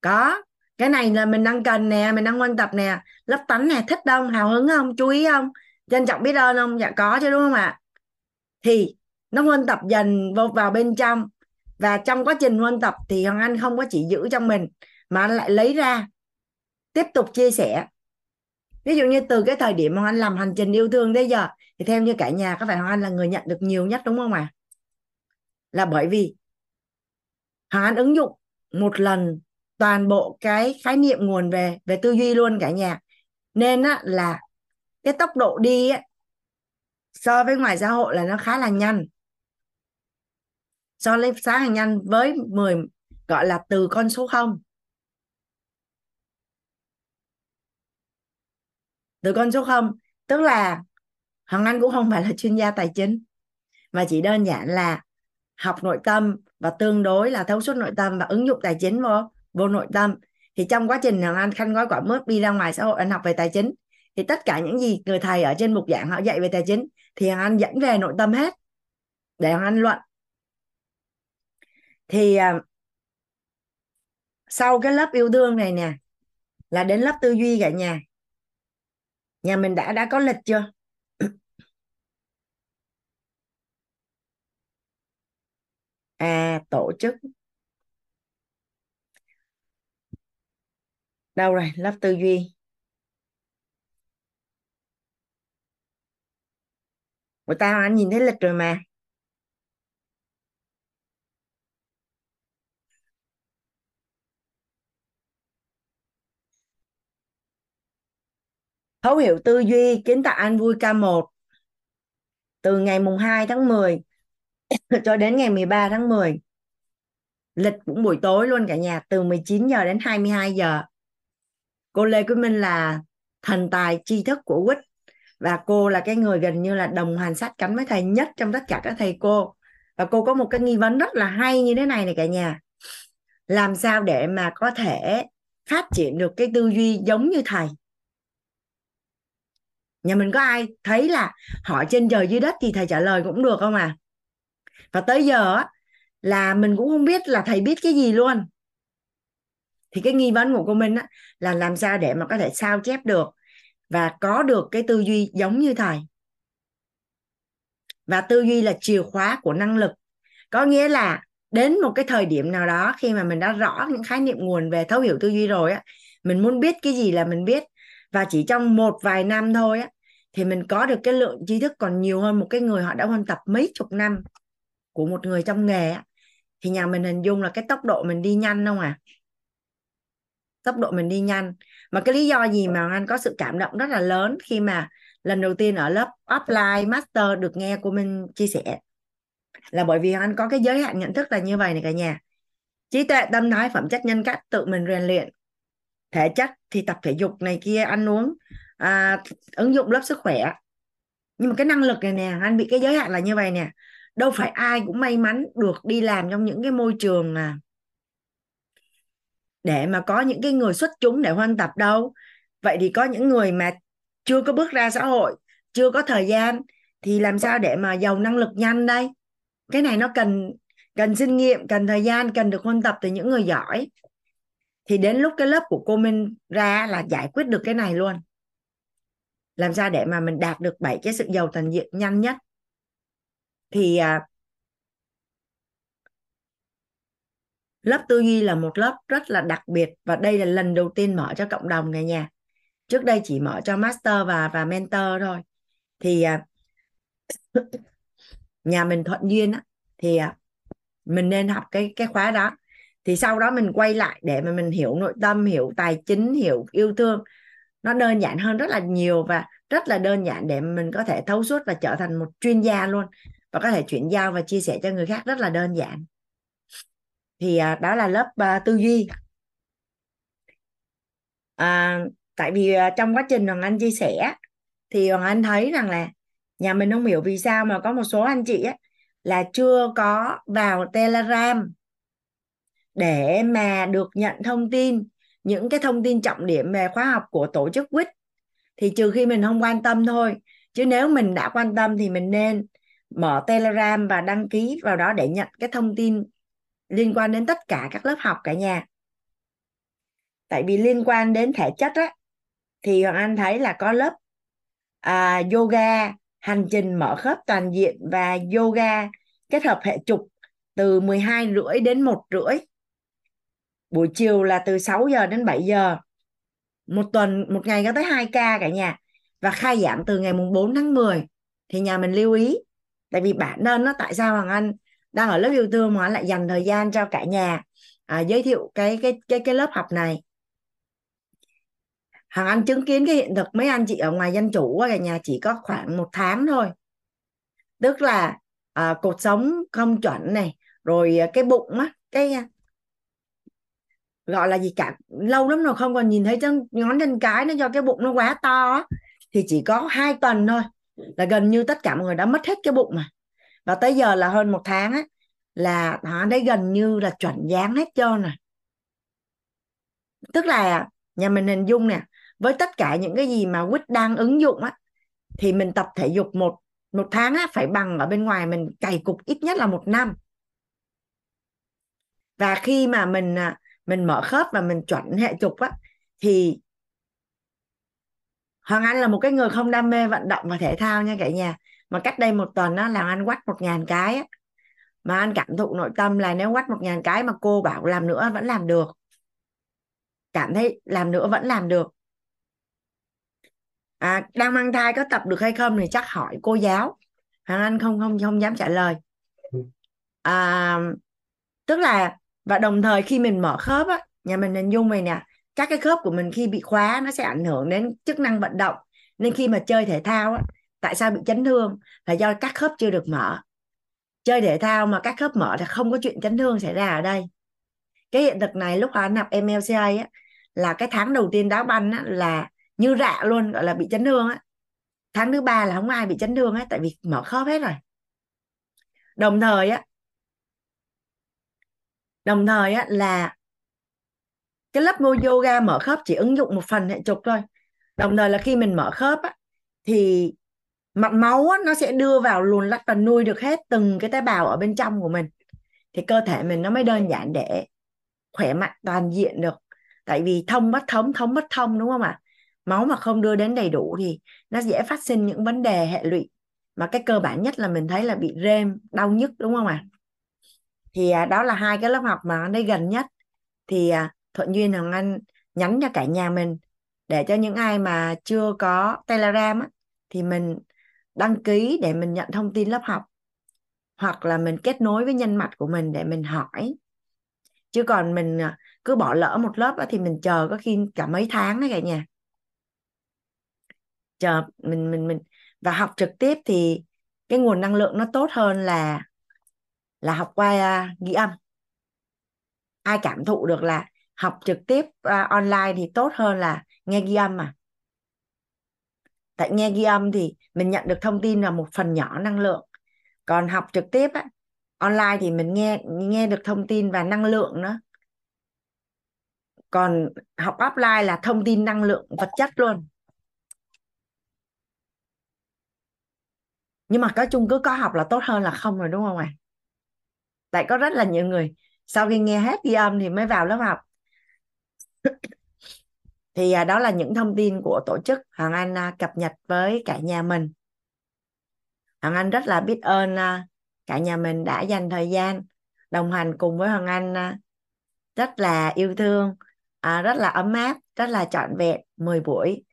Có, cái này là mình đang cần nè, mình đang quan tập nè. Lớp tánh nè, thích không, hào hứng không, chú ý không, trân trọng biết ơn không? Dạ có chứ, đúng không ạ? À? Thì nó huân tập dần vào bên trong. Và trong quá trình huân tập thì Hoàng Anh không có chỉ giữ trong mình, mà lại lấy ra tiếp tục chia sẻ. Ví dụ như từ cái thời điểm Hoàng Anh làm hành trình yêu thương tới giờ, thì theo như cả nhà, có phải Hoàng Anh là người nhận được nhiều nhất, đúng không ạ? À? Là bởi vì Hoàng Anh ứng dụng một lần toàn bộ cái khái niệm nguồn về về tư duy luôn cả nhà. Nên á, là cái tốc độ đi á, so với ngoài xã hội là nó khá là nhanh, so với khá là nhanh với mười, gọi là từ con số không. Từ con số không, tức là Hoàng Anh cũng không phải là chuyên gia tài chính, mà chỉ đơn giản là học nội tâm và tương đối là thấu suốt nội tâm và ứng dụng tài chính vô, vô nội tâm. Thì trong quá trình Hoàng Anh khăn gói quả mướp đi ra ngoài xã hội, anh học về tài chính, thì tất cả những gì người thầy ở trên mục giảng họ dạy về tài chính thì Hoàng Anh dẫn về nội tâm hết để Hoàng Anh luận. Thì sau cái lớp yêu thương này nè là đến lớp tư duy cả nhà. Nhà mình đã đã có lịch chưa? À, tổ chức. Đâu rồi? Lớp tư duy. Ủa tao anh nhìn thấy lịch rồi mà. Thấu hiểu tư duy kiến tạo an vui ca một từ ngày mùng hai tháng mười cho đến ngày mười ba tháng mười. Lịch cũng buổi tối luôn cả nhà, từ mười chín giờ đến hai mươi hai giờ. Cô Lê Quý Minh là thần tài tri thức của vít, và cô là cái người gần như là đồng hành sát cánh với thầy nhất trong tất cả các thầy cô. Và cô có một cái nghi vấn rất là hay như thế này này cả nhà. Làm sao để mà có thể phát triển được cái tư duy giống như thầy? Nhà mình có ai thấy là hỏi trên trời dưới đất thì thầy trả lời cũng được không à? Và tới giờ là mình cũng không biết là thầy biết cái gì luôn. Thì cái nghi vấn của cô Minh là làm sao để mà có thể sao chép được và có được cái tư duy giống như thầy. Và tư duy là chìa khóa của năng lực. Có nghĩa là đến một cái thời điểm nào đó, khi mà mình đã rõ những khái niệm nguồn về thấu hiểu tư duy rồi á, mình muốn biết cái gì là mình biết. Và chỉ trong một vài năm thôi á, thì mình có được cái lượng tri thức còn nhiều hơn một cái người họ đã huân tập mấy chục năm của một người trong nghề á. Thì nhà mình hình dung là cái tốc độ mình đi nhanh không à? Tốc độ mình đi nhanh. Mà cái lý do gì mà anh có sự cảm động rất là lớn khi mà lần đầu tiên ở lớp offline master được nghe của mình chia sẻ, là bởi vì anh có cái giới hạn nhận thức là như vầy này cả nhà. Trí tuệ, tâm thái, phẩm chất, nhân cách tự mình rèn luyện. Thể chất thì tập thể dục này kia, ăn uống, à, ứng dụng lớp sức khỏe. Nhưng mà cái năng lực này nè, anh bị cái giới hạn là như vậy nè. Đâu phải ai cũng may mắn được đi làm trong những cái môi trường à, để mà có những cái người xuất chúng để huân tập đâu. Vậy thì có những người mà chưa có bước ra xã hội, chưa có thời gian, thì làm sao để mà giàu năng lực nhanh đây? Cái này nó cần, cần kinh nghiệm, cần thời gian, cần được huân tập từ những người giỏi. Thì đến lúc cái lớp của cô Minh ra là giải quyết được cái này luôn. Làm sao để mà mình đạt được bảy cái sự giàu toàn diện nhanh nhất. Thì à, lớp tư duy là một lớp rất là đặc biệt. Và đây là lần đầu tiên mở cho cộng đồng cả nhà. Trước đây chỉ mở cho master và, và mentor thôi. Thì à, nhà mình thuận duyên á, thì à, mình nên học cái, cái khóa đó. Thì sau đó mình quay lại để mà mình hiểu nội tâm, hiểu tài chính, hiểu yêu thương. Nó đơn giản hơn rất là nhiều và rất là đơn giản để mình có thể thấu suốt và trở thành một chuyên gia luôn. Và có thể chuyển giao và chia sẻ cho người khác rất là đơn giản. Thì à, đó là lớp à, tư duy. À, tại vì à, trong quá trình Hoàng Anh chia sẻ thì Hoàng Anh thấy rằng là nhà mình không hiểu vì sao mà có một số anh chị á, là chưa có vào Telegram để mà được nhận thông tin, những cái thông tin trọng điểm về khóa học của tổ chức vít. Thì trừ khi mình không quan tâm thôi. Chứ nếu mình đã quan tâm thì mình nên mở Telegram và đăng ký vào đó để nhận cái thông tin liên quan đến tất cả các lớp học cả nhà. Tại vì liên quan đến thể chất á, thì Hoàng Anh thấy là có lớp à, yoga, hành trình mở khớp toàn diện và yoga kết hợp hệ trục từ mười hai rưỡi đến một rưỡi. Buổi chiều là từ sáu giờ đến bảy giờ. Một tuần, một ngày có tới hai ca cả nhà. Và khai giảng từ ngày bốn tháng mười. Thì nhà mình lưu ý. Tại vì bản thân nó tại sao Hoàng Anh đang ở lớp yêu thương mà lại dành thời gian cho cả nhà. à, giới thiệu cái cái cái cái lớp học này. Hoàng Anh chứng kiến cái hiện thực mấy anh chị ở ngoài dân chủ ở nhà chỉ có khoảng một tháng thôi, tức là à, cột sống không chuẩn này, rồi cái bụng á, cái gọi là gì cả, lâu lắm rồi không còn nhìn thấy chân, ngón chân cái nó do cái bụng nó quá to á, thì chỉ có hai tuần thôi là gần như tất cả mọi người đã mất hết cái bụng mà. Và tới giờ là hơn một tháng á, là họ đấy gần như là chuẩn dáng hết trơn rồi. Tức là nhà mình hình dung nè, với tất cả những cái gì mà quýt đang ứng dụng á, thì mình tập thể dục một một tháng á, phải bằng ở bên ngoài mình cày cục ít nhất là một năm. Và khi mà mình mình mở khớp và mình chuẩn hệ trục á, thì Hoàng Anh là một cái người không đam mê vận động và thể thao nha cả nhà. Mà cách đây một tuần á, làm anh quắt một nghìn cái á, mà anh cảm thụ nội tâm là nếu quắt một nghìn cái mà cô bảo làm nữa vẫn làm được, cảm thấy làm nữa vẫn làm được. À, đang mang thai có tập được hay không thì chắc hỏi cô giáo. Hoàng Anh không không không dám trả lời. À, tức là và đồng thời khi mình mở khớp á, nhà mình hình dung vậy nè, các cái khớp của mình khi bị khóa nó sẽ ảnh hưởng đến chức năng vận động, nên khi mà chơi thể thao á, tại sao bị chấn thương là do các khớp chưa được mở. Chơi thể thao mà các khớp mở thì không có chuyện chấn thương xảy ra ở đây. Cái hiện thực này lúc anh học em lờ xê a á, là cái tháng đầu tiên đá banh á, là như rạ luôn, gọi là bị chấn thương á. Tháng thứ ba là không ai bị chấn thương á, tại vì mở khớp hết rồi. Đồng thời á, đồng thời á là cái lớp yoga mở khớp chỉ ứng dụng một phần hệ trục thôi. Đồng thời là khi mình mở khớp á, thì mạch máu á, nó sẽ đưa vào luồn lách và nuôi được hết từng cái tế bào ở bên trong của mình, thì cơ thể mình nó mới đơn giản để khỏe mạnh toàn diện được. Tại vì thông bất thống, thống bất thông, đúng không ạ? Máu mà không đưa đến đầy đủ thì nó dễ phát sinh những vấn đề hệ lụy, mà cái cơ bản nhất là mình thấy là bị rêm, đau nhức, đúng không ạ? Thì đó là hai cái lớp học mà đây gần nhất. Thì thuận duyên Hằng Anh nhắn cho cả nhà mình, để cho những ai mà chưa có Telegram á, thì mình đăng ký để mình nhận thông tin lớp học, hoặc là mình kết nối với nhân mặt của mình để mình hỏi. Chứ còn mình cứ bỏ lỡ một lớp á, thì mình chờ có khi cả mấy tháng đấy cả nhà. Chờ mình mình mình và học trực tiếp thì cái nguồn năng lượng nó tốt hơn là là học qua ghi âm. Ai cảm thụ được là học trực tiếp uh, online thì tốt hơn là nghe ghi âm mà. Tại nghe ghi âm thì mình nhận được thông tin là một phần nhỏ năng lượng. Còn học trực tiếp á, online thì mình nghe nghe được thông tin và năng lượng nữa. Còn học offline là thông tin năng lượng vật chất luôn. Nhưng mà có chung cứ có học là tốt hơn là không rồi, đúng không ạ? À? Tại có rất là nhiều người sau khi nghe hết ghi âm thì mới vào lớp học. Thì đó là những thông tin của tổ chức Hoàng Anh cập nhật với cả nhà mình. Hoàng Anh rất là biết ơn cả nhà mình đã dành thời gian đồng hành cùng với Hoàng Anh rất là yêu thương, rất là ấm áp, rất là trọn vẹn mười buổi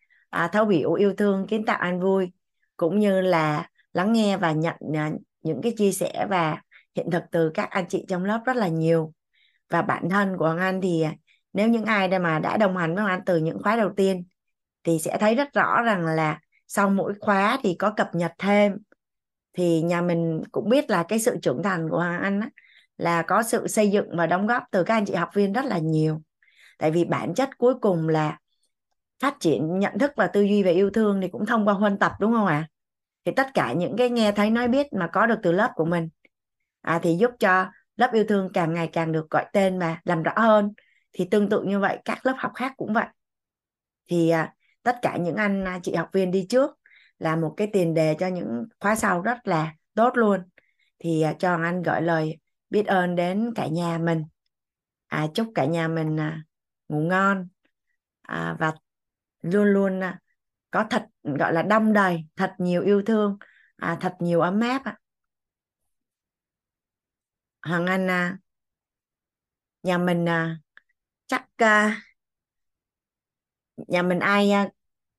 thấu hiểu yêu thương kiến tạo an vui, cũng như là lắng nghe và nhận những cái chia sẻ và hiện thực từ các anh chị trong lớp rất là nhiều. Và bản thân của Hoàng Anh thì nếu những ai mà đã đồng hành với Hoàng Anh từ những khóa đầu tiên thì sẽ thấy rất rõ rằng là sau mỗi khóa thì có cập nhật thêm. Thì nhà mình cũng biết là cái sự trưởng thành của Hoàng Anh á, là có sự xây dựng và đóng góp từ các anh chị học viên rất là nhiều. Tại vì bản chất cuối cùng là phát triển nhận thức và tư duy về yêu thương thì cũng thông qua huân tập, đúng không ạ? À? Thì tất cả những cái nghe thấy nói biết mà có được từ lớp của mình à, thì giúp cho lớp yêu thương càng ngày càng được gọi tên và làm rõ hơn. Thì tương tự như vậy các lớp học khác cũng vậy. Thì à, tất cả những anh chị học viên đi trước là một cái tiền đề cho những khóa sau rất là tốt luôn. Thì à, cho anh gửi lời biết ơn đến cả nhà mình. À, chúc cả nhà mình à, ngủ ngon à, và luôn luôn à, có thật gọi là đong đầy, thật nhiều yêu thương, à, thật nhiều ấm áp ạ. À. Hoàng Anh à, nhà mình à, chắc à, nhà mình ai à,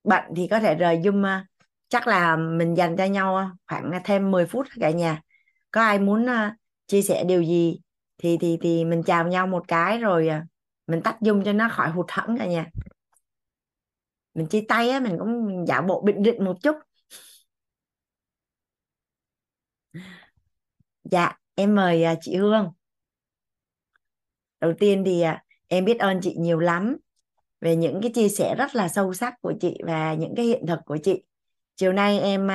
bận thì có thể rời Zoom à, chắc là mình dành cho nhau khoảng thêm mười phút cả nhà. Có ai muốn à, chia sẻ điều gì thì thì thì mình chào nhau một cái rồi mình tắt Zoom cho nó khỏi hụt hẫng cả nhà. Mình chia tay á, mình cũng giả bộ bịnh rịnh một chút. Dạ, em mời chị Hương. Đầu tiên thì em biết ơn chị nhiều lắm về những cái chia sẻ rất là sâu sắc của chị và những cái hiện thực của chị. Chiều nay em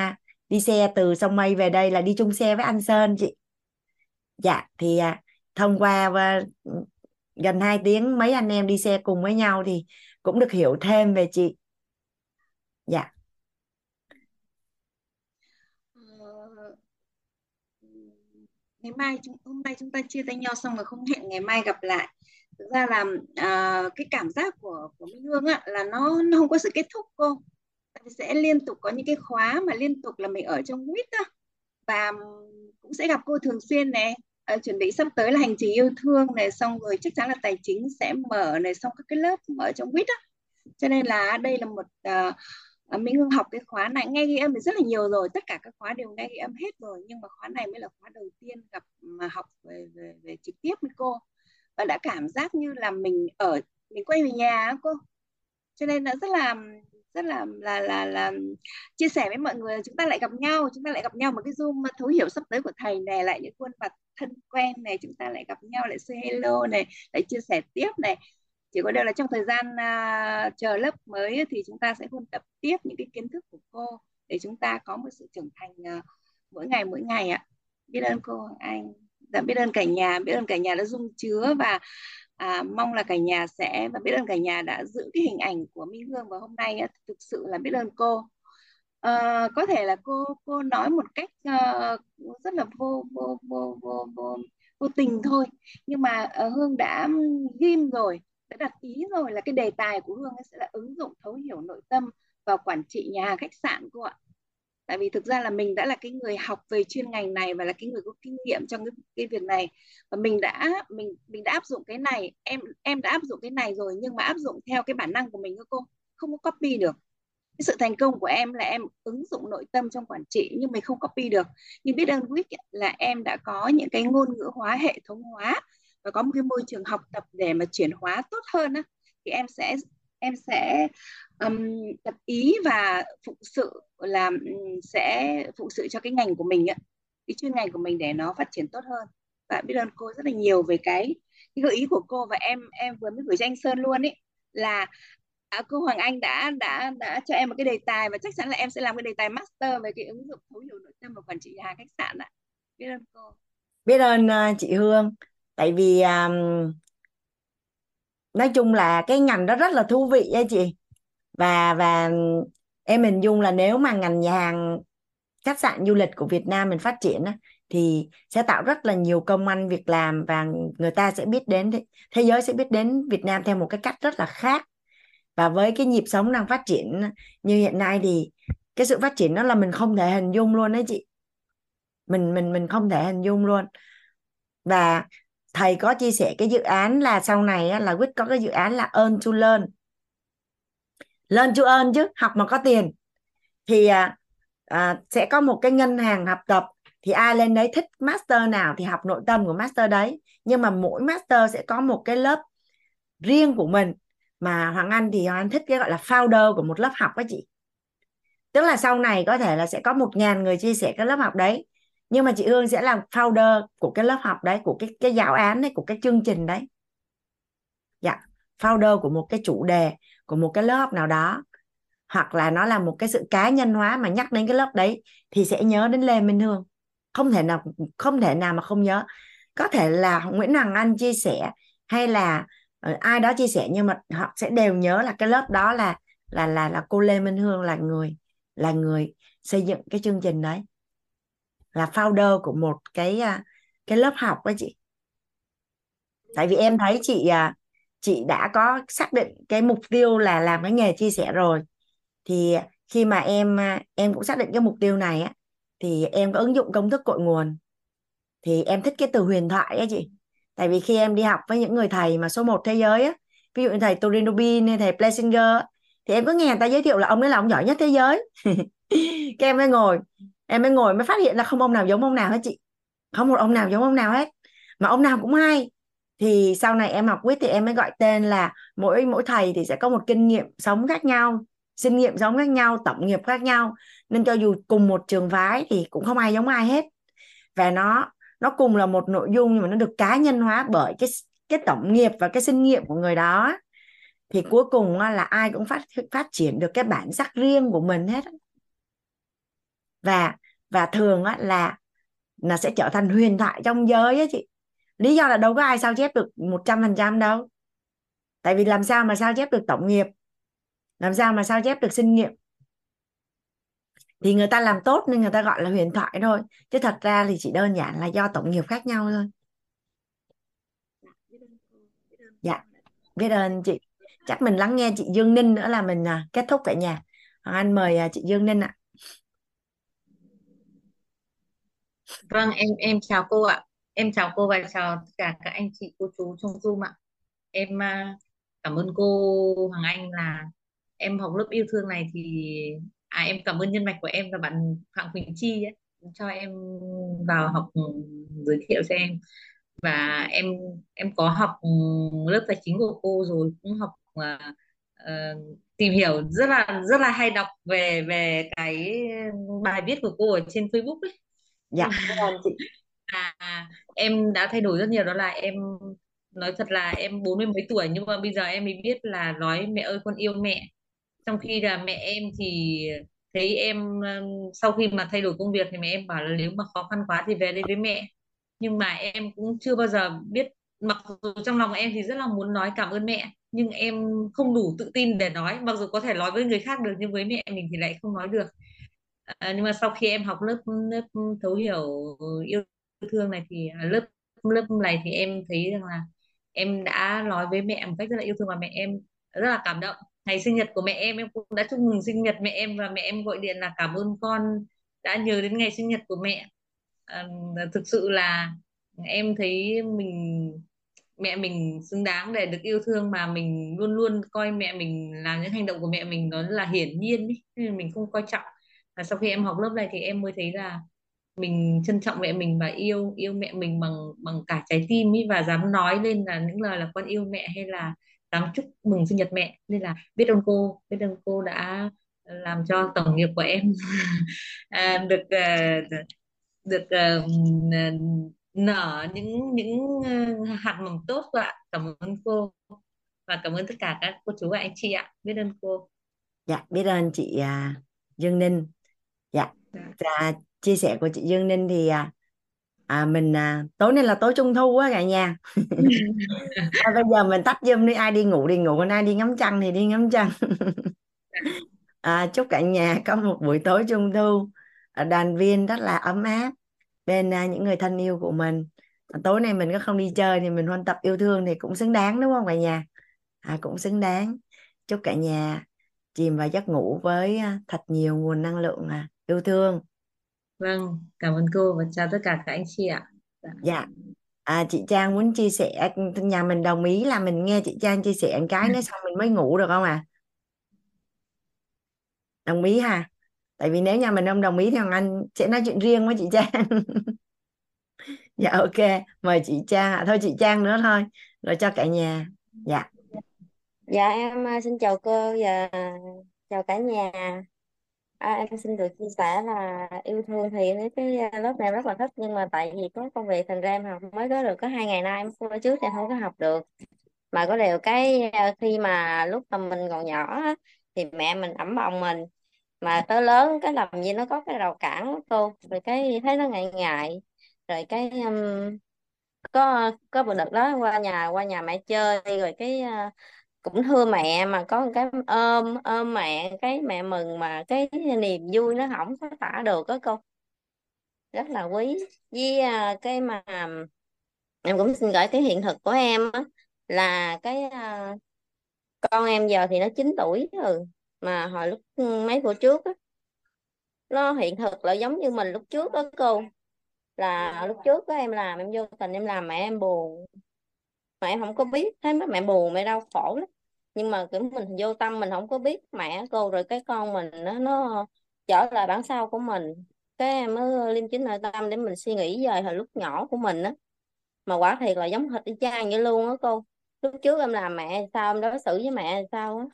đi xe từ sông Mây về đây là đi chung xe với anh Sơn chị. Dạ, thì thông qua gần hai tiếng mấy anh em đi xe cùng với nhau thì cũng được hiểu thêm về chị. Dạ. Ngày mai hôm nay chúng ta chia tay nhau xong rồi không hẹn ngày mai gặp lại. Thực ra là à, cái cảm giác của của Minh Hương á, là nó, nó không có sự kết thúc cô. Sẽ liên tục có những cái khóa mà liên tục là mình ở trong vê i tê á, và cũng sẽ gặp cô thường xuyên này. À, chuẩn bị sắp tới là hành trình yêu thương này, xong rồi chắc chắn là tài chính sẽ mở này, xong các cái lớp mở trong vê i tê á. Cho nên là đây là một uh, Minh Hương học cái khóa này nghe ghi âm thì rất là nhiều rồi, tất cả các khóa đều nghe ghi âm hết rồi, nhưng mà khóa này mới là khóa đầu tiên gặp mà học về, về, về trực tiếp với cô, và đã cảm giác như là mình ở mình quay về nhà cô. Cho nên là rất là rất là là là là chia sẻ với mọi người, chúng ta lại gặp nhau, chúng ta lại gặp nhau một cái Zoom thấu hiểu sắp tới của thầy này, lại những khuôn mặt thân quen này, chúng ta lại gặp nhau, lại say hello này, lại chia sẻ tiếp này. Chỉ có điều là trong thời gian uh, chờ lớp mới thì chúng ta sẽ ôn tập tiếp những cái kiến thức của cô để chúng ta có một sự trưởng thành uh, mỗi ngày mỗi ngày ạ. Biết ơn cô Hoàng Anh, dạ, biết ơn cả nhà, biết ơn cả nhà đã dung chứa và À, mong là cả nhà sẽ và biết ơn cả nhà đã giữ cái hình ảnh của Minh Hương vào hôm nay. Thực sự là biết ơn cô. À, có thể là cô cô nói một cách uh, rất là vô vô vô vô vô vô tình thôi, nhưng mà uh, Hương đã ghim rồi, đã đặt ý rồi là cái đề tài của Hương sẽ là ứng dụng thấu hiểu nội tâm vào quản trị nhà hàng khách sạn cô ạ. Tại vì thực ra là mình đã là cái người học về chuyên ngành này và là cái người có kinh nghiệm trong cái, cái việc này, và mình đã mình mình đã áp dụng cái này, em em đã áp dụng cái này rồi, nhưng mà áp dụng theo cái bản năng của mình thôi cô, không có copy được. Cái sự thành công của em là em ứng dụng nội tâm trong quản trị, nhưng mình không copy được. Nhưng biết ơn vê i tê là em đã có những cái ngôn ngữ hóa, hệ thống hóa và có một cái môi trường học tập để mà chuyển hóa tốt hơn á, thì em sẽ em sẽ um, tập ý và phụng sự, là sẽ phụng sự cho cái ngành của mình, cái chuyên ngành của mình để nó phát triển tốt hơn. Và biết ơn cô rất là nhiều về cái, cái gợi ý của cô, và em em vừa mới gửi cho anh Sơn luôn ấy là à, cô Hoàng Anh đã đã đã cho em một cái đề tài, và chắc chắn là em sẽ làm cái đề tài master về cái ứng dụng thấu hiểu nội tâm và quản trị nhà hàng khách sạn ạ. Biết ơn cô, biết ơn chị Hương, tại vì um... nói chung là cái ngành đó rất là thú vị nha chị, và và em hình dung là nếu mà ngành nhà hàng khách sạn du lịch của Việt Nam mình phát triển á, thì sẽ tạo rất là nhiều công ăn việc làm, và người ta sẽ biết đến, thế giới sẽ biết đến Việt Nam theo một cái cách rất là khác. Và với cái nhịp sống đang phát triển như hiện nay thì cái sự phát triển đó là mình không thể hình dung luôn đấy chị, mình mình mình không thể hình dung luôn. Và thầy có chia sẻ cái dự án là sau này là vê i tê có cái dự án là earn to learn. Learn to earn chứ, học mà có tiền. Thì à, sẽ có một cái ngân hàng học tập, thì ai lên đấy thích master nào thì học nội tâm của master đấy. Nhưng mà mỗi master sẽ có một cái lớp riêng của mình. Mà Hoàng Anh thì Hoàng Anh thích cái gọi là founder của một lớp học đó chị. Tức là sau này có thể là sẽ có một nghìn người chia sẻ cái lớp học đấy, nhưng mà chị Hương sẽ làm founder của cái lớp học đấy, của cái, cái giáo án đấy, của cái chương trình đấy. Dạ, founder của một cái chủ đề, của một cái lớp học nào đó. Hoặc là nó là một cái sự cá nhân hóa, mà nhắc đến cái lớp đấy thì sẽ nhớ đến Lê Minh Hương. Không thể nào, không thể nào mà không nhớ. Có thể là Nguyễn Hoàng Anh chia sẻ hay là ai đó chia sẻ, nhưng mà họ sẽ đều nhớ là cái lớp đó là, là, là, là cô Lê Minh Hương là người, là người xây dựng cái chương trình đấy, là founder của một cái cái lớp học đó chị. Tại vì em thấy chị chị đã có xác định cái mục tiêu là làm cái nghề chia sẻ rồi, thì khi mà em em cũng xác định cái mục tiêu này á, thì em có ứng dụng công thức cội nguồn. Thì em thích cái từ huyền thoại á chị. Tại vì khi em đi học với những người thầy mà số một thế giới á, ví dụ như thầy Torinobi hay thầy Plessinger, thì em cứ nghe người ta giới thiệu là ông ấy là ông giỏi nhất thế giới. Các em mới ngồi Em mới ngồi mới phát hiện là không ông nào giống ông nào hết chị. Không một ông nào giống ông nào hết. mà ông nào cũng hay. Thì sau này em học quýt thì em mới gọi tên là mỗi mỗi thầy thì sẽ có một kinh nghiệm sống khác nhau, sinh nghiệm sống khác nhau, tổng nghiệp khác nhau, nên cho dù cùng một trường phái thì cũng không ai giống ai hết. Và nó nó cùng là một nội dung nhưng mà nó được cá nhân hóa bởi cái cái tổng nghiệp và cái sinh nghiệm của người đó. Thì cuối cùng là ai cũng phát phát triển được cái bản sắc riêng của mình hết. Và và thường là là sẽ trở thành huyền thoại trong giới á chị. Lý do là đâu có ai sao chép được một trăm phần trăm đâu. Tại vì làm sao mà sao chép được tổng nghiệp, làm sao mà sao chép được sinh nghiệm. Thì người ta làm tốt nên người ta gọi là huyền thoại thôi. Chứ thật ra thì chỉ đơn giản là do tổng nghiệp khác nhau thôi. Dạ, biết ơn chị. Chắc mình lắng nghe chị Dương Ninh nữa là mình kết thúc cả nhà. Hoàng Anh mời chị Dương Ninh ạ. Vâng, em em chào cô ạ. Em chào cô và chào tất cả các anh chị cô chú trong Zoom ạ. Em cảm ơn cô Hoàng Anh là em học lớp yêu thương này thì à, em cảm ơn nhân mạch của em là bạn Phạm Quỳnh Chi ấy, cho em vào học, giới thiệu cho em. Và em em có học lớp tài chính của cô rồi, cũng học uh, tìm hiểu rất là rất là hay, đọc về về cái bài viết của cô ở trên Facebook ấy. Dạ. À, em đã thay đổi rất nhiều, đó là em nói thật là em bốn mươi mấy tuổi nhưng mà bây giờ em mới biết là nói mẹ ơi con yêu mẹ, trong khi là mẹ em thì thấy em sau khi mà thay đổi công việc thì mẹ em bảo là nếu mà khó khăn quá thì về đây với mẹ, nhưng mà em cũng chưa bao giờ biết, mặc dù trong lòng em thì rất là muốn nói cảm ơn mẹ nhưng em không đủ tự tin để nói, mặc dù có thể nói với người khác được nhưng với mẹ mình thì lại không nói được. À, nhưng mà sau khi em học lớp lớp thấu hiểu yêu thương này thì lớp lớp này thì em thấy rằng là em đã nói với mẹ một cách rất là yêu thương và mẹ em rất là cảm động. Ngày sinh nhật của mẹ em em cũng đã chúc mừng sinh nhật mẹ em và mẹ em gọi điện là cảm ơn con đã nhớ đến ngày sinh nhật của mẹ. À, thực sự là em thấy mình mẹ mình xứng đáng để được yêu thương, mà mình luôn luôn coi mẹ mình, làm những hành động của mẹ mình nó là hiển nhiên ý, nên mình không coi trọng. Và sau khi em học lớp này thì em mới thấy là mình trân trọng mẹ mình và yêu yêu mẹ mình bằng bằng cả trái tim ý, và dám nói lên là những lời là con yêu mẹ hay là dám chúc mừng sinh nhật mẹ. Nên là biết ơn cô, biết ơn cô đã làm cho tổng nghiệp của em à, được uh, được uh, nở những những hạt mầm tốt ạ. Cảm ơn cô và cảm ơn tất cả các cô chú và anh chị ạ. Biết ơn cô. Dạ, biết ơn chị uh, Dương Ninh. Dạ. Dạ. Chia sẻ của chị Dương Ninh thì à, mình à, tối nay là tối trung thu á cả nhà. À, bây giờ mình tắt Zoom đi, ai đi ngủ đi ngủ, còn ai đi ngắm trăng thì đi ngắm trăng. À, chúc cả nhà có một buổi tối trung thu đoàn viên rất là ấm áp bên à, những người thân yêu của mình. À, tối nay mình có không đi chơi thì mình huân tập yêu thương thì cũng xứng đáng đúng không cả nhà? À, cũng xứng đáng. Chúc cả nhà chìm vào giấc ngủ với à, thật nhiều nguồn năng lượng à, yêu thương. Vâng, cảm ơn cô và chào tất cả các anh chị ạ. Dạ, à, chị Trang muốn chia sẻ, nhà mình đồng ý là mình nghe chị Trang chia sẻ một cái nữa xong mình mới ngủ được không ạ? À? Đồng ý ha? Tại vì nếu nhà mình không đồng ý thì Hoàng Anh sẽ nói chuyện riêng với chị Trang. Dạ ok, mời chị Trang, thôi chị Trang nữa thôi, rồi cho cả nhà. Dạ. Dạ em xin chào cô và chào cả nhà. À, em xin được chia sẻ là yêu thương thì cái lớp này rất là thích, nhưng mà tại vì có công việc thành ra em học mới có được có hai ngày nay, em trước thì không có học được. Mà có điều cái khi mà lúc mà mình còn nhỏ thì mẹ mình ẵm bồng mình, mà tới lớn cái làm gì nó có cái rào cản cô, rồi cái thấy nó ngại ngại, rồi cái um, có có bữa đợt đó qua nhà qua nhà mẹ chơi rồi cái uh, cũng thưa mẹ, mà có một cái ôm ôm mẹ cái mẹ mừng, mà cái niềm vui nó không có tả được đó cô, rất là quý. Với cái mà em cũng xin gửi cái hiện thực của em đó, là cái uh, con em giờ thì nó chín tuổi rồi, mà hồi lúc mấy bữa trước đó, nó hiện thực là giống như mình lúc trước đó cô, là lúc trước đó em làm em vô tình em làm mẹ em buồn, mà em không có biết, thấy mẹ buồn mẹ đau khổ lắm, nhưng mà kiểu mình vô tâm mình không có biết mẹ cô, rồi cái con mình nó, nó trở lại bản sao của mình, cái em mới liêm chính nội tâm để mình suy nghĩ về hồi lúc nhỏ của mình á. mà quả thiệt là giống thịt y chang vậy luôn á cô. Lúc trước em làm mẹ sao, em đối xử với mẹ sao á,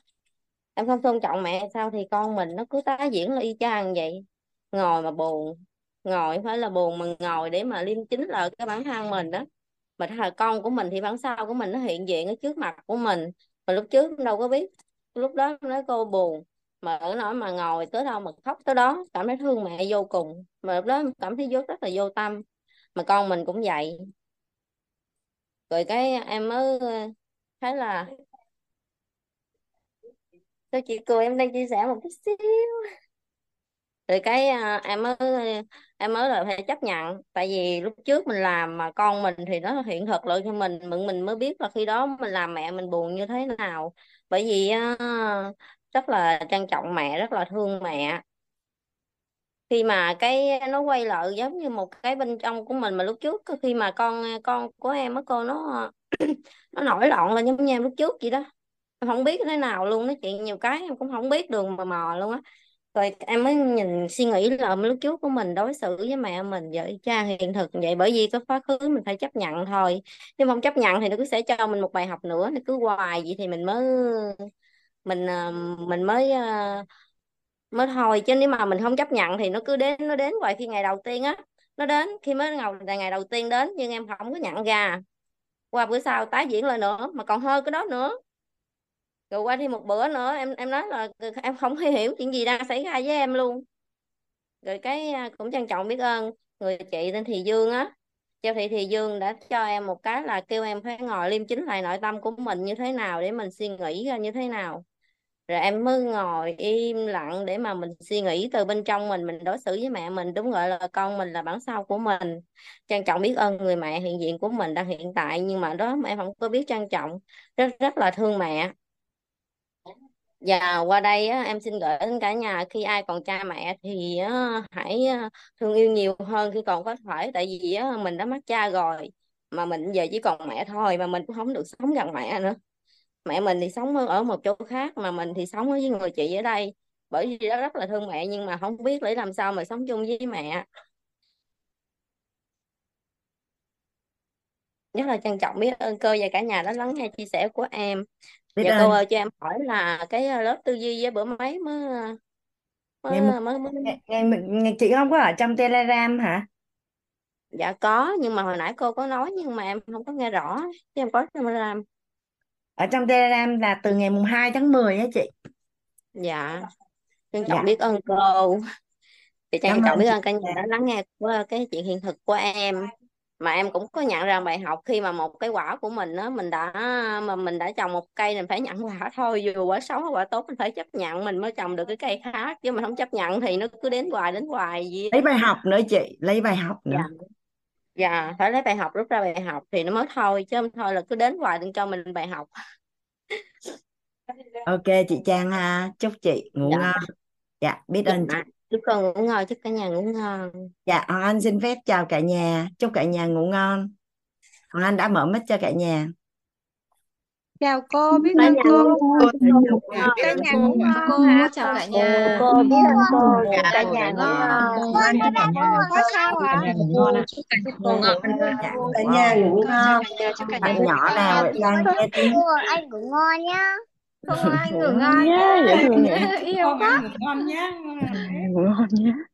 em không tôn trọng mẹ sao thì con mình nó cứ tái diễn là y chang vậy. Ngồi mà buồn, ngồi phải là buồn mà ngồi để mà liêm chính là cái bản thân mình đó. Mà thời con của mình thì bản sao của mình nó hiện diện ở trước mặt của mình, mà lúc trước đâu có biết. Lúc đó nói cô buồn mà ở nói mà ngồi tới đâu mà khóc tới đó, cảm thấy thương mẹ vô cùng. Mà lúc đó cảm thấy rất là vô tâm, mà con mình cũng vậy. Rồi cái em mới thấy là tôi chị cười, em đang chia sẻ một chút xíu. Rồi cái em mới em mới là phải chấp nhận, tại vì lúc trước mình làm mà con mình thì nó hiện thực lại cho mình, mình mình mới biết là khi đó mình làm mẹ mình buồn như thế nào. Bởi vì uh, rất là trân trọng mẹ, rất là thương mẹ. Khi mà cái nó quay lại giống như một cái bên trong của mình, mà lúc trước khi mà con con của em á cô, nó nó nổi loạn lên giống như em lúc trước vậy đó. Em không biết thế nào luôn, nói chuyện nhiều cái em cũng không biết đường mà mò luôn á. Rồi em mới nhìn suy nghĩ là lúc trước của mình đối xử với mẹ mình với cha hiện thực vậy. Bởi vì cái quá khứ mình phải chấp nhận thôi, nhưng không chấp nhận thì nó cứ sẽ cho mình một bài học nữa, nó cứ hoài vậy thì mình mới mình mình mới mới thôi. Chứ nếu mà mình không chấp nhận thì nó cứ đến, nó đến hoài. Khi ngày đầu tiên á nó đến, khi mới ngày, ngày đầu tiên đến nhưng em không có nhận ra, qua bữa sau tái diễn lại nữa, mà còn hơn cái đó nữa. Rồi qua thêm một bữa nữa em em nói là em không hiểu chuyện gì đang xảy ra với em luôn. Rồi cái cũng trân trọng biết ơn người chị tên Thị Dương á, cho thị Thị Dương đã cho em một cái là kêu em phải ngồi liêm chính lại nội tâm của mình như thế nào, để mình suy nghĩ ra như thế nào. Rồi em mới ngồi im lặng để mà mình suy nghĩ từ bên trong mình, mình đối xử với mẹ mình đúng gọi là con mình là bản sao của mình. Trân trọng biết ơn người mẹ hiện diện của mình đang hiện tại, nhưng mà đó mà em không có biết trân trọng, rất rất là thương mẹ. Và qua đây á, em xin gửi đến cả nhà, khi ai còn cha mẹ thì á, hãy thương yêu nhiều hơn khi còn có thể. Tại vì á, mình đã mất cha rồi mà mình giờ chỉ còn mẹ thôi, mà mình cũng không được sống gần mẹ nữa. Mẹ mình thì sống ở một chỗ khác, mà mình thì sống với người chị ở đây. Bởi vì đó rất là thương mẹ, nhưng mà không biết để làm sao mà sống chung với mẹ. Rất là trân trọng biết ơn cô và cả nhà đã lắng nghe chia sẻ của em. Dạ cô ơi, cho em hỏi là cái lớp tư duy với bữa mấy mới mới ngày, mới, mới... Ngày, ngày, ngày chị không có ở trong Telegram hả? Dạ có, nhưng mà hồi nãy cô có nói nhưng mà em không có nghe rõ, chứ em có Telegram. Ở trong Telegram là từ ngày mùng hai tháng mười á chị. Dạ. Trân trọng dạ. biết ơn cô. Chị trân trọng biết ơn cả nhà đã lắng nghe của cái chuyện hiện thực của em. Mà em cũng có nhận ra bài học khi mà một cái quả của mình á, mình đã mà mình đã trồng một cây mình phải nhận quả thôi, dù quả xấu hay quả tốt mình phải chấp nhận mình mới trồng được cái cây khác, chứ mình không chấp nhận thì nó cứ đến hoài đến hoài gì. Lấy bài học nữa chị, lấy bài học nữa. Dạ, dạ phải lấy bài học, rút ra bài học thì nó mới thôi, chứ không thôi là cứ đến hoài đừng cho mình bài học. Ok chị Trang ha, chúc chị ngủ dạ. ngon. Dạ biết dạ. ơn chị. Chúc con ngủ ngon, chúc cả nhà ngủ ngon. Dạ, Hoàng Anh xin phép chào cả nhà, chúc cả nhà ngủ ngon. Hoàng Anh đã mở mic cho cả nhà. Chào cô, biết ơn cô. Cả nhà ngủ ngon. Cô chào cả nhà. Cô biết ơn cô. Cả nhà ngủ ngon. Có sao ạ? Chúc cả nhà ngủ ngon. Cả nhà ngủ ngon. Bạn nhỏ nào đang nghe tiếng. Anh ngủ ngon nhá. Không ai ngủ ngon nhé, yêu quá, ngủ ngon nhé, ngủ ngon nhé.